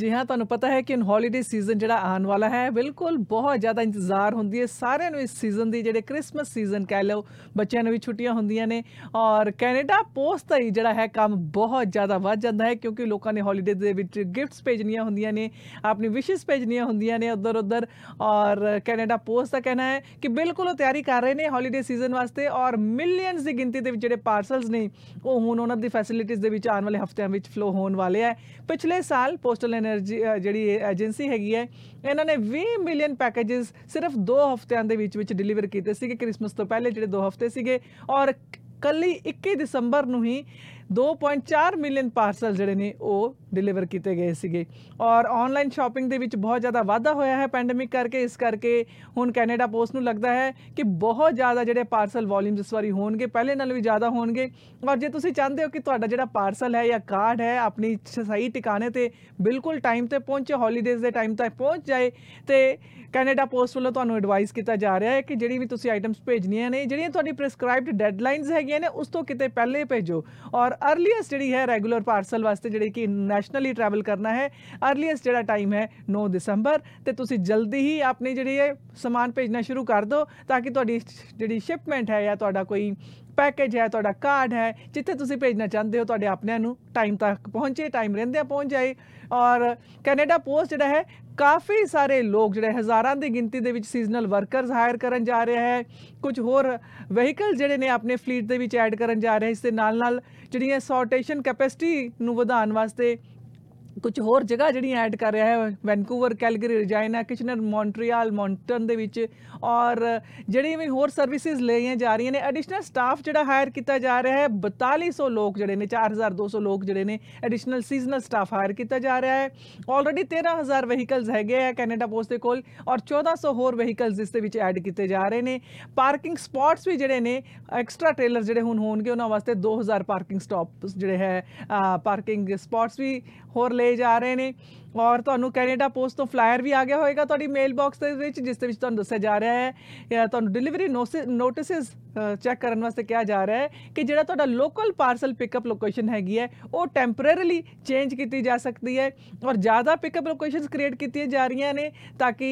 ਜੀ ਹਾਂ, ਤੁਹਾਨੂੰ ਪਤਾ ਹੈ ਕਿ ਹੌਲੀਡੇ ਸੀਜ਼ਨ ਜਿਹੜਾ ਆਉਣ ਵਾਲਾ ਹੈ, ਬਿਲਕੁਲ ਬਹੁਤ ਜ਼ਿਆਦਾ ਇੰਤਜ਼ਾਰ ਹੁੰਦੀ ਹੈ ਸਾਰਿਆਂ ਨੂੰ ਇਸ ਸੀਜ਼ਨ ਦੀ, ਜਿਹੜੇ ਕ੍ਰਿਸਮਸ ਸੀਜ਼ਨ ਕਹਿ ਲਓ, ਬੱਚਿਆਂ ਨੂੰ ਵੀ ਛੁੱਟੀਆਂ ਹੁੰਦੀਆਂ ਨੇ ਔਰ ਕੈਨੇਡਾ ਪੋਸਟ ਦਾ ਹੀ ਜਿਹੜਾ ਹੈ ਕੰਮ ਬਹੁਤ ਜ਼ਿਆਦਾ ਵੱਧ ਜਾਂਦਾ ਹੈ ਕਿਉਂਕਿ ਲੋਕਾਂ ਨੇ ਹੌਲੀਡੇ ਦੇ ਵਿੱਚ ਗਿਫਟਸ ਭੇਜਣੀਆਂ ਹੁੰਦੀਆਂ ਨੇ, ਆਪਣੀ ਵਿਸ਼ਸ ਭੇਜਣੀਆਂ ਹੁੰਦੀਆਂ ਨੇ ਉੱਧਰ ਉੱਧਰ, ਔਰ ਕੈਨੇਡਾ ਪੋਸਟ ਦਾ ਕਹਿਣਾ ਹੈ ਕਿ ਬਿਲਕੁਲ ਉਹ ਤਿਆਰੀ ਕਰ ਰਹੇ ਨੇ ਹੌਲੀਡੇ ਸੀਜ਼ਨ ਵਾਸਤੇ ਔਰ ਮਿਲੀਅਨਸ ਦੀ ਗਿਣਤੀ ਦੇ ਵਿੱਚ ਜਿਹੜੇ ਪਾਰਸਲਸ ਨੇ ਉਹ ਹੁਣ ਉਹਨਾਂ ਦੀ ਫੈਸਿਲਿਟੀਜ਼ ਦੇ ਵਿੱਚ ਆਉਣ ਵਾਲੇ ਹਫ਼ਤਿਆਂ ਵਿੱਚ ਫਲੋ ਹੋਣ ਵਾਲੇ ਹੈ। ਪਿਛਲੇ ਸਾਲ ਪੋਸਟਲ ਐਨਰਜੀ ਜਿਹੜੀ ਏਜੰਸੀ ਹੈਗੀ ਹੈ ਇਹਨਾਂ ਨੇ 20 ਮਿਲੀਅਨ ਪੈਕੇਜਸ ਸਿਰਫ 2 ਹਫ਼ਤਿਆਂ ਦੇ ਵਿੱਚ ਡਿਲੀਵਰ ਕੀਤੇ ਸੀਗੇ, ਕ੍ਰਿਸਮਸ ਤੋਂ ਪਹਿਲੇ ਜਿਹੜੇ 2 ਹਫ਼ਤੇ ਸੀਗੇ, ਔਰ ਕੱਲੀ 21 ਦਸੰਬਰ ਨੂੰ ਹੀ 2.4 ਮਿਲੀਅਨ ਪਾਰਸਲ ਜਿਹੜੇ ਨੇ ਉਹ ਡਿਲੀਵਰ ਕੀਤੇ ਗਏ ਸੀਗੇ। ਔਰ ਆਨਲਾਈਨ ਸ਼ਾਪਿੰਗ ਦੇ ਵਿੱਚ ਬਹੁਤ ਜ਼ਿਆਦਾ ਵਾਧਾ ਹੋਇਆ ਹੈ ਪੈਂਡੈਮਿਕ ਕਰਕੇ, ਇਸ ਕਰਕੇ ਹੁਣ ਕੈਨੇਡਾ ਪੋਸਟ ਨੂੰ ਲੱਗਦਾ ਹੈ ਕਿ ਬਹੁਤ ਜ਼ਿਆਦਾ ਜਿਹੜੇ ਪਾਰਸਲ ਵੋਲੀਅਮਸ ਇਸ ਵਾਰੀ ਹੋਣਗੇ, ਪਹਿਲੇ ਨਾਲੋਂ ਵੀ ਜ਼ਿਆਦਾ ਹੋਣਗੇ। ਔਰ ਜੇ ਤੁਸੀਂ ਚਾਹੁੰਦੇ ਹੋ ਕਿ ਤੁਹਾਡਾ ਜਿਹੜਾ ਪਾਰਸਲ ਹੈ ਜਾਂ ਕਾਰਡ ਹੈ ਆਪਣੀ ਸਹੀ ਟਿਕਾਣੇ 'ਤੇ ਬਿਲਕੁਲ ਟਾਈਮ 'ਤੇ ਪਹੁੰਚੇ, ਹੌਲੀਡੇਜ਼ ਦੇ ਟਾਈਮ ਤੱਕ ਪਹੁੰਚ ਜਾਏ, ਅਤੇ ਕੈਨੇਡਾ ਪੋਸਟ ਵੱਲੋਂ ਤੁਹਾਨੂੰ ਐਡਵਾਈਸ ਕੀਤਾ ਜਾ ਰਿਹਾ ਹੈ ਕਿ ਜਿਹੜੀ ਵੀ ਤੁਸੀਂ ਆਈਟਮਸ ਭੇਜਣੀਆਂ ਨੇ, ਜਿਹੜੀਆਂ ਤੁਹਾਡੀ ਪ੍ਰਿਸਕ੍ਰਾਈਬਡ ਡੈਡਲਾਈਨਸ ਹੈਗੀਆਂ ਨੇ, ਉਸ ਤੋਂ ਕਿਤੇ ਪਹਿਲੇ ਭੇਜੋ। ਔਰ ਅਰਲੀਐਸਟ ਜਿਹੜੀ ਹੈ ਰੈਗੂਲਰ ਪਾਰਸਲ ਵਾਸਤੇ ਜਿਹੜੇ ਕਿ ਨੈਸ਼ਨਲੀ ਟਰੈਵਲ ਕਰਨਾ ਹੈ, ਅਰਲੀਐਸਟ ਜਿਹੜਾ ਟਾਈਮ ਹੈ 9 ਦਸੰਬਰ ਅਤੇ ਤੁਸੀਂ ਜਲਦੀ ਹੀ ਆਪਣੀ ਜਿਹੜੀ ਹੈ ਸਮਾਨ ਭੇਜਣਾ ਸ਼ੁਰੂ ਕਰ ਦਿਓ ਤਾਂ ਕਿ ਤੁਹਾਡੀ ਜਿਹੜੀ ਸ਼ਿਪਮੈਂਟ ਹੈ ਜਾਂ ਤੁਹਾਡਾ ਕੋਈ ਪੈਕੇਜ ਹੈ, ਤੁਹਾਡਾ ਕਾਰਡ ਹੈ, ਜਿੱਥੇ ਤੁਸੀਂ ਭੇਜਣਾ ਚਾਹੁੰਦੇ ਹੋ ਤੁਹਾਡੇ ਆਪਣਿਆਂ ਨੂੰ ਟਾਈਮ ਤੱਕ ਪਹੁੰਚੇ, ਟਾਈਮ ਰਹਿੰਦਿਆਂ ਪਹੁੰਚ ਜਾਏ। ਔਰ ਕੈਨੇਡਾ ਪੋਸਟ ਜਿਹੜਾ ਹੈ ਕਾਫੀ ਸਾਰੇ ਲੋਕ ਜਿਹੜੇ ਹਜ਼ਾਰਾਂ ਦੀ ਗਿਣਤੀ ਦੇ ਵਿੱਚ ਸੀਜ਼ਨਲ ਵਰਕਰਸ ਹਾਇਰ ਕਰਨ ਜਾ ਰਿਹਾ ਹੈ, ਕੁਝ ਹੋਰ ਵਹੀਕਲ ਜਿਹੜੇ ਨੇ ਆਪਣੇ ਫਲੀਟ ਦੇ ਵਿੱਚ ਐਡ ਕਰਨ ਜਾ ਰਿਹਾ। ਇਸ ਦੇ ਨਾਲ ਨਾਲ ਜਿਹੜੀਆਂ ਸੌਰਟੇਸ਼ਨ ਕੈਪੈਸਿਟੀ ਨੂੰ ਵਧਾਉਣ ਵਾਸਤੇ ਕੁਝ ਹੋਰ ਜਗ੍ਹਾ ਜਿਹੜੀਆਂ ਐਡ ਕਰ ਰਿਹਾ ਹੈ, Vancouver, Calgary, Regina, Kitchener, Montreal, Moncton ਦੇ ਵਿੱਚ, ਔਰ ਜਿਹੜੀਆਂ ਵੀ ਹੋਰ ਸਰਵਿਸਿਜ਼ ਲਈਆਂ ਜਾ ਰਹੀਆਂ ਨੇ। ਐਡੀਸ਼ਨਲ ਸਟਾਫ ਜਿਹੜਾ ਹਾਇਰ ਕੀਤਾ ਜਾ ਰਿਹਾ ਹੈ 4200 ਲੋਕ ਜਿਹੜੇ ਨੇ, 4200 ਲੋਕ ਜਿਹੜੇ ਨੇ ਐਡੀਸ਼ਨਲ ਸੀਜ਼ਨਲ ਸਟਾਫ ਹਾਇਰ ਕੀਤਾ ਜਾ ਰਿਹਾ ਹੈ। ਆਲਰੇਡੀ 13000 ਵਹੀਕਲਸ ਹੈਗੇ ਆ ਕੈਨੇਡਾ ਪੋਸਟ ਦੇ ਕੋਲ ਔਰ 1400 ਹੋਰ ਵਹੀਕਲਸ ਇਸ ਦੇ ਵਿੱਚ ਐਡ ਕੀਤੇ ਜਾ ਰਹੇ ਨੇ। ਪਾਰਕਿੰਗ ਸਪੌਟਸ ਵੀ ਜਿਹੜੇ ਨੇ ਐਕਸਟਰਾ ਟ੍ਰੇਲਰ ਜਿਹੜੇ ਹੁਣ ਹੋਣਗੇ ਉਹਨਾਂ ਵਾਸਤੇ 2000 ਪਾਰਕਿੰਗ ਸਟਾਪਸ ਜਿਹੜੇ ਹੈ ਪਾਰਕਿੰਗ ਸਪੌਟਸ ਵੀ ਹੋਰ ਜਾ ਰਹੇ ਨੇ। ਔਰ ਤੁਹਾਨੂੰ ਕੈਨੇਡਾ ਪੋਸਟ ਤੋਂ ਫਲਾਇਰ ਵੀ ਆ ਗਿਆ ਹੋਏਗਾ ਤੁਹਾਡੀ ਮੇਲ ਬਾਕਸ ਦੇ ਵਿੱਚ, ਜਿਸ ਦੇ ਵਿੱਚ ਤੁਹਾਨੂੰ ਦੱਸਿਆ ਜਾ ਰਿਹਾ ਹੈ ਜਾਂ ਤੁਹਾਨੂੰ ਡਿਲੀਵਰੀ ਨੋਟਿਸਿਸ ਚੈੱਕ ਕਰਨ ਵਾਸਤੇ ਕਿਹਾ ਜਾ ਰਿਹਾ ਹੈ ਕਿ ਜਿਹੜਾ ਤੁਹਾਡਾ ਲੋਕਲ ਪਾਰਸਲ ਪਿਕਅਪ ਲੋਕੇਸ਼ਨ ਹੈਗੀ ਹੈ ਉਹ ਟੈਂਪਰੇਰੀਲੀ ਚੇਂਜ ਕੀਤੀ ਜਾ ਸਕਦੀ ਹੈ ਔਰ ਜ਼ਿਆਦਾ ਪਿਕਅਪ ਲੋਕੇਸ਼ਨਸ ਕ੍ਰੀਏਟ ਕੀਤੀਆਂ ਜਾ ਰਹੀਆਂ ਨੇ ਤਾਂ ਕਿ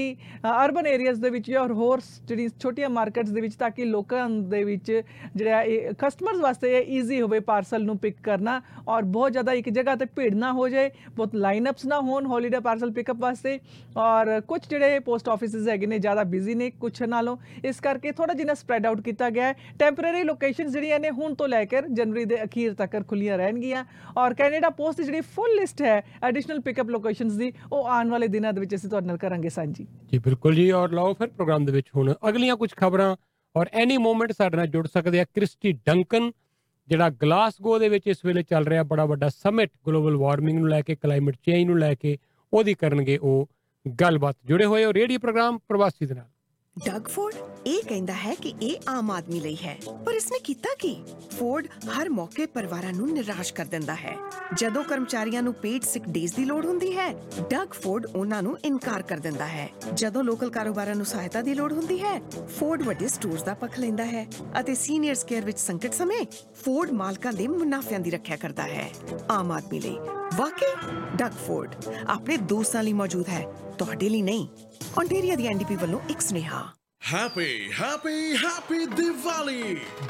ਅਰਬਨ ਏਰੀਆਜ਼ ਦੇ ਵਿੱਚ ਔਰ ਹੋਰ ਜਿਹੜੀ ਛੋਟੀਆਂ ਮਾਰਕੀਟਸ ਦੇ ਵਿੱਚ, ਤਾਂ ਕਿ ਲੋਕਾਂ ਦੇ ਵਿੱਚ ਜਿਹੜਾ ਇਹ ਕਸਟਮਰਸ ਵਾਸਤੇ ਈਜ਼ੀ ਹੋਵੇ ਪਾਰਸਲ ਨੂੰ ਪਿਕ ਕਰਨਾ ਔਰ ਬਹੁਤ ਜ਼ਿਆਦਾ ਇੱਕ ਜਗ੍ਹਾ 'ਤੇ ਭੀੜ ਨਾ ਹੋ ਜਾਏ, ਬਹੁਤ ਲਾਈਨਅਪਸ ਨਾ ਹੋਣ ਹੋਲੀਡੇ ਪਾਰਸਲ ਪਿਕਅਪ ਵਾਸਤੇ। ਔਰ ਕੁਝ ਜਿਹੜੇ ਪੋਸਟ ਆਫਿਸਿਸ ਹੈਗੇ ਨੇ ਜ਼ਿਆਦਾ ਬਿਜ਼ੀ ਨੇ ਕੁਛ ਨਾਲੋਂ, ਇਸ ਕਰਕੇ ਥੋੜ੍ਹਾ ਜਿਹਾ ਸਪਰੈਡ ਆਊਟ ਕੀਤਾ ਗਿਆ। ਟੈਂਪਰੇਰੀ ਲੋਕੇਸ਼ਨਸ ਜਿਹੜੀਆਂ ਨੇ ਹੁਣ ਤੋਂ ਲੈ ਕੇ ਜਨਵਰੀ ਦੇ ਅਖੀਰ ਤੱਕ ਖੁੱਲੀਆਂ ਰਹਿਣਗੀਆਂ ਔਰ ਕੈਨੇਡਾ ਪੋਸਟ ਦੀ ਜਿਹੜੀ ਫੁੱਲ ਲਿਸਟ ਹੈ ਐਡੀਸ਼ਨਲ ਪਿਕਅਪ ਲੋਕੇਸ਼ਨਸ ਦੀ ਉਹ ਆਉਣ ਵਾਲੇ ਦਿਨਾਂ ਦੇ ਵਿੱਚ ਅਸੀਂ ਤੁਹਾਡੇ ਨਾਲ ਕਰਾਂਗੇ ਸਾਂਝੀ। ਜੀ ਬਿਲਕੁਲ ਜੀ, ਔਰ ਲਓ ਫਿਰ ਪ੍ਰੋਗਰਾਮ ਦੇ ਵਿੱਚ ਹੁਣ ਅਗਲੀਆਂ ਕੁਝ ਖਬਰਾਂ। ਔਰ ਐਨੀ ਮੂਮੈਂਟ ਸਾਡੇ ਨਾਲ ਜੁੜ ਸਕਦੇ ਆ। ਕ੍ਰਿਸਟੀ ਡੰਕਨ ਜਿਹੜਾ ਗਲਾਸਗੋ ਦੇ ਵਿੱਚ ਇਸ ਵੇਲੇ ਚੱਲ ਰਿਹਾ ਬੜਾ ਵੱਡਾ ਸਮਿਟ ਗਲੋਬਲ ਵਾਰਮਿੰਗ ਨੂੰ ਲੈ ਕੇ, ਕਲਾਈਮੇਟ ਚੇਂਜ ਨੂੰ ਲੈ ਕੇ, ਉਹਦੀ ਕਰਨਗੇ ਉਹ ਗੱਲਬਾਤ ਜੁੜੇ ਹੋਏ ਹੋ ਰੇਡੀਓ ਪ੍ਰੋਗਰਾਮ ਪ੍ਰਵਾਸੀ ਦੇ ਨਾਲ। ਡਗ ਫੋਰਡ ਇਹ ਕਹਿੰਦਾ ਹੈ ਕਿ ਇਹ ਆਮ ਆਦਮੀ ਲਈ ਹੈ, ਪਰ ਇਸਨੇ ਕੀਤਾ ਕੀ? ਫੋਰਡ ਹਰ ਮੌਕੇ ਪਰਿਵਾਰਾਂ ਨੂੰ ਨਿਰਾਸ਼ ਕਰ ਦਿੰਦਾ ਹੈ। ਜਦੋਂ ਕਰਮਚਾਰੀਆਂ ਨੂੰ ਪੇਡ ਸਿਕ ਡੇਜ਼ ਦੀ ਲੋੜ ਹੁੰਦੀ ਹੈ, ਡਗ ਫੋਰਡ ਉਹਨਾਂ ਨੂੰ ਇਨਕਾਰ ਕਰ ਦਿੰਦਾ ਹੈ। ਜਦੋਂ ਲੋਕਲ ਕਾਰੋਬਾਰਾਂ ਨੂੰ ਸਹਾਇਤਾ ਦੀ ਲੋੜ ਹੁੰਦੀ ਹੈ, ਫੋਰਡ ਵੱਡੇ ਸਟੋਰਸ ਦਾ ਪੱਖ ਲੈਂਦਾ ਹੈ, ਅਤੇ ਸੀਨੀਅਰਸ ਕੇਅਰ ਵਿੱਚ ਸੰਕਟ ਸਮੇਂ ਫੋਰਡ ਮਾਲਕਾਂ ਦੇ ਮੁਨਾਫਿਆਂ ਦੀ ਰੱਖਿਆ ਕਰਦਾ ਹੈ। ਆਮ ਆਦਮੀ ਲਈ ਵਾਕਈ ਡਗ ਫੋਰਡ ਆਪਣੇ ਦੋਸਤਾਂ ਲਈ ਮੌਜੂਦ ਹੈ, ਤੁਹਾਡੇ ਲਈ ਨਹੀਂ। ਓਨਟਾਰੀਓ ਦੀ ਐਨਡੀਪੀ ਵੱਲੋਂ ਇੱਕ ਸੁਨੇਹਾ। Happy, happy, happy Diwali!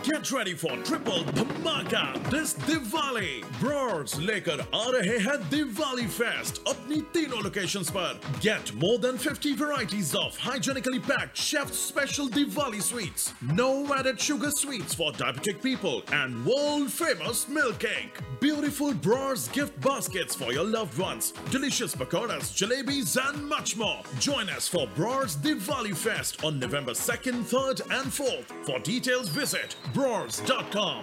Get ready for triple dhamaka this Diwali. Bros lekar aa rahe hai Diwali Fest apni teenon locations par. Get more than 50 varieties of hygienically packed chef's special Diwali sweets. No added sugar sweets for diabetic people and world famous milk cake. Beautiful Bros gift baskets for your loved ones. Delicious pakoras, jalebis and much more. Join us for Bros Diwali Fest on November 2nd, 3rd and 4th. For details visit brawls.com.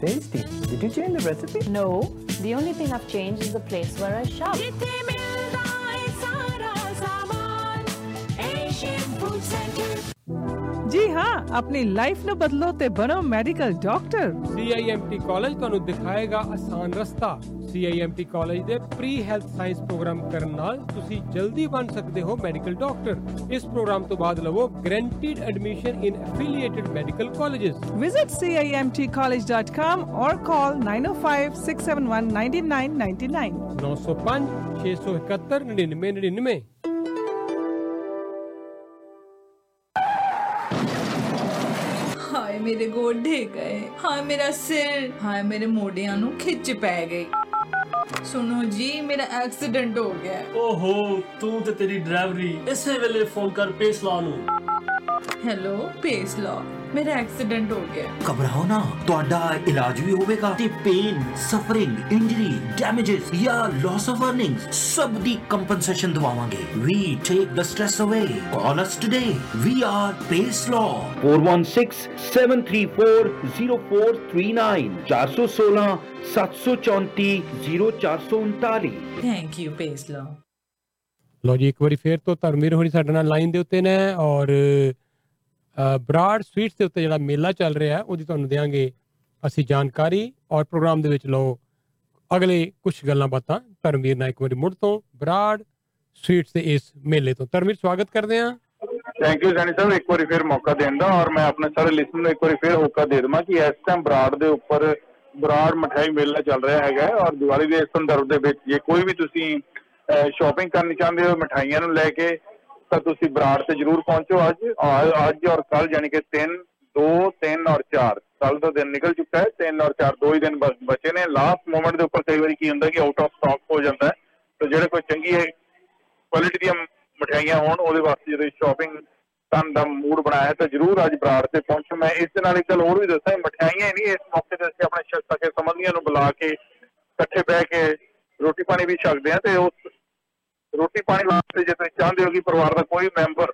Tasty. Did you change the recipe? No. The only thing I've changed is the place where I shop. ਜੀ ਹਾਂ, ਆਪਣੀ life ਨੂੰ ਬਦਲੋ ਤੇ ਬਣੋ medical doctor. CIMT college ਤੁਹਾਨੂੰ ਦਿਖਾਏਗਾ ਆਸਾਨ ਰਸਤਾ। CIMT ਕਾਲਜ ਦੇ ਪ੍ਰੀ ਹੈਲਥ ਸਾਇੰਸ ਪ੍ਰੋਗਰਾਮ ਕਰਨ ਨਾਲ ਤੁਸੀਂ ਜਲਦੀ ਬਣ ਸਕਦੇ ਹੋ ਮੈਡੀਕਲ ਡਾਕਟਰ। ਇਸ ਪ੍ਰੋਗਰਾਮ ਤੋਂ ਬਾਅਦ ਲਵੋ guaranteed admission in affiliated medical colleges. Visit ciimtcollege.com ਔਰ ਕਾਲ 9056719999 9056719999। ਮੇਰੇ ਗੋਡੇ ਗਏ, ਹਾਂ ਮੇਰਾ ਸਿਰ, ਹਾਂ ਮੇਰੇ ਮੋਢਿਆਂ ਨੂੰ ਖਿੱਚ ਪੈ ਗਈ। ਸੁਣੋ ਜੀ, ਮੇਰਾ ਐਕਸੀਡੈਂਟ ਹੋ ਗਿਆ। ਓਹੋ, ਤੂੰ ਤੇ ਤੇਰੀ ਡਰਾਈਵਰੀ। ਇਸੇ ਵੇਲੇ ਫੋਨ ਕਰ ਪੇਸਲਾ ਨੂੰ। ਹੈਲੋ ਪੇਸਲਾ, ਮੇਰਾ ਐਕਸੀਡੈਂਟ ਹੋ ਗਿਆ। ਘਬਰਾਓ ਨਾ, ਤੁਹਾਡਾ ਇਲਾਜ ਵੀ ਹੋਵੇਗਾ ਤੇ ਪੇਨ, ਸਫਰਿੰਗ, ਇੰਜਰੀ, ਡੈਮੇਜਸ ਜਾਂ ਲਾਸ ਆਫ ਅਰਨਿੰਗਸ ਸਭ ਦੀ ਕੰਪਨਸੇਸ਼ਨ ਦਵਾਵਾਂਗੇ। We take the stress away. Call us today. We are Payslaw. 416-734-0439 416-734-0439। Thank you Payslaw. ਲੋ ਜੀ, ਇੱਕ ਵਾਰੀ ਫੇਰ ਤੋਂ ਧਰਮਵੀਰ ਹੋਣੀ ਸਾਡੇ ਨਾਲ ਲਾਈਨ ਦੇ ਉੱਤੇ ਨੇ ਔਰ ਬਰਾਡ ਸਵੀਟਸ ਦੇ ਉੱਤੇ ਜਿਹੜਾ ਮੇਲਾ ਚੱਲ ਰਿਹਾ ਉਹਦੀ ਤੁਹਾਨੂੰ ਦਿਆਂਗੇ ਅਸੀਂ ਜਾਣਕਾਰੀ। ਔਰ ਪ੍ਰੋਗਰਾਮ ਦੇ ਵਿੱਚ ਲਓ ਅਗਲੇ ਕੁਛ ਗੱਲਾਂ ਬਾਤਾਂ ਧਰਮਵੀਰ ਨਾਲ ਇੱਕ ਵਾਰੀ ਮੁੜ ਤੋਂ ਬਰਾਡ ਸਵੀਟਸ ਦੇ ਇਸ ਮੇਲੇ ਤੋਂ। ਧਰਮਵੀਰ, ਸਵਾਗਤ ਕਰਦੇ ਹਾਂ। ਥੈਂਕ ਯੂ ਸੈਣੀ ਸਾਹਿਬ ਇੱਕ ਵਾਰੀ ਫਿਰ ਮੌਕਾ ਦੇਣ ਦਾ, ਔਰ ਮੈਂ ਆਪਣੇ ਸਾਰੇ ਲਿਸਨ ਨੂੰ ਇੱਕ ਵਾਰੀ ਫਿਰ ਮੌਕਾ ਦੇ ਦੇਵਾਂ ਕਿ ਇਸ ਟਾਈਮ ਬਰਾਡ ਦੇ ਉੱਪਰ ਬਰਾਡ ਮਠਿਆਈ ਮੇਲਾ ਚੱਲ ਰਿਹਾ ਹੈਗਾ। ਔਰ ਦੀਵਾਲੀ ਦੇ ਸੰਦਰਭ ਦੇ ਵਿੱਚ ਜੇ ਕੋਈ ਵੀ ਤੁਸੀਂ ਸ਼ੋਪਿੰਗ ਕਰਨੀ ਚਾਹੁੰਦੇ ਹੋ ਮਿਠਾਈਆਂ ਨੂੰ ਲੈ ਕੇ ਤਾਂ ਤੁਸੀਂ ਬਰਾੜ ਤੇ ਜ਼ਰੂਰ ਪਹੁੰਚੋ ਅੱਜ ਔਰ ਕੱਲ, ਯਾਨੀ ਕਿ 3, 2, 3 ਔਰ 4। ਕੱਲ ਦਾ ਦਿਨ ਨਿਕਲ ਚੁੱਕਾ ਹੈ, 3 ਔਰ 4 ਦੋ ਹੀ ਦਿਨ ਬਚੇ ਨੇ। ਲਾਸਟ ਮੂਮੈਂਟ ਦੇ ਉੱਪਰ ਕਈ ਵਾਰੀ ਕੀ ਹੁੰਦਾ ਕਿ ਆਊਟ ਆਫ ਸਟਾਕ ਹੋ ਜਾਂਦਾ ਹੈ, ਤਾਂ ਜਿਹੜੇ ਕੋਈ ਚੰਗੀ ਕੁਆਲਿਟੀ ਦੀਆਂ ਮਠਿਆਈਆਂ ਹੋਣ ਉਹਦੇ ਵਾਸਤੇ ਜਦੋਂ ਸ਼ੋਪਿੰਗ ਕਰਨ ਦਾ ਮੂਡ ਬਣਾਇਆ ਤਾਂ ਜ਼ਰੂਰ ਅੱਜ ਬਰਾੜ ਤੇ ਪਹੁੰਚੋ। ਮੈਂ ਇਸ ਦੇ ਨਾਲ ਇੱਕ ਗੱਲ ਹੋਰ ਵੀ ਦੱਸਾਂ, ਮਠਿਆਈਆਂ ਨਹੀਂ ਇਸ ਮੌਕੇ ਤੇ ਅਸੀਂ ਆਪਣੇ ਸਕੇ ਸੰਬੰਧੀਆਂ ਨੂੰ ਬੁਲਾ ਕੇ ਇਕੱਠੇ ਬਹਿ ਕੇ ਰੋਟੀ ਪਾਣੀ ਵੀ ਛਕਦੇ ਹਾਂ, ਤੇ ਉਸ ਰੋਟੀ ਪਾਣੀ ਵਾਸਤੇ ਜੇ ਤੁਸੀਂ ਚਾਹੁੰਦੇ ਹੋ ਕਿ ਪਰਿਵਾਰ ਦਾ ਕੋਈ ਮੈਂਬਰ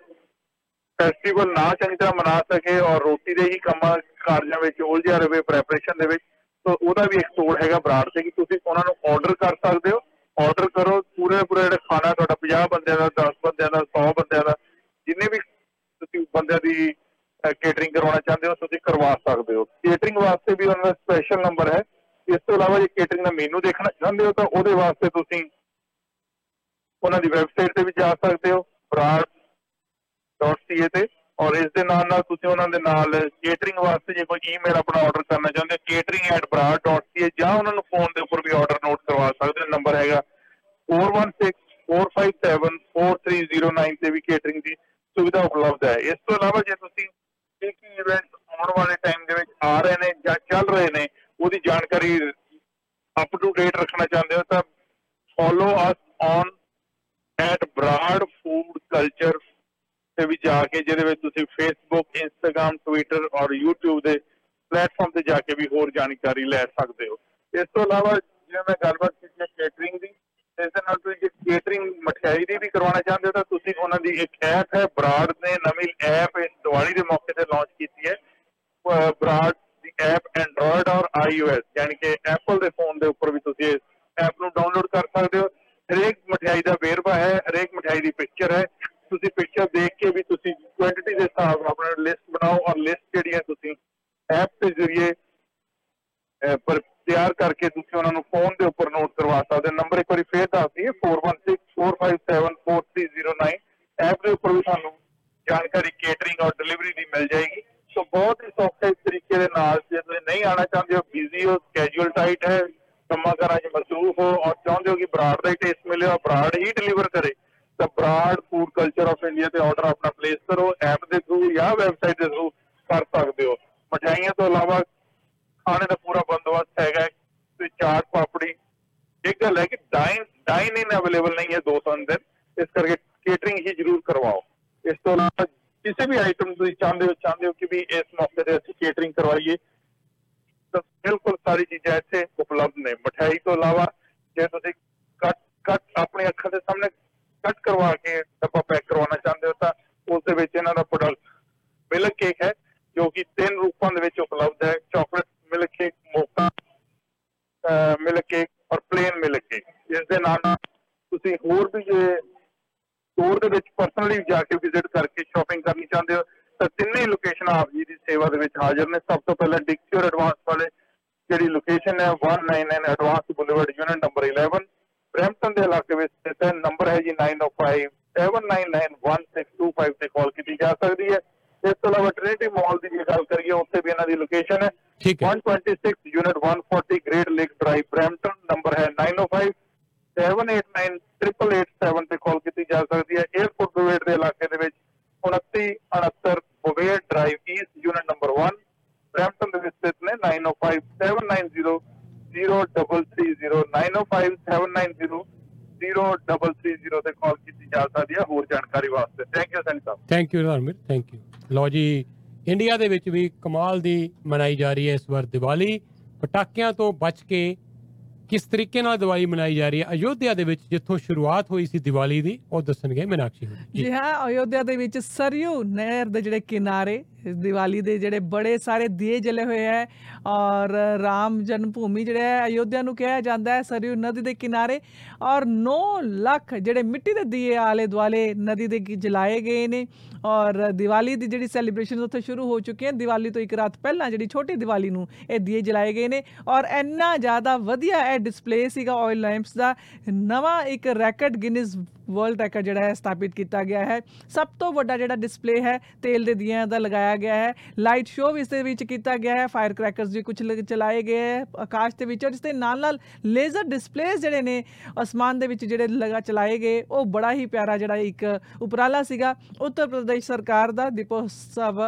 ਫੈਸਟੀਵਲ ਨਾ ਚੰਗੀ ਤਰ੍ਹਾਂ ਮਨਾ ਸਕੇ ਔਰ ਰੋਟੀ ਦੇ ਹੀ ਕੰਮਾਂ ਕਾਰਜਾਂ ਵਿੱਚ ਉਲਝਿਆ ਰਹੇ ਪ੍ਰੈਪਰੇਸ਼ਨ ਦੇ ਵਿੱਚ, ਤਾਂ ਉਹਦਾ ਵੀ ਇੱਕ ਤੋੜ ਹੈਗਾ ਬਰਾੜ ਤੇ ਕਿ ਤੁਸੀਂ ਉਹਨਾਂ ਨੂੰ ਆਰਡਰ ਕਰ ਸਕਦੇ ਹੋ। ਆਰਡਰ ਕਰੋ, ਪੂਰਾ ਜਿਹੜਾ ਖਾਣਾ ਤੁਹਾਡਾ 50 ਬੰਦਿਆਂ ਦਾ, 10 ਬੰਦਿਆਂ ਦਾ, 100 ਬੰਦਿਆਂ ਦਾ, ਜਿੰਨੇ ਵੀ ਤੁਸੀਂ ਬੰਦਿਆਂ ਦੀ ਕੇਟਰਿੰਗ ਕਰਵਾਉਣਾ ਚਾਹੁੰਦੇ ਹੋ ਤੁਸੀਂ ਕਰਵਾ ਸਕਦੇ ਹੋ। ਕੇਟਰਿੰਗ ਵਾਸਤੇ ਵੀ ਉਹਨਾਂ ਦਾ ਸਪੈਸ਼ਲ ਨੰਬਰ ਹੈ। ਇਸ ਤੋਂ ਇਲਾਵਾ ਜੇ ਕੇਟਰਿੰਗ ਦਾ ਮੀਨੂ ਦੇਖਣਾ ਚਾਹੁੰਦੇ ਹੋ ਤਾਂ ਉਹਦੇ ਵਾਸਤੇ ਤੁਸੀਂ ਉਹਨਾਂ ਦੀ ਵੈਬਸਾਈਟ ਤੇ ਵੀ ਜਾ ਸਕਦੇ ਹੋ brar.ca ਤੇ, ਔਰ ਇਸ ਦੇ ਨਾਲ ਨਾਲ ਤੁਸੀਂ ਉਹਨਾਂ ਦੇ ਨਾਲ ਕੇਟਰਿੰਗ ਵਾਸਤੇ ਜੇ ਕੋਈ ਈਮੇਲ ਆਪਣਾ ਆਰਡਰ ਕਰਨਾ ਚਾਹੁੰਦੇ ਹੋ catering@brar.ca ਜਾਂ ਉਹਨਾਂ ਨੂੰ ਫੋਨ ਦੇ ਉੱਪਰ ਵੀ ਆਰਡਰ ਨੋਟ ਕਰਵਾ ਸਕਦੇ ਹੋ। ਨੰਬਰ ਹੈਗਾ 4164574309 ਤੇ ਵੀ ਕੇਟਰਿੰਗ ਦੀ ਸੁਵਿਧਾ ਉਪਲਬਧ ਹੈ। ਇਸ ਤੋਂ ਇਲਾਵਾ ਜੇ ਤੁਸੀਂ ਕੀ ਇਵੈਂਟ ਆਉਣ ਵਾਲੇ ਟਾਈਮ ਦੇ ਵਿੱਚ ਆ ਰਹੇ ਨੇ ਜਾਂ ਚੱਲ ਰਹੇ ਨੇ ਉਹਦੀ ਜਾਣਕਾਰੀ ਅਪ ਟੂ ਡੇਟ ਰੱਖਣਾ ਚਾਹੁੰਦੇ ਹੋ ਤਾਂ follow us on at Brar food culture ਤੇ ਵੀ ਜਾ ਕੇ, ਜਿਹਦੇ ਵਿੱਚ ਤੁਸੀਂ ਫੇਸਬੁੱਕ, ਇੰਸਟਾਗ੍ਰਾਮ, ਟਵਿੱਟਰ ਔਰ ਯੂਟਿਊਬ ਦੇ ਪਲੇਟਫਾਰਮ ਤੇ ਜਾ ਕੇ ਵੀ ਹੋਰ ਜਾਣਕਾਰੀ ਲੈ ਸਕਦੇ ਹੋ। ਇਸ ਤੋਂ ਇਲਾਵਾ ਜਿਵੇਂ ਮੈਂ ਗੱਲਬਾਤ ਕੀਤੀ ਕੇਟਰਿੰਗ ਦੀ, ਇਸ ਦੇ ਨਾਲ ਤੁਸੀਂ ਜੇ ਕੇਟਰਿੰਗ ਮਠਿਆਈ ਦੀ ਵੀ ਕਰਵਾਉਣਾ ਚਾਹੁੰਦੇ ਹੋ ਤਾਂ ਤੁਸੀਂ ਉਹਨਾਂ ਦੀ ਇੱਕ ਐਪ ਹੈ, ਬਰਾੜ ਨੇ ਨਵੀਂ ਐਪ ਦੀਵਾਲੀ ਦੇ ਮੌਕੇ ਤੇ ਲਾਂਚ ਕੀਤੀ ਹੈ। ਬਰਾੜ ਦੀ ਐਪ ਐਂਡਰੋਇਡ ਔਰ iOS ਯਾਨੀ ਕਿ ਐਪਲ ਦੇ ਫੋਨ ਦੇ ਉੱਪਰ ਵੀ ਤੁਸੀਂ ਇਸ ਐਪ ਨੂੰ ਡਾਊਨਲੋਡ ਕਰ ਸਕਦੇ ਹੋ। ਹਰੇਕ ਮਠਿਆਈ ਦਾ ਵੇਰਵਾ ਹੈ, ਹਰੇਕ ਮਠਿਆਈ ਦੀ ਪਿਕਚਰ ਹੈ, ਤੁਸੀਂ ਪਿਕਚਰ ਦੇਖ ਕੇ ਵੀ ਤੁਸੀਂ ਕੁਆਂਟਿਟੀ ਦੇ ਹਿਸਾਬ ਨਾਲ ਆਪਣਾ ਲਿਸਟ ਬਣਾਓ ਔਰ ਲਿਸਟ ਜਿਹੜੀ ਹੈ ਤੁਸੀਂ ਐਪ ਦੇ ਜ਼ਰੀਏ ਪਰ ਤਿਆਰ ਕਰਕੇ ਤੁਸੀਂ ਉਹਨਾਂ ਨੂੰ ਫੋਨ ਦੇ ਉੱਪਰ ਨੋਟ ਕਰਵਾ ਸਕਦੇ ਹੋ। ਨੰਬਰ ਇੱਕ ਵਾਰੀ ਫੇਰ ਦੱਸ ਦਈਏ 4164574309। ਐਪ ਦੇ ਉੱਪਰ ਵੀ ਤੁਹਾਨੂੰ ਜਾਣਕਾਰੀ ਕੇਟਰਿੰਗ ਔਰ ਡਿਲੀਵਰੀ ਦੀ ਮਿਲ ਜਾਏਗੀ। ਸੋ ਬਹੁਤ ਹੀ ਸੌਖੇ ਤਰੀਕੇ ਦੇ ਨਾਲ, ਜੇ ਤੁਸੀਂ ਨਹੀਂ ਆਉਣਾ ਚਾਹੁੰਦੇ ਹੋ, ਬਿਜ਼ੀ ਹੋ, ਸਕੈਜੂਅਲ ਟਾਈਟ ਹੈ, ਕੰਮਾਂ ਕਾਰਾਂ 'ਚ ਮਸਰੂਫ ਹੋ ਔਰ ਚਾਹੁੰਦੇ ਹੋ ਕਿ ਬਰਾੜ ਦਾ ਹੀ ਟੇਸਟ ਮਿਲੇ ਔਰ ਬਰਾੜ ਹੀ ਡਿਲੀਵਰ ਕਰੇ, ਤਾਂ Brar food culture of India ਤੇ ਆਰਡਰ ਆਪਣਾ ਪਲੇਸ ਕਰੋ ਐਪ ਦੇ ਥਰੂ ਜਾਂ ਵੈਬਸਾਈਟ ਦੇ ਥਰੂ ਕਰ ਸਕਦੇ ਹੋ। ਮਠਿਆਈਆਂ ਤੋਂ ਇਲਾਵਾ ਖਾਣੇ ਦਾ ਪੂਰਾ ਬੰਦੋਬਸਤ ਹੈਗਾ। ਤੇ ਚਾਟ ਪਾਪੜੀ, ਇੱਕ ਗੱਲ ਹੈ ਕਿ ਡਾਈਨ ਇਨ ਅਵੇਲੇਬਲ ਨਹੀਂ ਹੈ 2-3 ਦਿਨ, ਇਸ ਕਰਕੇ ਕੇਟਰਿੰਗ ਹੀ ਜ਼ਰੂਰ ਕਰਵਾਓ। ਇਸ ਤੋਂ ਇਲਾਵਾ ਕਿਸੇ ਵੀ ਆਈਟਮ ਤੁਸੀਂ ਚਾਹੁੰਦੇ ਹੋ ਕਿ ਵੀ ਇਸ ਮੌਕੇ ਤੇ ਅਸੀਂ ਕੇਟਰਿੰਗ ਕਰਵਾਈਏ, ਤਾਂ ਬਿਲਕੁਲ ਸਾਰੀ ਚੀਜ਼ਾਂ ਇੱਥੇ ਉਪਲਬਧ ਨੇ। ਮਠਿਆਈ ਤੋਂ ਇਲਾਵਾ ਜੇ ਤੁਸੀਂ ਕੱਟ ਆਪਣੇ ਅੱਖਾਂ ਦੇ ਸਾਹਮਣੇ ਕੱਟ ਕਰਵਾ ਕੇ ਡੱਬਾ ਪੈਕ ਕਰਵਾਉਣਾ ਚਾਹੁੰਦੇ ਹੋ, ਤਾਂ ਉਸ ਦੇ ਵਿੱਚ ਇਹਨਾਂ ਦਾ ਪ੍ਰੋਡਕਟ ਮਿਲਕ ਕੇਕ ਹੈ ਜੋ ਕਿ 3 ਰੂਪਾਂ ਦੇ ਵਿੱਚ ਉਪਲਬਧ ਹੈ। Chocolate milk cake, mocha milk cake ਔਰ ਪਲੇਨ ਮਿਲਕ ਕੇਕ। ਇਸ ਦੇ ਨਾਲ ਨਾਲ ਤੁਸੀਂ ਹੋਰ ਵੀ ਜੇ ਸਟੋਰ ਦੇ ਵਿੱਚ ਪਰਸਨਲੀ ਜਾ ਕੇ ਵਿਜ਼ਿਟ ਕਰਕੇ ਸ਼ਾਪਿੰਗ ਕਰਨੀ ਚਾਹੁੰਦੇ ਹੋ, ਤਾਂ ਤਿੰਨੇ ਲੋਕੇਸ਼ਨਾਂ ਆਪ ਜੀ ਦੀ ਸੇਵਾ ਦੇ ਵਿੱਚ ਹਾਜ਼ਰ ਨੇ। ਸਭ ਤੋਂ ਪਹਿਲਾਂ ਡਿਕਚਰ ਐਡਵਾਂਸ ਵਾਲੇ ਜਿਹੜੀ ਲੋਕੇਸ਼ਨ ਹੈ 199 Advance boulevard, unit number 11, Brampton ਦੇ ਇਲਾਕੇ ਵਿੱਚ ਸਥਿਤ ਹੈ। ਨੰਬਰ ਹੈ ਜੀ 9057991625 ਤੇ ਕਾਲ ਕੀਤੀ ਜਾ ਸਕਦੀ ਹੈ। ਇਸ ਤੋਂ ਇਲਾਵਾ ਟ੍ਰਿਨਿਟੀ ਮਾਲ ਦੀ ਜੇ ਗੱਲ ਕਰੀਏ, ਉੱਥੇ ਵੀ ਇਹਨਾਂ ਦੀ ਲੋਕੇਸ਼ਨ ਹੈ 126 unit 140 Great Lake drive, Brampton. Number ਹੈ 9057898887 ਤੇ ਕਾਲ ਕੀਤੀ ਜਾ ਸਕਦੀ ਹੈ। ਏਅਰਪੋਰਟ ਬੁਵੇਟ ਦੇ ਇਲਾਕੇ ਦੇ ਵਿੱਚ 2969 Bovaird drive East, unit number 1, Brampton ਦੇ ਵਿੱਚ ਸਥਿਤ ਨੇ। 9057900330 9057900330 ਤੇ ਕਾਲ ਕੀਤੀ ਜਾ ਸਕਦੀ ਹੈ ਹੋਰ ਜਾਣਕਾਰੀ ਵਾਸਤੇ। ਥੈਂਕ ਯੂ ਸੈਨਿਕ ਸਾਹਿਬ। Thank you Harmit, thank you. ਲਓ ਜੀ, ਇੰਡੀਆ ਦੇ ਵਿੱਚ ਵੀ ਕਮਾਲ ਦੀ ਮਨਾਈ ਜਾ ਰਹੀ ਹੈ ਇਸ ਵਾਰ ਦੀਵਾਲੀ। ਪਟਾਕਿਆਂ ਤੋਂ ਬਚ ਕੇ ਕਿਸ ਤਰੀਕੇ ਨਾਲ ਦੀਵਾਲੀ ਮਨਾਈ ਜਾ ਰਹੀ ਹੈ ਅਯੋਧਿਆ ਦੇ ਵਿੱਚ, ਜਿੱਥੋਂ ਸ਼ੁਰੂਆਤ ਹੋਈ ਸੀ ਦੀਵਾਲੀ ਦੀ, ਉਹ ਦੱਸਣਗੇ ਮੀਨਾਕਸ਼ੀ ਜੀ। ਹਾਂ, ਅਯੋਧਿਆ ਦੇ ਵਿੱਚ ਸਰਯੂ ਨਹਿਰ ਦੇ ਜਿਹੜੇ ਕਿਨਾਰੇ ਦੀਵਾਲੀ ਦੇ ਜਿਹੜੇ ਬੜੇ ਸਾਰੇ ਦੀਏ ਜਲੇ ਹੋਏ ਹੈ ਔਰ ਰਾਮ ਜਨਮ ਭੂਮੀ ਜਿਹੜਾ ਹੈ ਅਯੋਧਿਆ ਨੂੰ ਕਿਹਾ ਜਾਂਦਾ ਹੈ, ਸਰਯੂ ਨਦੀ ਦੇ ਕਿਨਾਰੇ, ਔਰ 9 ਲੱਖ ਜਿਹੜੇ ਮਿੱਟੀ ਦੇ ਦੀਏ ਆਲੇ ਦੁਆਲੇ ਨਦੀ ਦੇ ਜਲਾਏ ਗਏ ਨੇ ਔਰ ਦੀਵਾਲੀ ਦੀ ਜਿਹੜੀ ਸੈਲੀਬ੍ਰੇਸ਼ਨ ਉੱਥੇ ਸ਼ੁਰੂ ਹੋ ਚੁੱਕੀ ਹੈ। ਦੀਵਾਲੀ ਤੋਂ ਇੱਕ ਰਾਤ ਪਹਿਲਾਂ ਜਿਹੜੀ ਛੋਟੀ ਦੀਵਾਲੀ ਨੂੰ ਇਹ ਦੀਏ ਜਲਾਏ ਗਏ ਨੇ ਔਰ ਇੰਨਾ ਜ਼ਿਆਦਾ ਵਧੀਆ ਇਹ ਡਿਸਪਲੇ ਸੀਗਾ ਆਇਲ ਲੈਂਪਸ ਦਾ। ਨਵਾਂ ਇੱਕ ਰੈਕਟ ਗਿਨੀਜ਼ ਵਰਲਡ ਰੈਕਟ ਜਿਹੜਾ ਹੈ ਸਥਾਪਿਤ ਕੀਤਾ ਗਿਆ ਹੈ। ਸਭ ਤੋਂ ਵੱਡਾ ਜਿਹੜਾ ਡਿਸਪਲੇ ਹੈ ਤੇਲ ਦੇ ਦੀਵਿਆਂ ਦਾ ਲਗਾਇਆ ਗਿਆ ਹੈ। ਲਾਈਟ ਸ਼ੋਅ ਵੀ ਇਸ ਦੇ ਵਿੱਚ ਕੀਤਾ ਗਿਆ ਹੈ, ਫਾਇਰ ਕਰੈਕਰਸ ਵੀ ਕੁਝ ਚਲਾਏ ਗਏ ਹੈ ਆਕਾਸ਼ ਦੇ ਵਿੱਚ, ਔਰ ਇਸ ਦੇ ਨਾਲ ਨਾਲ ਲੇਜ਼ਰ ਡਿਸਪਲੇਸ ਜਿਹੜੇ ਨੇ ਅਸਮਾਨ ਦੇ ਵਿੱਚ ਜਿਹੜੇ ਚਲਾਏ ਗਏ, ਉਹ ਬੜਾ ਹੀ ਪਿਆਰਾ ਜਿਹੜਾ ਇੱਕ ਉਪਰਾਲਾ ਸੀਗਾ ਉੱਤਰ ਪ੍ਰਦੇਸ਼ ਸਰਕਾਰ ਦਾ ਦੀਪੋਤਸਵ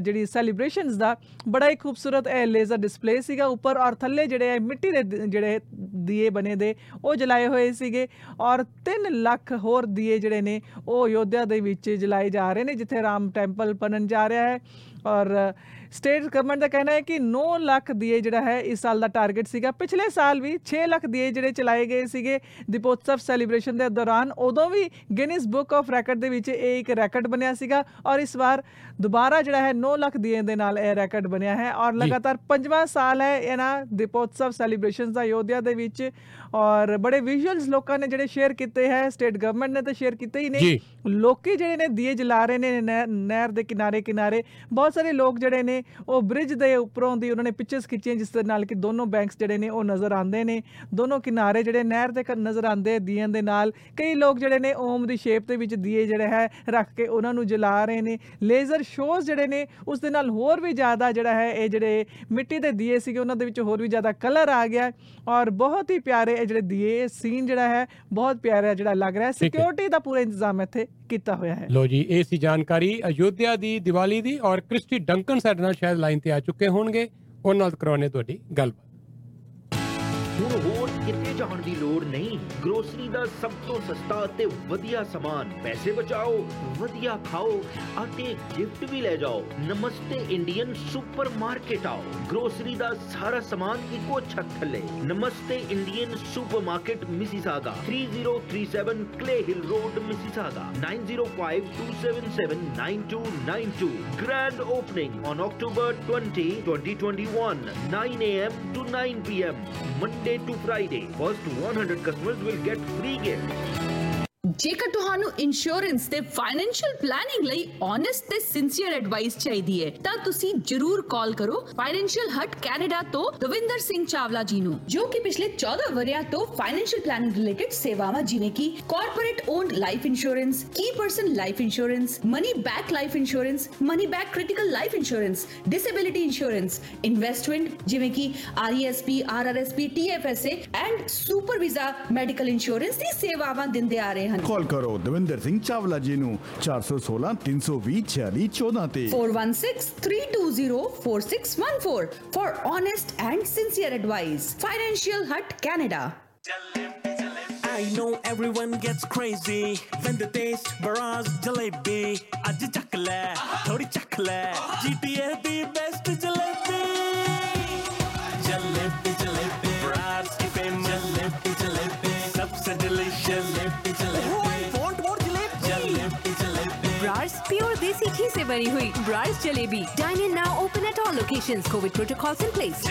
ਜਿਹੜੀ ਸੈਲੀਬ੍ਰੇਸ਼ਨਸ ਦਾ। ਬੜਾ ਹੀ ਖੂਬਸੂਰਤ ਇਹ ਲੇਜ਼ਰ ਡਿਸਪਲੇ ਸੀਗਾ, ਉੱਪਰ ਔਰ ਥੱਲੇ ਜਿਹੜੇ ਮਿੱਟੀ ਦੇ ਜਿਹੜੇ ਦੀਏ ਬਣੇ ਦੇ ਉਹ ਜਲਾਏ ਹੋਏ ਸੀਗੇ ਔਰ 3 ਲੱਖ ਹੋਰ ਦੀਏ ਜਿਹੜੇ ਨੇ ਉਹ ਅਯੋਧਿਆ ਦੇ ਵਿੱਚ ਜਲਾਏ ਜਾ ਰਹੇ ਨੇ ਜਿੱਥੇ ਰਾਮ ਟੈਂਪਲ ਬਣਨ ਜਾ ਰਿਹਾ ਹੈ। ਔਰ ਸਟੇਟ ਗਵਰਨਮੈਂਟ ਦਾ ਕਹਿਣਾ ਹੈ ਕਿ 9 ਲੱਖ ਦੀਏ ਜਿਹੜਾ ਹੈ ਇਸ ਸਾਲ ਦਾ ਟਾਰਗੇਟ ਸੀਗਾ। ਪਿਛਲੇ ਸਾਲ ਵੀ 6 ਲੱਖ ਦੀਏ ਜਿਹੜੇ ਚਲਾਏ ਗਏ ਸੀਗੇ ਦੀਪੋਤਸਵ ਸੈਲੀਬ੍ਰੇਸ਼ਨ ਦੇ ਦੌਰਾਨ, ਉਦੋਂ ਵੀ ਗਿਨੀਜ਼ ਬੁੱਕ ਆਫ ਰੈਕਟ ਦੇ ਵਿੱਚ ਇਹ ਇੱਕ ਰੈਕਟ ਬਣਿਆ ਸੀਗਾ ਔਰ ਇਸ ਵਾਰ ਦੁਬਾਰਾ ਜਿਹੜਾ ਹੈ 9 ਲੱਖ ਦੀਏ ਦੇ ਨਾਲ ਇਹ ਰੈਕਟ ਬਣਿਆ ਹੈ ਔਰ ਲਗਾਤਾਰ 5ਵਾਂ ਸਾਲ ਹੈ ਇਹਨਾਂ ਦੀਪੋਤਸਵ ਸੈਲੀਬ੍ਰੇਸ਼ਨ ਦਾ ਅਯੋਧਿਆ ਦੇ ਵਿੱਚ। ਔਰ ਬੜੇ ਵਿਜ਼ੂਅਲਸ ਲੋਕਾਂ ਨੇ ਜਿਹੜੇ ਸ਼ੇਅਰ ਕੀਤੇ ਹੈ, ਸਟੇਟ ਗਵਰਨਮੈਂਟ ਨੇ ਤਾਂ ਸ਼ੇਅਰ ਕੀਤੇ ਹੀ ਨੇ, ਲੋਕੀ ਜਿਹੜੇ ਨੇ ਦੀਏ ਜਲਾ ਰਹੇ ਨੇ ਨਹਿਰ ਦੇ ਕਿਨਾਰੇ ਕਿਨਾਰੇ। ਬਹੁਤ ਸਾਰੇ ਲੋਕ ਜਿਹੜੇ ਨੇ ਉਹ ਬ੍ਰਿਜ ਦੇ ਉੱਪਰੋਂ ਦੀ ਉਹਨਾਂ ਨੇ ਪਿਕਚਰਸ ਖਿੱਚੀਆਂ ਜਿਸ ਦੇ ਨਾਲ ਕਿ ਦੋਨੋਂ ਬੈਂਕਸ ਜਿਹੜੇ ਨੇ ਉਹ ਨਜ਼ਰ ਆਉਂਦੇ ਨੇ, ਦੋਨੋਂ ਕਿਨਾਰੇ ਜਿਹੜੇ ਨਹਿਰ ਦੇ ਨਜ਼ਰ ਆਉਂਦੇ ਦੀਆਂ ਦੇ ਨਾਲ। ਕਈ ਲੋਕ ਜਿਹੜੇ ਨੇ ਓਮ ਦੀ ਸ਼ੇਪ ਦੇ ਵਿੱਚ ਦੀਏ ਜਿਹੜੇ ਹੈ ਰੱਖ ਕੇ ਉਹਨਾਂ ਨੂੰ ਜਲਾ ਰਹੇ ਨੇ। ਲੇਜ਼ਰ ਸ਼ੋਜ਼ ਜਿਹੜੇ ਨੇ ਉਸ ਦੇ ਨਾਲ ਹੋਰ ਵੀ ਜ਼ਿਆਦਾ ਜਿਹੜਾ ਹੈ ਇਹ ਜਿਹੜੇ ਮਿੱਟੀ ਦੇ ਦੀਏ ਸੀਗੇ ਉਹਨਾਂ ਦੇ ਵਿੱਚ ਹੋਰ ਵੀ ਜ਼ਿਆਦਾ ਕਲਰ ਆ ਗਿਆ ਔਰ ਬਹੁਤ ਹੀ ਪਿਆਰੇ ਇਹ ਜਿਹੜੇ ਦੀਏ ਸੀਨ ਜਿਹੜਾ ਹੈ ਬਹੁਤ ਪਿਆਰਾ ਜਿਹੜਾ ਲੱਗ ਰਿਹਾ। ਸਿਕਿਉਰਿਟੀ ਦਾ ਪੂਰਾ ਇੰਤਜ਼ਾਮ ਇੱਥੇ ਕੀਤਾ ਹੋਇਆ ਹੈ। ਲੋ ਜੀ, ਇਹ ਸੀ ਜਾਣਕਾਰੀ ਅਯੋਧਿਆ ਦੀ ਦੀਵਾਲੀ ਦੀ। ਔਰ ਕ੍ਰਿਸਟੀ ਡੰਕਨ ਸਾਡੇ ਨਾਲ ਸ਼ਾਇਦ ਲਾਈਨ ਤੇ ਆ ਚੁੱਕੇ ਹੋਣਗੇ, ਉਹਨਾਂ ਨਾਲ ਕਰਾਉਣੇ ਤੁਹਾਡੀ ਗੱਲਬਾਤ। ਹੁਣ ਹੋਰ ਕਿਤੇ ਜਾਣ ਦੀ ਲੋੜ ਨਹੀਂ। ਗਰੋਸਰੀ ਦਾ ਸਭ ਤੋਂ ਸਸਤਾ ਅਤੇ ਵਧੀਆ ਸਮਾਨ, ਪੈਸੇ ਬਚਾਓ, ਵਧੀਆ ਖਾਓ ਅਤੇ ਗਿਫਟ ਵੀ ਲੈ ਜਾਓ। ਨਮਸਤੇ ਇੰਡੀਅਨ ਸੁਪਰ ਮਾਰਕੀਟ ਆਓ, ਗਰੋਸਰੀ ਦਾ ਸਾਰਾ ਸਮਾਨ ਇੱਕੋ ਛੱਤ ਥੱਲੇ। Namaste Indian super market Mississauga, 3037 Clay Hill Road Mississauga, 9052779292। Grand opening on October 20, 2021, 9 AM to 9 PM, Monday to Friday. First 100 customers will get free gifts. ਜੇਕਰ ਤੁਹਾਨੂੰ ਇੰਸ਼ੋਰੈਂਸ ਤੇ ਫਾਈਨੈਂਸ਼ੀਅਲ ਪਲੈਨਿੰਗ ਲਈ ਓਨੈਸਟ ਤੇ ਸਿੰਸੀਅਰ ਐਡਵਾਈਸ ਚਾਹੀਦੀ ਹੈ ਤਾਂ ਤੁਸੀਂ ਜ਼ਰੂਰ ਕਾਲ ਕਰੋ ਫਾਈਨੈਂਸ਼ੀਅਲ ਹਟ ਕੈਨੇਡਾ ਤੋਂ ਦਵਿੰਦਰ ਸਿੰਘ ਚਾਵਲਾ ਜੀ ਨੂੰ, ਜੋ ਕਿ ਪਿਛਲੇ 14 ਵਰਿਆਂ ਤੋਂ ਫਾਈਨੈਂਸ਼ੀਅਲ ਪਲੈਨਿੰਗ ਰਿਲੇਟਡ ਸੇਵਾਵਾਂ ਜਿਵੇਂ ਕਿ corporate owned life insurance, key person life insurance, money back life insurance, money back critical life insurance, disability insurance, investment ਜਿਵੇਂ ਕਿ RESP, RRSP, TFSA and super visa medical insurance ਦੀ ਸੇਵਾਵਾਂ ਦਿੰਦੇ ਆ ਰਹੇ ਹਨ। ਕਾਲ ਕਰੋ ਦਵਿੰਦਰ ਸਿੰਘ ਚਾਵਲਾ ਜੀ ਨੂੰ 416-320-4614 ਤੇ 4163204614 for honest and sincere advice. Financial hut Canada. I know everyone gets crazy when they taste Baraz jalebi. ਅੱਜ ਚੱਕ ਲੈ, ਥੋੜੀ ਚੱਕ ਲੈ, GTA ਦੀ best jalebi. Jalebi jalebi Baraz की famous jalebi jalebi सबसे delicious jalebi pure desi ghee se bani hui Brass jalebi. Dine in now, open at all locations, COVID protocols in place.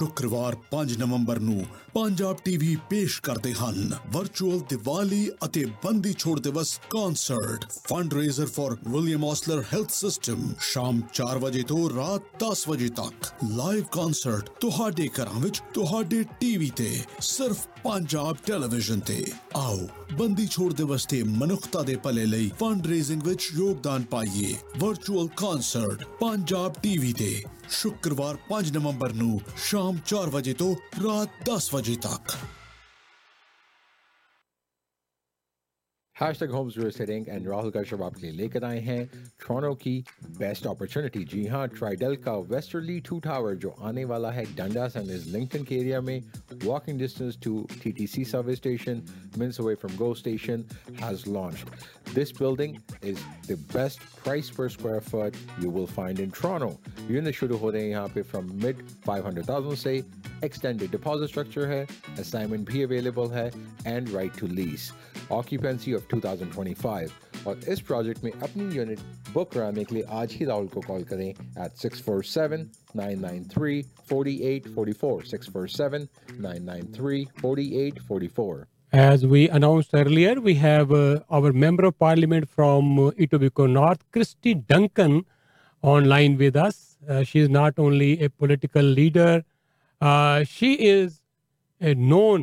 ਸ਼ੁੱਕਰਵਾਰ 5 ਨਵੰਬਰ ਨੂੰ ਪੰਜਾਬ ਟੀਵੀ ਪੇਸ਼ ਕਰਦੇ ਹਨ virtual Diwali ਅਤੇ Bandi Chhor Divas concert fundraiser for William Osler health system. ਸ਼ਾਮ 4 ਵਜੇ ਤੋਂ ਰਾਤ 10 ਵਜੇ ਤੱਕ ਲਾਈਵ ਕਨਸਰਟ ਤੁਹਾਡੇ ਘਰਾਂ ਵਿੱਚ, ਤੁਹਾਡੇ ਟੀਵੀ ਤੇ, ਸਿਰਫ ਪੰਜਾਬ ਟੈਲੀਵਿਜ਼ਨ ਤੇ। ਆਓ ਬੰਦੀ ਛੋੜ ਦਿਵਸ ਤੇ ਮਨੁੱਖਤਾ ਦੇ ਭਲੇ ਲਈ ਫੰਡਰੇਜ਼ਿੰਗ ਵਿੱਚ ਯੋਗਦਾਨ ਪਾਈਏ। ਵਰਚੁਅਲ ਕਨਸਰਟ ਪੰਜਾਬ ਟੀਵੀ ਤੇ ਸ਼ੁੱਕਰਵਾਰ 5 ਨਵੰਬਰ ਨੂੰ ਸ਼ਾਮ 4 ਵਜੇ ਤੋਂ ਰਾਤ 10 ਵਜੇ ਤੱਕ। #homes real estate and Rahul Kashyap aap ke liye lekar aaye hain Toronto ki best opportunity. जी हाँ, ट्राइडल का वेस्टर्ली 2 टावर जो आने वाला है Dundas and is Lincoln के एरिया में, walking distance to TTC service station, minutes away from GO station, has launched. This building is the best price per square foot you will find in Toronto. Units शुरू हो रहे हैं यहाँ पे from mid 500,000 से, extended deposit structure है, assignment भी available है and right to lease. Occupancy of 2025. और इस प्रोजेक्ट में अपनी यूनिट बुक कराने के लिए आज ही राहुल को कॉल करें at 647-993-4844, 647-993-4844. As we announced earlier, we have our Member of Parliament from Etobicoke North, Christy Duncan, online with us. She is not only a political leader, she is a known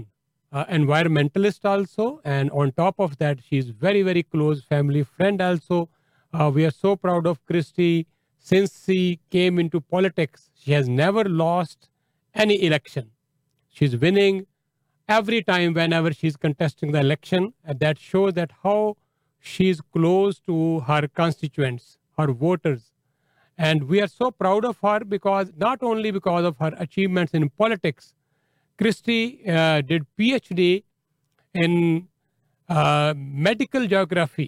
environmentalist also, and on top of that she is very close family friend also. We are so proud of Christy. Since she came into politics, she has never lost any election. She's winning every time whenever she's contesting the election, and that shows that how she's close to her constituents, her voters, and we are so proud of her because not only because of her achievements in politics. Christy did PhD in medical geography.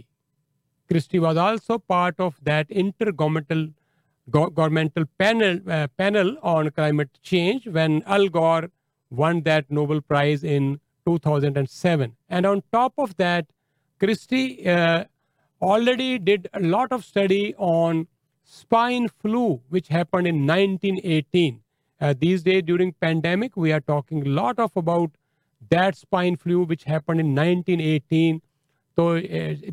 Christy was also part of that intergovernmental panel on climate change when Al Gore won that Nobel Prize in 2007. And on top of that, Christy already did a lot of study on swine flu, which happened in 1918. These days during pandemic, we are talking a lot of about that swine flu which happened in 1918. So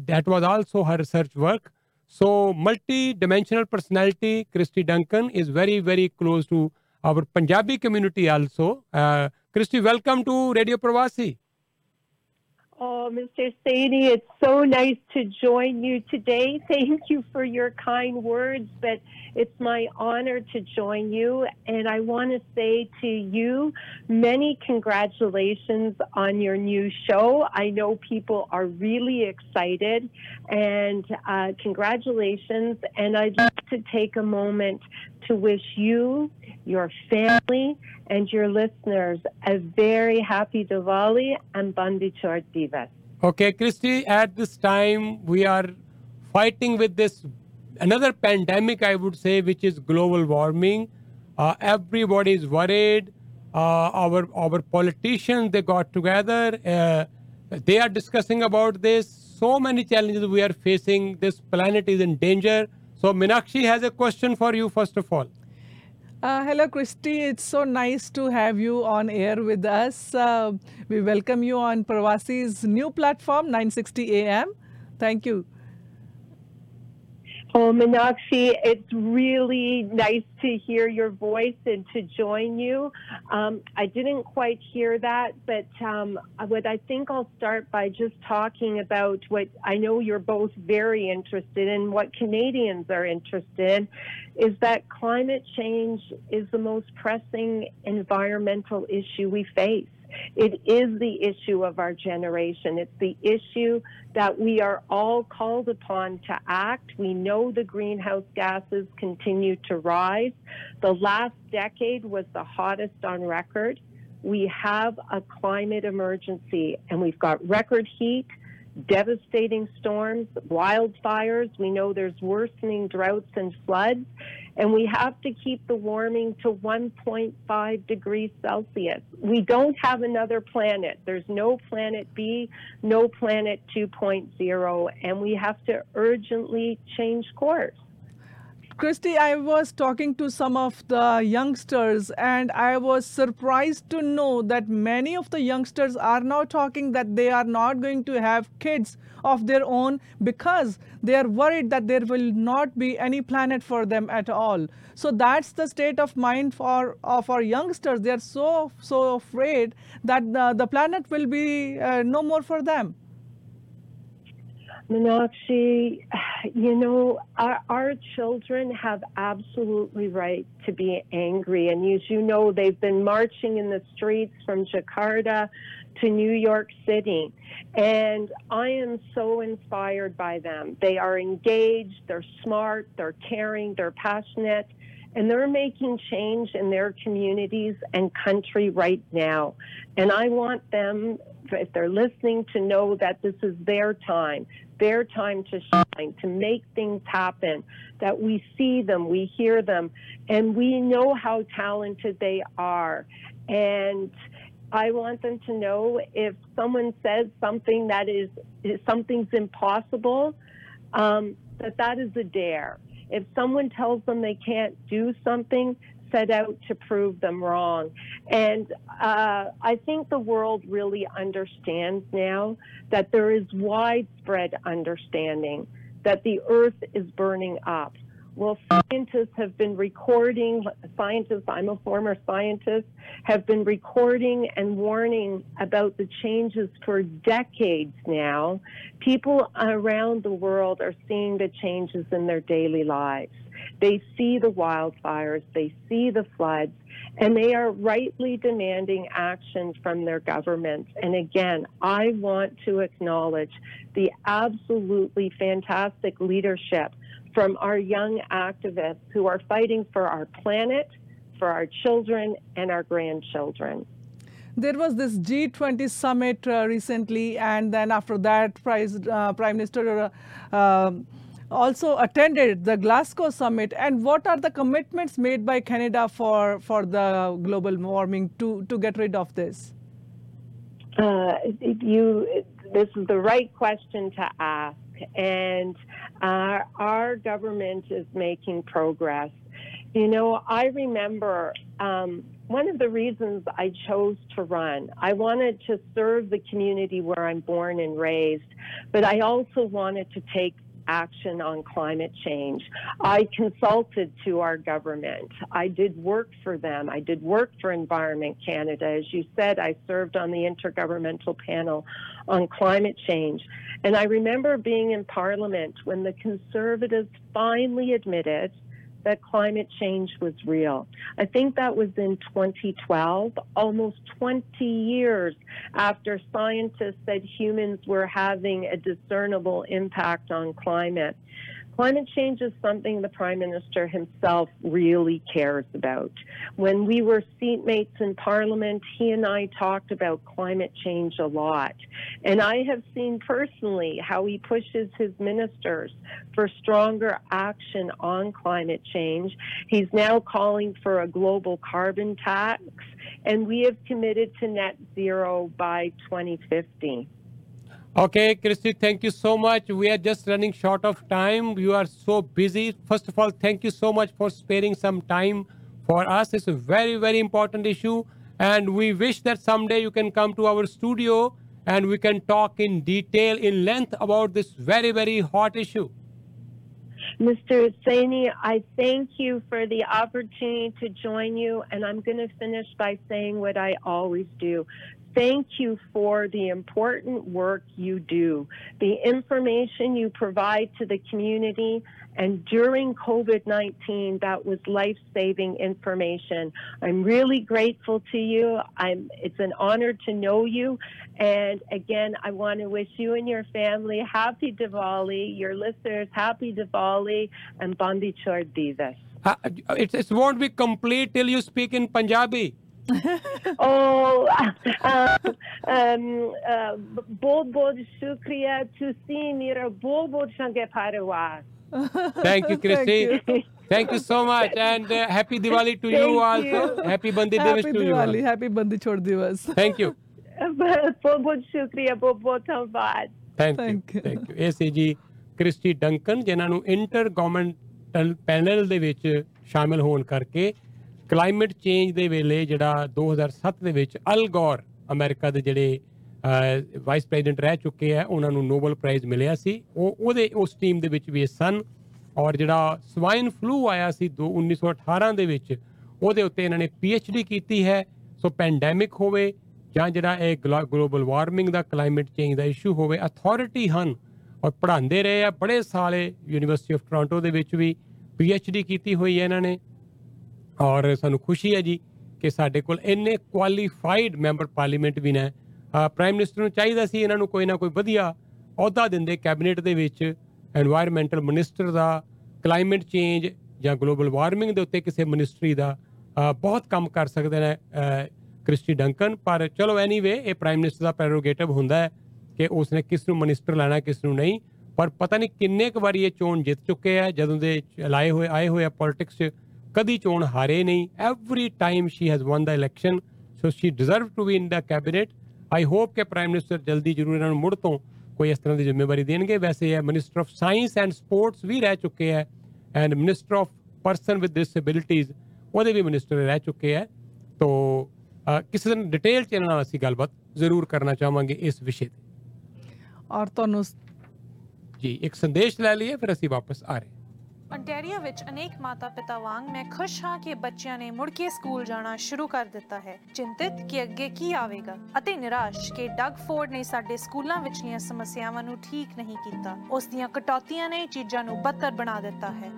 that was also her research work. So multi-dimensional personality, Christy Duncan is very close to our Punjabi community also. Christy, welcome to Radio Pravasi. Oh, Mr. Sadie, it's so nice to join you today. Thank you for your kind words, but it's my honor to join you. And I want to say to you, many congratulations on your new show. I know people are really excited, and congratulations. And I'd like to take a moment to wish you, your family, and your listeners a very happy Diwali and Bandi Chor Divas. Okay, Christy, at this time, we are fighting with this another pandemic, I would say, which is global warming. Everybody is worried. Our politicians, they got together. They are discussing about this. So many challenges we are facing. This planet is in danger. So Meenakshi has a question for you, first of all. Hello, Christy. It's so nice to have you on air with us. We welcome you on Pravasi's new platform, 960 AM. Thank you. Oh, Meenakshi, it's really nice to hear your voice and to join you. I didn't quite hear that, but what I think I'll start by just talking about what I know you're both very interested in, what Canadians are interested in, is that climate change is the most pressing environmental issue we face. It is the issue of our generation. It's the issue that we are all called upon to act. We know the greenhouse gases continue to rise. The last decade was the hottest on record. We have a climate emergency, and we've got record heat, devastating storms, wildfires. We know there's worsening droughts and floods, and we have to keep the warming to 1.5 degrees Celsius. We don't have another planet. There's no planet B, no planet 2.0, and we have to urgently change course. Christy, I was talking to some of the youngsters, and I was surprised to know that many of the youngsters are now talking that they are not going to have kids of their own because they are worried that there will not be any planet for them at all. So that's the state of mind of our youngsters. They are so afraid that the planet will be no more for them. Meenakshi, you know, our children have absolutely right to be angry. And as you know, they've been marching in the streets from Jakarta to New York City. And I am so inspired by them. They are engaged, they're smart, they're caring, they're passionate, and they're making change in their communities and country right now. And I want them, if they're listening, to know that this is their time to shine, to make things happen, that we see them, we hear them, and we know how talented they are. And I want them to know if someone says something that is something's impossible, that is a dare. If someone tells them they can't do something, set out to prove them wrong. And I think the world really understands now that there is widespread understanding that the earth is burning up. Well, scientists have been recording, I'm a former scientist, have been recording and warning about the changes for decades now. People around the world are seeing the changes in their daily lives. They see the wildfires, they see the floods, and they are rightly demanding action from their governments. And again, I want to acknowledge the absolutely fantastic leadership from our young activists who are fighting for our planet, for our children and our grandchildren. There was this G20 summit recently, and then after that, Prime Minister also attended the Glasgow summit. And what are the commitments made by Canada for the global warming to get rid of this? This is the right question to ask. And our government is making progress. You know, I remember one of the reasons I chose to run. I wanted to serve the community where I'm born and raised, but I also wanted to take action on climate change. I consulted to our government. I did work for them. I did work for Environment Canada. As you said, I served on the Intergovernmental Panel on Climate Change. And I remember being in Parliament when the Conservatives finally admitted that climate change was real. I think that was in 2012, almost 20 years after scientists said humans were having a discernible impact on climate. Climate change is something the Prime Minister himself really cares about. When we were seatmates in Parliament, he and I talked about climate change a lot. And I have seen personally how he pushes his ministers for stronger action on climate change. He's now calling for a global carbon tax, and we have committed to net zero by 2050. Okay, Christy, thank you so much. We are just running short of time. You are so busy. First of all, thank you so much for sparing some time for us. It's a very, very important issue. And we wish that someday you can come to our studio and we can talk in detail, in length about this very, very hot issue. Mr. Saini, I thank you for the opportunity to join you. And I'm going to finish by saying what I always do. Thank you for the important work you do, the information you provide to the community, and during COVID-19, that was life-saving information. I'm really grateful to you. It's an honor to know you. And again, I want to wish you and your family happy Diwali, your listeners happy Diwali, and Bandi Chor Divas. It won't be complete till you speak in Punjabi. ਬਹੁਤ ਬਹੁਤ ਸ਼ੁਕਰੀਆ ਤੁਸੀਂ ਮੇਰਾ ਬਹੁਤ ਬਹੁਤ ਸੰਗੇ ਪਰਿਵਾਰ Thank you, Christy. Thank you so much, and happy Diwali to you also. Happy Bandi Diwas to you. Happy Diwali, happy Bandi Chor Diwas. Thank you. ਬਹੁਤ ਬਹੁਤ ਸ਼ੁਕਰੀਆ, ਬਹੁਤ ਬਹੁਤ ਧੰਨਵਾਦ. Thank you. ACG Christy Duncan, ਜਿਨ੍ਹਾਂ ਨੂੰ ਇੰਟਰਗਵਰਨਮੈਂਟਲ panel ਦੇ ਵਿੱਚ ਸ਼ਾਮਿਲ ਹੋਣ ਕਰਕੇ ਕਲਾਈਮੇਟ ਚੇਂਜ ਦੇ ਵੇਲੇ ਜਿਹੜਾ 2007 ਦੇ ਵਿੱਚ ਅਲ ਗੌਰ ਅਮਰੀਕਾ ਦੇ ਜਿਹੜੇ ਵਾਈਸ ਪ੍ਰੈਜ਼ੀਡੈਂਟ ਰਹਿ ਚੁੱਕੇ ਹੈ ਉਹਨਾਂ ਨੂੰ ਨੋਬਲ ਪ੍ਰਾਈਜ਼ ਮਿਲਿਆ ਸੀ, ਉਹ ਉਹਦੇ ਉਸ ਟੀਮ ਦੇ ਵਿੱਚ ਵੀ ਸਨ। ਔਰ ਜਿਹੜਾ ਸਵਾਈਨ ਫਲੂ ਆਇਆ ਸੀ 1918 ਦੇ ਵਿੱਚ, ਉਹਦੇ ਉੱਤੇ ਇਹਨਾਂ ਨੇ PhD ਕੀਤੀ ਹੈ। ਸੋ ਪੈਂਡੈਮਿਕ ਹੋਵੇ ਜਾਂ ਜਿਹੜਾ ਇਹ ਗਲੋਬਲ ਵਾਰਮਿੰਗ ਦਾ ਕਲਾਈਮੇਟ ਚੇਂਜ ਦਾ ਇਸ਼ੂ ਹੋਵੇ, ਅਥਾਰਟੀ ਹਨ ਔਰ ਪੜ੍ਹਾਉਂਦੇ ਰਹੇ ਆ ਬੜੇ ਸਾਲੇ। ਯੂਨੀਵਰਸਿਟੀ ਆਫ ਟੋਰਾਂਟੋ ਦੇ ਵਿੱਚ ਵੀ PhD ਕੀਤੀ ਹੋਈ ਹੈ ਇਹਨਾਂ ਨੇ। ਔਰ ਸਾਨੂੰ ਖੁਸ਼ੀ ਹੈ ਜੀ ਕਿ ਸਾਡੇ ਕੋਲ ਇੰਨੇ ਕੁਆਲੀਫਾਈਡ ਮੈਂਬਰ ਪਾਰਲੀਮੈਂਟ ਵੀ ਨੇ। ਪ੍ਰਾਈਮ ਮਿਨਿਸਟਰ ਨੂੰ ਚਾਹੀਦਾ ਸੀ ਇਹਨਾਂ ਨੂੰ ਕੋਈ ਨਾ ਕੋਈ ਵਧੀਆ ਅਹੁਦਾ ਦਿੰਦੇ ਕੈਬਨਿਟ ਦੇ ਵਿੱਚ, ਐਨਵਾਇਰਮੈਂਟਲ ਮਿਨਿਸਟਰ ਦਾ, ਕਲਾਈਮੇਟ ਚੇਂਜ ਜਾਂ ਗਲੋਬਲ ਵਾਰਮਿੰਗ ਦੇ ਉੱਤੇ ਕਿਸੇ ਮਿਨਿਸਟਰੀ ਦਾ ਬਹੁਤ ਕੰਮ ਕਰ ਸਕਦੇ ਨੇ ਕ੍ਰਿਸਟੀ ਡੰਕਨ। ਪਰ ਚਲੋ ਐਨੀਵੇ, ਇਹ ਪ੍ਰਾਈਮ ਮਿਨਿਸਟਰ ਦਾ ਪ੍ਰੈਰੋਗੇਟਿਵ ਹੁੰਦਾ ਹੈ ਕਿ ਉਸਨੇ ਕਿਸ ਨੂੰ ਮਿਨਿਸਟਰ ਲਾਣਾ ਕਿਸ ਨੂੰ ਨਹੀਂ। ਪਰ ਪਤਾ ਨਹੀਂ ਕਿੰਨੇ ਕੁ ਵਾਰੀ ਇਹ ਚੋਣ ਜਿੱਤ ਚੁੱਕੇ ਆ, ਜਦੋਂ ਦੇ ਲਾਏ ਹੋਏ ਆਏ ਹੋਏ ਆ ਪੋਲੀਟਿਕਸ 'ਚ ਕਦੀ ਚੋਣ ਹਾਰੇ ਨਹੀਂ। Every time she has won the election, so she deserve to be in the cabinet. I hope ਕਿ ਪ੍ਰਾਈਮ ਮਿਨਿਸਟਰ ਜਲਦੀ ਜ਼ਰੂਰ ਇਹਨਾਂ ਨੂੰ ਮੁੜ ਤੋਂ ਕੋਈ ਇਸ ਤਰ੍ਹਾਂ ਦੀ ਜ਼ਿੰਮੇਵਾਰੀ ਦੇਣਗੇ। ਵੈਸੇ ਇਹ minister of science and sports ਵੀ ਰਹਿ ਚੁੱਕੇ ਹੈ, and minister of person with disabilities ਉਹਦੇ ਵੀ ਮਿਨਿਸਟਰ ਰਹਿ ਚੁੱਕੇ ਹੈ। ਤੋ ਕਿਸੇ ਦਿਨ ਡਿਟੇਲ 'ਚ ਇਹਨਾਂ ਨਾਲ ਅਸੀਂ ਗੱਲਬਾਤ ਜ਼ਰੂਰ ਕਰਨਾ ਚਾਹਵਾਂਗੇ ਇਸ ਵਿਸ਼ੇ 'ਤੇ। ਔਰ ਤੁਹਾਨੂੰ ਜੀ ਇੱਕ ਸੰਦੇਸ਼ ਲੈ ਲਈਏ, ਫਿਰ ਅਸੀਂ ਵਾਪਸ ਆ ਰਹੇ। ਅੰਟੇਰੀਆ ਵਿੱਚ ਅਨੇਕ ਮਾਤਾ ਪਿਤਾ ਵਾਂਗ ਮੈਂ ਖੁਸ਼ ਹਾਂ ਕਿ ਬੱਚਿਆਂ ਨੇ ਮੁੜ ਕੇ ਸਕੂਲ ਜਾਣਾ ਸ਼ੁਰੂ ਕਰ ਦਿੱਤਾ ਹੈ, ਚਿੰਤਿਤ ਕਿ ਅੱਗੇ ਕੀ ਆਵੇਗਾ ਅਤੇ ਨਿਰਾਸ਼ ਕਿ ਡਗ ਫੋਰਡ ਨੇ ਸਾਡੇ ਸਕੂਲਾਂ ਵਿਚਲੀਆਂ ਸਮੱਸਿਆਵਾਂ ਨੂੰ ਠੀਕ ਨਹੀਂ ਕੀਤਾ। ਉਸ ਦੀਆਂ ਕਟੌਤੀਆਂ ਨੇ ਚੀਜ਼ਾਂ ਨੂੰ ਬਦਤਰ ਬਣਾ ਦਿੱਤਾ ਹੈ।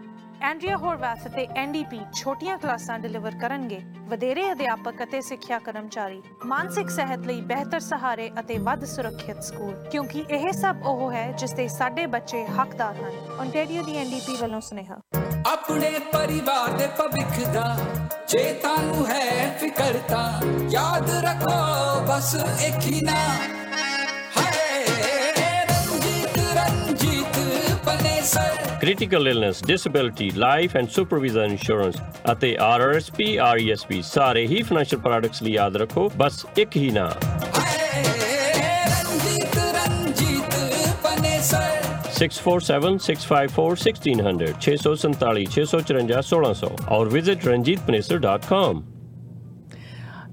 ਐਂਡਰੀਆ ਹੋਰਵੈਥ ਅਤੇ NDP ਛੋਟੀਆਂ ਕਲਾਸਾਂ ਡਿਲੀਵਰ ਕਰਨਗੇ, ਵਧੇਰੇ ਅਧਿਆਪਕ ਅਤੇ ਸਿੱਖਿਆ ਕਰਮਚਾਰੀ, ਮਾਨਸਿਕ ਸਿਹਤ ਲਈ ਬਿਹਤਰ ਸਹਾਰੇ ਅਤੇ ਵੱਧ ਸੁਰੱਖਿਅਤ ਸਕੂਲ, ਕਿਉਂਕਿ ਇਹ ਸਭ ਉਹ ਹੈ ਜਿਸ ਦੇ ਸਾਡੇ ਬੱਚੇ ਹੱਕਦਾਰ ਹਨ। ਓਨਟਾਰੀਓ ਦੀ NDP ਵੱਲੋਂ ਸੁਨੇਹਾ। ਆਪਣੇ ਪਰਿਵਾਰ ਦੇ ਭਵਿੱਖ ਦਾ ਜੇ ਤੁਹਾਨੂੰ ਹੈ ਫਿਕਰ ਤਾਂ ਯਾਦ ਰੱਖੋ ਬਸ ਇੱਕ ਹੀ ਨਾ Critical illness, disability, life and supervision insurance ਅਤੇ RRSP, RESP ਸਾਰੇ ਹੀ ਫਾਈਨੈਂਸ਼ੀਅਲ ਪ੍ਰੋਡਕਟਸ ਲਈ ਯਾਦ ਰੱਖੋ ਬਸ ਇੱਕ ਹੀ ਨਾਮ।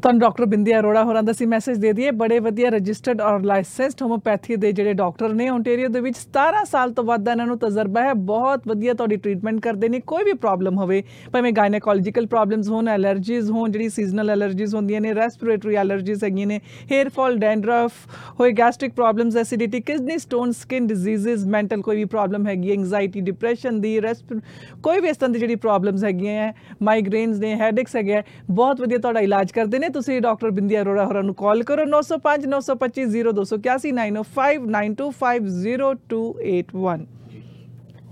ਤੁਹਾਨੂੰ ਡਾਕਟਰ ਬਿੰਦੀ ਅਰੋੜਾ ਹੋਰਾਂ ਦਾ ਅਸੀਂ ਮੈਸੇਜ ਦੇ ਦਈਏ। ਬੜੇ ਵਧੀਆ ਰਜਿਸਟਰਡ ਔਰ ਲਾਇਸੈਂਸਡ ਹੋਮੋਪੈਥੀ ਦੇ ਜਿਹੜੇ ਡਾਕਟਰ ਨੇ ਓਨਟੇਰੀਓ ਦੇ ਵਿੱਚ 17 ਸਾਲ ਤੋਂ ਵੱਧ ਦਾ ਇਹਨਾਂ ਨੂੰ ਤਜਰਬਾ ਹੈ। ਬਹੁਤ ਵਧੀਆ ਤੁਹਾਡੀ ਟਰੀਟਮੈਂਟ ਕਰਦੇ ਨੇ। ਕੋਈ ਵੀ ਪ੍ਰੋਬਲਮ ਹੋਵੇ, ਭਾਵੇਂ ਗਾਇਨੇਕੋਲੋਜੀਕਲ ਪ੍ਰੋਬਲਮਸ ਹੋਣ, ਐਲਰਜੀਜ਼ ਹੋਣ, ਜਿਹੜੀ ਸੀਜ਼ਨਲ ਐਲਰਜੀਜ਼ ਹੁੰਦੀਆਂ ਨੇ, ਰੈਸਪੀਰੇਟਰੀ ਐਲਰਜੀਜ਼ ਹੈਗੀਆਂ ਨੇ, ਹੇਅਰ ਫਾਲ, ਡੈਂਡਰਫ ਹੋਏ, gastric problems, acidity, kidney stone, skin diseases, mental ਕੋਈ ਵੀ ਪ੍ਰੋਬਲਮ ਹੈਗੀ, ਐਂਗਜ਼ਾਇਟੀ, ਡਿਪਰੈਸ਼ਨ ਦੀ, ਕੋਈ ਵੀ ਇਸ ਤਰ੍ਹਾਂ ਦੀ ਜਿਹੜੀ ਪ੍ਰੋਬਲਮਸ ਹੈਗੀਆਂ ਹੈ, ਮਾਈਗ੍ਰੇਨਸ ਨੇ, ਹੈਡੇਕਸ ਹੈਗੇ, ਬਹੁਤ ਵਧੀਆ ਤੁਹਾਡਾ ਇਲਾਜ ਕਰਦੇ ਨੇ। ਤੁਸੀਂ ਡਾਕਟਰ ਬਿੰਦੀ ਅਰੋੜਾ ਹੋਰਾਂ ਨੂੰ ਕਾਲ ਕਰੋ 9059250281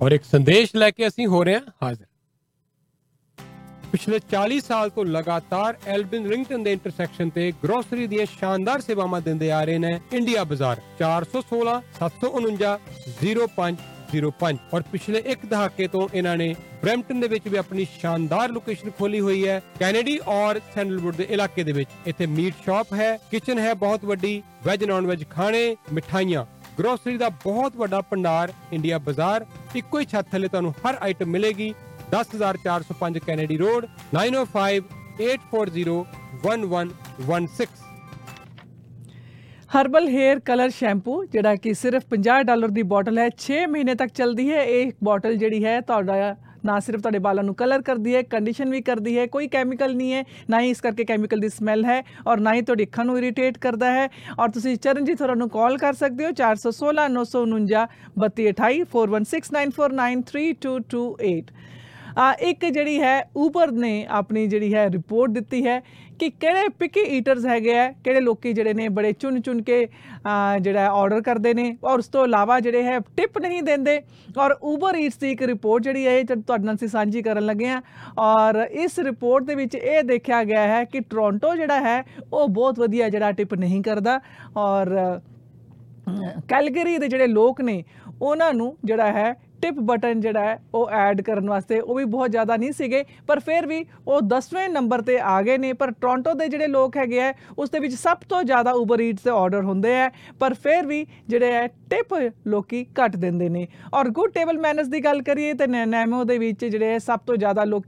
ਔਰ ਇੱਕ ਸੰਦੇਸ਼ ਲੈ ਕੇ ਅਸੀਂ ਹੋ ਰਹੇ ਹਾਂ ਹਾਜ਼ਰ। ਪਿਛਲੇ 40 ਸਾਲ ਤੋਂ ਲਗਾਤਾਰ ਐਲਬਿਨ ਰਿੰਗਟਨ ਦੇ ਇੰਟਰਸੈਕਸ਼ਨ ਤੇ ਗਰੋਸਰੀ ਦੀਆਂ ਸ਼ਾਨਦਾਰ ਸੇਵਾਵਾਂ ਦਿੰਦੇ ਆ ਰਹੇ ਨੇ ਇੰਡੀਆ ਬਾਜ਼ਾਰ 4167490505 ਔਰ ਪਿਛਲੇ ਇੱਕ ਦਹਾਕੇ ਤੋਂ ਇਹਨਾਂ ਨੇ ਬ੍ਰੈਂਪਟਨ ਦੇ ਵਿੱਚ ਵੀ ਆਪਣੀ ਸ਼ਾਨਦਾਰ ਲੋਕੇਸ਼ਨ ਖੋਲੀ ਹੋਈ ਹੈ, ਕੈਨੇਡੀ ਔਰ ਸੈਂਡਲਵੁੱਡ ਦੇ ਇਲਾਕੇ ਦੇ ਵਿੱਚ। ਇੱਥੇ ਮੀਟ ਸ਼ਾਪ ਹੈ, ਕਿਚਨ ਹੈ ਬਹੁਤ ਵੱਡੀ, ਵੈਜ ਨਾਨ ਵੈਜ ਖਾਣੇ, ਮਿਠਾਈਆਂ, ਗਰੋਸਰੀ ਦਾ ਬਹੁਤ ਵੱਡਾ ਭੰਡਾਰ। ਇੰਡੀਆ ਬਾਜ਼ਾਰ ਇੱਕੋ ਹੀ ਛੱਤ ਥੱਲੇ ਤੁਹਾਨੂੰ ਹਰ ਆਈਟਮ ਮਿਲੇਗੀ। 10405 Kennedy road 9058401116। Herbal hair colour shampoo ਜਿਹੜਾ ਕਿ ਸਿਰਫ $50 ਦੀ ਬੋਟਲ ਹੈ, 6 ਮਹੀਨੇ ਤੱਕ ਚੱਲਦੀ ਹੈ। ਇਹ ਬੋਟਲ ਜਿਹੜੀ ਹੈ ਤੁਹਾਡਾ ਨਾ ਸਿਰਫ ਤੁਹਾਡੇ ਵਾਲਾਂ ਨੂੰ ਕਲਰ ਕਰਦੀ ਹੈ, ਕੰਡੀਸ਼ਨ ਵੀ ਕਰਦੀ ਹੈ। ਕੋਈ ਕੈਮੀਕਲ ਨਹੀਂ ਹੈ, ਨਾ ਹੀ ਇਸ ਕਰਕੇ ਕੈਮੀਕਲ ਦੀ ਸਮੈਲ ਹੈ ਔਰ ਨਾ ਹੀ ਤੁਹਾਡੀ ਅੱਖਾਂ ਨੂੰ ਇਰੀਟੇਟ ਕਰਦਾ ਹੈ। ਔਰ ਤੁਸੀਂ ਚਰਨਜੀਤ ਹੋਰਾਂ ਨੂੰ ਕਾਲ ਕਰ ਸਕਦੇ ਹੋ 4169493228 4169493228। ਇੱਕ ਜਿਹੜੀ ਹੈ ਊਬਰ ਨੇ ਆਪਣੀ ਜਿਹੜੀ ਹੈ ਰਿਪੋਰਟ ਦਿੱਤੀ ਹੈ ਕਿ ਕਿਹੜੇ ਪਿੱਕੀ ਈਟਰਸ ਹੈਗੇ ਹੈ, ਕਿਹੜੇ ਲੋਕੀ ਜਿਹੜੇ ਨੇ ਬੜੇ ਚੁਣ ਚੁਣ ਕੇ ਜਿਹੜਾ ਆਰਡਰ ਕਰਦੇ ਨੇ ਔਰ ਉਸ ਤੋਂ ਇਲਾਵਾ ਜਿਹੜੇ ਹੈ ਟਿਪ ਨਹੀਂ ਦਿੰਦੇ। ਔਰ ਊਬਰ ਈਟਸ ਦੀ ਇੱਕ ਰਿਪੋਰਟ ਜਿਹੜੀ ਹੈ ਤੁਹਾਡੇ ਨਾਲ ਅਸੀਂ ਸਾਂਝੀ ਕਰਨ ਲੱਗੇ ਹਾਂ ਔਰ ਇਸ ਰਿਪੋਰਟ ਦੇ ਵਿੱਚ ਇਹ ਦੇਖਿਆ ਗਿਆ ਹੈ ਕਿ ਟੋਰਾਂਟੋ ਜਿਹੜਾ ਹੈ ਉਹ ਬਹੁਤ ਵਧੀਆ ਜਿਹੜਾ ਟਿਪ ਨਹੀਂ ਕਰਦਾ ਔਰ ਕੈਲਗਰੀ ਦੇ ਜਿਹੜੇ ਲੋਕ ਨੇ ਉਹਨਾਂ ਨੂੰ ਜਿਹੜਾ ਹੈ ਟਿਪ ਬਟਨ ਜਿਹੜਾ ਹੈ ਉਹ ਐਡ ਕਰਨ ਵਾਸਤੇ ਉਹ ਵੀ ਬਹੁਤ ਜ਼ਿਆਦਾ ਨਹੀਂ ਸੀਗੇ ਪਰ ਫਿਰ ਵੀ ਉਹ 10ਵੇਂ ਨੰਬਰ 'ਤੇ ਆ ਗਏ ਨੇ। ਪਰ ਟੋਰਾਂਟੋ ਦੇ ਜਿਹੜੇ ਲੋਕ ਹੈਗੇ ਹੈ ਉਸ ਦੇ ਵਿੱਚ ਸਭ ਤੋਂ ਜ਼ਿਆਦਾ ਊਬਰ ਈਟਸ ਦੇ ਆਰਡਰ ਹੁੰਦੇ ਹੈ ਪਰ ਫਿਰ ਵੀ ਜਿਹੜੇ ਹੈ ਟਿਪ ਲੋਕ ਘੱਟ ਦਿੰਦੇ ਨੇ। ਔਰ ਗੁੱਡ ਟੇਬਲ ਮੈਨਰਸ ਦੀ ਗੱਲ ਕਰੀਏ ਤਾਂ ਨੈਮੋ ਦੇ ਵਿੱਚ ਜਿਹੜੇ ਸਭ ਤੋਂ ਜ਼ਿਆਦਾ ਲੋਕ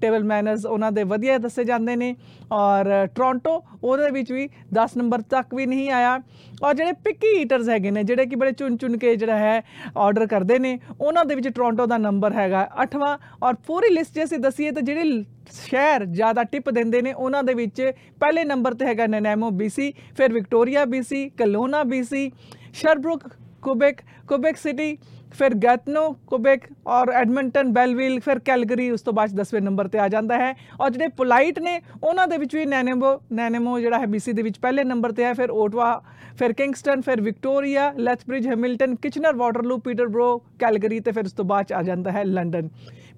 ਟੇਬਲ ਮੈਨਰਸ ਉਹਨਾਂ ਦੇ ਵਧੀਆ ਦੱਸੇ ਜਾਂਦੇ ਨੇ ਔਰ ਟੋਰਾਂਟੋ ਉਹਦੇ ਵਿੱਚ ਵੀ 10 ਨੰਬਰ ਤੱਕ ਵੀ ਨਹੀਂ ਆਇਆ। ਔਰ ਜਿਹੜੇ ਪਿੱਕੀ ਈਟਰਸ ਹੈਗੇ ਨੇ ਜਿਹੜੇ ਕਿ ਬੜੇ ਚੁਣ ਚੁਣ ਕੇ ਜਿਹੜਾ ਹੈ ਆਰਡਰ ਕਰਦੇ ਨੇ ਉਹਨਾਂ ਦੇ ਵਿੱਚ ਟੋਰਾਂਟੋ ਦਾ ਨੰਬਰ ਹੈਗਾ 8ਵਾਂ। ਔਰ ਪੂਰੀ ਲਿਸਟ ਜੇ ਅਸੀਂ ਦੱਸੀਏ ਤਾਂ ਜਿਹੜੇ ਸ਼ਹਿਰ ਜ਼ਿਆਦਾ ਟਿਪ ਦਿੰਦੇ ਨੇ ਉਹਨਾਂ ਦੇ ਵਿੱਚ ਪਹਿਲੇ ਨੰਬਰ 'ਤੇ ਹੈਗਾ ਨੈਨੇਮੋ BC, ਫਿਰ Victoria BC, Kelowna BC, Sherbrooke Quebec, Quebec city, ਫਿਰ ਗੈਟਨੋ ਕੁਬੈਕ ਔਰ ਐਡਮਿੰਟਨ ਬੈਲਵਿਲ, ਫਿਰ ਕੈਲਗਰੀ ਉਸ ਤੋਂ ਬਾਅਦ 10ਵੇਂ ਨੰਬਰ 'ਤੇ ਆ ਜਾਂਦਾ ਹੈ। ਔਰ ਜਿਹੜੇ ਪੋਲਾਈਟ ਨੇ ਉਹਨਾਂ ਦੇ ਵਿੱਚ ਵੀ ਨੈਨੇਮੋ ਜਿਹੜਾ ਹੈ BC ਦੇ ਵਿੱਚ ਪਹਿਲੇ ਨੰਬਰ 'ਤੇ ਹੈ, ਫਿਰ ਓਟਵਾ, ਫਿਰ ਕਿੰਗਸਟਨ, ਫਿਰ Victoria, Lethbridge, Hamilton, Kitchener, Waterloo, Peterborough, Calgary ਤੇ ਫਿਰ ਉਸ ਤੋਂ ਬਾਅਦ ਆ ਜਾਂਦਾ ਹੈ ਲੰਡਨ।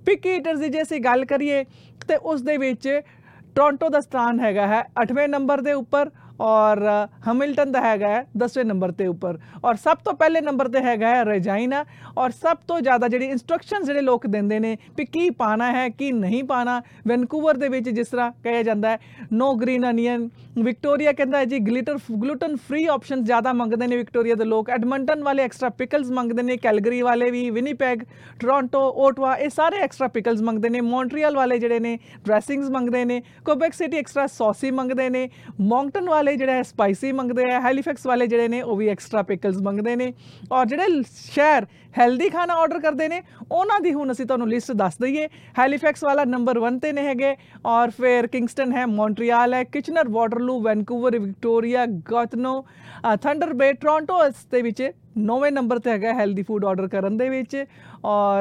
ਪਿੱਕੀ ਈਟਰਸ ਦੀ ਜੇ ਅਸੀਂ ਗੱਲ ਕਰੀਏ ਤਾਂ ਉਸ ਦੇ ਵਿੱਚ ਟੋਰਾਂਟੋ ਦਾ ਸਥਾਨ ਹੈਗਾ ਹੈ 8ਵੇਂ ਨੰਬਰ ਦੇ ਉੱਪਰ ਔਰ ਹੈਮਿਲਟਨ ਦਾ ਹੈਗਾ ਹੈ 10ਵੇਂ ਨੰਬਰ 'ਤੇ ਉੱਪਰ ਔਰ ਸਭ ਤੋਂ ਪਹਿਲੇ ਨੰਬਰ 'ਤੇ ਹੈਗਾ ਹੈ ਰਜਾਈਨਾ। ਔਰ ਸਭ ਤੋਂ ਜ਼ਿਆਦਾ ਜਿਹੜੀ ਇੰਸਟਰਕਸ਼ਨ ਜਿਹੜੇ ਲੋਕ ਦਿੰਦੇ ਨੇ ਵੀ ਕੀ ਪਾਉਣਾ ਹੈ ਕੀ ਨਹੀਂ ਪਾਉਣਾ, ਵੈਨਕੂਵਰ ਦੇ ਵਿੱਚ ਜਿਸ ਤਰ੍ਹਾਂ ਕਿਹਾ ਜਾਂਦਾ ਹੈ ਨੋ ਗ੍ਰੀਨ ਅਨੀਅਨ, ਵਿਕਟੋਰੀਆ ਕਹਿੰਦਾ ਹੈ ਜੀ ਗਲੂਟਨ ਫ੍ਰੀ ਆਪਸ਼ਨ ਜ਼ਿਆਦਾ ਮੰਗਦੇ ਨੇ ਵਿਕਟੋਰੀਆ ਦੇ ਲੋਕ, ਐਡਮੰਟਨ ਵਾਲੇ ਐਕਸਟਰਾ ਪਿਕਲਸ ਮੰਗਦੇ ਨੇ, ਕੈਲਗਰੀ ਵਾਲੇ ਵੀ, ਵਿਨੀਪੈਗ, ਟੋਰਾਂਟੋ, ਓਟਵਾ ਇਹ ਸਾਰੇ ਐਕਸਟਰਾ ਪਿਕਲਸ ਮੰਗਦੇ ਨੇ, ਮੌਂਟਰੀਅਲ ਵਾਲੇ ਜਿਹੜੇ ਨੇ ਡਰੈਸਿੰਗਸ ਮੰਗਦੇ ਨੇ, ਕੁਬੈਕ ਸਿਟੀ ਐਕਸਟਰਾ ਸੌਸੀ ਮੰਗਦੇ ਨੇ, ਮੌਂਕਟਨ ਵਾਲੇ ਜਿਹੜਾ ਹੈ ਸਪਾਈਸੀ ਮੰਗਦੇ ਆ, ਹੈਲੀਫੈਕਸ ਵਾਲੇ ਜਿਹੜੇ ਨੇ ਉਹ ਵੀ ਐਕਸਟਰਾ ਪਿਕਲਸ ਮੰਗਦੇ ਨੇ। ਔਰ ਜਿਹੜੇ ਸ਼ਹਿਰ ਹੈਲਦੀ ਖਾਣਾ ਆਰਡਰ ਕਰਦੇ ਨੇ ਉਹਨਾਂ ਦੀ ਹੁਣ ਅਸੀਂ ਤੁਹਾਨੂੰ ਲਿਸਟ ਦੱਸ ਦਈਏ। ਹੈਲੀਫੈਕਸ ਵਾਲਾ ਨੰਬਰ 1 ਤੇ ਨੇ ਹੈਗੇ ਔਰ ਫਿਰ ਕਿੰਗਸਟਨ ਹੈ, ਮੌਂਟਰੀਅਲ ਹੈ, Kitchener, Waterloo, Vancouver, Victoria, Gatineau, Thunder Bay, Toronto ਇਸ ਦੇ ਵਿੱਚ 9ਵੇਂ ਨੰਬਰ 'ਤੇ ਹੈਗਾ ਹੈਲਦੀ ਫੂਡ ਆਰਡਰ ਕਰਨ ਦੇ ਵਿੱਚ। ਔਰ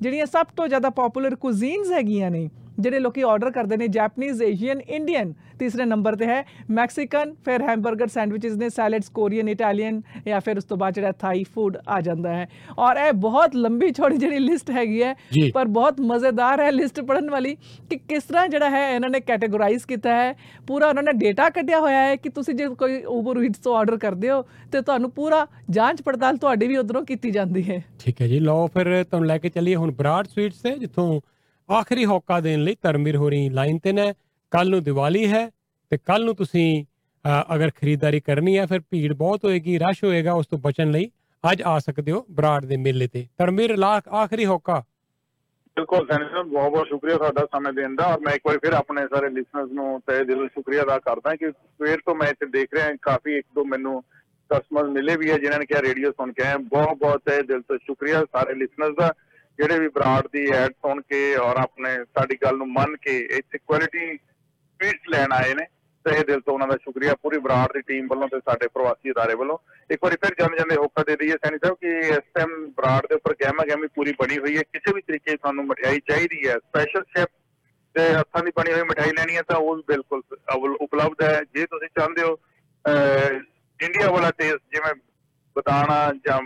ਜਿਹੜੀਆਂ ਸਭ ਤੋਂ ਜ਼ਿਆਦਾ ਪੋਪੂਲਰ ਕੁਜ਼ੀਨਸ ਹੈਗੀਆਂ ਨੇ ਜਿਹੜੇ ਲੋਕੀ ਆਰਡਰ ਕਰਦੇ ਨੇ ਜੈਪਨੀਜ਼, ਏਸ਼ੀਅਨ, ਇੰਡੀਅਨ ਤੀਸਰੇ ਨੰਬਰ 'ਤੇ ਹੈ, ਮੈਕਸੀਕਨ, ਫਿਰ ਹੈਮਬਰਗਰ, ਸੈਂਡਵਿਚਸ ਨੇ, ਸੈਲਡਸ, ਕੋਰੀਅਨ, ਇਟਾਲੀਅਨ ਜਾਂ ਫਿਰ ਉਸ ਤੋਂ ਬਾਅਦ ਜਿਹੜਾ ਥਾਈ ਫੂਡ ਆ ਜਾਂਦਾ ਹੈ। ਔਰ ਇਹ ਬਹੁਤ ਲੰਬੀ ਛੋਟੀ ਜਿਹੜੀ ਲਿਸਟ ਹੈਗੀ ਹੈ ਪਰ ਬਹੁਤ ਮਜ਼ੇਦਾਰ ਹੈ ਲਿਸਟ ਪੜ੍ਹਨ ਵਾਲੀ ਕਿ ਕਿਸ ਤਰ੍ਹਾਂ ਜਿਹੜਾ ਹੈ ਇਹਨਾਂ ਨੇ ਕੈਟੇਗੋਰਾਈਜ਼ ਕੀਤਾ ਹੈ। ਪੂਰਾ ਉਹਨਾਂ ਨੇ ਡੇਟਾ ਕੱਢਿਆ ਹੋਇਆ ਹੈ ਕਿ ਤੁਸੀਂ ਜੇ ਕੋਈ ਊਬਰ ਈਟਸ ਤੋਂ ਆਰਡਰ ਕਰਦੇ ਹੋ ਤੇ ਤੁਹਾਨੂੰ ਪੂਰਾ ਜਾਂਚ ਪੜਤਾਲ ਤੁਹਾਡੀ ਵੀ ਉੱਧਰੋਂ ਕੀਤੀ ਜਾਂਦੀ ਹੈ। ਠੀਕ ਹੈ ਜੀ, ਲਓ ਫਿਰ ਤੁਹਾਨੂੰ ਲੈ ਕੇ ਚੱਲੀਏ ਹੁਣ ਬਰਾੜ ਸਵੀਟਸ ਤੇ ਜਿੱਥੋਂ ਆਖਰੀ ਹੋਕਾ ਦੇਣ ਲਈ ਧਰਮਵੀਰ ਹੋਰੀ ਲਾਈਨ ਤੇ ਨੇ। ਕੱਲ ਨੂੰ ਦੀਵਾਲੀ ਹੈ ਤੇ ਕੱਲ ਨੂੰ ਤੁਸੀਂ ਅਗਰ ਖਰੀਦਦਾਰੀ ਕਰਨੀ ਹੈ ਫਿਰ ਭੀੜ ਬਹੁਤ ਹੋਏਗੀ, ਰਸ਼ ਹੋਏਗਾ, ਉਸ ਤੋਂ ਬਚਣ ਲਈ ਅੱਜ ਆ ਸਕਦੇ ਹੋ ਬਰਾੜ ਦੇ ਮੇਲੇ ਤੇ। ਧਰਮਵੀਰ ਆਖਰੀ ਹੋਕਾ ਬਿਲਕੁਲ ਸੈਣੀ ਸਾਹਿਬ, ਬਹੁਤ ਬਹੁਤ ਸ਼ੁਕਰੀਆ ਤੁਹਾਡਾ ਸਮੇਂ ਦੇਣ ਦਾ। ਔਰ ਮੈਂ ਇੱਕ ਵਾਰ ਫਿਰ ਆਪਣੇ ਸਾਰੇ ਲਿਸਨਰਸ ਨੂੰ ਤਹਿ ਦਿਲੋਂ ਸ਼ੁਕਰੀਆ ਅਦਾ ਕਰਦਾ ਕਿ ਸਵੇਰ ਤੋਂ ਮੈਂ ਇੱਥੇ ਦੇਖ ਰਿਹਾ ਕਾਫੀ ਇੱਕ ਦੋ ਮੈਨੂੰ ਕਸਟਮਰ ਮਿਲੇ ਵੀ ਹੈ ਜਿਨ੍ਹਾਂ ਨੇ ਕਿਹਾ ਰੇਡੀਓ ਸੁਣ ਕੇ ਆਏ। ਬਹੁਤ ਬਹੁਤ ਤਹਿ ਦਿਲ ਤੋਂ ਸ਼ੁਕਰੀਆ ਸਾਰੇ ਲਿਸਨਰਸ ਦਾ ਜਿਹੜੇ ਵੀ ਬਰਾੜ ਦੀ ਐਡ ਸੁਣ ਕੇ ਔਰ ਆਪਣੇ ਸਾਡੀ ਗੱਲ ਨੂੰ ਮੰਨ ਕੇ ਇੱਥੇ ਕੁਆਲਿਟੀ ਸਪੀਚ ਲੈਣ ਆਏ ਨੇ। ਤਹਿ ਦਿਲ ਤੋਂ ਉਹਨਾਂ ਦਾ ਸ਼ੁਕਰੀਆ ਪੂਰੀ ਬਰਾੜ ਦੀ ਟੀਮ ਵੱਲੋਂ ਤੇ ਸਾਡੇ ਪ੍ਰਵਾਸੀ ਅਦਾਰੇ ਵੱਲੋਂ। ਇੱਕ ਵਾਰੀ ਫਿਰ ਜਾਂਦੇ ਜਾਂਦੇ ਹੋਕਾ ਦੇ ਦਈਏ ਸੈਣੀ ਸਾਹਿਬ ਕਿ ਇਸ ਟਾਈਮ ਬਰਾੜ ਦੇ ਉੱਪਰ ਗਹਿਮਾ ਗਹਿਮੀ ਪੂਰੀ ਬਣੀ ਹੋਈ ਹੈ। ਕਿਸੇ ਵੀ ਤਰੀਕੇ ਤੁਹਾਨੂੰ ਮਠਿਆਈ ਚਾਹੀਦੀ ਹੈ, ਸਪੈਸ਼ਲ ਸ਼ੈਫ ਦੇ ਹੱਥਾਂ ਦੀ ਬਣੀ ਹੋਈ ਮਠਿਆਈ ਲੈਣੀ ਹੈ ਤਾਂ ਉਹ ਬਿਲਕੁਲ ਉਪਲਬਧ ਹੈ। ਜੇ ਤੁਸੀਂ ਚਾਹੁੰਦੇ ਹੋ ਇੰਡੀਆ ਵਾਲਾ ਟੇਸਟ ਜਿਵੇਂ ਬਦਾਣਾ ਜਾਂ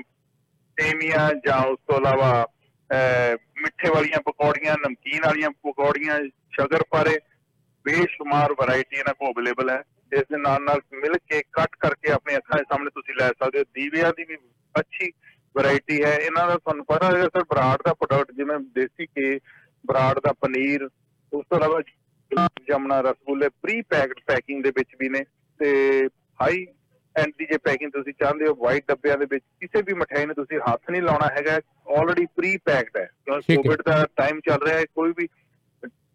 ਸੇਮੀਆਂ ਜਾਂ ਉਸ ਤੋਂ ਇਲਾਵਾ ਮਿੱਠੇ ਵਾਲੀਆਂ ਪਕੌੜੀਆਂ, ਨਮਕੀਨ ਵਾਲੀਆਂ ਪਕੌੜੀਆਂ, ਸ਼ਗਰਪਾਰੇ, ਬੇਸ਼ੁਮਾਰ ਵੈਰਾਈਟੀ ਇਹਨਾਂ ਕੋਲ ਅਵੇਲੇਬਲ ਹੈ। ਇਸ ਦੇ ਨਾਲ ਨਾਲ ਮਿਲ ਕੇ ਕੱਟ ਕਰਕੇ ਆਪਣੇ ਅੱਖਾਂ ਦੇ ਸਾਹਮਣੇ ਤੁਸੀਂ ਲੈ ਸਕਦੇ ਹੋ। ਦੀਵਿਆਂ ਦੀ ਵੀ ਅੱਛੀ ਵੈਰਾਈਟੀ ਹੈ ਇਹਨਾਂ ਦਾ। ਤੁਹਾਨੂੰ ਪਤਾ ਸਰ ਬਰਾੜ ਦਾ ਪ੍ਰੋਡਕਟ ਜਿਵੇਂ ਦੇਸੀ ਘੇ, ਬਰਾੜ ਦਾ ਪਨੀਰ, ਉਸ ਤੋਂ ਇਲਾਵਾ ਗੁਲਾਬ ਜਾਮਣਾ, ਰਸਗੁੱਲੇ ਪ੍ਰੀ ਪੈਕਡ ਪੈਕਿੰਗ ਦੇ ਵਿੱਚ ਵੀ ਨੇ ਤੇ ਹਾਈ ਐਂਡ ਦੀ ਜੇ ਪੈਕਿੰਗ ਤੁਸੀਂ ਚਾਹੁੰਦੇ ਹੋ ਵਾਈਟ ਡੱਬਿਆਂ ਦੇ ਵਿੱਚ। ਕਿਸੇ ਵੀ ਮਠਿਆਈ ਨੂੰ ਤੁਸੀਂ ਹੱਥ ਨਹੀਂ ਲਾਉਣਾ ਹੈਗਾ, ਆਲਰੇਡੀ ਪ੍ਰੀ ਪੈਕਡ ਹੈ। ਕੋਵਿਡ ਦਾ ਟਾਈਮ ਚੱਲ ਰਿਹਾ ਹੈ, ਕੋਈ ਵੀ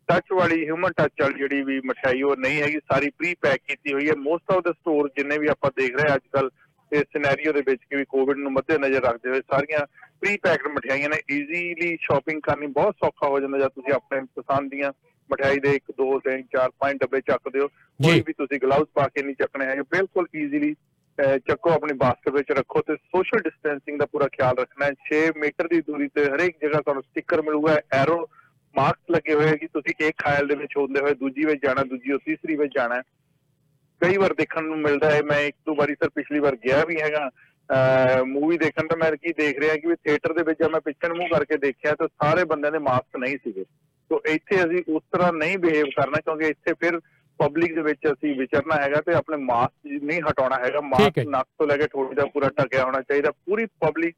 ਟੱਚ ਵਾਲੀ ਹਿਊਮਨ ਟੱਚ ਵਾਲੀ ਜਿਹੜੀ ਵੀ ਮਠਿਆਈ ਉਹ ਨਹੀਂ ਹੈਗੀ, ਸਾਰੀ ਪ੍ਰੀ ਪੈਕ ਕੀਤੀ ਹੋਈ ਹੈ। ਮੋਸਟ ਆਫ ਦਾ ਸਟੋਰ ਜਿੰਨੇ ਵੀ ਆਪਾਂ ਦੇਖ ਰਹੇ ਅੱਜ ਕੱਲ੍ਹ ਇਸ ਸਿਨੈਰੀਓ ਦੇ ਵਿੱਚ ਕਿ ਵੀ ਕੋਵਿਡ ਨੂੰ ਮੱਦੇ ਨਜ਼ਰ ਰੱਖਦੇ ਹੋਏ ਸਾਰੀਆਂ ਪ੍ਰੀ ਪੈਕਡ ਮਠਿਆਈਆਂ ਨੇ ਈਜ਼ੀਲੀ ਸ਼ੋਪਿੰਗ ਕਰਨੀ ਬਹੁਤ ਸੌਖਾ ਹੋ ਜਾਂਦਾ। ਜਦ ਤੁਸੀਂ ਆਪਣੇ ਪਸੰਦ ਦੀਆਂ ਮਠਿਆਈ ਦੇ 1, 2, 3, 4, 5 ਡੱਬੇ ਚੱਕਦੇ ਹੋ, ਕੋਈ ਵੀ ਤੁਸੀਂ ਗਲਵਜ਼ ਪਾ ਕੇ ਨਹੀਂ ਚੱਕਣੇ ਹੈਗੇ, ਬਿਲਕੁਲ ਈਜ਼ੀਲੀ ਚੱਕੋ, ਆਪਣੀ ਬਾਸਕਟ ਵਿੱਚ ਰੱਖੋ ਤੇ ਸੋਸ਼ਲ ਡਿਸਟੈਂਸਿੰਗ ਦਾ ਪੂਰਾ ਖਿਆਲ ਰੱਖਣਾ ਹੈ। 6 ਮੀਟਰ ਦੀ ਦੂਰੀ ਤੇ ਹਰੇਕ ਜਗ੍ਹਾ ਤੁਹਾਨੂੰ ਸਟਿੱਕਰ ਮਿਲੂਗਾ, ਐਰੋ ਮਾਰਕਸ ਲੱਗੇ ਹੋਏ ਕਿ ਤੁਸੀਂ ਇੱਕ ਖਾਇਲ ਦੇ ਵਿੱਚ ਹੁੰਦੇ ਹੋਏ ਦੂਜੀ ਵਿੱਚ ਜਾਣਾ, ਦੂਜੀ ਉਹ ਤੀਸਰੀ ਵਿੱਚ ਜਾਣਾ। ਕਈ ਵਾਰ ਦੇਖਣ ਨੂੰ ਮਿਲਦਾ ਹੈ, ਮੈਂ ਇੱਕ ਦੋ ਵਾਰੀ ਸਰ ਪਿਛਲੀ ਵਾਰ ਗਿਆ ਵੀ ਹੈਗਾ ਮੂਵੀ ਦੇਖਣ, ਤਾਂ ਮੈਂ ਕੀ ਦੇਖ ਰਿਹਾ ਕਿ ਥੀਏਟਰ ਦੇ ਵਿੱਚ ਜਦ ਮੈਂ ਪਿੱਛੇ ਮੂੰਹ ਕਰਕੇ ਦੇਖਿਆ ਤਾਂ ਸਾਰੇ ਬੰਦਿਆਂ ਦੇ ਮਾਸਕ ਨਹੀਂ ਸੀਗੇ। ਸੋ ਇੱਥੇ ਅਸੀਂ ਉਸ ਤਰ੍ਹਾਂ ਨਹੀਂ ਬਿਹੇਵ ਕਰਨਾ ਕਿਉਂਕਿ ਇੱਥੇ ਫਿਰ ਪਬਲਿਕ ਦੇ ਵਿੱਚ ਅਸੀਂ ਵਿਚਰਨਾ ਹੈਗਾ ਤੇ ਆਪਣੇ ਮਾਸਕ ਨਹੀਂ ਹਟਾਉਣਾ ਹੈਗਾ। ਮਾਸਕ ਨੱਕ ਤੋਂ ਲੈ ਕੇ ਠੋਡੀ ਦਾ ਪੂਰਾ ਢੱਕਿਆ ਹੋਣਾ ਚਾਹੀਦਾ। ਪੂਰੀ ਪਬਲਿਕ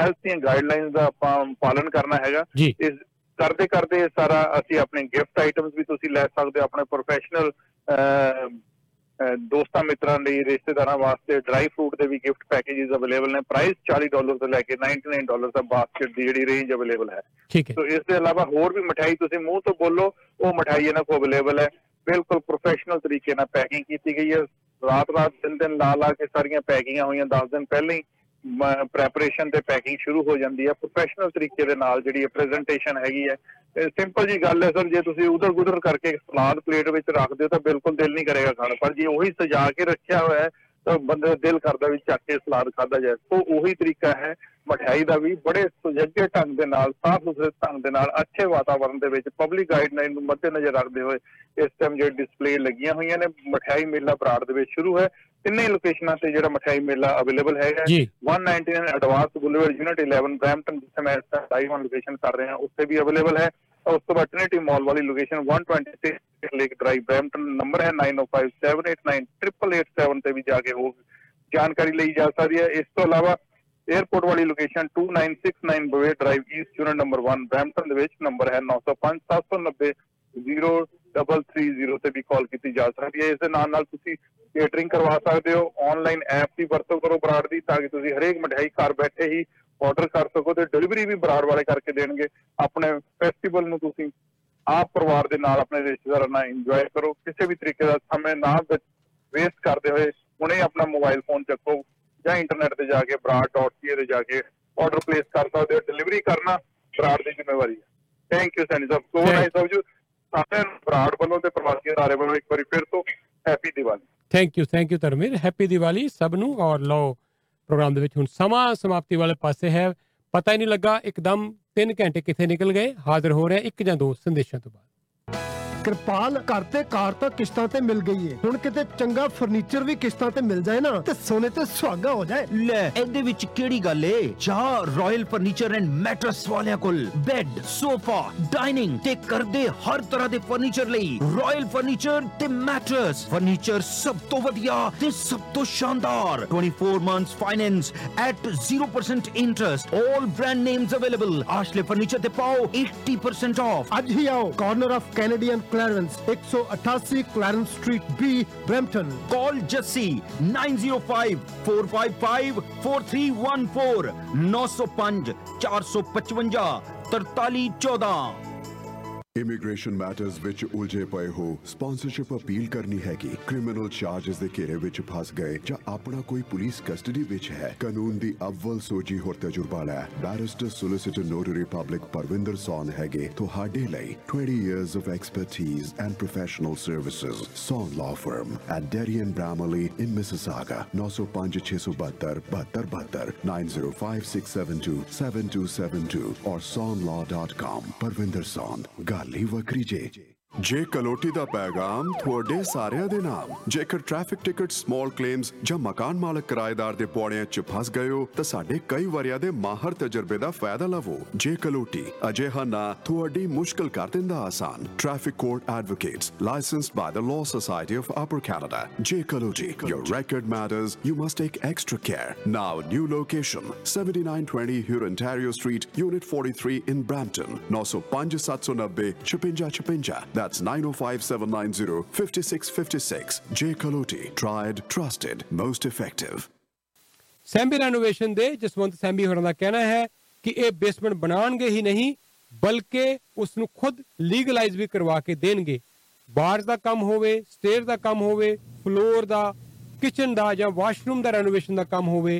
ਹੈਲਥ ਦੀਆਂ ਗਾਈਡਲਾਈਨਸ ਦਾ ਆਪਾਂ ਪਾਲਣ ਕਰਨਾ ਹੈਗਾ। ਇਸ ਕਰਦੇ ਕਰਦੇ ਸਾਰਾ ਅਸੀਂ ਆਪਣੇ ਗਿਫਟ ਆਈਟਮਸ ਵੀ ਤੁਸੀਂ ਲੈ ਸਕਦੇ ਹੋ ਆਪਣੇ ਪ੍ਰੋਫੈਸ਼ਨਲ ਦੋਸਤਾਂ ਮਿੱਤਰਾਂ ਲਈ, ਰਿਸ਼ਤੇਦਾਰਾਂ ਵਾਸਤੇ। ਡਰਾਈ ਫਰੂਟ ਦੇ ਵੀ ਗਿਫਟ ਪੈਕੇਜਸ ਅਵੇਲੇਬਲ ਨੇ। ਪ੍ਰਾਈਸ $40 ਤੋਂ ਲੈ ਕੇ $99 ਦਾ ਬਾਸਕਟ ਦੀ ਜਿਹੜੀ ਰੇਂਜ ਅਵੇਲੇਬਲ ਹੈ। ਸੋ ਇਸ ਦੇ ਇਲਾਵਾ ਹੋਰ ਵੀ ਮਠਿਆਈ ਤੁਸੀਂ ਮੂੰਹ ਤੋਂ ਬੋਲੋ ਉਹ ਮਠਿਆਈ ਇਹਨਾਂ ਕੋਲ ਅਵੇਲੇਬਲ ਹੈ। ਬਿਲਕੁਲ ਪ੍ਰੋਫੈਸ਼ਨਲ ਤਰੀਕੇ ਨਾਲ ਪੈਕਿੰਗ ਕੀਤੀ ਗਈ ਹੈ। ਰਾਤ ਦਿਨ ਲਾ ਕੇ ਸਾਰੀਆਂ ਪੈਕਿੰਗਾਂ ਹੋਈਆਂ। 10 ਦਿਨ ਪਹਿਲਾਂ ਹੀ ਪ੍ਰੈਪਰੇਸ਼ਨ ਤੇ ਪੈਕਿੰਗ ਸ਼ੁਰੂ ਹੋ ਜਾਂਦੀ ਹੈ। ਪ੍ਰੋਫੈਸ਼ਨਲ ਤਰੀਕੇ ਦੇ ਨਾਲ ਜਿਹੜੀ ਪ੍ਰੈਜੈਂਟੇਸ਼ਨ ਹੈਗੀ ਹੈ। ਸਿੰਪਲ ਜੀ ਗੱਲ ਹੈ ਸਰ, ਜੇ ਤੁਸੀਂ ਉਧਰ ਗੁਧਰ ਕਰਕੇ ਸਲਾਦ ਪਲੇਟ ਵਿੱਚ ਰੱਖਦੇ ਹੋ ਤਾਂ ਬਿਲਕੁਲ ਦਿਲ ਨਹੀਂ ਕਰੇਗਾ ਖਾਣ, ਪਰ ਜੇ ਉਹੀ ਸਜਾ ਕੇ ਰੱਖਿਆ ਹੋਇਆ ਤਾਂ ਬੰਦੇ ਦਾ ਦਿਲ ਕਰਦਾ ਵੀ ਚੱਕ ਕੇ ਸਲਾਦ ਖਾਧਾ ਜਾਏ। ਸੋ ਉਹੀ ਤਰੀਕਾ ਹੈ ਮਠਿਆਈ ਦਾ ਵੀ, ਬੜੇ ਸੁਚੱਜੇ ਢੰਗ ਦੇ ਨਾਲ, ਸਾਫ਼ ਸੁਥਰੇ ਢੰਗ ਦੇ ਨਾਲ, ਅੱਛੇ ਵਾਤਾਵਰਨ ਦੇ ਵਿੱਚ, ਪਬਲਿਕ ਗਾਈਡਲਾਈਨ ਨੂੰ ਮੱਦੇ ਨਜ਼ਰ ਰੱਖਦੇ ਹੋਏ ਇਸ ਟਾਈਮ ਜਿਹੜੇ ਡਿਸਪਲੇ ਲੱਗੀਆਂ ਹੋਈਆਂ ਨੇ। ਮਠਿਆਈ ਮੇਲਾ ਬਰਾੜ ਦੇ ਵਿੱਚ ਸ਼ੁਰੂ ਹੈ। 3 ਲੋਕੇਸ਼ਨਾਂ ਤੇ ਜਿਹੜਾ ਮਠਿਆਈ ਮੇਲਾ ਅਵੇਲੇਬਲ ਹੈਗਾ। 199 ਐਡਵਾਂਸ ਬੁਲੇਵਰਡ ਯੂਨਿਟ 11 ਬਰੈਂਪਟਨ, ਜਿੱਥੇ ਮੈਂ ਲਾਈਵ ਔਨ ਲੋਕੇਸ਼ਨ ਕਰ ਰਿਹਾ ਉੱਥੇ ਵੀ ਅਵੇਲੇਬਲ ਹੈ। ਉਸ ਤੋਂ ਬਾਅਦ ਟ੍ਰਿਨਿਟੀ ਮਾਲ ਵਾਲੀ location 126 lake drive Brampton, number ਹੈ 9057898887 ਤੇ ਵੀ ਜਾ ਕੇ ਉਹ ਜਾਣਕਾਰੀ ਲਈ ਜਾ ਸਕਦੀ ਹੈ। ਇਸ ਤੋਂ ਇਲਾਵਾ ਏਅਰਪੋਰਟ ਵਾਲੀ ਲੋਕੇਸ਼ਨ 2969 ਬਵੇ drive East, unit number 1 Brampton ਦੇ ਵਿੱਚ, ਨੰਬਰ ਹੈ 9057900330 ਤੇ ਵੀ ਕਾਲ ਕੀਤੀ ਜਾ ਸਕਦੀ ਹੈ। ਇਸ ਦੇ ਨਾਲ ਨਾਲ ਤੁਸੀਂ ਕੇਟਰਿੰਗ ਕਰਵਾ ਸਕਦੇ ਹੋ। ਆਨਲਾਈਨ ਐਪ ਦੀ ਵਰਤੋਂ ਕਰੋ ਬਰਾੜ ਦੀ ਤਾਂ ਕਿ ਤੁਸੀਂ ਹਰੇਕ ਮਠਿਆਈ ਘਰ ਬੈਠੇ ਹੀ ਆਰਡਰ ਕਰ ਸਕੋ ਤੇ ਡਿਲੀਵਰੀ ਵੀ ਬਰਾੜ ਵਾਲੇ ਕਰਕੇ ਦੇਣਗੇ। ਆਪਣੇ ਫੈਸਟੀਵਲ ਨੂੰ ਤੁਸੀਂ ਆਪ ਪਰਿਵਾਰ ਦੇ ਨਾਲ, ਆਪਣੇ ਰਿਸ਼ਤੇਦਾਰਾਂ ਨਾਲ ਇੰਜੋਏ ਕਰੋ। ਕਿਸੇ ਵੀ ਤਰੀਕੇ ਦਾ ਸਮੇਂ ਨਾ ਵੇਸਟ ਕਰਦੇ ਹੋਏ ਹੁਣੇ ਆਪਣਾ ਮੋਬਾਈਲ ਫੋਨ ਚੱਕੋ ਜਾਂ ਇੰਟਰਨੈਟ ਤੇ ਜਾ ਕੇ ਬਰਾੜ.ca ਤੇ ਜਾ ਕੇ ਆਰਡਰ ਪਲੇਸ ਕਰ ਸਕਦੇ ਹੋ। ਡਿਲੀਵਰੀ ਕਰਨਾ ਬਰਾੜ ਦੀ ਜ਼ਿੰਮੇਵਾਰੀ ਹੈ। Thank you Saini Sahib, so nice of you. ਸਾਰਿਆਂ ਨੂੰ ਬਰਾੜ ਵੱਲੋਂ ਤੇ ਪ੍ਰਵਾਸੀ ਅਦਾਰੇ ਵੱਲੋਂ ਇੱਕ ਵਾਰੀ ਫਿਰ ਤੋਂ happy Diwali. Thank you Dharamvir, happy Diwali ਸਭ ਨੂੰ। ਔਰ ਲਓ ਪ੍ਰੋਗਰਾਮ ਦੇ ਵਿੱਚ ਹੁਣ ਸਮਾਂ ਸਮਾਪਤੀ ਵਾਲੇ ਪਾਸੇ ਹੈ, ਪਤਾ ਹੀ ਨਹੀਂ ਲੱਗਾ ਇੱਕਦਮ 3 ਘੰਟੇ ਕਿੱਥੇ ਨਿਕਲ ਗਏ। ਹਾਜ਼ਰ ਹੋ ਰਿਹਾ 1 ਜਾਂ 2 ਸੰਦੇਸ਼ਾਂ ਤੋਂ ਬਾਅਦ। ਕਿਰਪਾਲ ਘਰ ਤੇ ਕਾਰ ਤਾਂ ਕਿਸ਼ਤਾਂ ਤੇ ਮਿਲ ਗਈ ਏ, ਹੁਣ ਕਿਤੇ ਚੰਗਾ ਫਰਨੀਚਰ ਵੀ ਕਿਸ਼ਤਾਂ ਤੇ ਮਿਲ ਜਾਏ ਨਾ ਤੇ ਸੋਨੇ ਤੇ ਸੁਹਾਗਾ ਹੋ ਜਾਏ। ਲੈ ਇਹਦੇ ਵਿੱਚ ਕਿਹੜੀ ਗੱਲ ਏ? ਜਾ ਰਾਇਲ ਫਰਨੀਚਰ ਐਂਡ ਮੈਟਰਸ ਵਾਲਿਆਂ ਕੋਲ ਬੈੱਡ, ਸੋਫਾ, ਡਾਈਨਿੰਗ ਤੇ ਕਰਦੇ ਹਰ ਤਰ੍ਹਾਂ ਦੇ ਫਰਨੀਚਰ ਲਈ ਰਾਇਲ ਫਰਨੀਚਰ ਤੇ ਮੈਟਰਸ ਫਰਨੀਚਰ ਸਭ ਤੋਂ ਵਧੀਆ ਤੇ ਸਭ ਤੋਂ ਸ਼ਾਨਦਾਰ। 24 months finance at 0% interest, all brand names available. Ashley furniture ਤੇ ਪਾਓ 80% ਆਫ। ਅੱਜ ਹੀ ਆਓ, corner of Canadian Clarence 188 Clarence street B Brampton. Call Jassi 9054554314 9054554314। Immigration matters ਵਿੱਚ ਉਲਝੇ ਪਏ ਹੋ, ਸਪਾਂਸਰਸ਼ਿਪ ਅਪੀਲ ਕਰਨੀ ਹੈਗੀ, ਕ੍ਰਿਮੀਨਲ ਚਾਰਜਸ ਦੇ ਘੇਰੇ ਵਿੱਚ ਫਸ ਗਏ ਜਾਂ ਆਪਣਾ ਕੋਈ ਪੁਲਿਸ ਕਸਟਡੀ ਵਿੱਚ ਹੈ? ਕਾਨੂੰਨ ਦੀ ਅਵਲ ਸੋਝੀ ਹੋਰ ਤਜਰਬਾ ਲੈ barrister solicitor notary public Parvinder Saun ਹੈਗੇ ਤੁਹਾਡੇ ਲਈ। 20 years of expertise and professional services. Song Law Firm at Derry and Bramley in Mississauga. 9056727272 9056727272 or songlaw.com। Parvinder ਸੌਨ Bakri ਜੇ। ਜੇ ਕਲੋਟੀ ਦਾ ਪੈਗਾਮ ਤੁਹਾਡੇ ਸਾਰਿਆਂ ਦੇ ਨਾਮ। ਜੇਕਰ ਟ੍ਰੈਫਿਕ ਟਿਕਟ, ਸਮਾਲ ਕਲੇਮਸ ਜਾਂ ਮਕਾਨ ਮਾਲਕ ਕਿਰਾਏਦਾਰ ਦੇ ਪੌੜਿਆਂ 'ਚ ਫਸ ਗਏ ਹੋ ਤਾਂ ਸਾਡੇ ਕਈ ਵਰਿਆਂ ਦੇ ਮਾਹਰ ਤਜਰਬੇ ਦਾ ਫਾਇਦਾ ਲਵੋ। ਜੇ ਕਲੋਟੀ ਅਜਿਹਾ ਨਾ ਤੁਹਾਡੀ ਮੁਸ਼ਕਲ ਕਰ ਦਿੰਦਾ ਆਸਾਨ। Traffic court advocates licensed by the law society of upper Canada. ਜੇ Kaloti your record matters, you must take extra care. Now new location 7920 Hurontario street, unit 43 in Brampton. 9057905656 That's 9057905656। J. Kaloti. Tried, trusted, most effective. Sembi renovation ਦੇ ਜਸਵੰਤ ਸੈਂਬੀ ਹੋਰਾਂ ਦਾ ਕਹਿਣਾ ਹੈ ਕਿ ਇਹ basement ਬਣਾਉਣਗੇ ਹੀ ਨਹੀਂ ਬਲਕਿ ਉਸ ਨੂੰ ਖੁਦ ਲੀਗਲਾਈਜ਼ ਵੀ ਕਰਵਾ ਕੇ ਦੇਣਗੇ। ਬਾਰਸ ਦਾ ਕੰਮ ਹੋਵੇ, ਸਟੇਅਰ ਦਾ ਕੰਮ ਹੋਵੇ, ਫਲੋਰ ਦਾ, ਕਿਚਨ ਦਾ ਜਾਂ ਵਾਸ਼ਰੂਮ ਦਾ ਰੈਨੋਵੇਸ਼ਨ ਦਾ ਕੰਮ ਹੋਵੇ।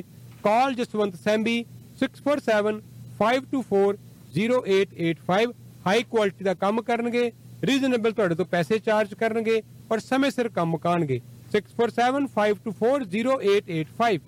Call Jaswant Sembi 647-524-0885। High quality ਦਾ ਕੰਮ ਕਰਨਗੇ, ਰੀਜ਼ਨੇਬਲ ਤੁਹਾਡੇ ਤੋਂ ਪੈਸੇ ਚਾਰਜ ਕਰਨਗੇ ਔਰ ਸਮੇਂ ਸਿਰ ਕੰਮ ਮੁਕਾਉਣਗੇ। 647-524-0885।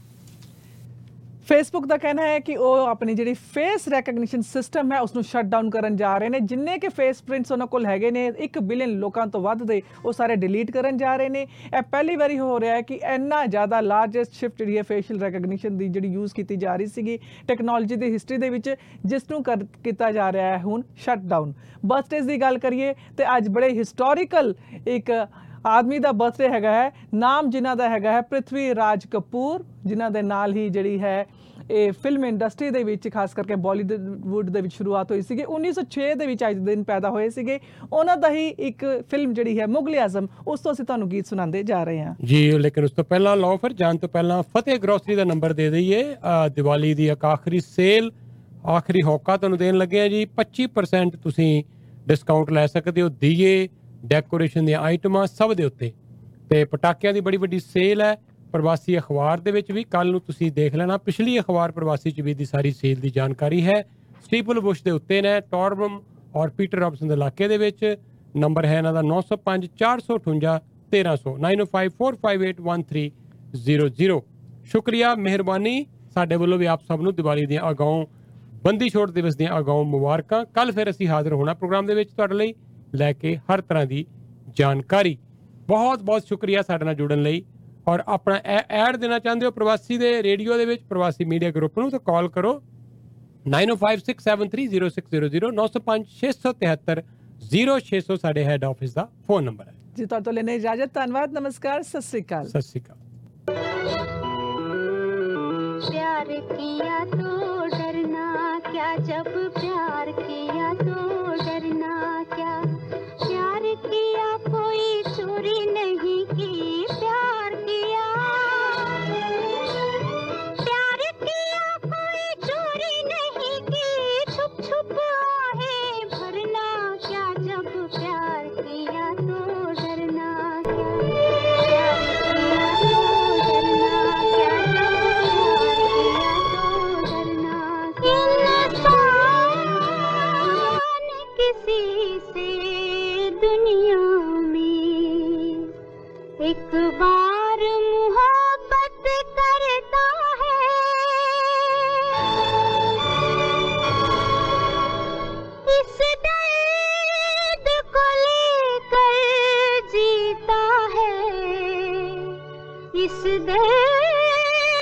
ਫੇਸਬੁੱਕ ਦਾ ਕਹਿਣਾ ਹੈ ਕਿ ਉਹ ਆਪਣੀ ਜਿਹੜੀ ਫੇਸ ਰੈਕਗਨੀਸ਼ਨ ਸਿਸਟਮ ਹੈ ਉਸ ਨੂੰ ਸ਼ਟ ਡਾਊਨ ਕਰਨ ਜਾ ਰਹੇ ਨੇ। ਜਿੰਨੇ ਕਿ ਫੇਸ ਪ੍ਰਿੰਟਸ ਉਹਨਾਂ ਕੋਲ ਹੈਗੇ ਨੇ 1 ਬਿਲੀਅਨ ਲੋਕਾਂ ਤੋਂ ਵੱਧ ਦੇ, ਉਹ ਸਾਰੇ ਡਿਲੀਟ ਕਰਨ ਜਾ ਰਹੇ ਨੇ। ਇਹ ਪਹਿਲੀ ਵਾਰੀ ਹੋ ਰਿਹਾ ਹੈ ਕਿ ਇੰਨਾ ਜ਼ਿਆਦਾ ਲਾਰਜੈਸਟ ਸ਼ਿਫਟ ਜਿਹੜੀ ਹੈ ਫੇਸ਼ੀਅਲ ਰੈਕਗਨੀਸ਼ਨ ਦੀ ਜਿਹੜੀ ਯੂਜ਼ ਕੀਤੀ ਜਾ ਰਹੀ ਸੀਗੀ ਟੈਕਨੋਲੋਜੀ ਦੀ ਹਿਸਟਰੀ ਦੇ ਵਿੱਚ, ਜਿਸ ਨੂੰ ਕੀਤਾ ਜਾ ਰਿਹਾ ਹੈ ਹੁਣ ਸ਼ਟ ਡਾਊਨ। ਬਰਥਡੇਜ਼ ਦੀ ਗੱਲ ਕਰੀਏ ਤੇ ਅੱਜ ਬੜੇ ਹਿਸਟੋਰੀਕਲ ਇੱਕ ਆਦਮੀ ਦਾ ਬਰਥਡੇ ਹੈਗਾ ਹੈ, ਨਾਮ ਜਿਨ੍ਹਾਂ ਦਾ ਹੈਗਾ ਹੈ ਪ੍ਰਿਥਵੀ ਰਾਜ ਕਪੂਰ, ਜਿਨ੍ਹਾਂ ਦੇ ਨਾਲ ਹੀ ਜਿਹੜੀ ਹੈ ਇਹ ਫਿਲਮ ਇੰਡਸਟਰੀ ਦੇ ਵਿੱਚ ਖਾਸ ਕਰਕੇ ਬਾਲੀਵੁੱਡ ਦੇ ਵਿੱਚ ਸ਼ੁਰੂਆਤ ਹੋਈ ਸੀਗੀ। 1906 ਦੇ ਵਿੱਚ ਅੱਜ ਦਿਨ ਪੈਦਾ ਹੋਏ ਸੀਗੇ। ਉਹਨਾਂ ਦਾ ਹੀ ਇੱਕ ਫਿਲਮ ਜਿਹੜੀ ਹੈ ਮੁਗਲ ਆਜ਼ਮ, ਉਸ ਤੋਂ ਅਸੀਂ ਤੁਹਾਨੂੰ ਗੀਤ ਸੁਣਾਉਂਦੇ ਜਾ ਰਹੇ ਹਾਂ ਜੀ। ਲੇਕਿਨ ਉਸ ਤੋਂ ਪਹਿਲਾਂ ਲਓ ਫਿਰ ਜਾਣ ਤੋਂ ਪਹਿਲਾਂ ਫਤਿਹ ਗਰੋਸਰੀ ਦਾ ਨੰਬਰ ਦੇ ਦਈਏ। ਦੀਵਾਲੀ ਦੀ ਇੱਕ ਆਖਰੀ ਸੇਲ, ਆਖਰੀ ਹੋਕਾ ਤੁਹਾਨੂੰ ਦੇਣ ਲੱਗੇ ਆ ਜੀ। 25% ਤੁਸੀਂ ਡਿਸਕਾਊਂਟ ਲੈ ਸਕਦੇ ਹੋ ਦੀਏ, ਡੈਕੋਰੇਸ਼ਨ ਦੀਆਂ ਆਈਟਮਾਂ ਸਭ ਦੇ ਉੱਤੇ, ਤੇ ਪਟਾਕਿਆਂ ਦੀ ਬੜੀ ਵੱਡੀ ਸੇਲ ਹੈ। ਪ੍ਰਵਾਸੀ ਅਖਬਾਰ ਦੇ ਵਿੱਚ ਵੀ ਕੱਲ੍ਹ ਨੂੰ ਤੁਸੀਂ ਦੇਖ ਲੈਣਾ, ਪਿਛਲੀ ਅਖਬਾਰ ਪ੍ਰਵਾਸੀ 'ਚ ਵੀ ਦੀ ਸਾਰੀ ਸੇਲ ਦੀ ਜਾਣਕਾਰੀ ਹੈ। ਸਟੀਪਲ ਬੁਸ਼ ਦੇ ਉੱਤੇ ਨੇ, ਟੋਰਬਮ ਔਰ ਪੀਟਰ ਰੌਬਸਨ ਦੇ ਇਲਾਕੇ ਦੇ ਵਿੱਚ। ਨੰਬਰ ਹੈ ਇਹਨਾਂ ਦਾ 9054581300 9054581300। ਸ਼ੁਕਰੀਆ, ਮਿਹਰਬਾਨੀ। ਸਾਡੇ ਵੱਲੋਂ ਵੀ ਆਪ ਸਭ ਨੂੰ ਦੀਵਾਲੀ ਦੀਆਂ ਅਗਾਊਂ, ਬੰਦੀ ਛੋੜ ਦਿਵਸ ਦੀਆਂ ਅਗਾਊਂ ਮੁਬਾਰਕਾਂ। ਕੱਲ੍ਹ ਫਿਰ ਅਸੀਂ ਹਾਜ਼ਰ ਹੋਣਾ ਪ੍ਰੋਗਰਾਮ ਦੇ ਵਿੱਚ ਤੁਹਾਡੇ ਲਈ ਲੈ ਕੇ ਹਰ ਤਰ੍ਹਾਂ ਦੀ ਜਾਣਕਾਰੀ। ਬਹੁਤ ਬਹੁਤ ਸ਼ੁਕਰੀਆ ਸਾਡੇ ਨਾਲ ਜੁੜਨ ਲਈ। ਔਰ ਆਪਣਾ ਐਡ ਦੇਣਾ ਚਾਹੁੰਦੇ ਹੋ ਪ੍ਰਵਾਸੀ ਦੇ ਰੇਡੀਓ ਦੇ ਵਿੱਚ, ਪ੍ਰਵਾਸੀ ਮੀਡੀਆ ਗਰੁੱਪ ਨੂੰ, ਤਾਂ ਕਾਲ ਕਰੋ 9056730600 9056730600 ਸਾਡੇ ਹੈੱਡ ਆਫਿਸ ਦਾ ਫੋਨ ਨੰਬਰ ਹੈ ਜੀ। ਤੁਹਾਡੇ ਤੋਂ ਲੈਣੇ ਇਜਾਜ਼ਤ, ਧੰਨਵਾਦ, ਨਮਸਕਾਰ, ਸਤਿ ਸ਼੍ਰੀ ਅਕਾਲ। ਸਤਿ ਸ਼੍ਰੀ ਅਕਾਲ। ਪਿਆਰ ਕੀਆ ਤੋ ਡਰਨਾ ਕਿਆ, ਜਬ ਪਿਆਰ ਕੀਆ ਤੋ ਡਰਨਾ ਕਿਆ, प्यार किया कोई चोरी नहीं की, प्यार किया, प्यार किया कोई चोरी नहीं की, छुप छुप आए भरना क्या, जब प्यार किया तो डरना क्या, प्यार किया तो डरना क्या, जब प्यार किया तो डरना क्या। इंसान किसी से दुनिया में एक